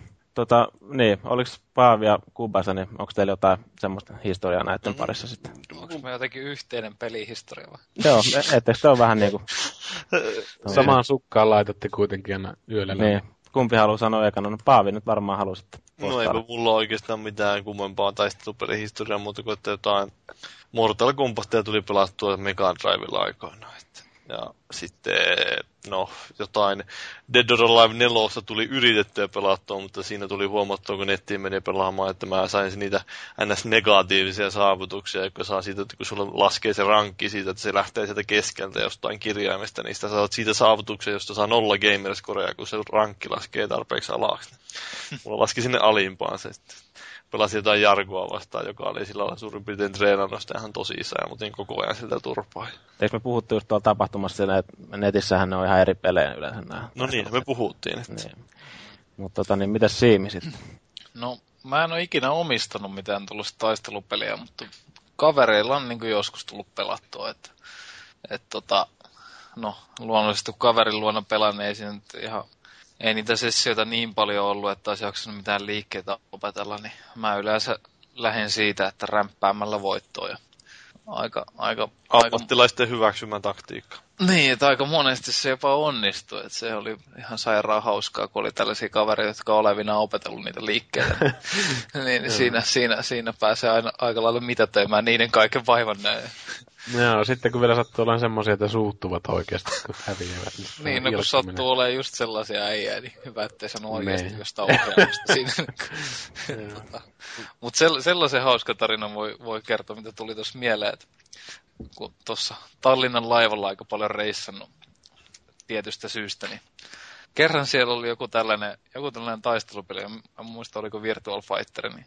Niin, oliko Paavi ja Kubasa, niin onko teillä jotain semmoista historiaa näiden parissa sitten? Onko me jotenkin yhteinen pelihistoria vai? Joo, etteikö se on vähän niinku samaan sukkaan laitatte kuitenkin aina yöllä. Niin, kumpi haluaa sanoa ekana? No Paavi nyt varmaan halusitte. No eipä mulla oikeastaan mitään kummempaa taistelupelihistoriaa muuta kuin että jotain Mortal Kombatia tuli pelattua Mega Drivella aikoina. Ja sitten, no, jotain Dead or Alive 4 tuli yritettyä pelattua, mutta siinä tuli huomattua, kun nettiin meni pelaamaan, että mä sain niitä NS-negatiivisia saavutuksia, jotka saa siitä, että kun sulla laskee se rankki siitä, että se lähtee sieltä keskeltä jostain kirjaimesta, niin sitä saat siitä saavutuksia, josta saa 0 gamerscorea, kun se rankki laskee tarpeeksi alaksi. Mulla laski sinne alimpaan se sitten. Pelasin jotain Jargoa vastaan, joka oli sillä lailla suurin piirtein treenannut sitä ihan tosissaan, mutta niin koko ajan siltä turpaa. Eikö me puhuttu just tuolla tapahtumassa siinä, että netissähän ne on ihan eri pelejä yleensä nämä? No niin, me puhuttiin. Niin. Mutta niin, mitäs Siimi sitten? No, mä en ole ikinä omistanut mitään tuollaista taistelupeliä, mutta kavereilla on niin kuin joskus tullut pelattua. No, luonnollisesti kun kaverin luona pelaan, niin ei siinä ihan... Ei niitä sessioita niin paljon ollut, että olisi jaksanut mitään liikkeitä opetella, niin mä yleensä lähdin siitä, että rämppäämällä voittoa. Ja ammattilaisten hyväksymä taktiikka. Niin, että aika monesti se jopa onnistui. Että se oli ihan sairaan hauskaa, kun oli tällaisia kavereita, jotka olevina opetellut niitä liikkeitä. Niin, siinä pääsee aina aika lailla mitätöimään niiden kaiken vaivan näin. No, sitten kun vielä sattuu olemaan semmoisia, että suuttuvat oikeasti, kun häviävät. Niin, no, kun sattuu olemaan just sellaisia äijää, niin hyvä, ettei sano oikeasti jostain ohjelmasta siinä. Mutta sellaisen hauska tarina voi kertoa, mitä tuli tuossa mieleen, että kun tuossa Tallinnan laivalla aika paljon reissannut tietystä syystä, niin kerran siellä oli joku tällainen taistelupeli, en muista oliko Virtual Fighter, niin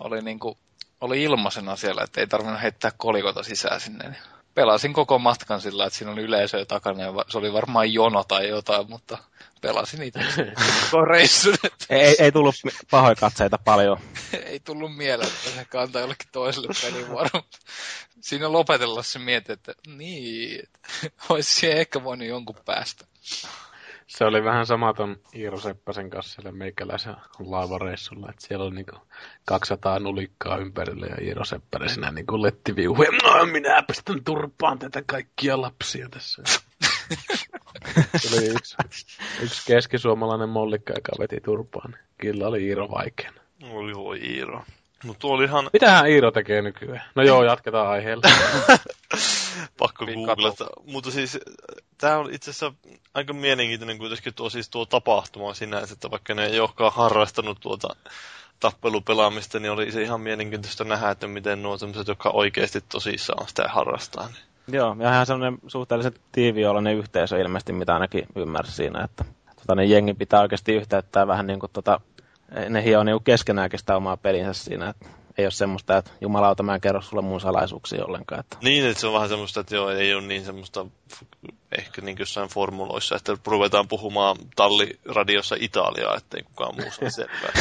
oli niinku... Oli ilmaisena siellä, että ei tarvinnut heittää kolikota sisään sinne. Pelasin koko matkan sillä, että siinä oli yleisöä takana ja se oli varmaan jono tai jotain, mutta pelasin itse. Ei tullut pahoja katseita paljon. Ei tullut mieleen, että se kantaa jollekin toiselle pelivuoroon. Siinä lopetella se mieti, että niin, olisi ehkä voinut jonkun päästä. Se oli vähän sama ton Iiro Seppäsen kanssa siellä meikäläisen laivareissulla, että siellä oli niinku 200 nulikkaa ympärillä ja Iiro Seppänen sinä niinku lettiviuhui. No, minä pistän turpaan tätä kaikkia lapsia tässä. Se oli yksi keskisuomalainen mollikka, joka veti turpaan. Kyllä oli Iiro vaikeana. Oli voi Iiro. No, tuo oli ihan... Mitähän Iiro tekee nykyään? No joo, jatketaan aiheella. Pakko googlata. Mutta siis, tämä on itse asiassa aika mielenkiintoinen kuitenkin tuo tapahtuma sinänsä, että vaikka ne ei olekaan harrastanut tuota tappelupelaamista, niin oli se ihan mielenkiintoista nähdä, että miten nuo sellaiset, jotka oikeasti tosissaan sitä harrastaa. Niin. Joo, ja ihan sellainen suhteellisen tiiviolainen yhteisö ilmeisesti, mitä ainakin ymmärsi siinä, että niin jengi pitää oikeasti yhteyttää vähän niin kuin ne hioo niin keskenäänkin sitä omaa pelinsä siinä, että ei ole semmoista, että jumalauta, mä en kerro sulle mun salaisuuksia ollenkaan. Että... Niin, että se on vähän semmoista, että joo, ei ole niin semmoista ehkä niin jossain formuloissa, että ruvetaan puhumaan talliradiossa Italiaa, ettei kukaan muu saa selvää.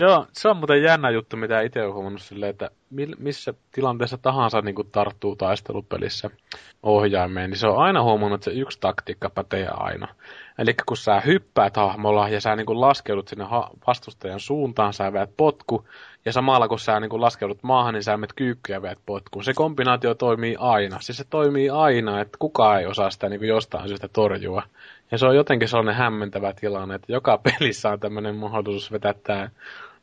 Joo, se on muuten jännä juttu, mitä itse olen huomannut silleen, että missä tilanteessa tahansa niin kun tarttuu taistelupelissä ohjaimeen, niin se on aina huomannut, että se yksi taktiikka pätee aina. Eli kun sä hyppäät hahmolla ja sä niin kun laskeudut sinne vastustajan suuntaan, sä veät potku, ja samalla kun sä niin kun laskeudut maahan, niin sä menet kyykky ja veät potkuun. Se kombinaatio toimii aina. Siis se toimii aina, että kukaan ei osaa sitä niin kun jostain syystä torjua. Ja se on jotenkin sellainen hämmentävä tilanne, että joka pelissä on tämmöinen mahdollisuus vetää tää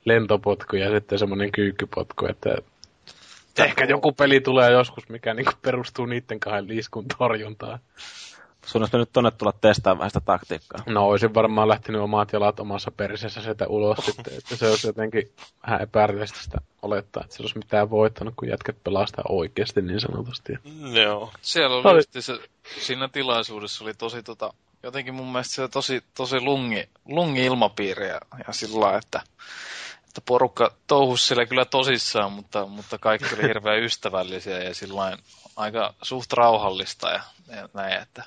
lentopotku ja sitten semmoinen kyykkypotku, että ehkä joku peli tulee joskus, mikä niinku perustuu niitten kahden liiskun torjuntaan. Sun olisi nyt tonne tulla testaamaan vähän sitä taktiikkaa. No olisin varmaan lähtenyt omat jalat omassa perisessä sieltä ulos sitten, että se olisi jotenkin vähän epäärillistä sitä olettaa, että se olisi mitään voittanut, kun jätket pelaa sitä oikeasti niin sanotusti. Joo, siellä oli se, siinä tilaisuudessa oli tosi jotenkin mun mielestä se tosi lungi ilmapiiri ja sillä lailla, että porukka touhusi siellä kyllä tosissaan, mutta kaikki oli hirveän ystävällisiä ja sillain aika suht rauhallista ja näin, että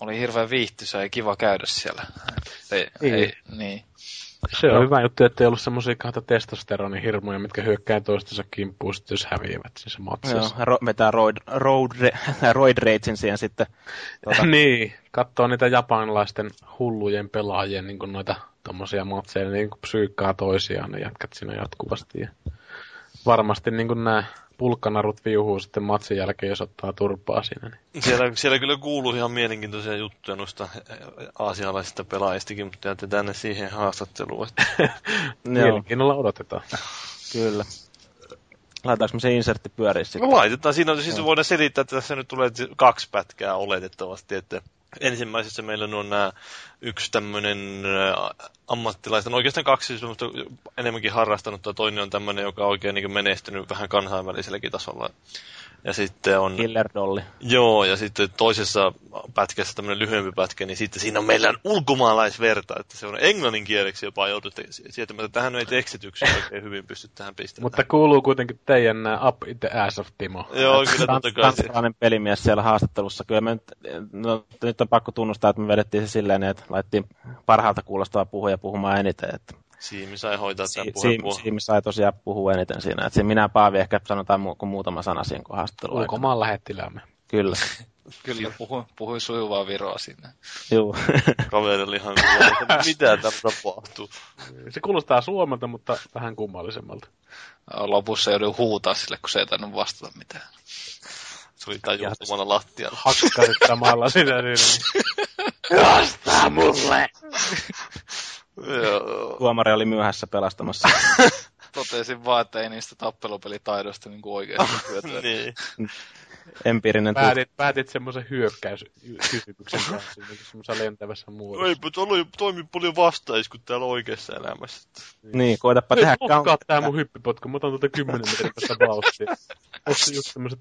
oli hirveän viihtyisä ja kiva käydä siellä. Ei. Se on hyvä juttu, ettei ollut semmosia kahta testosteronin hirmuja, mitkä hyökkää toistensa kimppuun, jos häviävät siis matsissa. Joo, vetää roid ragein siihen sitten. Niin, katsoo niitä japanilaisten hullujen pelaajien niin kuin noita tommosia matseja, niin kuin psyykkaa toisiaan, ne jatkat siinä jatkuvasti. Ja varmasti niin kuin nämä pulkkanarut viuhuu sitten matsin jälkeen, jos ottaa turpaa siinä. Niin. Siellä kyllä kuuluu ihan mielenkiintoisia juttuja noista aasialaisista pelaajistakin, mutta jätetään ne siihen haastatteluun. Mielenkiinnolla odotetaan. Kyllä. Laitetaanko me se insertti pyöriin sitten? Laitetaan. Siinä siis voidaan selittää, että tässä nyt tulee 2 pätkää oletettavasti, että ensimmäisessä meillä on nämä yksi tämmöinen ammattilaista, no oikeastaan 2 semmoista enemmänkin harrastanutta, toinen on tämmöinen, joka on oikein niin menestynyt vähän kansainväliselläkin tasolla. Ja sitten on... Killer Dolly. Joo, ja sitten toisessa pätkässä tämmöinen lyhyempi pätkä, niin sitten siinä on meillä on ulkomaalaisverta, että se on englannin kieleksi jopa jouduttu sietämättä. Tähän ei tekstityksiä oikein hyvin pysty tähän pistämään. Mutta kuuluu kuitenkin teidän Up in the Ass of Timo. Joo, kyllä totta kai. Tanskalainen pelimies siellä haastattelussa. Kyllä me nyt on pakko tunnustaa, että me vedettiin se silleen, että laittiin parhaalta kuulostava puhuja puhumaan eniten, että... Siimi sai hoitaa tämän puheenvuoron. Siimi sai tosiaan puhua eniten siinä. Että minä ja Paavi ehkä sanotaan muutama sana siinä kun haastattelua. Ulkomaan lähettiläämme. Kyllä. Kyllä, puhuin sujuvaa viroa sinne. Joo. Kaverilla ihan mitä tässä tapahtuu. Se kuulostaa suomelta, mutta vähän kummallisemmalta. Lopussa joudun huutaa sille, kun se ei tainnut vastata mitään. Se oli tajuttomana lattialla. Hakkasit samalla sinä sinne. Vastaa mulle! Tuomari oli myöhässä pelastamassa. Totesin vaan, että ei niistä tappelupelitaidosta niin oikeasti hyötyä. Niin. Empiirinen päätit semmoisen hyökkäyskysymyksen kanssa, semmoisessa lentävässä muodossa. Eipä toimi paljon vastaisku täällä oikeassa elämässä. Niin, koetapa tehdä kautta. Lohkaa tää mun hyppipotku, mä otan tuota 10 metrin tästä vauhtia. Osta just semmoset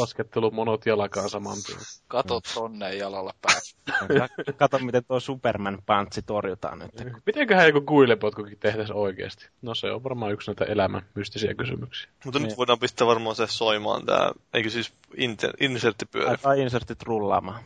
laskettelumonot jalakaan saman tien. Kato tonne jalalla päälle. Kato miten tuo Superman-pantsi torjutaan nyt. Mitenköhän joku kuilepotkukin tehtäis oikeesti? No se on varmaan yksi näitä elämän mystisiä kysymyksiä. Mutta nyt voidaan pistää varmaan se soimaan tää, eikö siis inserttipyörä. Laitaan insertit rullaamaan.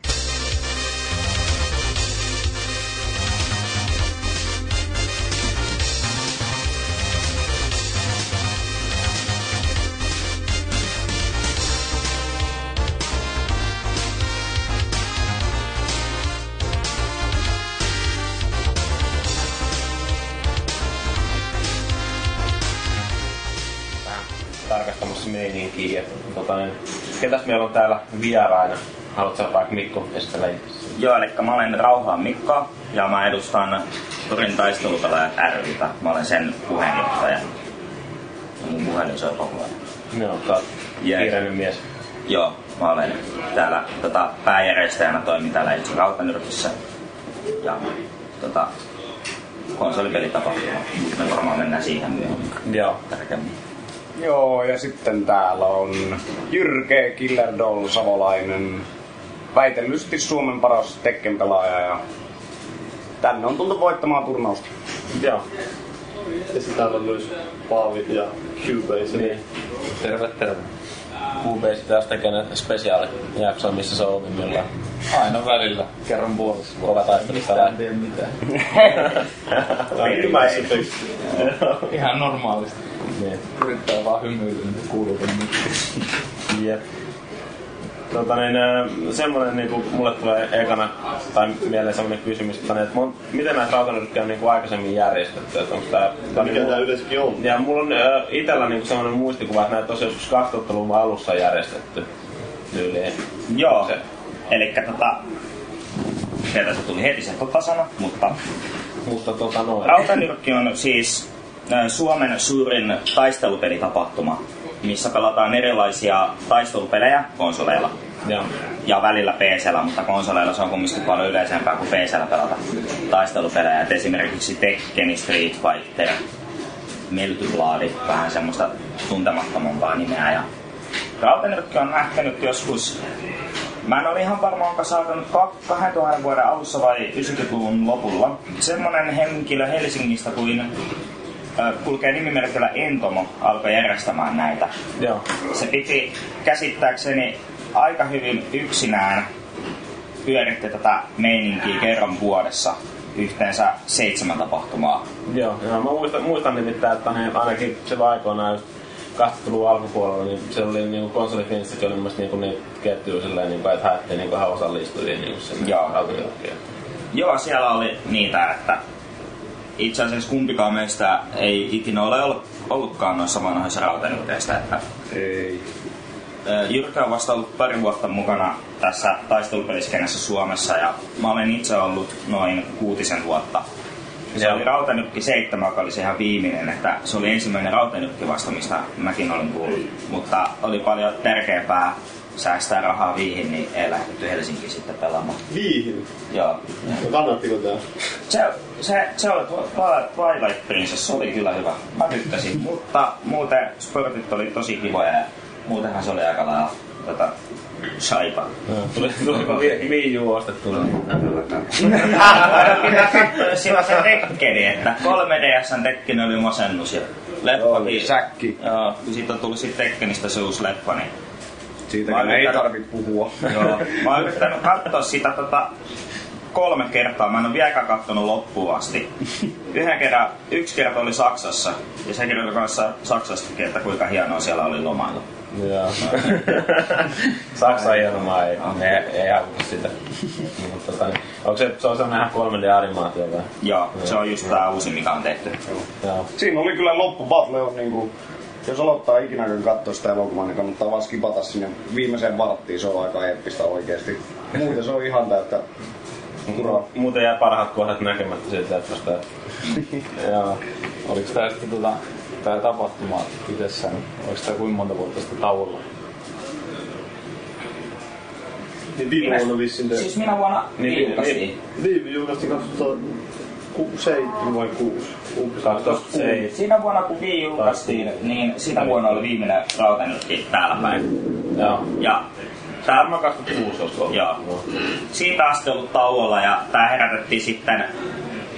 Tarkastamassa meininkiä. Ketäs meillä on täällä vieraina? Haluatko sä vaikka Mikko esitellä? Joo, eli mä olen Rauhan Mikko ja mä edustan Torin taistelupelejä ry:tä. Mä olen sen puheenjohtaja. Ja mun puhelin soi koko ajan. Joo, sä oot kiireinen mies. Joo, mä olen täällä pääjärjestäjänä, toimin täällä itse Rautanyrkissä. Ja konsolipelitapahtuma, mutta me varmaan mennään siihen myöhemmin. Joo. Tärkemmin. Joo, ja sitten täällä on Jyrke Killer Doll Savolainen, väitellysti Suomen paras Tekken-pelaaja, ja tänne on tullut voittamaan turnausta. Joo. Ja sitten täällä on myös Paavi ja Cubase. Niin. Terve, terve. QB:stä taas tekemään spesiaalijaksoa, missä se on ovimmillaan. Aina välillä. Kerran vuodessa. Kova taistelusta lähtee. Ei mitään. Ihan normaalisti. Niin. Yrittää vaan hymyillä, niin kuuluu jep. Tota niin, semmonen niinku mulle tulee ekana, tai mieleen semmonen kysymys, että miten näitä rautanyrkkejä on niinku aikaisemmin järjestetty, että onks tää... Mikä tää yleensäkin on? Ja mulla on itellä niinku semmonen muistikuva, että näitä on joskus 2000-luvun alussa järjestetty tyyliin. Joo, elikkä sieltä se tuli heti sen sana, mutta noin. Rautanyrkki on siis Suomen suurin taistelupelitapahtuma, missä pelataan erilaisia taistelupelejä konsoleilla. Joo. Ja välillä PC:llä, mutta konsoleilla se on kumminkin paljon yleisempää kuin PC:llä pelata taistelupelejä. Et esimerkiksi Tekken, Street Fighter, Meltyblaadi, vähän semmoista tuntemattomampaa nimeä. Ja Rautanyrkki on lähtenyt joskus, mä en ole ihan varma, onko saatanut 2000 vuoden alussa vai 90-luvun lopulla, semmonen henkilö Helsingistä kuin kulkee nimimerkillä Entomo, alkoi järjestämään näitä. Joo. Se piti käsittääkseni aika hyvin yksinään pyöritti tätä meininkiä kerran vuodessa, yhteensä 7 tapahtumaa. Joo, ja mä muistan nimittäin, että ainakin silloin aikoinaan just 2000-luvun alkupuolella, niin se oli niinku Konsolifinissäkin oli myös niinku niitä kettyy silleen, niinku, että haettiin niinku ihan osallistujia niinku sinne rautanyrkkiin. Joo, siellä oli niitä, että itse asiassa kumpikaan meistä ei ikinä ole ollutkaan noissa vanhoissa rautanyrkeistä, että ei. Jyrkä on vasta ollut pari vuotta mukana tässä taistelupeliskenessä Suomessa ja mä olen itse ollut noin 6 vuotta. Se oli Rautanyrkki 7, joka oli se ihan viimeinen, että se oli ensimmäinen rautanyrkki vasta, mistä mäkin olin kuullut. Mutta oli paljon tärkeämpää säästää rahaa Viihin, niin ei lähdetty Helsinkiin sitten pelaamaan. Viihin? Joo. Kannattiko tää? Se oli Twilight Princess, se oli kyllä hyvä. Mä tykkäsin, mutta muuten sportit oli tosi kivoja ja muutenhan se oli aika lailla saipa. Tuliko Viiju ostettuna? Pitää katsoa silloin se Tekkeni, että 3DS:n Tekkeni oli masennus ja leppakin. Säkki. Siitä on tullut siitä Tekkenistä se uusi leppa, niin siitäkin ei tarvitse puhua. Joo. Mä oon yrittänyt katsoa sitä 3 kertaa. Mä en ole vieläkään katsonut loppuun asti. Yksi kerta oli Saksassa. Ja se kertoi kanssa Saksastakin, että kuinka hienoa siellä oli lomailu. Joo. Saksa on hieno maa. Ei haluta sitä. Onko se on semmoinen 3D-animaatio vai? Joo, se on just tää uusi, mikä on tehty. Siinä oli kyllä loppubattle on niinku... Jos aloittaa ikinä, kun katsoo sitä elokuvaa, niin kannattaa vaan skipata sinne viimeiseen varttiin. Se on aika eeppistä oikeesti. Muuten se on ihan täyttä kuraa. Muuten jää parhaat kohdat näkemättä siitä, että sitä... Joo. Oliko tää sitten tää tapahtuma itsessään? Oliko tää kuinka monta vuotta sitten tauolla? Niin viime vuonna vissiin te... Siis minä vuonna julkaistiin. Viime julkaistiin 2007 vai 2006? 2007. Siinä vuonna kun Wii julkaistiin, niin sitä vuonna oli viimeinen rautanyrkki täällä päin. Joo. Ja tää on 2006. Joo. Siitä asti ollut tauolla ja tää herätettiin sitten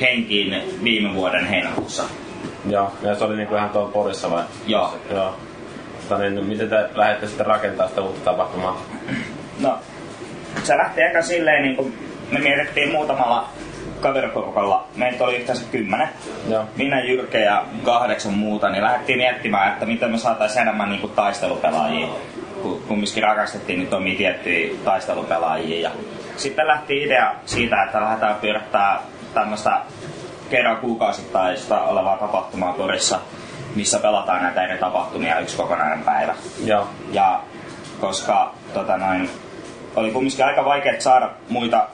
henkiin viime vuoden heinäkuussa. Joo, ja se oli niinku ihan tuolla Porissa vai? Joo. Joo. Niin, miten te lähdette sitten rakentamaan sitä uutta tapahtumaa? No, se lähti aika silleen niinku, me mietittiin muutamalla kaveriporukalla. Meitä oli yhteensä 10. Joo. Minä, Jyrke ja 8 muuta, niin lähdettiin miettimään, että miten me saatais enemmän niinku taistelupelaajia. Kumminkin rakastettiin niitä omia tiettyjä taistelupelaajia. Ja sitten lähti idea siitä, että lähdetään pyörittämään tämmöistä kerran kuukausittaista olevaa tapahtumaa Porissa, missä pelataan näitä eri tapahtumia yksi kokonainen päivä. Joo. Ja koska oli kumminkin aika vaikea saada muita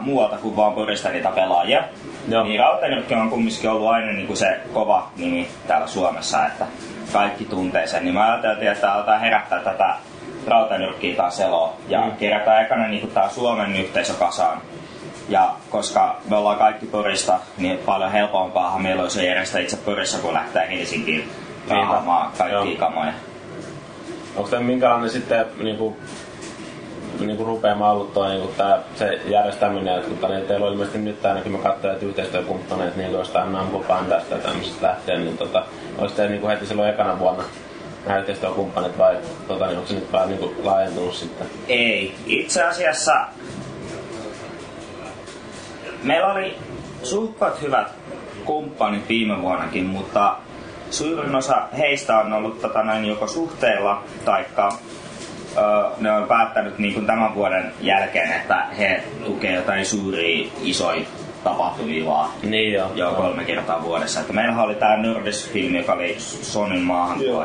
muualta kuin vaan Porista niitä pelaajia. Joo. Niin Rautanyrkki on kumminkin ollut aina niinku se kova nimi täällä Suomessa, että kaikki tuntee sen. Niin mä ajattelin, että aletaan herättää tätä Rautanyrkkiä taas eloa ja kerätään ekana niinku tää Suomen yhteisö kasaan. Ja koska me ollaan kaikki Porista, niin paljon helpompaahan meillä olisi järjestää itse Porissa, kun lähtee Helsinkiin raahaamaan kaikkia kamoja. Onko tämä minkälainen sitten niinku rupeamaan ollut toi niinku se järjestäminen, että kun teillä on ilmeisesti nyt ainakin mä katsoin, että yhteistyökumppaneet niin jostain Namco Bandasta ja tämmöisestä lähtee, niin olis teillä niinku heti silloin ekana vuonna yhteistyökumppanit vai niin, onko se nyt vähän niin laajentunut sitten? Ei. Itse asiassa meillä oli suhkat hyvät kumppanit viime vuonnakin, mutta suurin osa heistä on ollut joko suhteilla taikka ne on päättänyt niin kuin tämän vuoden jälkeen, että he tukee jotain suuria, isoja tapahtumia vaan. Niin joo, 3 kertaa vuodessa. Että meillähän oli tää Nördis-filmi, joka oli Sonyn maahantuo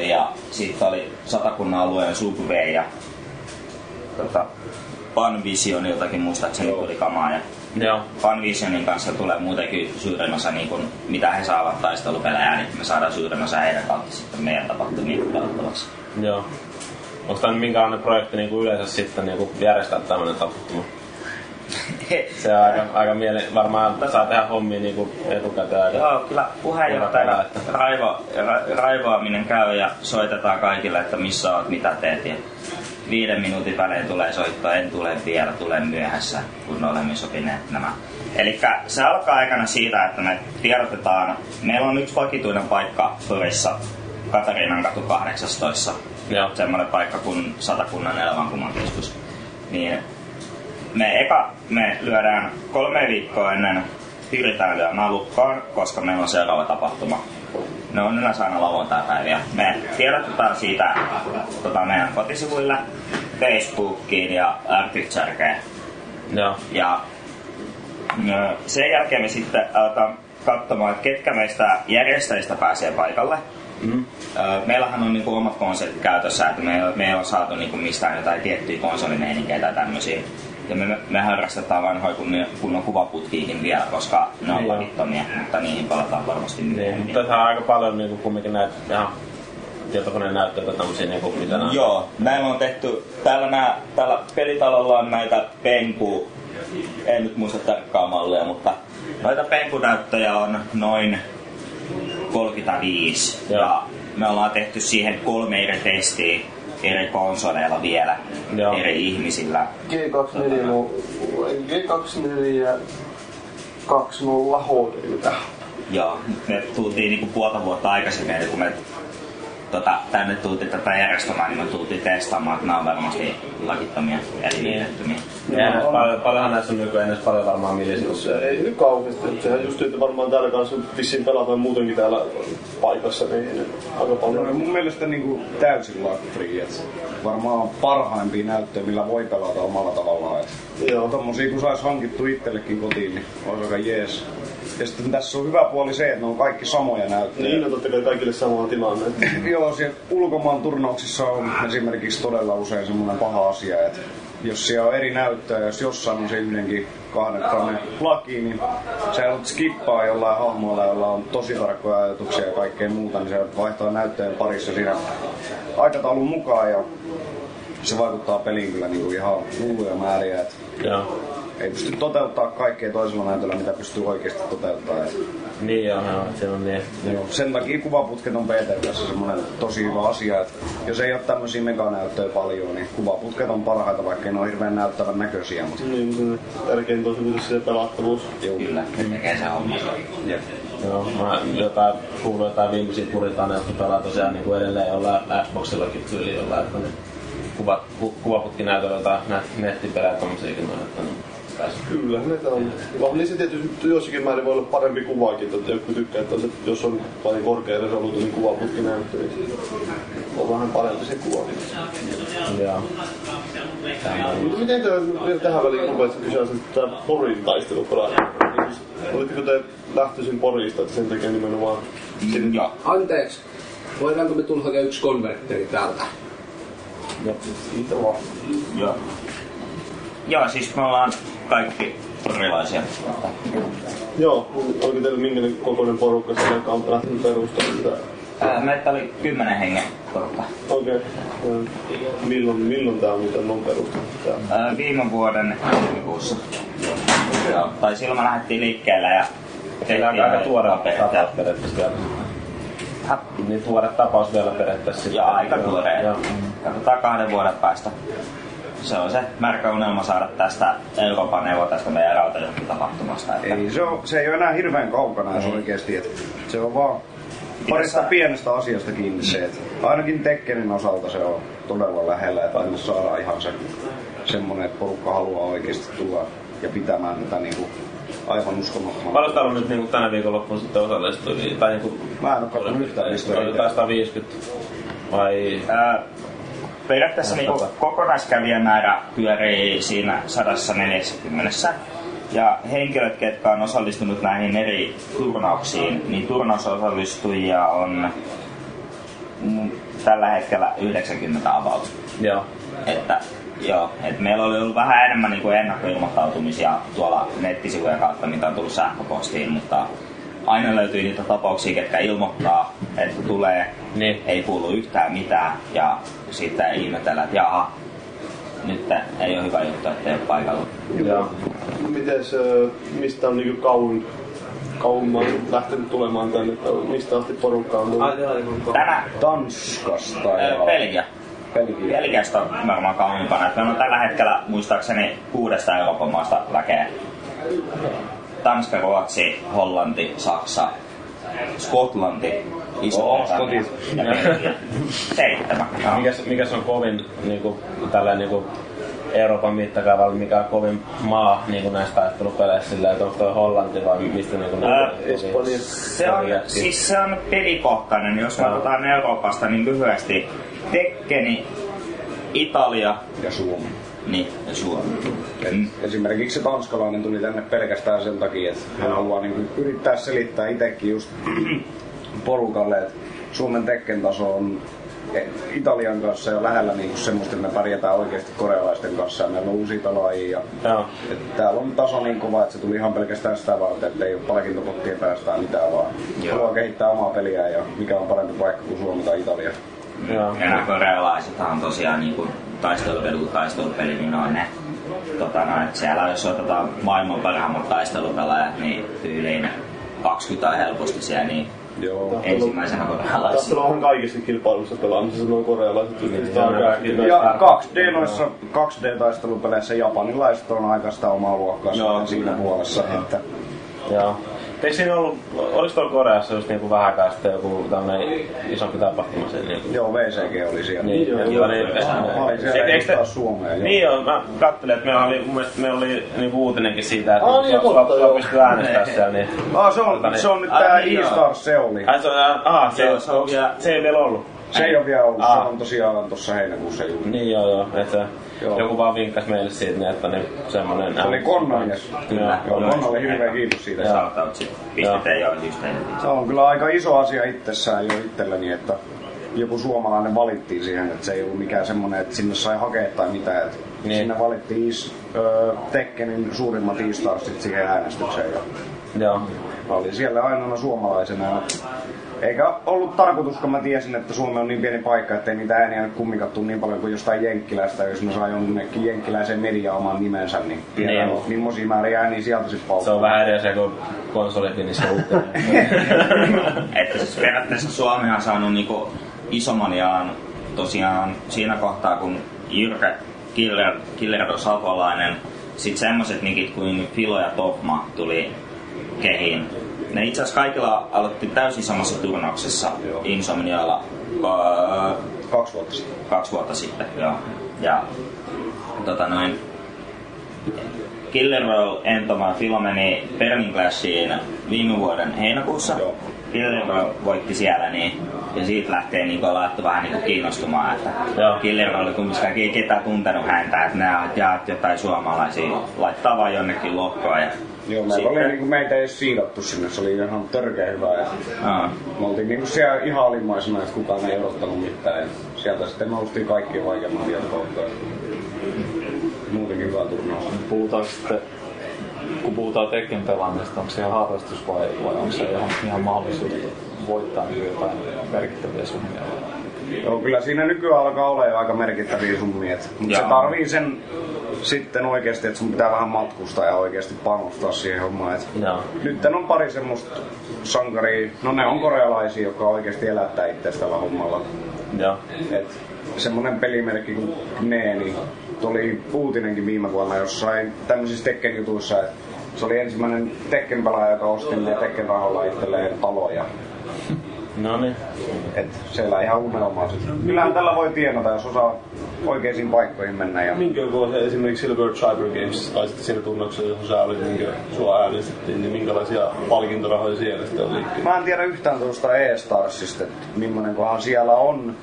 ja sitten oli Satakunnan alueen Subway ja Panvision jotakin muistaakseni tuli kamaa. Ja Panvisionin kanssa tulee muutenkin suurin osa, niin kuin, mitä he saavat taistelupelejä, niin me saadaan suurin osa heidän kautta sitten meidän tapahtumia pelattavaksi. Joo. Onko tämä minkälainen projekti niin kuin yleensä sitten niin kuin järjestää tämmöinen tapahtuma? Se on aika mielenkiintoinen. Varmaan saa tehdä hommia niin kuin etukäteen. Joo, kyllä puheenjohtajana raivaaminen käy ja soitetaan kaikille, että missä olet, mitä teet. Ja 5 minuutin välein tulee soittaa, en tule vielä, tule myöhässä, kun olemme sopineet nämä. Elikkä se alkaa aikana siitä, että me tiedotetaan. Meillä on yksi vakituinen paikka Porissa, Katariinankatu 18. Joo. Semmoinen paikka kuin Satakunnan elämänkuvan keskus. Niin me lyödään 3 viikkoa ennen pyritään lyödään alukkaan, koska meillä on seuraava tapahtuma. Ne on yleensä aina lauantai-päiviä. Me tiedotetaan siitä meidän kotisivuille, Facebookiin ja Articharkeen. Joo. Ja sen jälkeen me sitten aletaan katsomaan, ketkä meistä järjestäjistä pääsee paikalle. Mm-hmm. Meillähän on niinku omat konsolit käytössä, että me ei ole saatu niinku mistään jotain tiettyjä konsolimeininkiä tai tämmösiä. Ja me harrastetaan vanhoja kunnon kuvaputkiikin vielä, koska ne on lagittomia, mutta niihin palataan varmasti myöhemmin. Mutta tähän aika paljon niinku kumminkin näitä ihan tietokoneen näyttöitä tämmösiä niinku mitä nää. Joo, meillä on tehty, täällä pelitalolla on näitä penku, en nyt muista tarkkaa mallia, mutta noita penkunäyttöjä on noin 35 ja me ollaan tehty siihen 3 eri testiä eri konsoleilla vielä, eri ihmisillä. G24 20 HD:tä. Joo, me tultiin niinku puolta vuotta aikaisemmin, eli kun me tänne tultiin tätä järjestämään, niin me tultiin testaamaan, että nää on varmasti lakittomia, eli viilettömiä. Paljonhan näissä on nykyään edes paljon varmaan milisivussa. Ei nyt kauheasti, että sehän just että varmaan täällä kanssa vissiin pelataan muutenkin täällä paikassa, niin aika paljon. No, mun mielestä niinku täysin lag-free, että varmaan parhaimpia näyttöjä, millä voi pelata omalla tavallaan. Joo. Tommosia kun sais hankittu itsellekin kotiin, niin olisi aika jees. Ja sitten tässä on hyvä puoli se, että ne on kaikki samoja näyttöjä. Niin, no totta kai kaikille samaa tilanne. Joo, siellä ulkomaan turnauksissa on esimerkiksi todella usein semmoinen paha asia, että jos siellä on eri näyttöjä, jos jossain on se yhdenkin 2 grammin plagi, niin sä joudut skippaa jollain hahmoilla, jolla on tosi tarkkoja ajatuksia ja kaikkea muuta, niin sä joudut vaihtaa näyttöjen parissa siinä aikataulun mukaan ja se vaikuttaa peliin kyllä niinku ihan hulluja määriä. Ei pysty toteuttaa kaikkea toisella näytöllä, mitä pystyy oikeesti toteuttamaan. Niin joo, se on niin. Joo. Sen takia kuvaputket on PT:ssä semmoinen tosi hyvä asia, että jos ei ole tämmösiä meganäyttöjä paljon, niin kuvaputket on parhaita, vaikka ne on hirveen näyttävän näköisiä. Mutta niin, tärkeintä on se pelattavuus. Joo, kyllä. Tekee se homma. Joo, mä kuulun jotain viimeisiä puritaneja, jotka pelaa tosiaan niin kuin edelleen jollain Xboxillakin tyyliin jollain, että ne kuvaputkinäytöllä jotain nettipelejä tommosiakin on, että kyllä, näitä on. Niissä tietysti jossakin määrin voi olla parempi kuvaakin, että joku tykkää, että jos on paljon korkea resoluutio, niin kuvaputki näyttää, niin on vähän parempi se kuva. Jaa. Miten te tähän väliin rupeaisitte kysyä sitä Porin taistelupelaa? Oletteko te lähtöisin Porista, että sen takia nimenomaan... Anteeksi, voidaanko me tulla hakemaan yksi konvertteri täältä? Joo, siitä vaan. Joo, siis me ollaan kaikki porilaisia. Joo, oliko teillä minkäinen kokoinen porukka siinä, joka on lähtenyt perustamaan? Meitä oli 10 hengen porukka. Okei. Okay. Milloin tää on, mitä on perustettu? Viime vuoden helmikuussa. Joo. Tai silloin me lähdettiin liikkeelle ja... Teillä on aika tuoreen periaatteessa vielä. Niin tuore tapaus vielä periaatteessa. Joo, aika tuoreen. Katsotaan 2 vuoden päästä. Se on se märkä unelma saada tästä Euroopan neuvotelta meidän Rautanyrkin tapahtumasta. Että... Ei, se ei ole enää hirveän kaukana, se oikeesti. Se on vaan parista pienestä asiasta kiinni se, että ainakin Tekkenin osalta se on todella lähellä, että aina saadaan ihan semmoinen, että porukka haluaa oikeasti tulla ja pitämään tätä niinku aivan uskomattoman. Paljon täällä on nyt niinku tänä viikonloppuun sitten osallistui? Niinku, mä en oo kattonut yhtään listoja. Jotain 150 vai... periaatteessa niinku kokonaiskävijämäärä pyörii siinä 140. Ja henkilöt, ketkä on osallistunut näihin eri turnauksiin, niin turnausosallistujia on tällä hetkellä 90 about. Joo. Että, joo, et meillä oli ollut vähän enemmän niinku ennakkoilmoittautumisia tuolla nettisivujen kautta, mitä on tullut sähköpostiin, mutta aina löytyy niitä tapauksia, ketkä ilmoittaa, että tulee, niin ei kuulu yhtään mitään ja sitten ihmetellään, että jaha, nyt ei ole hyvä juttu, ettei ole paikalla. Joo. Mites, mistä on niinku kauan lähtenyt tulemaan tänne, että mistä asti porukka on tullut? Tänä Tanskasta ja... Belgiasta on varmaan kauempana. Meillä on tällä hetkellä muistaakseni 6 Euroopan maasta väkeä. Tanska, Ruotsi, Hollanti, Saksa, Skotlanti, Iso-Britannia ja Belgia. 7. Mikäs on kovin niinku, tällainen niinku Euroopan mittakaavalla, mikä on kovin maa niinku näistä ajattelupeleissä silleen, että onko toi Hollanti vai mistä niinku Espanja? Siis se on pelikohtainen, jos katsotaan Euroopasta niin lyhyesti. Tekkeni, Italia ja Suomi. Niin, ja Suomi. Esimerkiksi se tanskalainen tuli tänne pelkästään sen takia, että hän haluaa niin yrittää selittää itsekin just porukalle, että Suomen Tekken taso on Italian kanssa jo lähellä niin semmoista, että me pärjätään oikeasti korealaisten kanssa ja meillä on uusia laajia. Täällä on taso niin kova, että se tuli ihan pelkästään sitä varten, että ei ole palkintopottia päästään mitään, vaan haluaa kehittää omaa peliään ja mikä on parempi paikka kuin Suomi tai Italia. Joo. Ja nämä korealaisethan on tosiaan niin kuin taistelupeli, niin on ne, siellä jos otetaan maailman parhaimmat taistelupelaajat, niin tyyliin 20 helposti siellä, niin joo, ensimmäisenä korealaisena. Tässä on kaikissa kilpailussa pelaamisessa, nuo korealaiset yhdistää kaikki. Ja 2D-taistelupeleissä japanilaiset on aika sitä omaa luokkaa siinä puolessa. Että... Joo. Eikö siinä ollut, olis tuolla Koreassa just niinku vähäkään sitten joku tämmönen isompi tapahtuma sen niinku? Joo, VCG oli siellä. Niin, joo. Suomeen. Niin joo, mä kattelin, että meillä oli, mun mielestä meillä oli niinku uutinenkin siitä, että sua pystyy äänestää siellä niin. Se on nyt tää E-Star Seoli. Se ei vielä ollut. Se ei ole vielä ollut, se on tosiaan tossa heinäkuussa juuri. Niin joo, että joku vaan vinkkas meille siitä, että niin semmonen... Se oli Konnamies. Kyllä. Konna oli hirveä kiitos siitä. Shoutout siitä. Pistetään jo yhteen. Se on kyllä aika iso asia itsessään jo itselläni, että joku suomalainen valittiin siihen, että se ei ollut mikään semmonen, että sinne sai hakea tai mitään. Että niin. Sinne valittiin Tekkenin suurimmat E-Starsit siihen äänestykseen. Joo. Mä olin siellä ainoana suomalaisena. Eikä ollut tarkoitus, kun mä tiesin, että Suomi on niin pieni paikka, ettei niitä ääniä nyt kumminkaan tule niin paljon kuin jostain jenkkiläistä. Jos ne saa jonnekin jenkkiläisen mediaan oman nimensä, niin tiedän, että millaisia määriä ääniä sieltä sit palautuu. Se on vähän eri asia kuin Konsolifinissä uutena. Että siis periaatteessa Suomi on saanut niinku isomaniaan tosiaan siinä kohtaa, kun Jyrkä Killerdo Savolainen, sit semmoset nikit kuin Filo ja Topma tuli kehiin. Ne itse asiassa kaikilla aloitti täysin samassa turnauksessa Insomnialla 2 vuotta sitten. Joo. Ja Killer Roll Entoma Filo meni Berlin Clashiin viime vuoden heinäkuussa. Joo. Killer Roll voitti siellä niin, ja siitä lähtee niin alettu vähän niin kiinnostumaan, että Killer Roll kumminkaan ei ketään tuntenut häntä, että nämä jaat jotain suomalaisia laittaa vaan jonnekin lohkoon. Joo, meitä ei edes siidattu sinne, se oli ihan törkeä hyvä ja me oltiin niinku siellä ihan alimmaisena, että kukaan ei odottanut mitään ja sieltä sitten me oltiin kaikki vaikeamman jatkoutta. Muutenkin hyvä turnaus. Puhutaanko sitten, kun puhutaan Tekken pelaamista, onko se ihan harrastus vai onko se ihan mahdollisuus voittaa jotain merkittäviä summia? Joo, kyllä siinä nykyään alkaa olla jo aika merkittäviä summia, mutta se tarvii sen sitten oikeesti, että sun pitää vähän matkustaa ja oikeesti panostaa siihen hommaan. Nyt on pari semmoista sankaria, no ne on korealaisia, jotka oikeesti elättää itseäsi tällä hommalla. Et semmonen pelimerkki kuin niin tuli uutinenkin viime vuonna jossain tämmöisissä Tekken-jutuissa, että se oli ensimmäinen Tekken-pelaaja, joka osti Tekken-rahoilla itselleen taloja. No niin. Et siellä ihan unelmaa. Kyllähän tällä voi tienata, jos osaa oikeisiin paikkoihin mennä. Ja... minkä vuosi esimerkiksi Silver Cyber Games, tai sitten siinä tunnoksessa, jossa sä olit, minkä sua äänestettiin, niin minkälaisia palkintorahoja siellä sitten oli? Mä en tiedä yhtään tuosta E-Starsista, että millainen kohan siellä on,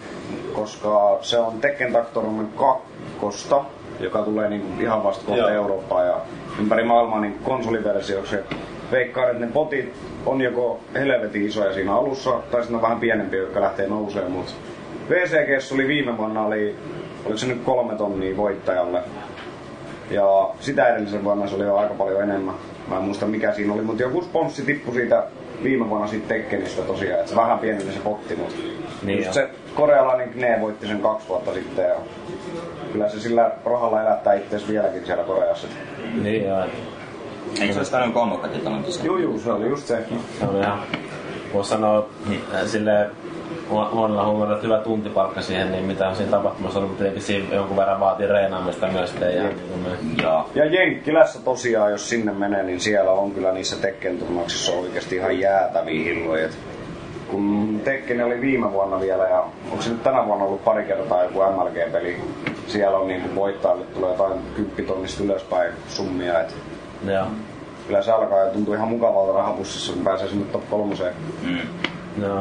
koska se on Tekken Tactorumen kakkosta, joka tulee niinku ihan vasta kohta Eurooppaan ja ympäri maailmaa niinku konsoliversioksi. Veikkaan, että ne potit on joko helvetin isoja siinä alussa, tai sitten on vähän pienempiä, jotka lähtee nousemaan, mutta VCGs oli viime vuonna, oliko se nyt 3 tonnia voittajalle, ja sitä edellisen vuonna se oli jo aika paljon enemmän. Mä en muista mikä siinä oli, mutta joku sponssi tippui siitä viime vuonna siitä Tekkenistä tosiaan, että se vähän pienempi se potti, mutta niin just se korealainen Knee voitti sen 2 vuotta sitten, ja kyllä se sillä rahalla elättää itseäsi vieläkin siellä Koreassa. Niin joo. Eikö se olisi paljon kombokatit ollut se? Juu, se oli just se. Se oli ihan, voisi sanoa silleen huonolla huomioon, että hyvä tuntipalkka siihen, niin mitä on siinä tapahtumassa ollut, mutta tietenkin jonkun verran vaatii reenaamista myös teidän. Ja Jenkkilässä tosiaan, jos sinne menee, niin siellä on kyllä niissä Tekken-turnauksissa oikeasti ihan jäätäviä hilloja. Kun Tekken oli viime vuonna vielä, ja onko se nyt tänä vuonna ollut pari kertaa joku MLG-peli, siellä on niin voittajille tulee jotain 10 tonnista ylöspäin summia. Et joo. Kyllä se alkaa ja tuntuu ihan mukavalta rahapussissa, kun pääsee sinne top 3. Joo.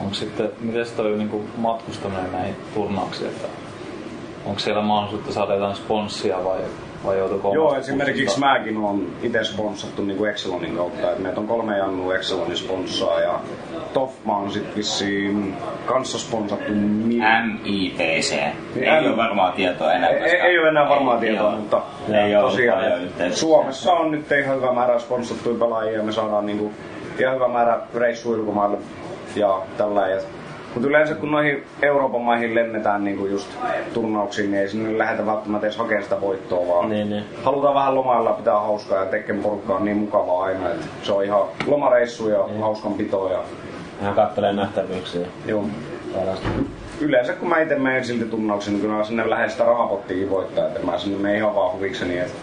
Onko sitten, mites toi niinku matkustaminen näihin turnauksiin? Onko siellä mahdollisuutta saada jotain sponssia vai joutuuko? Joo, esimerkiksi mäkin on itse sponssattu niinku Excelonin kautta. Et meitä on 3 jannua Excelonin sponssaa ja Toffma on sit vissiin kanssa sponsattu MITC. Ei ole varmaa tietoa enää. Ei ole enää varmaa tietoa, mutta tosiaan Suomessa on nyt ihan hyvä määrä sponssattuja pelaajia ja me saadaan niinku ihan hyvä määrä reissua ulkomaille ja tällainen. Mutta yleensä kun noihin Euroopan maihin lennetään niinku just turnauksiin, niin ei sinne lähdetä välttämättä edes hakemaan sitä voittoa, vaan niin. Halutaan vähän lomailla pitää hauskaa ja Tekken porukka on niin mukavaa aina, että se on ihan lomareissu ja hauskanpitoa. Hän kattelee nähtävyyksiä. Joo. Yleensä kun mä ite menen silti tunnauksiin, niin kyllä mä sinne lähden sitä rahapottiakin voittaa, että mä sinne menen ihan vaan huvikseni. Et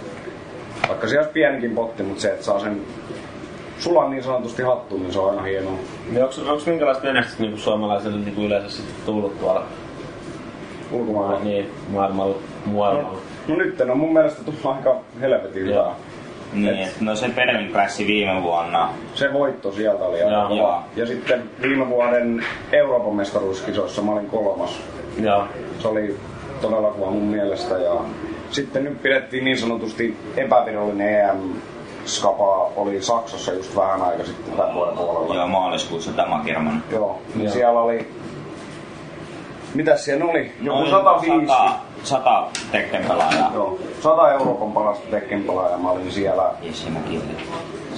vaikka siellä olisi pienikin potti, mutta se, että saa sen sulan niin sanotusti hattuun, niin se on aina hienoa. Niin onko minkälaista menestystä niinku suomalaiselle niinku yleensä sitten tullut tuolla? Ulkomailla? Niin, maailmalla. No nyt on mun mielestä tullut aika helvetin hyvää. Niin, no se Permin pääsi viime vuonna. Se voitto sieltä oli aina. Ja sitten viime vuoden Euroopan mestaruuskisoissa mä olin 3. Ja. Se oli todella kuva mun mielestä. Ja sitten nyt pidettiin niin sanotusti epävirallinen EM. Skapa oli Saksassa just vähän aika sitten tämän vuoden puolella. Joo, maaliskuussa tämä kerman. Joo, niin siellä oli... Mitäs siellä oli? Joku 105. 100 Tekken-pelaajaa. Joo, 100 Euroopan parasta Tekken-pelaajaa. Mä olin siellä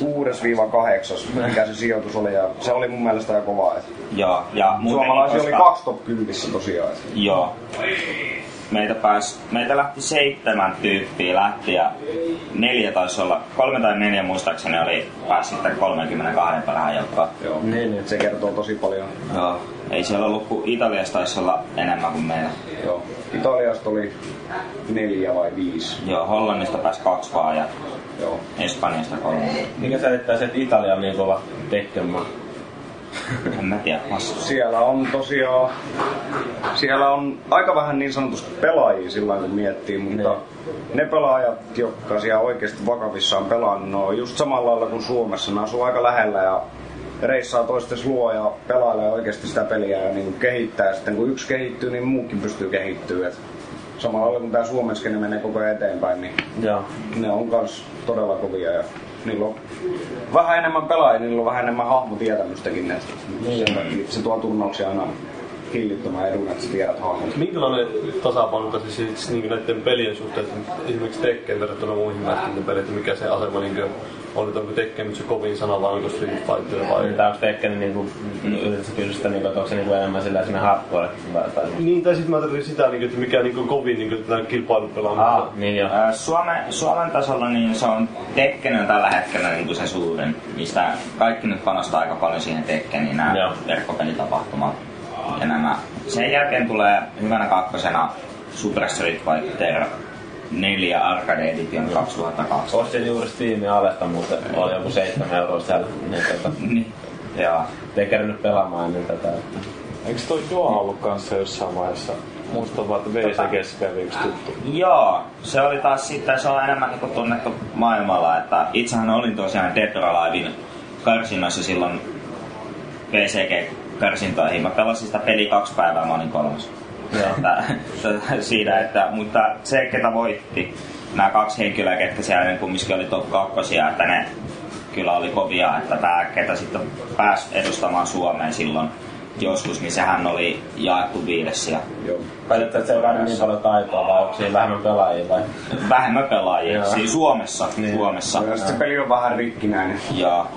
6-8, mikä se sijoitus oli. Ja se oli mun mielestä jo kovaa. Joo, ja suomalaisia oli 2 top 10 tosiaan. Joo. Meitä lähti 7 tyyppiä ja 4 taisi olla, 3 tai 4 muistaakseni oli päässyt 32 parhaan joukkoon. Joo, niin, se kertoo tosi paljon. Joo, ei siellä ollut, kun Italiassa taisi olla enemmän kuin meillä. Joo, Italiasta oli 4 vai 5. Joo, Hollannista pääsi 2 vaan ja joo. Espanjasta 3. Mikä selittää se, että Italia on niin kova tekemään? En mä tiedä. Siellä on tosiaan... Siellä on aika vähän niin sanotusti pelaajia sillä kun miettii, mutta ne pelaajat, jotka siellä oikeasti vakavissaan pelaa, ne on just samalla lailla kuin Suomessa. Ne asuu aika lähellä ja reissaa toistes luo ja pelailee oikeasti sitä peliä ja niin kehittää. Ja sitten kun yksi kehittyy, niin muukin pystyy kehittyä. Et samalla lailla kun tää Suomessakin ne menee koko ajan eteenpäin, niin ne on kans todella kovia. Ja niillä on vähän enemmän pelaajia, niillä on vähän enemmän hahmotietämystäkin näistä. Se tuo turnauksia aina hillittömän edun, että sä tiedät hahmot. Minkälainen tasapaino siis niin näiden pelien suhteen, esimerkiksi Tekken verrattuna muihin näiden peleihin, mikä se asema niin on, että onko Tekken nyt se kovin sana vai onko Street Fighter vai... Tämä onko Tekken niin yritetty kysyä sitä, että onko se niin enemmän sillä sinne hardcore? Niin, tai sitten mä tarvitsen sitä, että mikä on kovin niin tätä kilpailupelaamista. Niin Suomen tasolla niin se on Tekken tällä hetkellä niin se suurin, mistä kaikki nyt panostaa aika paljon siihen Tekkeniin, nämä verkkopelitapahtumat. Ja nämä. Sen jälkeen tulee hyvänä 2. Super Street Fighter 4 Arcade Edition 2002. Olisi se juuri Steamin alesta, mutta oli joku 7 euroa siellä. Niin. Jaa. Ei käynyt pelaamaan ennen tätä. Eikö toi Joa ollut kanssa jossain vaiheessa? Muistan vaan, että vei se keskellä yksi tuttu. Joo, se oli taas sitten, se on enemmän niinku tunnettu maailmalla, että itsehän olin tosiaan Dead or Alivein karsinnoissa silloin VCG-karsintoihin. Mä pelasin sitä peliä 2 päivää, mä olin 3. Siinä, että, mutta se, ketä voitti, nämä 2 henkilöä, ketkä siellä kumminkin oli top 2, että ne kyllä oli kovia, että tämä, ketä sitten pääsi edustamaan Suomeen silloin joskus, niin sehän oli jaettu 5. Päätettä, että se on aina niin paljon taitoa, vai onko siinä vähemmän pelaajia? Vai? Vähemmän pelaajia, siis Suomessa. Niin. Suomessa. Ja se peli on vähän rikkinäinen. Joo.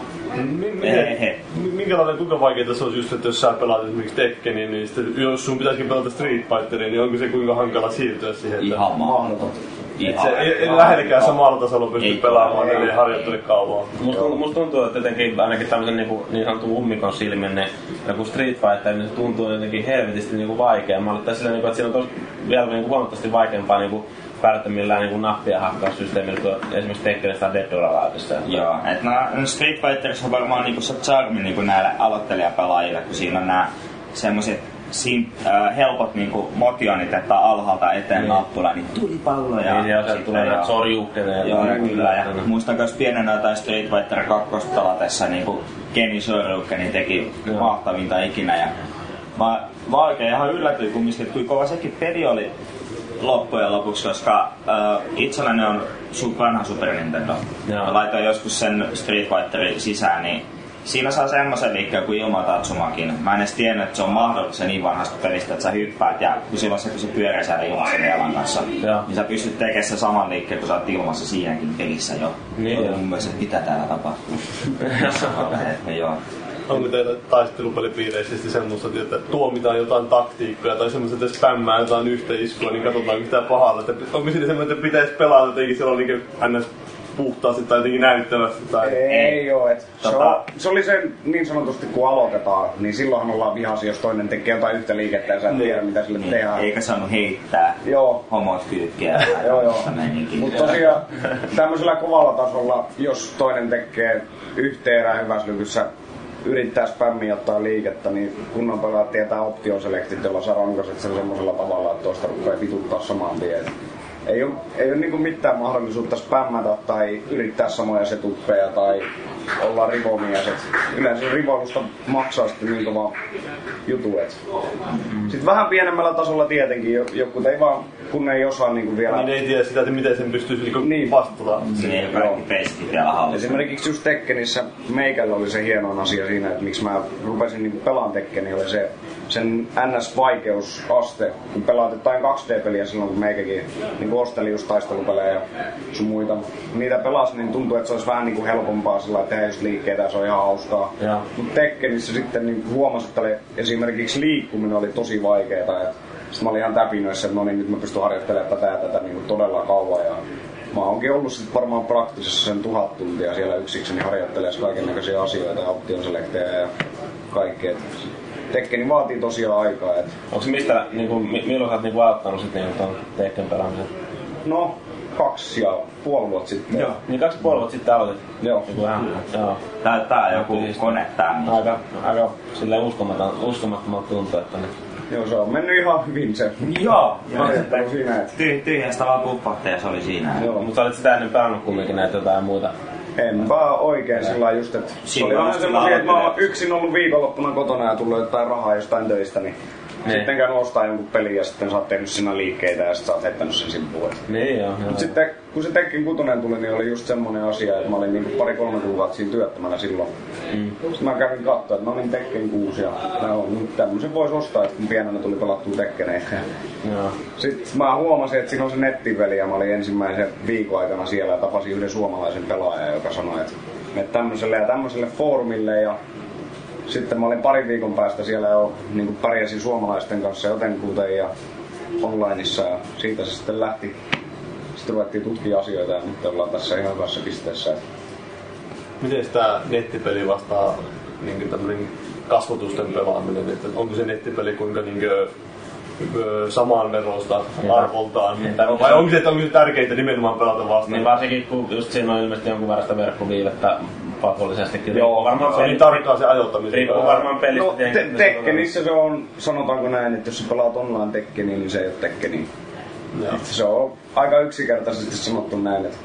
Minkälainen, kuinka vaikeeta se on just, että jos sä pelaat esimerkiksi Tekkenin, niin sitten, jos sun pitäisikin pelata Street Fighteria, niin onko se kuinka hankala siirtyä siihen? Että ihan mahdoton. Ei lähellikään samalla tasolla pysty pelaamaan, eli harjoittele kauan. Musta tuntuu, että jotenkin ainakin tämmösen niin sanotun ummikon silmin, niin joku Street Fighter, niin se tuntuu jotenkin helvetisti niin vaikeammalle. Tai sillä, että siinä on vielä niin huomattavasti vaikeampaa niin päädytä millään niin nappia hakkaussysteemillä, kun esimerkiksi Tekkenistä on Dead or Aliveissa. Joo, että no, Street Fighterissa on varmaan niin se charmi niin näille aloittelijapelaajille, kun siinä on nämä semmoiset helpot niinku motionit, että alhaalta eteen nappula, niin tulipalloja. Niin, ja sieltä tulee näitä sorjuhkeneja. Joo, ja kyllä. Ja muistanko, jos pienenä tai Street Fighter 2 pelatessa niinku Kenny Sorjuhkeni teki mahtavinta ikinä. Ja mä oikein ihan yllätyin kumminkin, että kuinka kova sekin peli oli loppujen lopuksi, koska itselläni on vanha Super Nintendo. Mä laitoin joskus sen Street Fighterin sisään, niin siinä saa semmoisen liikkeen kuin Ilma Tatsumakin. Mä en edes tiennyt, että se on mahdollista niin vanhasta pelistä, että sä hyppäät ja kun silloin se pyörää siellä ilmassa jalan kanssa, niin sä pystyt tekemään sen saman liikkeen, kun sä oot ilmassa siinäkin pelissä jo. Niin. Mun mielestä, että mitä täällä tapahtuu. Joo. Onko teillä taistelupelipiireisesti semmoista, että tuomitaan jotain taktiikkoja tai semmoista, että spämmää jotain yhtä iskua, niin katsotaanko sitä pahalla? Onko siinä semmoinen, että pitäisi pelata jotenkin silloin niin ns. Puhtaasti tai jotenkin näyttävästi tai... Ei oo, et se oli se niin sanotusti, kun aloitetaan, niin silloinhan ollaan vihasi, jos toinen tekee jotain yhtä liikettä ja sä et tiedä mitä sille tehdään. Eikä saanut heittää homot kyykkiä. Joo. Mut tosiaan tämmöisellä kovalla tasolla, jos toinen tekee yhteen erään hyvässä lykyssä, yrittää spämmin jotain liikettä, niin kunnon pelaat tietää optioselektit, jolla sä rankaset sen semmosella tavalla, että toista rupeaa vituttaa samaan tien. Ei oo niinku mitään mahdollisuutta spämmätä tai yrittää samoja setuppeja tai olla rivomieset. Yleensä rivalusta maksaa sitten niin kova jutu. Sitten vähän pienemmällä tasolla tietenkin, jotkut ei vaan, kun ei osaa niinku vielä... Niin ei tiedä sitä, että miten sen pystyisi niin vastutaan. Niin, kaikki pestit ja hallissa. Esimerkiksi just Tekkenissä meikällä oli se hieno asia siinä, että miksi mä rupesin niinku pelaan Tekkeniä, oli se sen NS-vaikeusaste, kun pelaat jotain 2D-peliä silloin, kun meikäkin niinku osteli just taistelupelejä ja sun muita. Niitä pelasi, niin tuntuu, että se olisi vähän niinku helpompaa sillä, että tehdä just liikkeitä, se on ihan hauskaa. Mutta Tekkenissä sitten niinku huomasi, että esimerkiksi liikkuminen oli tosi vaikeeta. Sitten mä olin ihan täpinöissä, että no niin, nyt mä pystyn harjoittelemaan tätä ja tätä niin todella kauan. Ja mä oonkin ollut sitten varmaan praktisessa sen 1000 tuntia siellä yksikseni harjoittelemaan kaikennäköisiä asioita ja optionselektejä ja kaikkea. Tekkeni vaatii tosiaan aikaa. Onko mistä, milloin sä oot niinku aloittanut sitten niinku Tekken pelaamisen? No, 2,5 vuotta sitten. Joo, niin 2,5 vuotta sitten aloitit. Joo. Joo. Tää on joku kone tää. Aika silleen uskomattomat tuntuu, että ne... Joo, se on mennyt ihan hyvin se. Joo. Tyhjästä vaan puppahtaja se oli siinä. Joo, mutta sä olit sitä ennen pelannut kumminkin näitä jotain muuta. En vaan oikein sillä lailla just, että se oli vähän semmosia, että mä oon yksin ollut viikonloppuna kotona ja tullut jotain rahaa jostain töistä, niin sitten käyn ostaa jonkun pelin ja sitten sä oot tehnyt siinä liikkeitä ja sit sä oot heittänyt sen sivuun. Niin joo. Mut sitten kun se Tekken 6 tuli, niin oli just semmonen asia, että mä olin niinku 2-3 kuukautta siinä työttömänä silloin. Sitten mä kävin katsoa, että mä olin Tekken 6 ja nyt tämmösen vois ostaa, kun pienenä tuli pelattua Tekkeneitä. Sitten mä huomasin, että siinä on se nettipeli ja mä olin ensimmäisen viikon aikana siellä ja tapasin yhden suomalaisen pelaajan, joka sanoi, että menet tämmöselle ja tämmöselle foorumille ja... Sitten mä olin parin viikon päästä siellä jo niin pärjäsin suomalaisten kanssa jotenkuten ja onlineissa ja siitä se sitten lähti. Sitten ruvettiin tutkia asioita ja nyt ollaan tässä ihan hyvässä pisteessä. Miten tää nettipeli vastaa niin tämmönen kasvotusten pelaaminen? Että onko se nettipeli kuinka niin samaan verosta arvoltaan? Vai onko se tärkeintä nimenomaan pelata vastaan? Niin varsinkin kun just siinä on ilmeisesti jonkun verran verkkoviivettä pakollisestikin. Joo, varmaan se tarkkaan se ajoittaminen. Riippuu varmaan pelistä. No, Tekkenissä se on, sanotaanko näin, että jos sä pelaat online Tekkeniä, niin se ei ole Tekkeniä. Se on aika yksinkertaisesti sanottu näin, että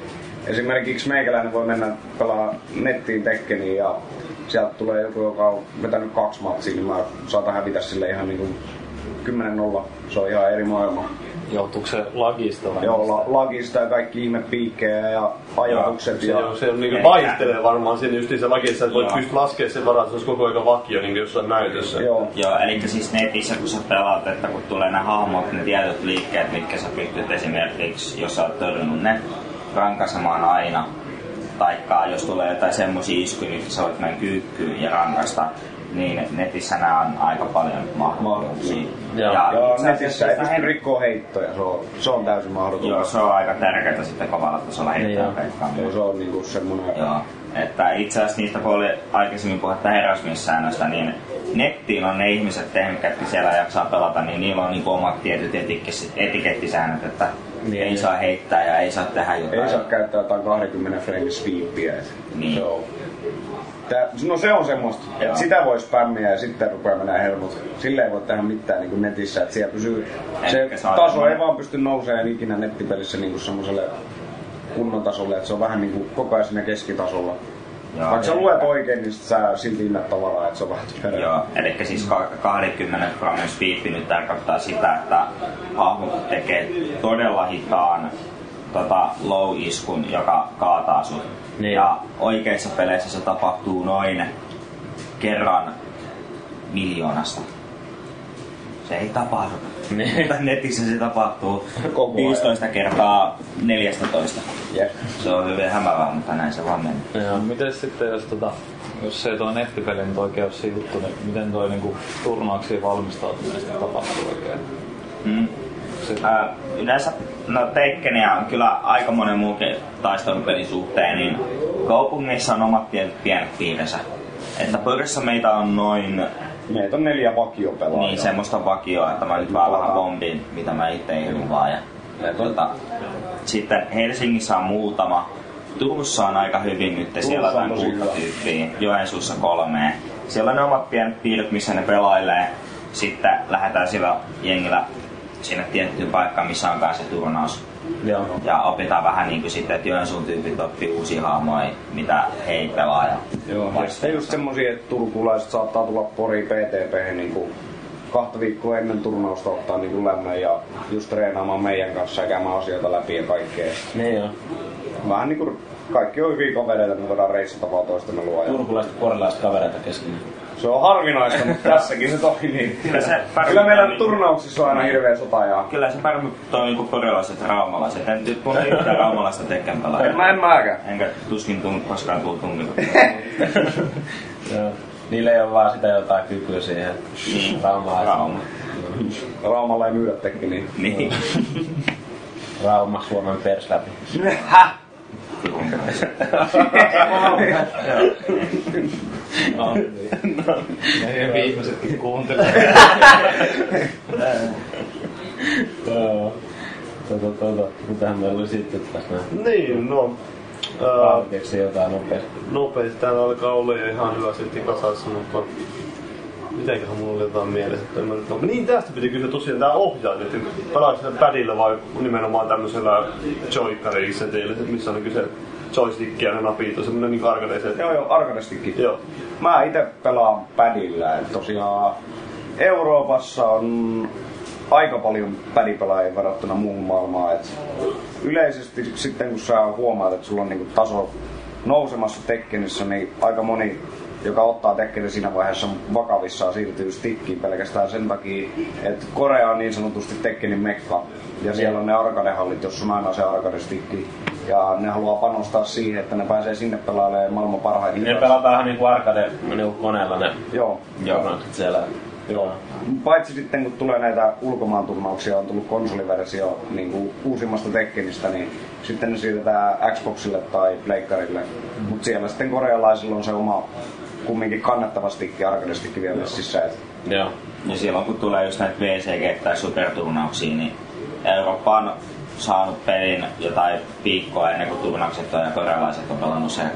esimerkiksi meikäläinen voi mennä pelaa nettiin Tekkeniä ja sieltä tulee joku, joka on vetänyt 2 matsia, niin mä saatan hävitä sille ihan niinku 10-0. Se on ihan eri maailma. Joutuuko se lagista vai? Joo, lagista ja kaikki ihmepiikkejä ja ajatukset. Se on niinku vaihtelee varmaan siinä justiin se lagissa, että voit pystyt laskemaan sen varaan, se olisi koko ajan vakio niinku jossain näytössä. Joo, eli siis netissä kun sä pelaat, että kun tulee nämä hahmot, ne tietyt liikkeet, mitkä sä pystyt esimerkiksi, jos sä oot törjännyt ne rankaisemaan aina, taikka jos tulee jotain semmosia iskuja, mitkä sä voit mennä kyykkyyn ja rankaista, niin netissä nää on aika paljon mahdollisuuksia. Joo, netissä ei pysty rikkoa heittoja, se on täysin mahdotonta. Joo, se on aika tärkeää sitten kovalla tasolla heittoja peikkaan. Joo, se on niinku semmoinen. Joo, että itse asiassa niistä kun oli aikaisemmin puhetta herrasmiessäännöstä, niin nettiin on ne ihmiset tehnyt, ketkä siellä jaksaa pelata, niin niillä on niinku omat tietyt etikettisäännöt, että niin. Ei saa heittää ja ei saa tehdä jotain. Ei saa käyttää jotain 20 frame sweepia. Niin. No se on semmoista, että sitä voi spämmiä ja sitten rupeaa mennä hermot. Sillä ei voi tehdä mitään niin kuin netissä, että siellä pysyy. Se taso ei vaan pysty nousemaan ikinä nettipelissä niin kuin semmoselle kunnon tasolle, että se on vähän niin kuin koko ajan siinä keskitasolla. Joo, vaikka sä luet oikein, niin sä silti innet tavallaan, että se on vähän. Joo, elikkä siis 20 grammin speedi nyt tarkoittaa sitä, että hahmot tekee todella hitaan low-iskun, joka kaataa sun. Niin. Ja oikeissa peleissä se tapahtuu noin kerran miljoonasta. Se ei tapahdu. Niin. Netissä se tapahtuu 15 kertaa 14. Yeah. Se on hyvin hämävää, mutta näin se vaan meni. No, miten sitten, jos ei tuo nettipeli nyt oikein ole se juttu, niin miten tuo niinku, turnauksiin valmistautuminen tapahtuu oikein? Yleensä Tekkeniä on kyllä aika monen muukin taistelupelin suhteen, niin kaupungissa on omat pienet piirinsä. Että pöydässä meitä on noin... Meitä on 4 vakiopelaajaa. Niin, semmoista vakioa, että mä nyt vaan vähän bombin, mitä mä itse ilun vaan. Sitten Helsingissä on muutama. Turussa on aika hyvin nyt, siellä on 6 tyyppiä. Joensuussa 3. Siellä on ne omat pienet piirit, missä ne pelailee. Sitten lähdetään sillä jengillä sinne tiettyyn paikkaan, missä on se turnaus. Joo. Ja opitaan vähän niinku sitten, että Joensuun tyypit oppii uusia hahmoja, mitä he ei pelaa. Joo, ja just semmosia, että turkulaiset saattaa tulla Pori PTP:hen niinku 2 viikkoa ennen turnausta ottaa niinku lämmön ja just treenaamaan meidän kanssa ja käymään asioita läpi ja kaikkea. Niin joo. Vähän niinku kaikki on hyviä kavereita, me voidaan reissata vaan toistemme luo. Turkulaiset porilaiset kavereita keskenään. Se on harvinaista, mutta tässäkin se toimi niin. Kyllä meillä turnauksissa on aina hirveä sotajaa. Kyllä se paremmin toi niinku porilaiset raumalaiset. En tunne yhtään raumalaista tekempälää. En mäkään. Enkä tuskin koskaan tuu tunnilla. Niillä ei ole vaan sitä jotain kykyä siihen raumalaiseen. Raumalla ei myydä Tekkeniä. Niin. Rauma Suomen pers läpi. Häh? Ja hyvin ihmisetkin kuuntelevat. Mitähän meillä oli sitten tässä näin? Niin, no... Keksi jotain nopeasti. Täällä alkaa olla jo ihan hyvä silti kasassa, mutta... Mitenköhän mulla oli jotain mielessä, että en mä nyt... Niin, tästä piti kysyä tosiaan tää ohjaaja, että pelaatko sitä padilla vai nimenomaan tämmöisellä joykariksetillä, missä on kyse joystickia ja napit, on semmonen niinku arcade-setti. Joo, arcade-stickki. Joo. Mä ite pelaan padillä, että tosiaan Euroopassa on aika paljon padipelaajia verrattuna muuhun maailmaan, että yleisesti sitten kun sä huomaat, että sulla on niinku taso nousemassa Tekkenissä, niin aika moni joka ottaa Tekkenin siinä vaiheessa vakavissaan siirtyy stickiin pelkästään sen takia, että Korea on niin sanotusti Tekkenin mekka. Ja siellä on ne arcade-hallit, jossa on aina se arcade-stickki. Ja ne haluaa panostaa siihen, että ne pääsee sinne pelailemaan maailman parhaiten. Ne pelataan ihan niinku arcade-koneella ne. Joo. Siellä. Joo. Paitsi sitten kun tulee näitä ulkomaanturnauksia, on tullut konsoliversio niin uusimmasta Tekkenistä, niin sitten ne siirretään Xboxille tai pleikkarille. Mutta siellä sitten korealaisilla on se oma kumminkin kannattava stikki, arcade-stikki vielä messissä. Joo. Ja silloin kun tulee just näitä VCG- tai superturnauksia, niin Eurooppa on saanut pelin jotain viikkoa ennen kuin turnaukset on ja korealaiset on pelannut sen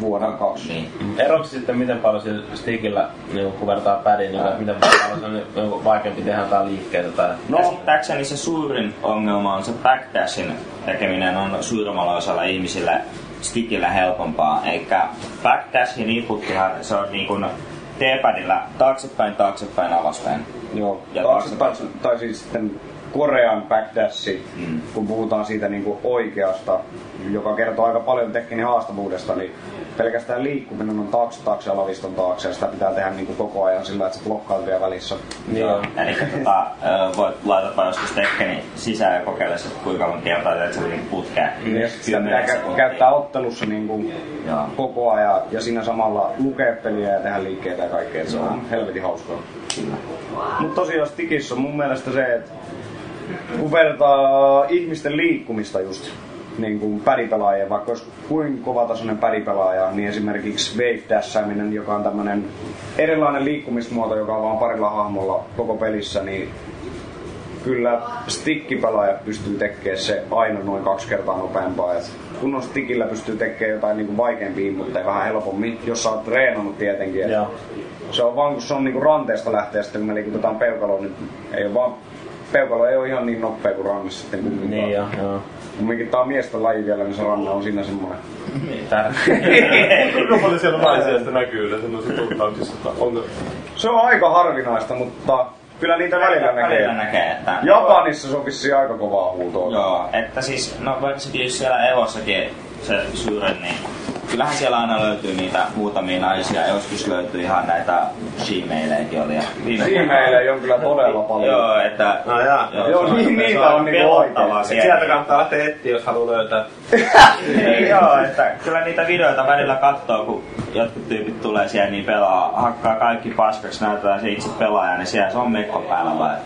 vuoden 2. Niin. Eroksi sitten miten paljon sillä stickillä, niin kun vertaa pädiin, niin miten paljon se on vaikeampi tehdä tai liikkeitä tai... No, täkseni se suurin ongelma on se backdashin tekeminen on suurimmalla osalla ihmisillä stickillä helpompaa. Eikä backdashin inputtihan se on niin kuin T-padilla taaksepäin, alaspäin. Joo, ja taaksepäin. Tai siis sitten... Korean backdashi, kun puhutaan siitä niinku oikeasta, joka kertoo aika paljon tekninen haastavuudesta, niin pelkästään liikkuminen on taakse alaviston taakse, ja sitä pitää tehdä niinku koko ajan sillä, että se blokkaat vielä välissä. Joo. Elikkä voit laittaa joskus tekkeni sisään ja kokeilla se, kuinka monta kertaa teet sellainen putkeen. Sitä pitää käyttää ottelussa niinku koko ajan, ja siinä samalla lukee peliä ja tehdä liikkeitä ja kaikkea. Se on helvetin hauskaa. Mutta tosiaan Stikissä on mun mielestä se, että kun vertaa ihmisten liikkumista just niin kuin pädipelaajia, vaikka olisi kuinka kovatasoinen pädipelaaja, niin esimerkiksi wave dashaaminen, joka on tämmönen erilainen liikkumismuoto, joka on vaan parilla hahmolla koko pelissä, niin kyllä stikkipelaaja pystyy tekemään se aina noin 2 kertaa nopeampaa. Et kun on stickillä pystyy tekemään jotain niin kuin vaikeampia inputteja vähän helpommin, jos sä oot treenannut tietenkin. Yeah. Se on vaan kun se on niin kuin ranteesta lähtee, sitten kun me liikutetaan peukaloa, niin ei ole vaan... Peukalo ei ole ihan niin nopea kuin ranne sitten kumminkaan. Niin joo. Kumminkin tää on miesten laji vielä, niin se ranne on siinä semmoinen. Niin tärkeä. Kuinka paljon siellä naisia sitä näkyy yleensä noissa tuntauksissa? Se on aika harvinaista, mutta kyllä niitä välillä näkee. Että... Japanissa se on vissiin aika kovaa huutoa. Joo, että siis, no varsinkin jos siellä Evossakin se suuren, niin kyllähän siellä aina löytyy niitä muutamia naisia, joskus löytyy ihan näitä she-maileikin oli. She-maileja on kyllä todella paljon. Joo, että... No jaa. Joo, niitä on niinku oikein. Sieltä kannattaa lähteä etsiä, jos haluaa löytää. Joo, että kyllä niitä videoita välillä katsoo, kun jotkut tyypit tulee siellä, niin pelaa, hakkaa kaikki paskaksi, näytetään se itse pelaaja, niin siellä se on mekko päällä vai?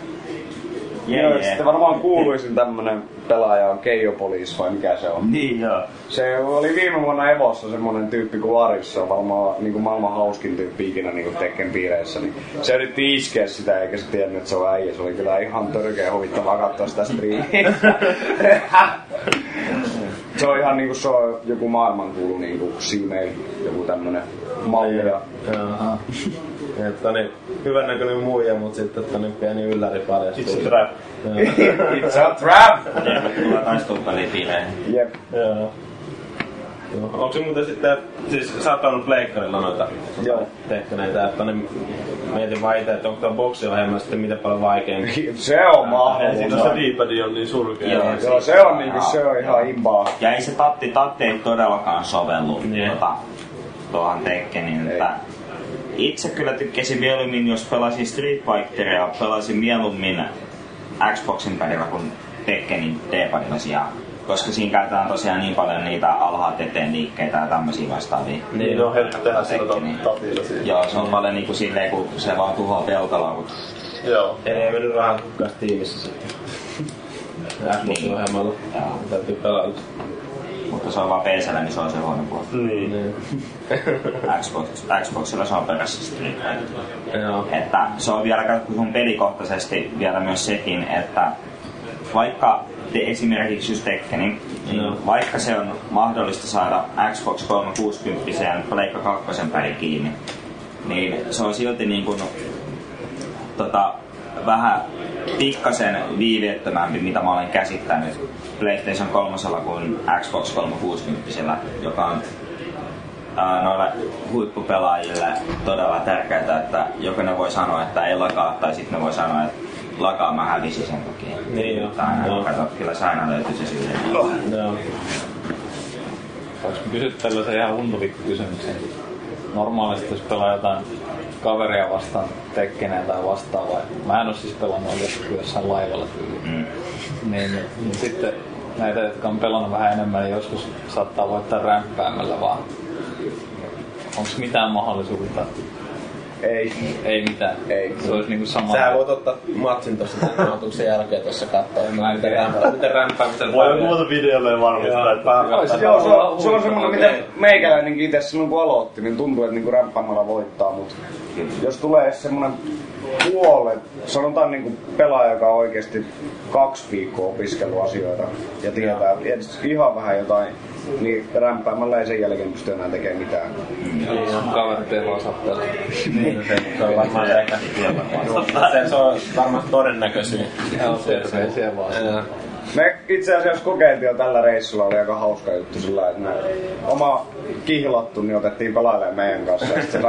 Joo, sitten varmaan kuuluisin tämmönen pelaaja on Keijo Police, vai mikä se on? Niin joo. Se oli viime vuonna Evossa semmonen tyyppi kuin Aris, se on varmaan niinku maailman hauskin tyyppi ikinä niinku Tekken piireissä. Niin se yritti iskeä sitä, eikä se tiennyt, että se on äijä. Se oli kyllä ihan törkeä huvittavaa katsoa sitä striimiä. Se on ihan niinku se on joku maailmankuulu niinku Simei, joku tämmönen mallia. Jaha. Että niin, hyvän näköinen muija, mut sitten pieni ylläri paljastui. It's a trap. It's a trap! Tervetuloa taistelupeliin piileihin. Jep. Joo. Onko se muuten sitten, siis sä oot pelannut pleikkarilla noita tehtäneitä, että niin mietin vaan ite, että onko tää boksiohjelma sitten miten paljon vaikeampi. Se on mahdollista. Siinä se D-padi on niin surkea. Joo, se on niinku, se on ihan imbaa. Ja ei se tatti ei todellakaan sovellu tuohon Tekkenin, että... Itse kyllä tykkäsin mieluummin, jos pelasin Street Fighteria, pelasin mieluummin Xboxin päivä kuin Tekkenin D-padilla sijaan. Koska siinä käytetään tosiaan niin paljon niitä alhaalta eteen liikkeitä ja tämmösiä vastaavia. Niin, on helppo tehdä sillä tapilla siinä. Joo, se on paljon niinku silleen, kun se vaan tuhoaa peltalaukut. Joo. Ei mennyt rahan kukkaan tiimissä sitten. Xboxin ohjelmalla. Täytyy pelata. Mutta se on vaan PC:llä, niin se on se huono puoli. Niin. Xboxilla se on perässä Joo. Että se on vielä katsotaan pelikohtaisesti vielä myös sekin, että vaikka esimerkiksi just Tekkenin, vaikka se on mahdollista saada Xbox 360-sen Pleikka 2 päin kiinni, niin se on silti niin kuin vähän pikkasen viiveettömämpi, mitä mä olen käsittänyt PlayStation 3 kuin Xbox 360, joka on noille huippupelaajille todella tärkeää, että joko ne voi sanoa, että ei lakaa, tai sitten ne voi sanoa, että lakaa mä hävisin sen takia. Niin joo. Kato, kyllä se aina löytyy se syy. Joo. Olis mä kysyt tällaisen ihan hunduvikku kysymyksen? Normaalisti jos pelaa jotain kaveria vastaan Tekkeneen tai vastaavaa. Mä en oo siis pelannut oikeesti jossain laivalla tyyliin. Niin sitten näitä, jotka on pelannut vähän enemmän, niin joskus saattaa voittaa rämpäämällä vaan. Onks mitään mahdollisuutta? Ei mitään. Ei. Se olisi niinku sama. Sä voit ottaa matsin tossa tämän otuksen jälkeen tossa katsoa. Miten rämpäämistä... Voi joku muuta videolle varmistaa, että päämättä. Joo, se on semmonen, mitä meikäläinenkin itse silloin kun aloitti, niin tuntuu, että niinku rämpäämällä voittaa, mut jos tulee semmonen puolet, sanotaan niinku pelaaja, joka on oikeesti 2 viikkoa opiskellut asioita ja tietää ihan vähän jotain niin rämpäämällä ei sen jälkeen pysty enää tekemään mitään. Kavetteilla satteella. Se on varmaan se on varmasti todennäköisyys. Terveisiä vaan. Me itse asiassa kokeiltiin jo tällä reissulla, oli aika hauska juttu sillä, että me oma kihlattu niin otettiin pelailemaan meidän kanssa ja sitten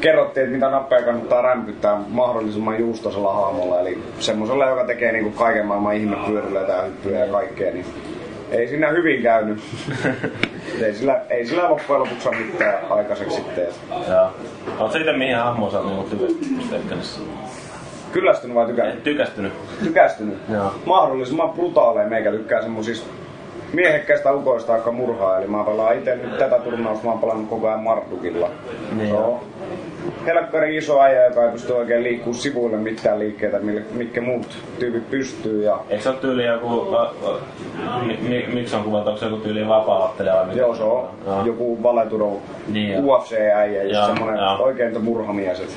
kerrottiin, että mitä nappeja kannattaa rämpyttää mahdollisimman juustosella hahmolla, eli semmosella, joka tekee niin kuin kaiken maailman ihmepyörilöitä ja hyppyjä ja kaikkea, niin ei siinä hyvin käynyt. ei sillä loppujen lopuksi ole mitään aikaiseksi sitten. Jaa. Oletko itse mihin hahmoon sä oot tykästynyt? Kyllästynyt vai tykästynyt? Tykästynyt. Jaa. Mahdollisimman brutaaleja, meikä tykkää semmosista miehekkäistä ukoista, jotka murhaa, eli mä pelaan itse nyt tätä turnausta, mä oon pelannut koko ajan Mardukilla. Niin joo. Helkkari iso äijä, joka ei pysty oikein liikkuu sivuille mitään liikkeitä, mitkä muut tyypit pystyy ja... Eikö se oo tyyli joku... miksi on kuvattu? Onko se joku tyyli vapaa-ottelija? Joo, se on. Joku valetudo UFC-äijä, jos semmonen oikeinta murhamies.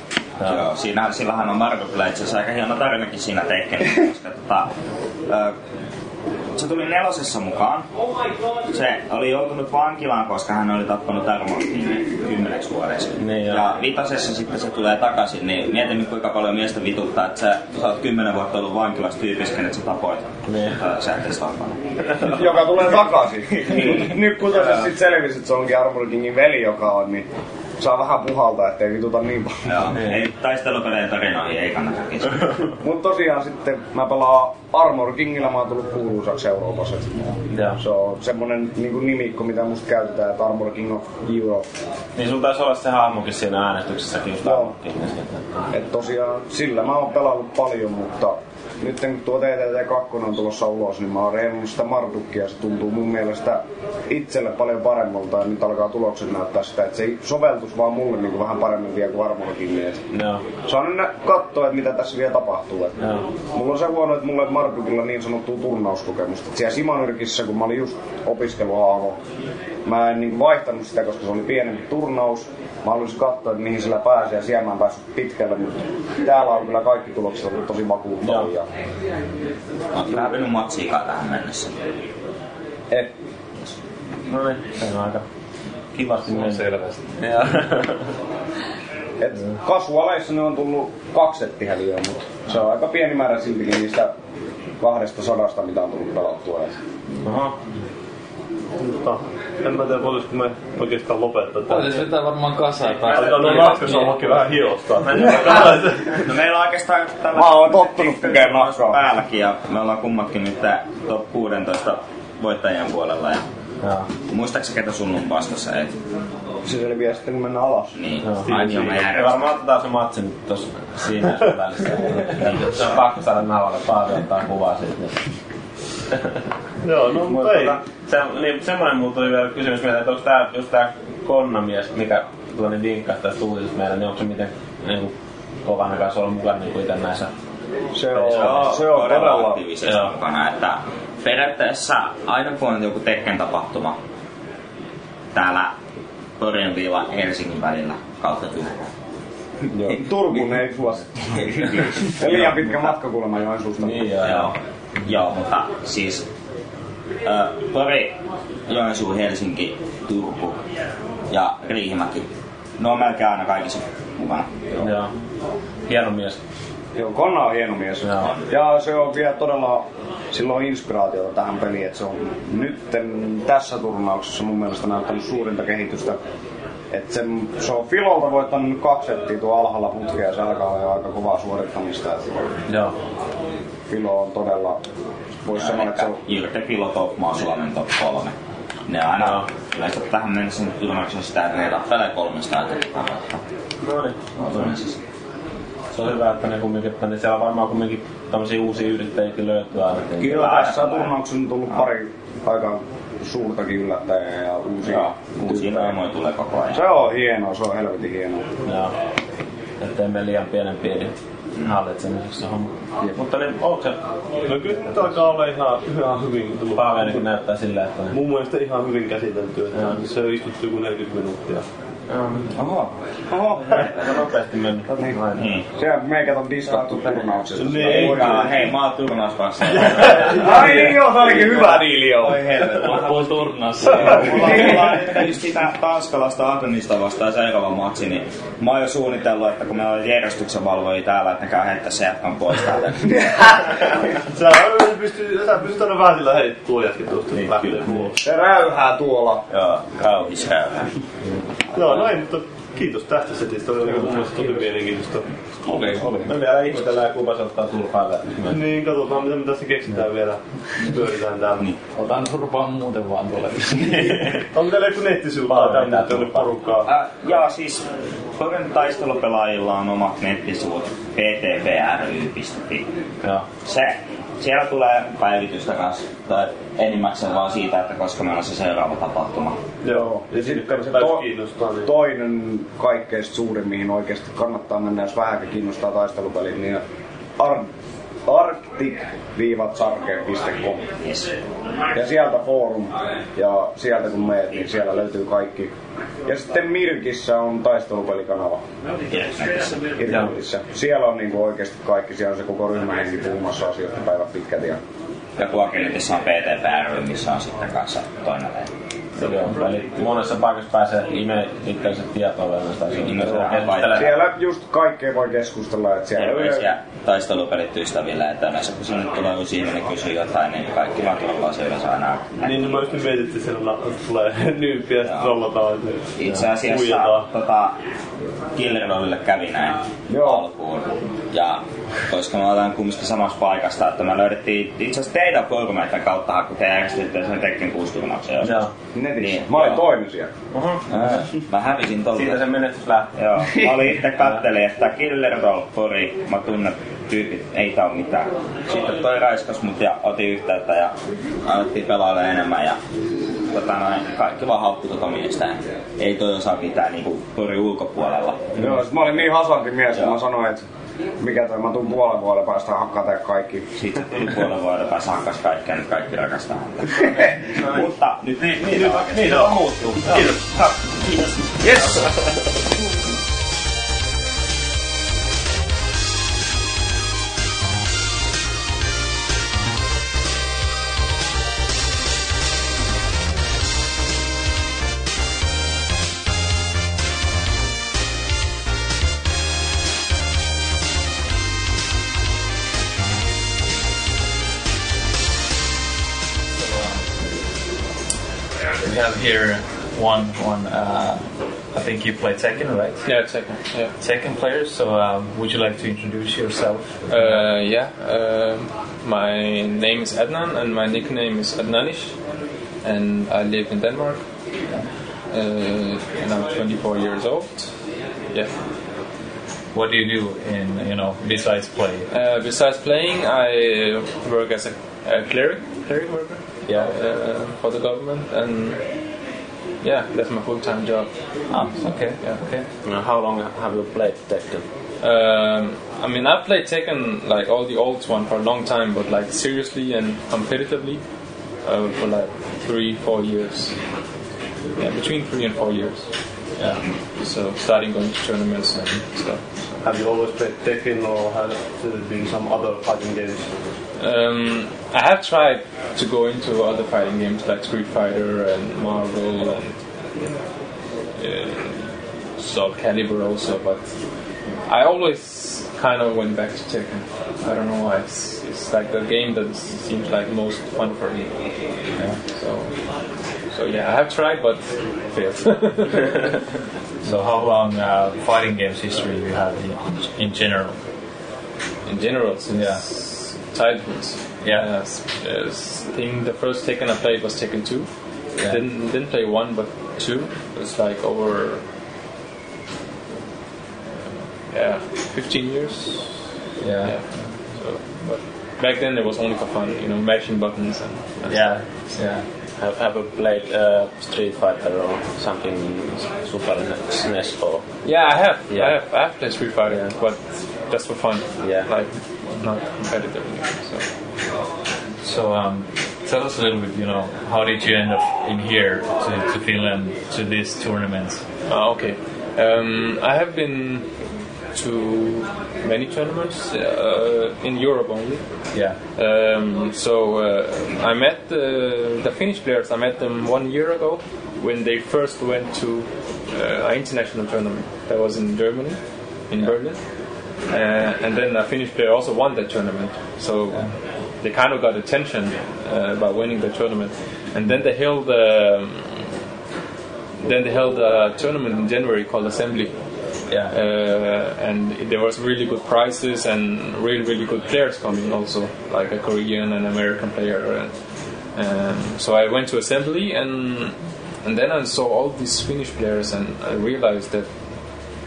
Joo, sillähän on Mardukilla itse asiassa aika hieno tarinakin siinä Tekkenissä, koska se tuli nelosessa mukaan. Se oli joutunut vankilaan, koska hän oli tappanut Armontiin 10 vuodeksi. Niin ja vitasessa sitten se tulee takaisin, niin mietin nyt kuinka paljon miestä vituttaa, että sä oot 10 vuotta ollut vankilassa tyypisken, että sä tapoit. Niin. Sä et edes tappanut. Joka tulee takaisin. Nyt kun sä sit selvisit, että se onkin Armonkingin veli, joka on, niin saa vähän puhaltaa, ettei vituta niin paljon. Joo, ei taistelupeleen tarinoihin ei kannata keskiä. Mut tosiaan sitten mä pelaan Armor Kingillä, mä oon tullut kuuluisaksi Euroopassa. Se on semmonen niinku nimikko, mitä musta käytetään, että Armor King of Europe. Niin sun taisi olla se hahmokin siinä äänestyksessäkin, just Armor Kingin sieltä. Et tosiaan sillä mä oon pelannut paljon, mutta nyt kun tuo TTT2 on tulossa ulos, niin mä oon reilunut sitä Mardukkia, se tuntuu mun mielestä itselle paljon paremmalta ja nyt alkaa tulokset näyttää sitä, että se soveltus vaan mulle niin vähän paremmin vielä kuin Armonakin mies. No. Saan nyt katsoa, että mitä tässä vielä tapahtuu. No. Mulla on se huono, että mulla on Mardukilla niin sanottua turnauskokemusta. Siellä Simanyrkissä, kun mä olin just opiskeluhaavo, mä en niin vaihtanut sitä, koska se oli pienempi turnaus. Mä haluaisin katsoa, että mihin sillä pääsee ja siellä mä en päässyt pitkälle, mutta täällä on kyllä kaikki tulokset ollut tosi vakuuttavia. Oletko lähtenyt matsiikaa tähän mennessä? Et. No niin, se on aika kivasti mennyt. Selvästi. Et kasvualeissa ne on tullut 2 settihäliöä, mutta se on aika pieni määrä siltikin niistä 200, mitä on tullut pelattua. Aha. Mutta en mä tiedä, voitaisiko me oikeastaan lopettaa tämän. Voitaisi vetää varmaan kasaan. No nahkasallakin vähän hiostaa. No meillä on oikeastaan... Mä oon tottunut tekemään nahkaa. Päälläkin ja me ollaan kummatkin nyt top 16 voittajien puolella. Muistaaksä ketä sun on vastassa? Siis oli vielä sitten kun mennään alas. Niin, aina mä järjestetään. Varmaan otetaan se matsi nyt tossa siinä välissä. Se on pakko saada navalle, Paavi ottaa kuvaa siitä. Joo, no mutta ei. Niin, semmoinen mulla tuli vielä kysymys mieltä, että onko tää, jos tää konnamies, mikä tuonne vinkkahtais tuulitus meillä, niin onko se miten niin kovan kanssa olla mukana niin ite näissä? Se on todella aktiivisesti mukana, että periaatteessa aina kun on joku Tekken tapahtuma täällä Porin-Helsingin välillä kautta Turkuun. Turkuun ei suosittu. Liian pitkä matka kuulemma Joensuusta. Niin joo. Joo, mutta siis Pori, Joensuu, Helsinki, Turku ja Riihimäki. Ne on melkein aina kaikissa mukana. Joo. Hieno mies. Joo, Konna on hieno mies. Joo. Ja se on vielä todella silloin inspiraatiota tähän peliin, että se on nyt tässä turnauksessa mun mielestä näyttänyt suurinta kehitystä. Et se on Filolta voittanut nyt 2 settiä tuolla alhaalla putkea ja se alkaa olla aika kovaa suorittamista. Joo. Filo on todella, voisi sanoa, että se on... Jyrke Filo Topmaa Suomen top 3. Ne aina on yleensä tähän mennessä nyt ilmakseen sitä reilaa välillä 300 tekevää. No niin. Se on hyvä, että ne kumminkin, niin siellä varmaan kumminkin tämmösiä uusia yrittäjiäkin löytyy aina. Kyllä, tässä on turnauksessa tullut pari aikaa suurtakin yllättäjää ja uusia teemoja tulee koko ajan. Se on hienoa, se on helvetin hienoa. Joo. Ettei mene liian pienen pieni hallitsemiseksi se homma. Mutta niin, onko se? No kyllä nyt alkaa olla ihan hyvin tullut. Päivä näyttää silleen, että... Mun mielestä ihan hyvin käsiteltyä. Se on istuttu joku 40 minuuttia. Oho. Aika nopeasti mennyt. Sehän meikä on distattu turnauksesta. Hei, mä oon turnausvassa. Ai niin joo, se olikin hyvä diili joo. Oi helvet, mä oon turnassa. Mulla on just sitä Tanskalasta Agnista vastaan seuraava matsi, niin mä oon jo suunnitellut, että kun meillä on järjestyksen valvojia täällä, että ne käy heittää se jatkan pois täältä. Sä pystyt aina vähän sillä heittää tuo jätkin tuosta. Se räyhää tuolla. Joo, kaunis räyhää. Joo, no ei, mutta kiitos tästä setistä. Oli mun mielestä tosi mielenkiintoista. Oli. Me vielä ihmetellään, kuinka se ottaa surfaa läpi. Niin, katsotaan mitä me tässä keksitään vielä. Pyöritään täällä. Niin. Otan surfaa muuten vaan tuolle. On teillä joku nettisultaa tämmöinen porukkaa? Jaa, siis Koren taistelupelaajilla on omat nettisivut. ptpry.fi. Joo. Se. Siellä tulee päivitystä kanssa, tai enimmäkseen vaan siitä, että koska meillä on se seuraava tapahtuma. Joo, ja sitten se kiinnostaa. Niin. Toinen kaikkeista suurin, mihin oikeasti kannattaa mennä, jos vähänkin kiinnostaa taistelupelit, niin arctic-sarkeen.com. Yes. Ja sieltä forum, ja sieltä kun meet, niin siellä löytyy kaikki. Ja sitten Mirkissä on taistelupelikanava. Irkutissa. Siellä on niinku oikeesti kaikki, siellä on se koko ryhmähenki puhumassa asioista päivät pitkät. Ja Kuakenetissa on PT-pääry, missä on sitten kanssa toinen leiri. Eli monessa paikassa pääsee itseänsä tietoa näistä asioista. Siellä just kaikkea voi keskustella. Että siellä yleisiä taistelupelit ystävillä, että näissä kun sinne tulee uusi ihminen kysyy jotain, niin kaikki vaan tullaan se yleensä aina. Niin, mä just mietin, että siellä tulee nyyppiä, sitten rollataan. Itse asiassa Killerdollille kävi näin alkuun. Ja koska mä otan kummista samasta paikasta, että me löydettiin itse asiassa teidän koulumeiden kautta, kun te järjestitte sen Tekken 6-turnauksen joskus. Niin, mä olin toinen siellä. Mä hävisin tuolta. Siitä se menestys lähtee. Joo. Mä olin itse kattelin, että Killer Roll Fori, mä tunnen tyypit, ei tää oo mitään. Sitten toi raiskas mut ja otin yhteyttä ja alettiin pelailla enemmän ja kaikki vaan haukku tota miestä. Ei toi osaa mitään niinku Fori ulkopuolella. Joo, sit mä olin niin hasanti mies, kun mä sanoin, että mikä toi, mä tuun puolen vuoden päästä hakkaa teille kaikki. Siitä tuli puolen vuoden päästä hakkas kaikkia, nyt kaikki rakastaa häntä. Mutta nyt niitä on muuttuu. Kiitos. Kiitos. Yes! Here, I think you play Tekken, right? Yeah, Tekken. Yeah. Tekken players. So, would you like to introduce yourself? My name is Adnan, and my nickname is Adnanish, and I live in Denmark. And I'm 24 years old. Yeah. What do you do in besides play? Besides playing, I work as a cleric worker. Yeah, for the government and. Yeah, that's my full-time job. Ah, okay, yeah, okay. How long have you played Tekken? I've played Tekken, like all the old one, for a long time, but like seriously and competitively for like 3-4 years. Yeah, between 3 and 4 years. Yeah, so starting going to tournaments and stuff. Have you always played Tekken, or has there been some other fighting games? I have tried to go into other fighting games like Street Fighter and Marvel and Soul Calibur also, but I always kind of went back to Tekken. I don't know why. It's like the game that seems like most fun for me. Yeah, so yeah, I have tried but failed. So how long fighting games history you have in general? In general, since childhoods. Yeah. I think the first Tekken I played was Tekken 2. Yeah. Didn't play 1, but 2. It was like over 15 years. Yeah. So, but back then it was only for fun, mashing buttons and stuff. Yeah. Have you played Street Fighter or something Super SNES or? Yeah, I have played Street Fighter, but just for fun. Yeah. Like, not competitively. So, tell us a little bit, how did you end up in here to Finland to these tournaments? Okay. I have been to many tournaments in Europe only. Yeah. So I met the Finnish players. I met them 1 year ago when they first went to an international tournament that was in Germany, in Berlin. And then a Finnish player also won that tournament. So they kind of got attention by winning the tournament. And then they held a tournament in January called Assembly. And there was really good prizes and really, really good players coming also, like a Korean and American player. So I went to Assembly and then I saw all these Finnish players and I realized that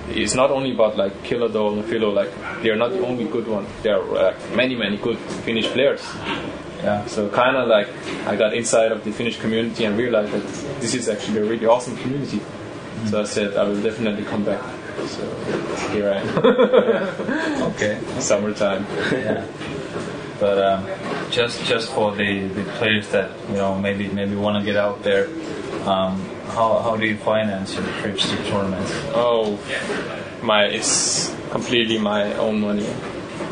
it's not only about like Killadoll and Philo, like they're not the only good one. There are many good Finnish players. Yeah. So kind of like I got inside of the Finnish community and realized that this is actually a really awesome community. Mm-hmm. So I said I will definitely come back. So here I am. Okay. Summertime. Yeah. But just for the players that maybe want to get out there, how do you finance your trips to tournaments? Oh, it's completely my own money.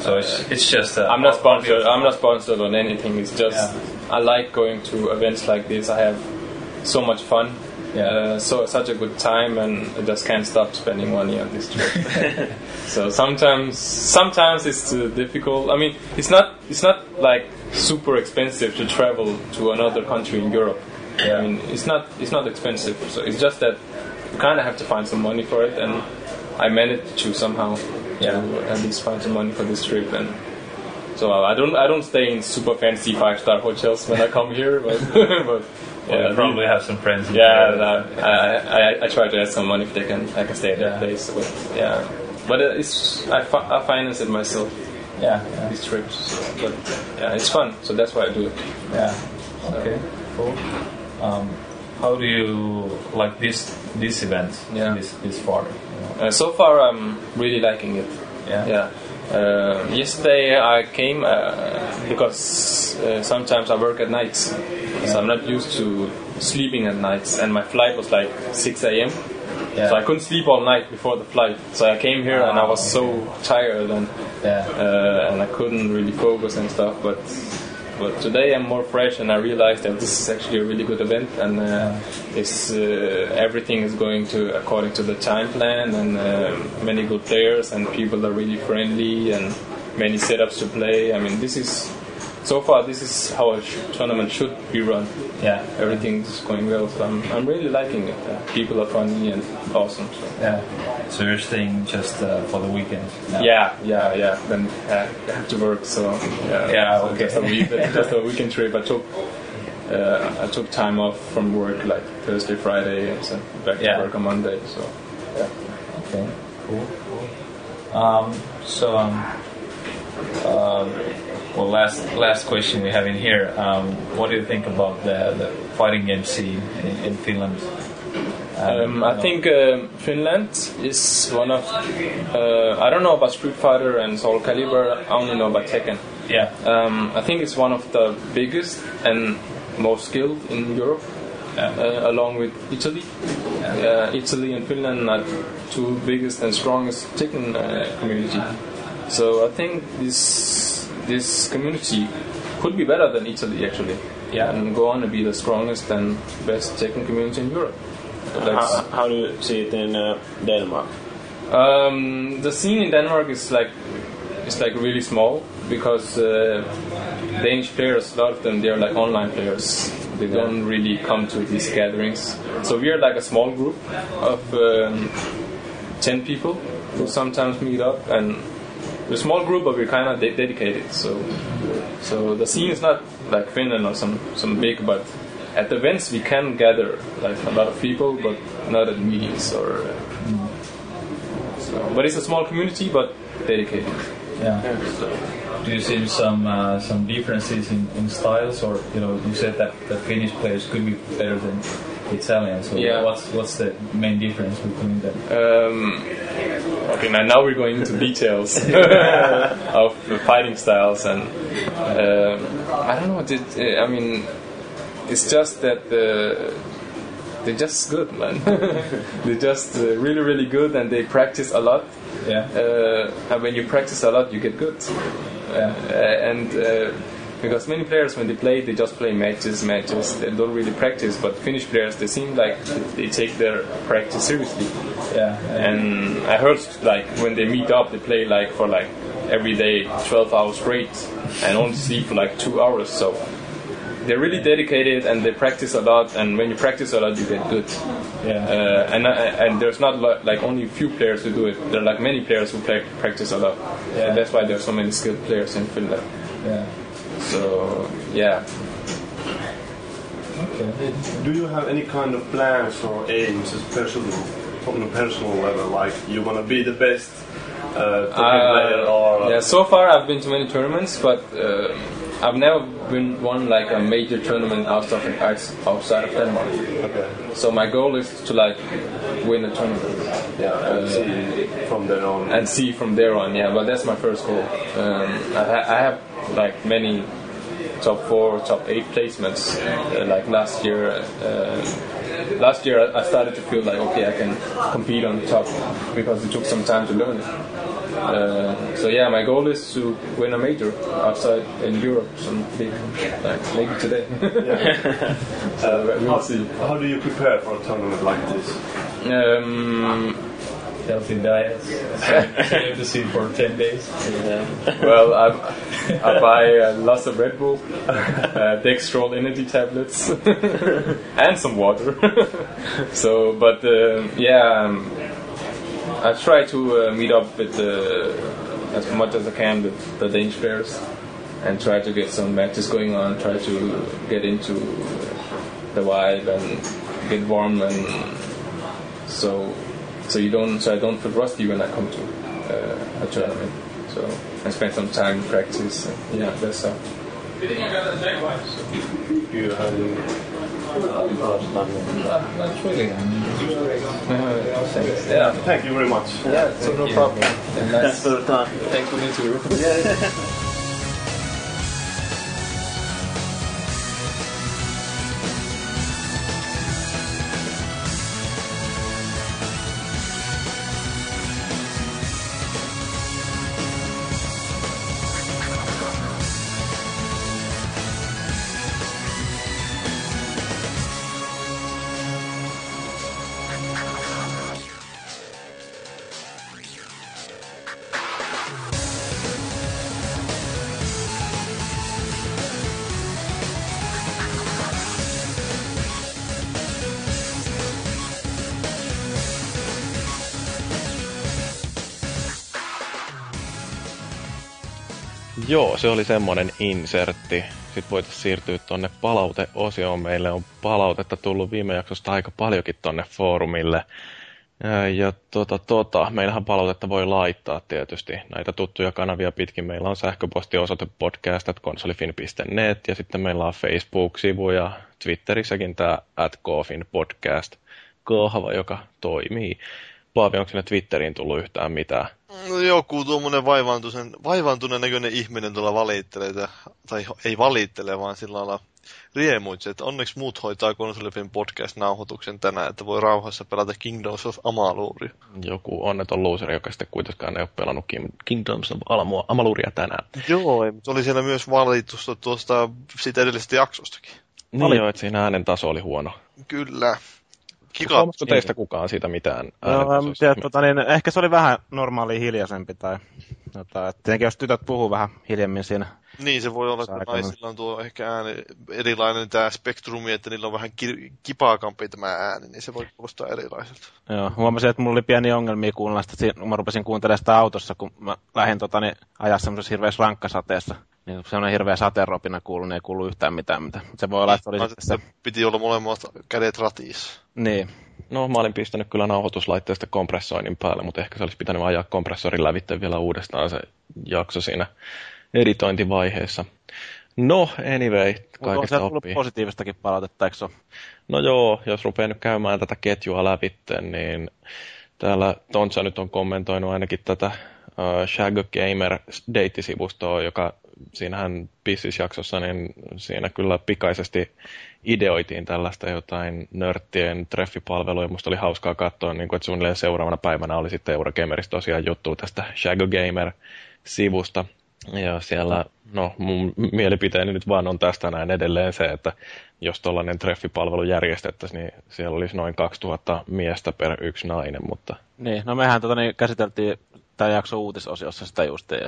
So it's just I'm not sponsored. I'm not sponsored on anything. It's just I like going to events like this. I have so much fun. Yeah. So such a good time, and I just can't stop spending money on this trip. So sometimes it's difficult. I mean, it's not like super expensive to travel to another country in Europe. Yeah. I mean, it's not expensive. So it's just that you kind of have to find some money for it, and I managed to somehow. Yeah, at least find some money for this trip, and so I don't stay in super fancy 5-star hotels when I come here, but, I probably have some friends. Yeah, I try to add some money if I can stay at that place. But I finance it myself. Yeah, these trips, but it's fun, so that's why I do it. Yeah. Okay. Cool. How do you like this event? Yeah. This far. So far, I'm really liking it. Yeah. Yesterday I came because sometimes I work at nights, so I'm not used to sleeping at nights. And my flight was like 6 a.m., so I couldn't sleep all night before the flight. So I came here and I was so tired and I couldn't really focus and stuff. But today I'm more fresh, and I realized that this is actually a really good event, and everything is going to according to the time plan, and many good players, and people are really friendly, and many setups to play. I mean, this is how a tournament should be run. Yeah, everything's going well, so I'm really liking it. People are funny and awesome. So. Yeah. So you're staying just for the weekend? No. Yeah. Then I have to work, so okay. Just a weekend trip. I took time off from work, like Thursday, Friday, and so back to work on Monday. So okay, cool. Well, last question we have in here. What do you think about the fighting game scene in Finland? I think Finland is one of... I don't know about Street Fighter and Soul Calibur. I only know about Tekken. Yeah. I think it's one of the biggest and most skilled in Europe, along with Italy. Yeah. Italy and Finland are two biggest and strongest Tekken community. So I think this community could be better than Italy, actually, and go on to be the strongest and best Tekken community in Europe. How do you see it in Denmark? The scene in Denmark is like really small, because Danish players, a lot of them, they are like online players. They don't really come to these gatherings. So we are like a small group of 10 people who sometimes meet up, and a small group, but we're kind of dedicated. So the scene is not like Finland or some big, but at events we can gather like a lot of people, but not at meetings or. But it's a small community, but dedicated. Yeah. So. Do you see some differences in styles, or you said that the Finnish players could be better than Italian? So what's the main difference between them? Okay, now we're going into details of fighting styles, and I don't know. I mean, it's just that they're just good, man. They're just really, really good, and they practice a lot. Yeah. And when you practice a lot, you get good. Yeah. Because many players, when they play, they just play matches. They don't really practice. But Finnish players, they seem like they take their practice seriously. Yeah. And I heard like when they meet up, they play like for like every day 12 hours straight and only sleep for like 2 hours. So they're really dedicated and they practice a lot. And when you practice a lot, you get good. Yeah. And there's not like only a few players who do it. There are like many players who practice a lot. Yeah. And that's why there's so many skilled players in Finland. Yeah. So, yeah. Okay. Do you have any kind of plans or aims, especially on a personal level, like you want to be the best player or... Yeah, so far I've been to many tournaments, but I've never been won like a major tournament outside of Denmark. Okay. So my goal is to like win a tournament. Yeah, and see from there on. And see from there on, yeah, but that's my first goal. I have like many top 4, top 8 placements like last year. I started to feel like, okay, I can compete on the top, because it took some time to learn it. So yeah, my goal is to win a major outside in Europe, some big, like maybe today. Yeah. We'll see. How do you prepare for a tournament like this? Healthy diet. Save the seed for 10 days. Yeah. Well, I buy lots of Red Bull, Dextrol energy tablets, and some water. So, but yeah, I try to meet up with as much as I can with the Danish players, and try to get some matches going on. Try to get into the vibe and get warm, and so. So I don't feel rusty when I come to a tournament. So I spend some time practice. And, yeah, that's how. Do you have not really. Yeah. Thank you very much. Yeah, so no problem. And nice. Thanks for the time. Thanks for me too. Yeah. Joo, se oli semmoinen insertti. Sitten voitaisiin siirtyä tonne palauteosioon. Meille on palautetta tullut viime jaksosta aika paljonkin tonne foorumille. Ja meillähän palautetta voi laittaa tietysti näitä tuttuja kanavia pitkin. Meillä on sähköpostiosoite podcast@konsolifin.net ja sitten meillä on Facebook-sivu ja Twitterissäkin tämä @kofinpodcast. Kohava, joka toimii. Paavi, onko sinne Twitteriin tullut yhtään mitään? No joku tuommoinen vaivaantuneen näköinen ihminen tuolla valittelee, tai ei valittele, vaan sillä lailla riemuitse, että onneksi muut hoitaa Konsolifin podcast-nauhoituksen tänään, että voi rauhassa pelata Kingdoms of Amaluuria. Joku onneton loser, joka sitten kuitenkaan ei ole pelannut Kingdoms of Amaluuria tänään. Joo, se oli siellä myös valitusta tuosta siitä edellisestä jaksostakin. Niin joo, että siinä äänen taso oli huono. Kyllä. Huomasiko teistä kukaan siitä mitään? Ehkä se oli vähän normaali hiljaisempi. Tietenkin jos tytöt puhuu vähän hiljemmin siinä. Niin, se voi olla, että naisilla on tuo ehkä ääni erilainen tämä spektrumi, että niillä on vähän kipaakampi tämä ääni, niin se voi kuulostaa erilaiselta. Joo, huomasin, että mulla oli pieniä ongelmia kuunnella sitä, kun mä rupesin kuuntelemaan sitä autossa, kun mä lähdin ajaa semmoisessa hirveässä rankkasateessa. Niin semmoinen hirveä sateenropina kuului, niin ei kuulu yhtään mitään. Se voi olla, että oli piti olla molemmat kädet ratis. Niin. No, mä olin pistänyt kyllä nauhoituslaitteesta kompressoinnin päälle, mutta ehkä se olisi pitänyt ajaa kompressorin lävitse vielä uudestaan se jakso siinä editointivaiheessa. No, anyway, kaikesta oppii. Onko se positiivistakin palautetta, eikö se ole? No joo, jos rupeaa nyt käymään tätä ketjua lävitse, niin täällä Tontsa nyt on kommentoinut ainakin tätä Shaggy Gamer deittisivustoa, joka siinähän Pissis-jaksossa, niin siinä kyllä pikaisesti ideoitiin tällaista jotain nörttien treffipalvelua, ja musta oli hauskaa katsoa, niin kun, että suunnilleen seuraavana päivänä oli sitten Eurogamerissa tosiaan juttua tästä Shaggy Gamer-sivusta. Ja siellä, no mun mielipiteeni nyt vaan on tästä näin edelleen se, että jos tollainen treffipalvelu järjestettäisiin, niin siellä olisi noin 2000 miestä per yksi nainen, mutta... Niin, no mehän käsiteltiin tämän jakson uutisosiossa sitä justiin.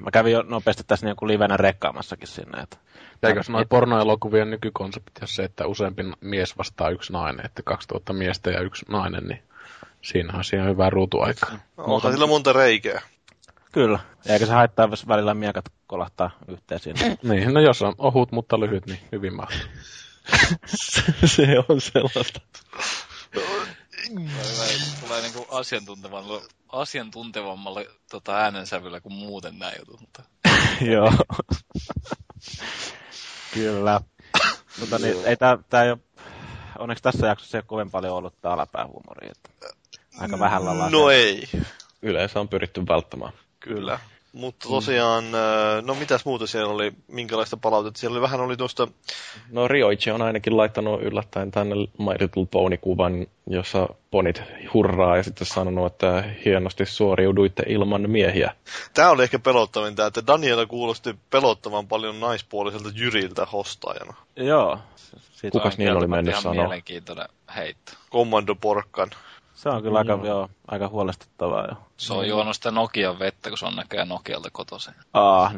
Mä kävin jo nopeasti tässä niin kuin livenä rekkaamassakin sinne, että... Eikös noin pornoelokuvien nykykonseptia se, että useampi mies vastaa yksi nainen, että 2000 miestä ja yksi nainen, niin siinähän siinä on hyvää ruutuaikaa. No, onhan sillä monta reikää. Kyllä. Eikä se haittaa, jos välillä miekat kolahtaa yhteen siinä. Niin, no jos on ohut, mutta lyhyt, niin hyvin mahtuu. Se on sellaista. Tulee niinku asiantuntevammalle äänensävyllä kuin muuten näin jutut. Joo. Kyllä. Niin, ei tää ei ole, onneksi tässä jaksossa ei ole kovin paljon ollut tää alapäähuumoria. Aika vähän lailla. No ei. Yleensä on pyritty välttämään. Kyllä. Mutta tosiaan, no mitäs muuta siellä oli, minkälaista palautetta? Siellä oli vähän oli tuosta... No Rioichi on ainakin laittanut yllättäen tänne My Little Pony-kuvan, jossa ponit hurraa ja sitten sanonut, että hienosti suoriuduitte ilman miehiä. Tämä oli ehkä pelottavinta, että Daniela kuulosti pelottavan paljon naispuoliselta Jyriltä hostaajana. Joo. Siitä kukas niin oli mennyt sanoa? Mielenkiintoinen heitto. Commando Porkkan. Se on kyllä aika huolestuttavaa jo. Se on juonut sitä Nokian vettä, kun se on näköjään Nokialta kotoisin.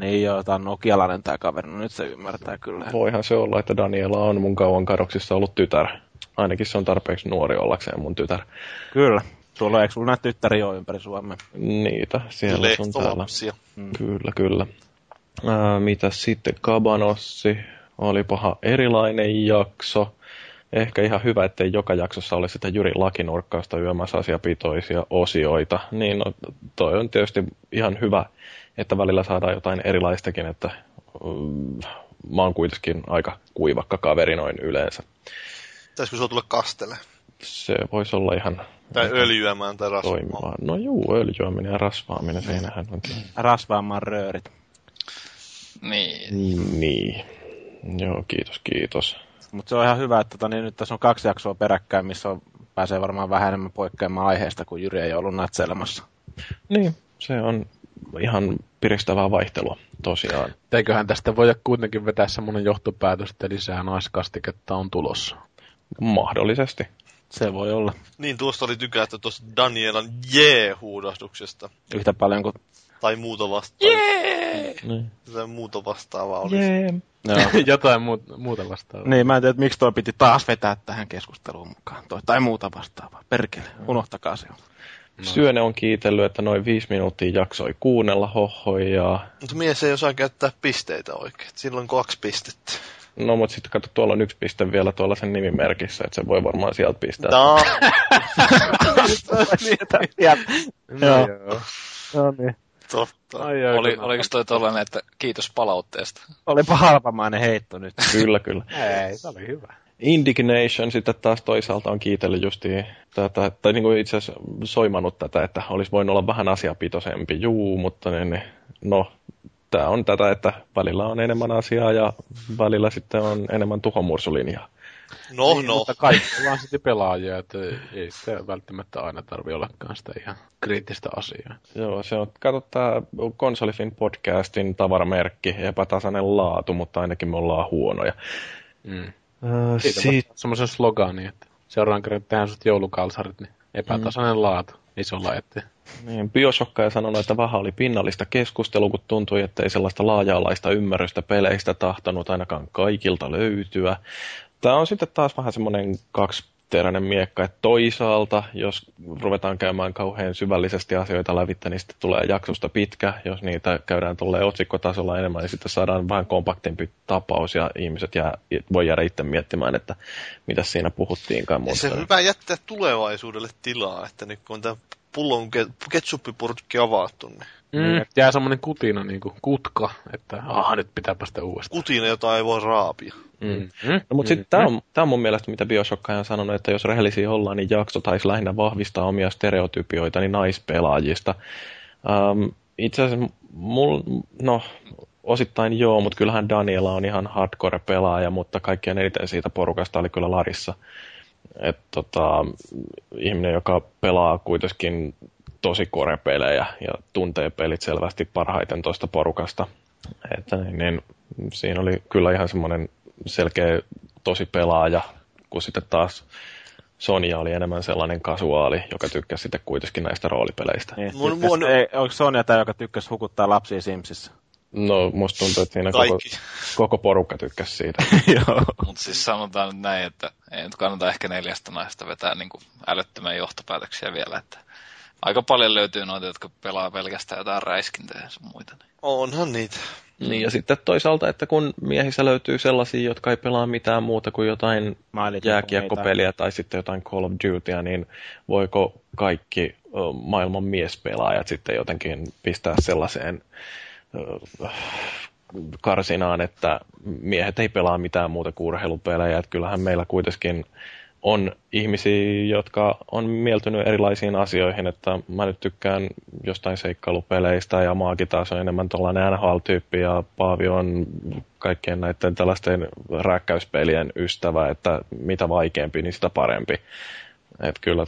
Niin joo, tää on nokialainen tää kaveri, no nyt se ymmärtää kyllä. Voihan se olla, että Daniela on mun kauan kadoksissa ollut tytär. Ainakin se on tarpeeksi nuori ollakseen mun tytär. Kyllä. Sulla eikö sulla näitä tyttäriä ole ympäri Suomea? Niitä, siellä sun täällä. Kyllä, kyllä. Mitäs sitten Kabanossi? Olipahan erilainen jakso. Ehkä ihan hyvä, ettei joka jaksossa ole sitä Jyrin lakinurkkausta yömäsasiapitoisia osioita. Niin no, toi on tietysti ihan hyvä, että välillä saadaan jotain erilaistakin, että mä oon kuitenkin aika kuivakka kaveri noin yleensä. Pitäisikö sua tulla kastele? Se voisi olla ihan... Tai öljyämään tai rasvaamaan. Toimimaan. No juu, öljyäminen ja rasvaaminen, siinähän onkin. Rasvaamaan röörit. Niin. Joo, kiitos. Mutta se on ihan hyvä, että nyt tässä on 2 jaksoa peräkkäin, missä pääsee varmaan vähän enemmän poikkeamaan aiheesta, kun Jyri ei ollut natselemassa. Niin, se on ihan piristävää vaihtelua tosiaan. Eiköhän tästä voida kuitenkin vetää semmoinen johtopäätös, että lisää naiskastiketta on tulossa. Mahdollisesti. Se voi olla. Niin, tuosta oli tykätty tuosta Danielan jee-huudahduksesta. Yhtä paljon kuin... Tai muuta vastaavaa. Jee! Niin. Jotain muuta vastaavaa olisi. Jee! No. Jotain muuta vastaavaa. Niin, mä en tiedä, että miksi toi piti taas vetää tähän keskusteluun mukaan. Tai muuta vastaavaa. Perkele, unohtakaa se. No. Syöne on kiitellyt, että noin 5 minuuttia jaksoi kuunnella hohojaa. Mutta mies ei osaa käyttää pisteitä oikein. Silloin 2 pistettä. No, mutta sitten kato, tuolla on 1 piste vielä tuolla sen nimimerkissä, että se voi varmaan sieltä pistää. No niin. Totta. Oliko toi tollainen, että kiitos palautteesta? Olipa halpamainen heitto nyt. Kyllä. Ei, se oli hyvä. Indignation sitten taas toisaalta on kiitellyt justiin tätä, tai niin kuin itse asiassa soimannut tätä, että olisi voinut olla vähän asiapitoisempi. Juu, mutta niin, no, tää on tätä, että välillä on enemmän asiaa ja välillä sitten on enemmän tuhomursulinjaa. No. Mutta kaikilla on sitten pelaajia, että ei sitä välttämättä aina tarvitse ollakaan sitä ihan kriittistä asiaa. Joo, se on, kato tää Konsolifin podcastin tavaramerkki, epätasainen laatu, mutta ainakin me ollaan huonoja. Siitä on semmoisen slogani, että seuraan kerran tehdään sut joulukalsarit, niin epätasainen laatu, isolla eteen. Niin, Bioshocka sanonut, että vähän oli pinnallista keskustelua, kun tuntui, että ei sellaista laaja-alaista ymmärrystä peleistä tahtonut ainakaan kaikilta löytyä. Tämä on sitten taas vähän semmoinen 2-teräinen miekka, että toisaalta, jos ruvetaan käymään kauhean syvällisesti asioita lävittä, niin sitten tulee jaksosta pitkä. Jos niitä käydään tolleen otsikkotasolla enemmän, niin sitten saadaan vähän kompaktimpi tapaus ja ihmiset voi jäädä itse miettimään, että mitä siinä puhuttiinkaan. Se on hyvä jättää tulevaisuudelle tilaa, että nyt kun on tämä pullon ketsuppipurkki avattu, niin... Jää semmoinen kutina, niin kuin kutka, että nyt pitääpä sitä uudestaan. Kutina, jota ei voi raapia. No, mutta sitten tämä on mun mielestä, mitä Bioshocka on sanonut, että jos rehellisiä ollaan, niin jakso taisi lähinnä vahvistaa omia stereotypioita niin naispelaajista. Itse asiassa osittain joo, mutta kyllähän Daniela on ihan hardcore-pelaaja, mutta kaikkien eniten siitä porukasta oli kyllä Larissa. Että ihminen, joka pelaa kuitenkin tosi korepelejä ja tuntee pelit selvästi parhaiten tuosta porukasta. Että niin, siinä oli kyllä ihan semmoinen selkeä tosi pelaaja, kun sitten taas Sonya oli enemmän sellainen kasuaali, joka tykkäsi sitten kuitenkin näistä roolipeleistä. Niin. Onko Sonya tämä, joka tykkäsi hukuttaa lapsia Simsissä? No, musta tuntuu, että siinä koko porukka tykkäsi siitä. Mutta siis sanotaan nyt näin, että ei nyt kannata ehkä 4 naista vetää niin kuin älyttömän johtopäätöksiä vielä. Että aika paljon löytyy noita, jotka pelaa pelkästään jotain räiskintää ja sun muita. Niin. Onhan niitä. Niin, ja sitten toisaalta, että kun miehissä löytyy sellaisia, jotka ei pelaa mitään muuta kuin jotain jääkiekkopeliä tai sitten jotain Call of Dutyä, niin voiko kaikki maailman miespelaajat sitten jotenkin pistää sellaiseen karsinaan, että miehet ei pelaa mitään muuta kuin urheilupelejä. Että kyllähän meillä kuitenkin on ihmisiä, jotka on mieltynyt erilaisiin asioihin, että mä nyt tykkään jostain seikkailupeleistä ja Maakin taas on enemmän tuollainen NHL-tyyppi ja Paavi on kaikkien näiden tällaisten rääkkäyspelien ystävä, että mitä vaikeampi, niin sitä parempi. Että kyllä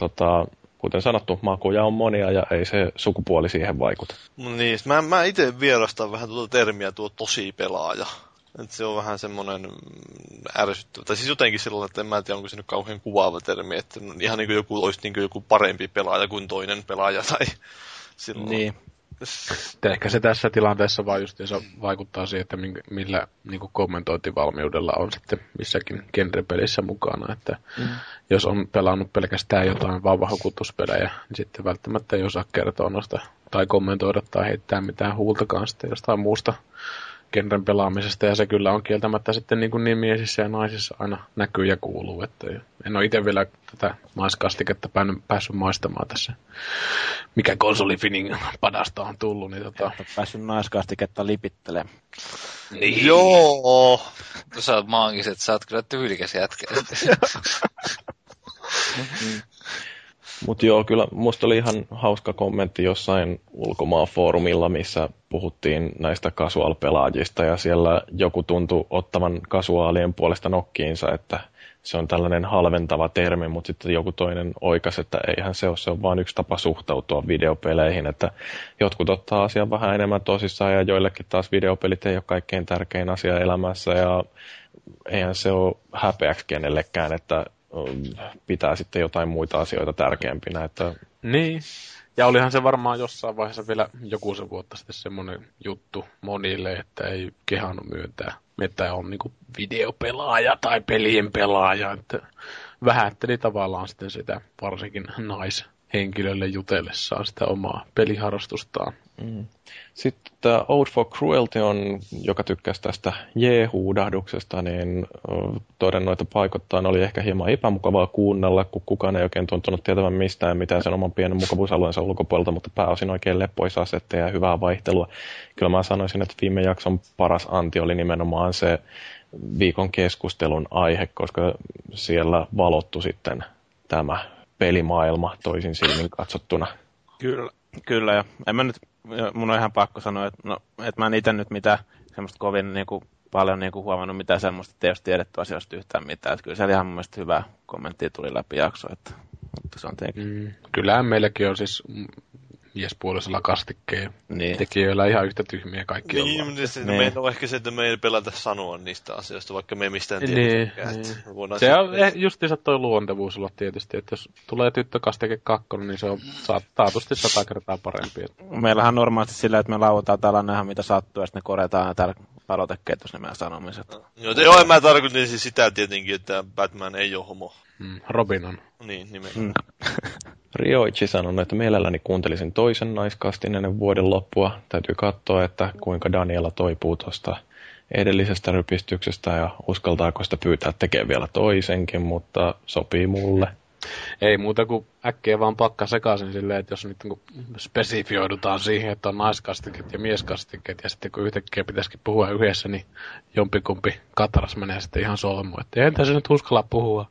kuten sanottu, makuja on monia ja ei se sukupuoli siihen vaikuta. No niin, mä itse vierastan vähän tuota termiä tuo tosi pelaaja. Et se on vähän semmoinen ärsyttävä. Tai siis jotenkin silloin, että en mä tiedä, onko se nyt kauhean kuvaava termi. Että ihan niin kuin joku olisi niin kuin joku parempi pelaaja kuin toinen pelaaja tai silloin. Niin. Ehkä se tässä tilanteessa vaan justiinsa vaikuttaa siihen, että millä niin kuin kommentointivalmiudella on sitten missäkin genrepelissä mukana. Että jos on pelannut pelkästään jotain vauvahukutuspelejä, niin sitten välttämättä ei osaa kertoa noista tai kommentoida tai heittää mitään huultakaan sitten jostain muusta genren pelaamisesta. Ja se kyllä on kieltämättä sitten niin miesissä ja naisissa aina näkyy ja kuuluu. Että en ole itse vielä tätä naiskastiketta päässyt maistamaan tässä, mikä Konsolifinin padasta on tullut. Niin päässyt naiskastiketta lipittelemään. Niin. Joo! Sä oot maankin, että sä oot kyllä tyylikäs jätkä. Mutta joo, kyllä musta oli ihan hauska kommentti jossain ulkomaanfoorumilla, missä puhuttiin näistä kasuaalpelaajista ja siellä joku tuntui ottavan kasuaalien puolesta nokkiinsa, että se on tällainen halventava termi, mutta sitten joku toinen oikas, että eihän se ole, se on vaan yksi tapa suhtautua videopeleihin, että jotkut ottaa asian vähän enemmän tosissaan ja joillekin taas videopelit ei ole kaikkein tärkein asia elämässä ja eihän se ole häpeäksi kenellekään, että pitää sitten jotain muita asioita tärkeämpinä. Että niin, ja olihan se varmaan jossain vaiheessa vielä joku se vuotta sitten semmoinen juttu monille, että ei kehannut myöntää, että on niinku videopelaaja tai pelien pelaaja, että vähätteli tavallaan sitten sitä varsinkin naishenkilölle jutellessaan sitä omaa peliharrastustaan. Mm. Sitten Out for Cruelty on, joka tykkäsi tästä jeehuudahduksesta, niin todennoita paikoittain oli ehkä hieman epämukavaa kuunnella, kun kukaan ei oikein tuntunut tietävän mistään mitään sen oman pienen mukavuusalueensa ulkopuolelta, mutta pääosin oikein leppoisasetteja ja hyvää vaihtelua. Kyllä mä sanoisin, että viime jakson paras anti oli nimenomaan se viikon keskustelun aihe, koska siellä valottu sitten tämä pelimaailma toisin silmin katsottuna. Kyllä, ja en mä nyt, mun on ihan pakko sanoa, että mä en itse nyt mitään semmoista kovin paljon huomannut mitään semmoista, että ei olisi tiedetty asioista yhtään mitään. Että kyllä se oli ihan mun mielestä hyvää kommenttia tuli läpi jaksoa, että se on kyllähän meilläkin on siis miespuolisella kastikkeen tekijöillä ihan yhtä tyhmiä kaikki ollaan. Niin, meillä on ehkä se, että me ei pelätä sanoa niistä asioista, vaikka me ei mistään tiedä. Se on justiinsa toi luontevuus olla tietysti, että jos tulee tyttökastike kakkonen, niin se on taatusti 100 kertaa parempi. Meillähän on normaalisti sillä, että me lauataan täällä nähdä mitä sattuu, ja sitten ne korjataan täällä palotekkeetussa nämä sanomiset. Joo, mä tarkoitin siis sitä tietenkin, että Batman ei ole homo. Robin on. Niin, nimenomaan. Rioichi sanonut, että mielelläni kuuntelisin toisen naiskastin ennen vuoden loppua. Täytyy katsoa, että kuinka Daniela toipuu tuosta edellisestä rypistyksestä ja uskaltaako sitä pyytää tekemään vielä toisenkin, mutta sopii mulle. Ei muuta kuin äkkiä vaan pakka sekaisin silleen, että jos nyt spesifioidutaan siihen, että on naiskastiket ja mieskastiket ja sitten kun yhtäkkiä pitäisikin puhua yhdessä, niin jompikumpi kataras menee sitten ihan solmuun. Että entä se nyt uskalla puhua?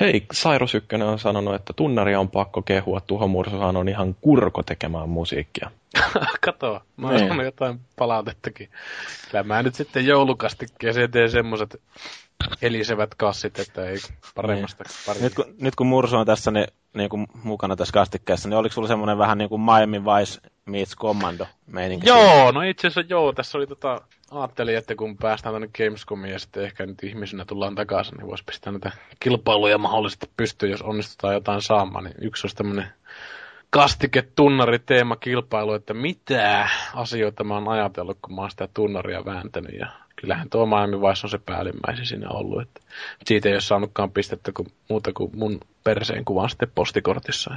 Hei, Sairus Ykkönen on sanonut, että tunnaria on pakko kehua, Tuho Mursuhan on ihan kurko tekemään musiikkia. Kato, mä oon saanut jotain palautettakin. Kyllä mä nyt sitten joulukastikkeeseen se teen semmoset helisevät kassit, että ei paremmasta. Nyt kun Mursu on tässä niin mukana tässä kastikkeessa, niin oliko sulla semmoinen vähän niin kuin Miami Vice meets Commando meininki? Joo, no itse asiassa joo, tässä oli ajattelin, että kun päästään tänne Gamescomiin ja sitten ehkä nyt ihmisenä tullaan takaisin, niin voisi pistää näitä kilpailuja mahdollisesti pystyyn, jos onnistutaan jotain saamaan. Niin yksi olisi tämmöinen kastiketunnariteemakilpailu, että mitä asioita mä oon ajatellut, kun mä oon sitä tunnaria vääntänyt. Ja kyllähän tuo Miami Vice on se päällimmäisin siinä ollut. Että siitä ei ole saanutkaan pistettä kuin muuta kuin mun perseen kuvan sitten postikortissa.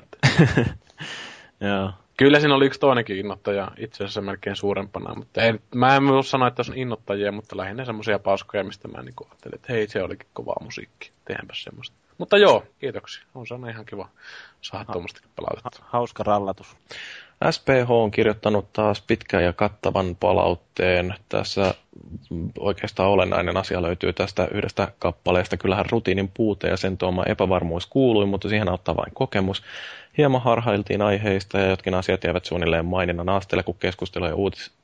Joo. Kyllä siinä oli yksi toinenkin innoittaja, itse asiassa melkein suurempana, mutta mä en voi sanoa, että se on innoittajia, mutta lähinnä semmoisia pauskoja, mistä mä niin ajattelin, että hei, se olikin kovaa musiikkia, tehdäänpä semmoista. Mutta joo, kiitoksia, on saanut ihan kiva saada tuommoistakin palautetta. Hauska rallatus. SPH on kirjoittanut taas pitkän ja kattavan palautteen. Tässä oikeastaan olennainen asia löytyy tästä yhdestä kappaleesta. Kyllähän rutiinin puute ja sen tuoma epävarmuus kuului, mutta siihen auttaa vain kokemus. Hieman harhailtiin aiheista ja jotkin asiat jäävät suunnilleen maininnan asteelle, kun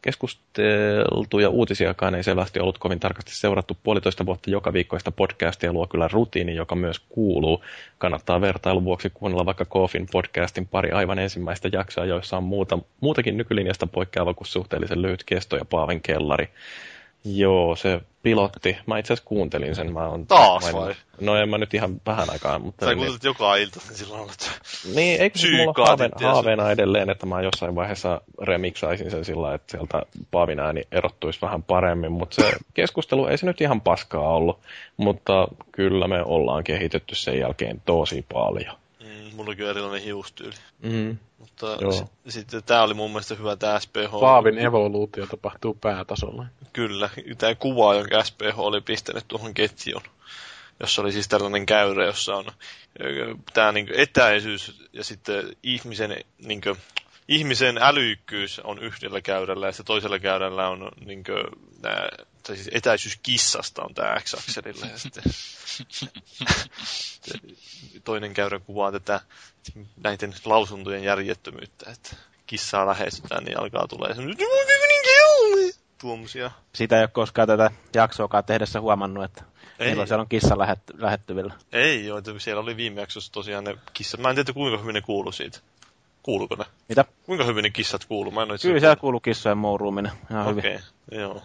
keskusteltu ja uutisiakaan ei selvästi ollut kovin tarkasti seurattu. 1,5 vuotta joka viikkoista podcastia luo kyllä rutiini, joka myös kuuluu. Kannattaa vertailun vuoksi kuunnella vaikka Coffin podcastin pari aivan ensimmäistä jaksoa, joissa on muutakin nykylinjasta poikkeava kuin suhteellisen lyhyt kesto ja Paaven kellari. Joo, se pilotti. Mä itse asiassa kuuntelin sen. Taas vai? No en mä nyt ihan vähän aikaa, mutta... Sä kuuntelit joka ilta, niin silloin olet... Niin, eikö mulla haaveena edelleen, että mä jossain vaiheessa remiksaisin sen sillä, että sieltä Paavin ääni erottuisi vähän paremmin, mutta se keskustelu ei se nyt ihan paskaa ollut, mutta kyllä me ollaan kehitetty sen jälkeen tosi paljon. Mulla on kyllä erilainen hiustyyli. Mm. Mutta sitten tää oli mun mielestä hyvä tää SPH. Paavin evoluutio tapahtuu päätasolla. Kyllä. Tää kuva, jonka SPH oli pistänyt tuohon ketjun, jossa oli siis tällainen käyrä, jossa on tää niinku etäisyys ja sitten ihmisen älykkyys on yhdellä käyrällä ja sitten toisella käyrällä on niinku nää... Tai siis etäisyys kissasta on tää X-akselilla ja sitten toinen käyrä kuvaa tätä näiden lausuntojen järjettömyyttä, että kissaa lähestytään, niin alkaa tulee semmoinen tuommoisia. Sitä ei ole koskaan tätä jaksoakaan tehdessä huomannut, että milloin siellä on kissa lähettyvillä. Ei joo, siellä oli viime jaksossa tosiaan ne kissat. Mä en tiedä kuinka hyvin ne kuului siitä. Kuuluuko ne? Mitä? Kuinka hyvin ne kissat kuuluu? Kyllä siellä kuuluu kissojen mouruuminen. Okei, joo.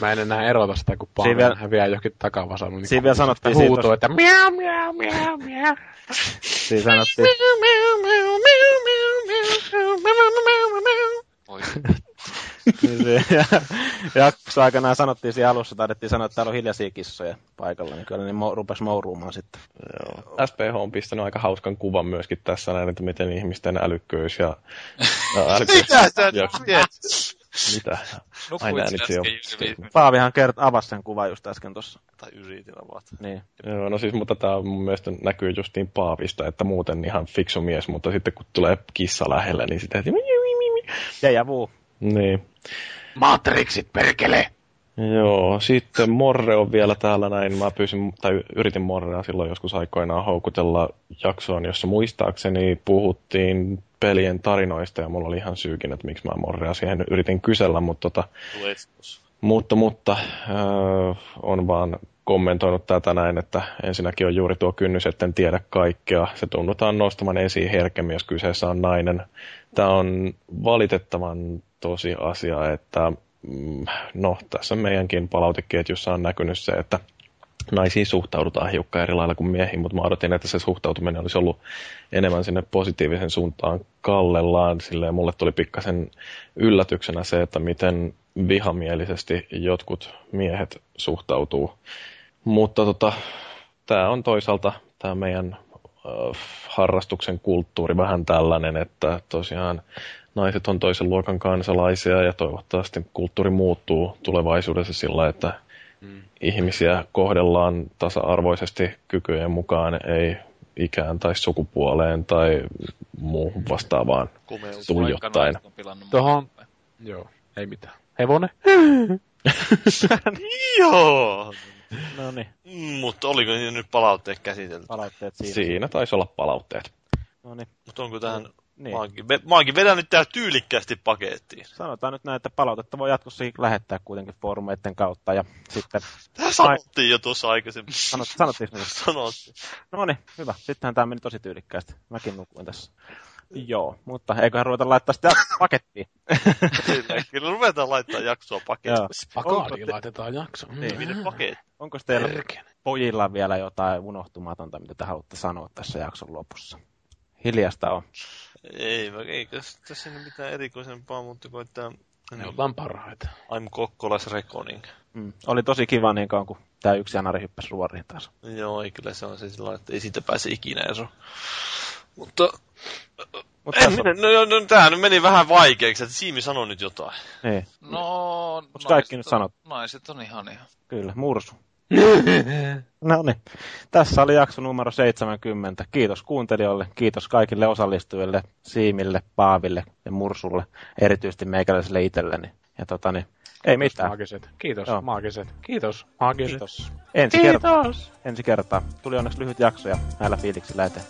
Mä en enää erota sitä, kun Paavin häviää johonkin takavasalle. Niin siinä vielä sanottiin siitä... Huutoo, että miau, miau, miau, miau. Siinä sanottiin... Oi. Jaksossa aikanaan sanottiin siinä alussa, taidettiin sanoa, että täällä on hiljaisia kissoja paikalla, niin kyllä ne rupesi mouruumaan sitten. Joo. SPH on pistänyt aika hauskan kuvan myöskin tässä näin, että miten ihmisten älykkyys ja... Mitä sä nyt mitä? Aina äänitsi jo. Paavihan avasi sen kuvan just äsken tossa. Tai yritin avata. Niin. Joo, no siis, mutta tää mun mielestä näkyy just niin Paavista, että muuten ihan fiksu mies, mutta sitten kun tulee kissa lähelle, niin sitten heti... Ja vuu. Niin. Matrixit, perkele! Joo, sitten Morre on vielä täällä näin. Mä yritin Morrea silloin joskus aikoinaan houkutella jaksoon, jossa muistaakseni puhuttiin pelien tarinoista, ja mulla oli ihan syykin, että miksi mä Morrea siihen yritin kysellä, mutta on vaan kommentoinut tätä näin, että ensinnäkin on juuri tuo kynnys, etten tiedä kaikkea. Se tunnutaan nostamaan esiin herkemmin, jos kyseessä on nainen. Tämä on valitettavan tosi asia, että no, tässä meidänkin palauteketjussa on näkynyt se, että naisiin suhtaudutaan hiukan eri lailla kuin miehiin, mutta mä odotin, että se suhtautuminen olisi ollut enemmän sinne positiivisen suuntaan kallellaan. Silleen mulle tuli pikkasen yllätyksenä se, että miten vihamielisesti jotkut miehet suhtautuu. Mutta tämä on toisaalta tämä meidän harrastuksen kulttuuri vähän tällainen, että tosiaan naiset on toisen luokan kansalaisia ja toivottavasti kulttuuri muuttuu tulevaisuudessa sillä, että ihmisiä kohdellaan tasa-arvoisesti kykyjen mukaan, ei ikään tai sukupuoleen tai muuhun vastaavaan tuijottain. Tuohon, joo, ei mitään. Hevonen? Joo! No niin. Mutta oliko nyt palautteet käsitelty? Palautteet siinä. Siinä taisi olla palautteet. No niin. Mutta onko tähän... Niin. Mä oonkin vedännyt täällä tyylikkäästi pakettiin. Sanotaan nyt näin, että palautetta voi jatkossakin lähettää kuitenkin foorumeiden kautta ja sitten... Tähän sanottiin jo tuossa aikaisemmin. Sanottiinko nyt? Sanottiin. No niin, hyvä. Sittenhän tää meni tosi tyylikkäästi. Mäkin nukuin tässä. Joo, mutta eiköhän ruveta laittaa sitä pakettiin. Kyllä ruvetaan laittaa jaksoa pakettiin. Spakaariin laitetaan jakso. Niin, paketti. Onko teillä pojilla vielä jotain unohtumatonta, mitä te haluatte sanoa tässä jakson lopussa? Hiljasta on. Ei tässä mitään erikoisempaa, mutta koittaa... Ne ollaan parhaita. I'm Kokkolas Reconing. Mm. Oli tosi kiva niin kauan, kun tää yksi janari hyppäsi ruoriin taas. Joo, ei kyllä se on se sillä, että ei siitä pääse ikinä eroon. Mutta... Tämähän nyt meni vähän vaikeaksi, että Siimi sanoi nyt jotain. Ei. No... kaikki nyt sanot? Naiset on ihania. Kyllä, mursu. No niin. Tässä oli jakso numero 70. Kiitos kuuntelijoille, kiitos kaikille osallistujille, Siimille, Paaville ja Mursulle, erityisesti meikäläiselle itselleni. Ja ei mitään. Maagiset. Kiitos, joo. Maagiset. Kiitos, maagiset. Kiitos. Ensi kertaa. Tuli onneksi lyhyt jakso ja näillä fiiliksillä eteen.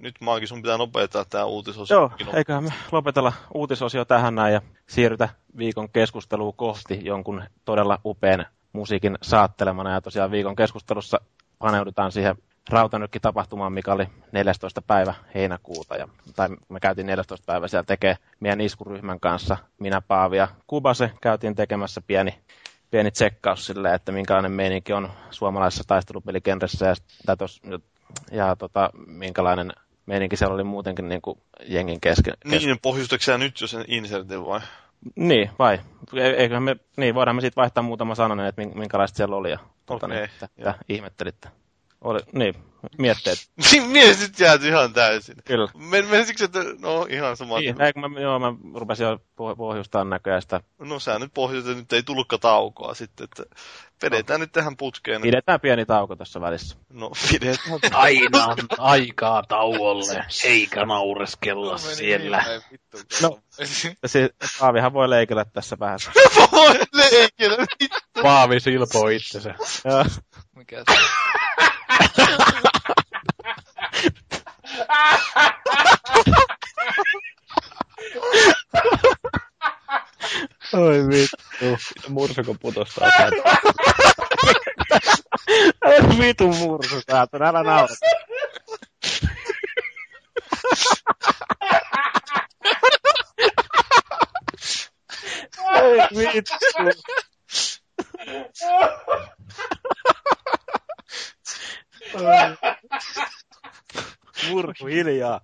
Nyt Maagi, sun pitää lopettaa tää uutisosio. Joo, eiköhän me lopetella uutisosio tähän näin ja siirrytä viikon keskusteluun kohti jonkun todella upean musiikin saattelemana. Ja tosiaan viikon keskustelussa paneudutaan siihen Rautanyrkki-tapahtumaan, mikä oli 14. päivä heinäkuuta. Tai me käytiin 14. päivä siellä tekee meidän iskuryhmän kanssa. Minä, Paavi ja Kubase käytiin tekemässä pieni tsekkaus sille, että minkälainen meininki on suomalaisessa taistelupelikenressä ja minkälainen meininki siellä oli muutenkin niin kuin jengin kesken. Niin, pohjustaksä nyt jo sen insertin vai? Niin, vai. Voidaan me siitä vaihtaa muutama sananen, että minkälaista siellä oli ja ihmettelitte. Mietteet. Mies nyt jäät ihan täysin. Kyllä. Menisikö, että ihan sama. Niin, mä rupesin jo pohjustamaan näköjään sitä. No sä nyt pohjustat, nyt ei tullutkaan taukoa sitten, että pidetään nyt tähän putkeen. Pidetään pieni tauko tässä välissä. No pidetään. Aina on aikaa tauolle, eikä naureskella siellä. No, siis Paavihan voi leikellä tässä vähän. Voi leikellä, vittu. Paavi silpoo itsensä. Mikä se? Oi vittu. Mursuko putos taas. Älä vitu mursu täältä, älä naura. Oi vittu. Murku hiljaa.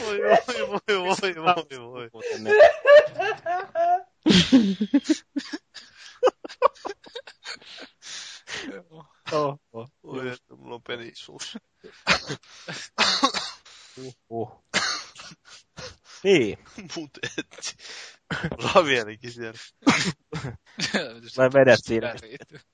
Voi. Voi, mulla on penisuus. Niin. Mutetti. Ravielikin siellä. Tai vedet siinä.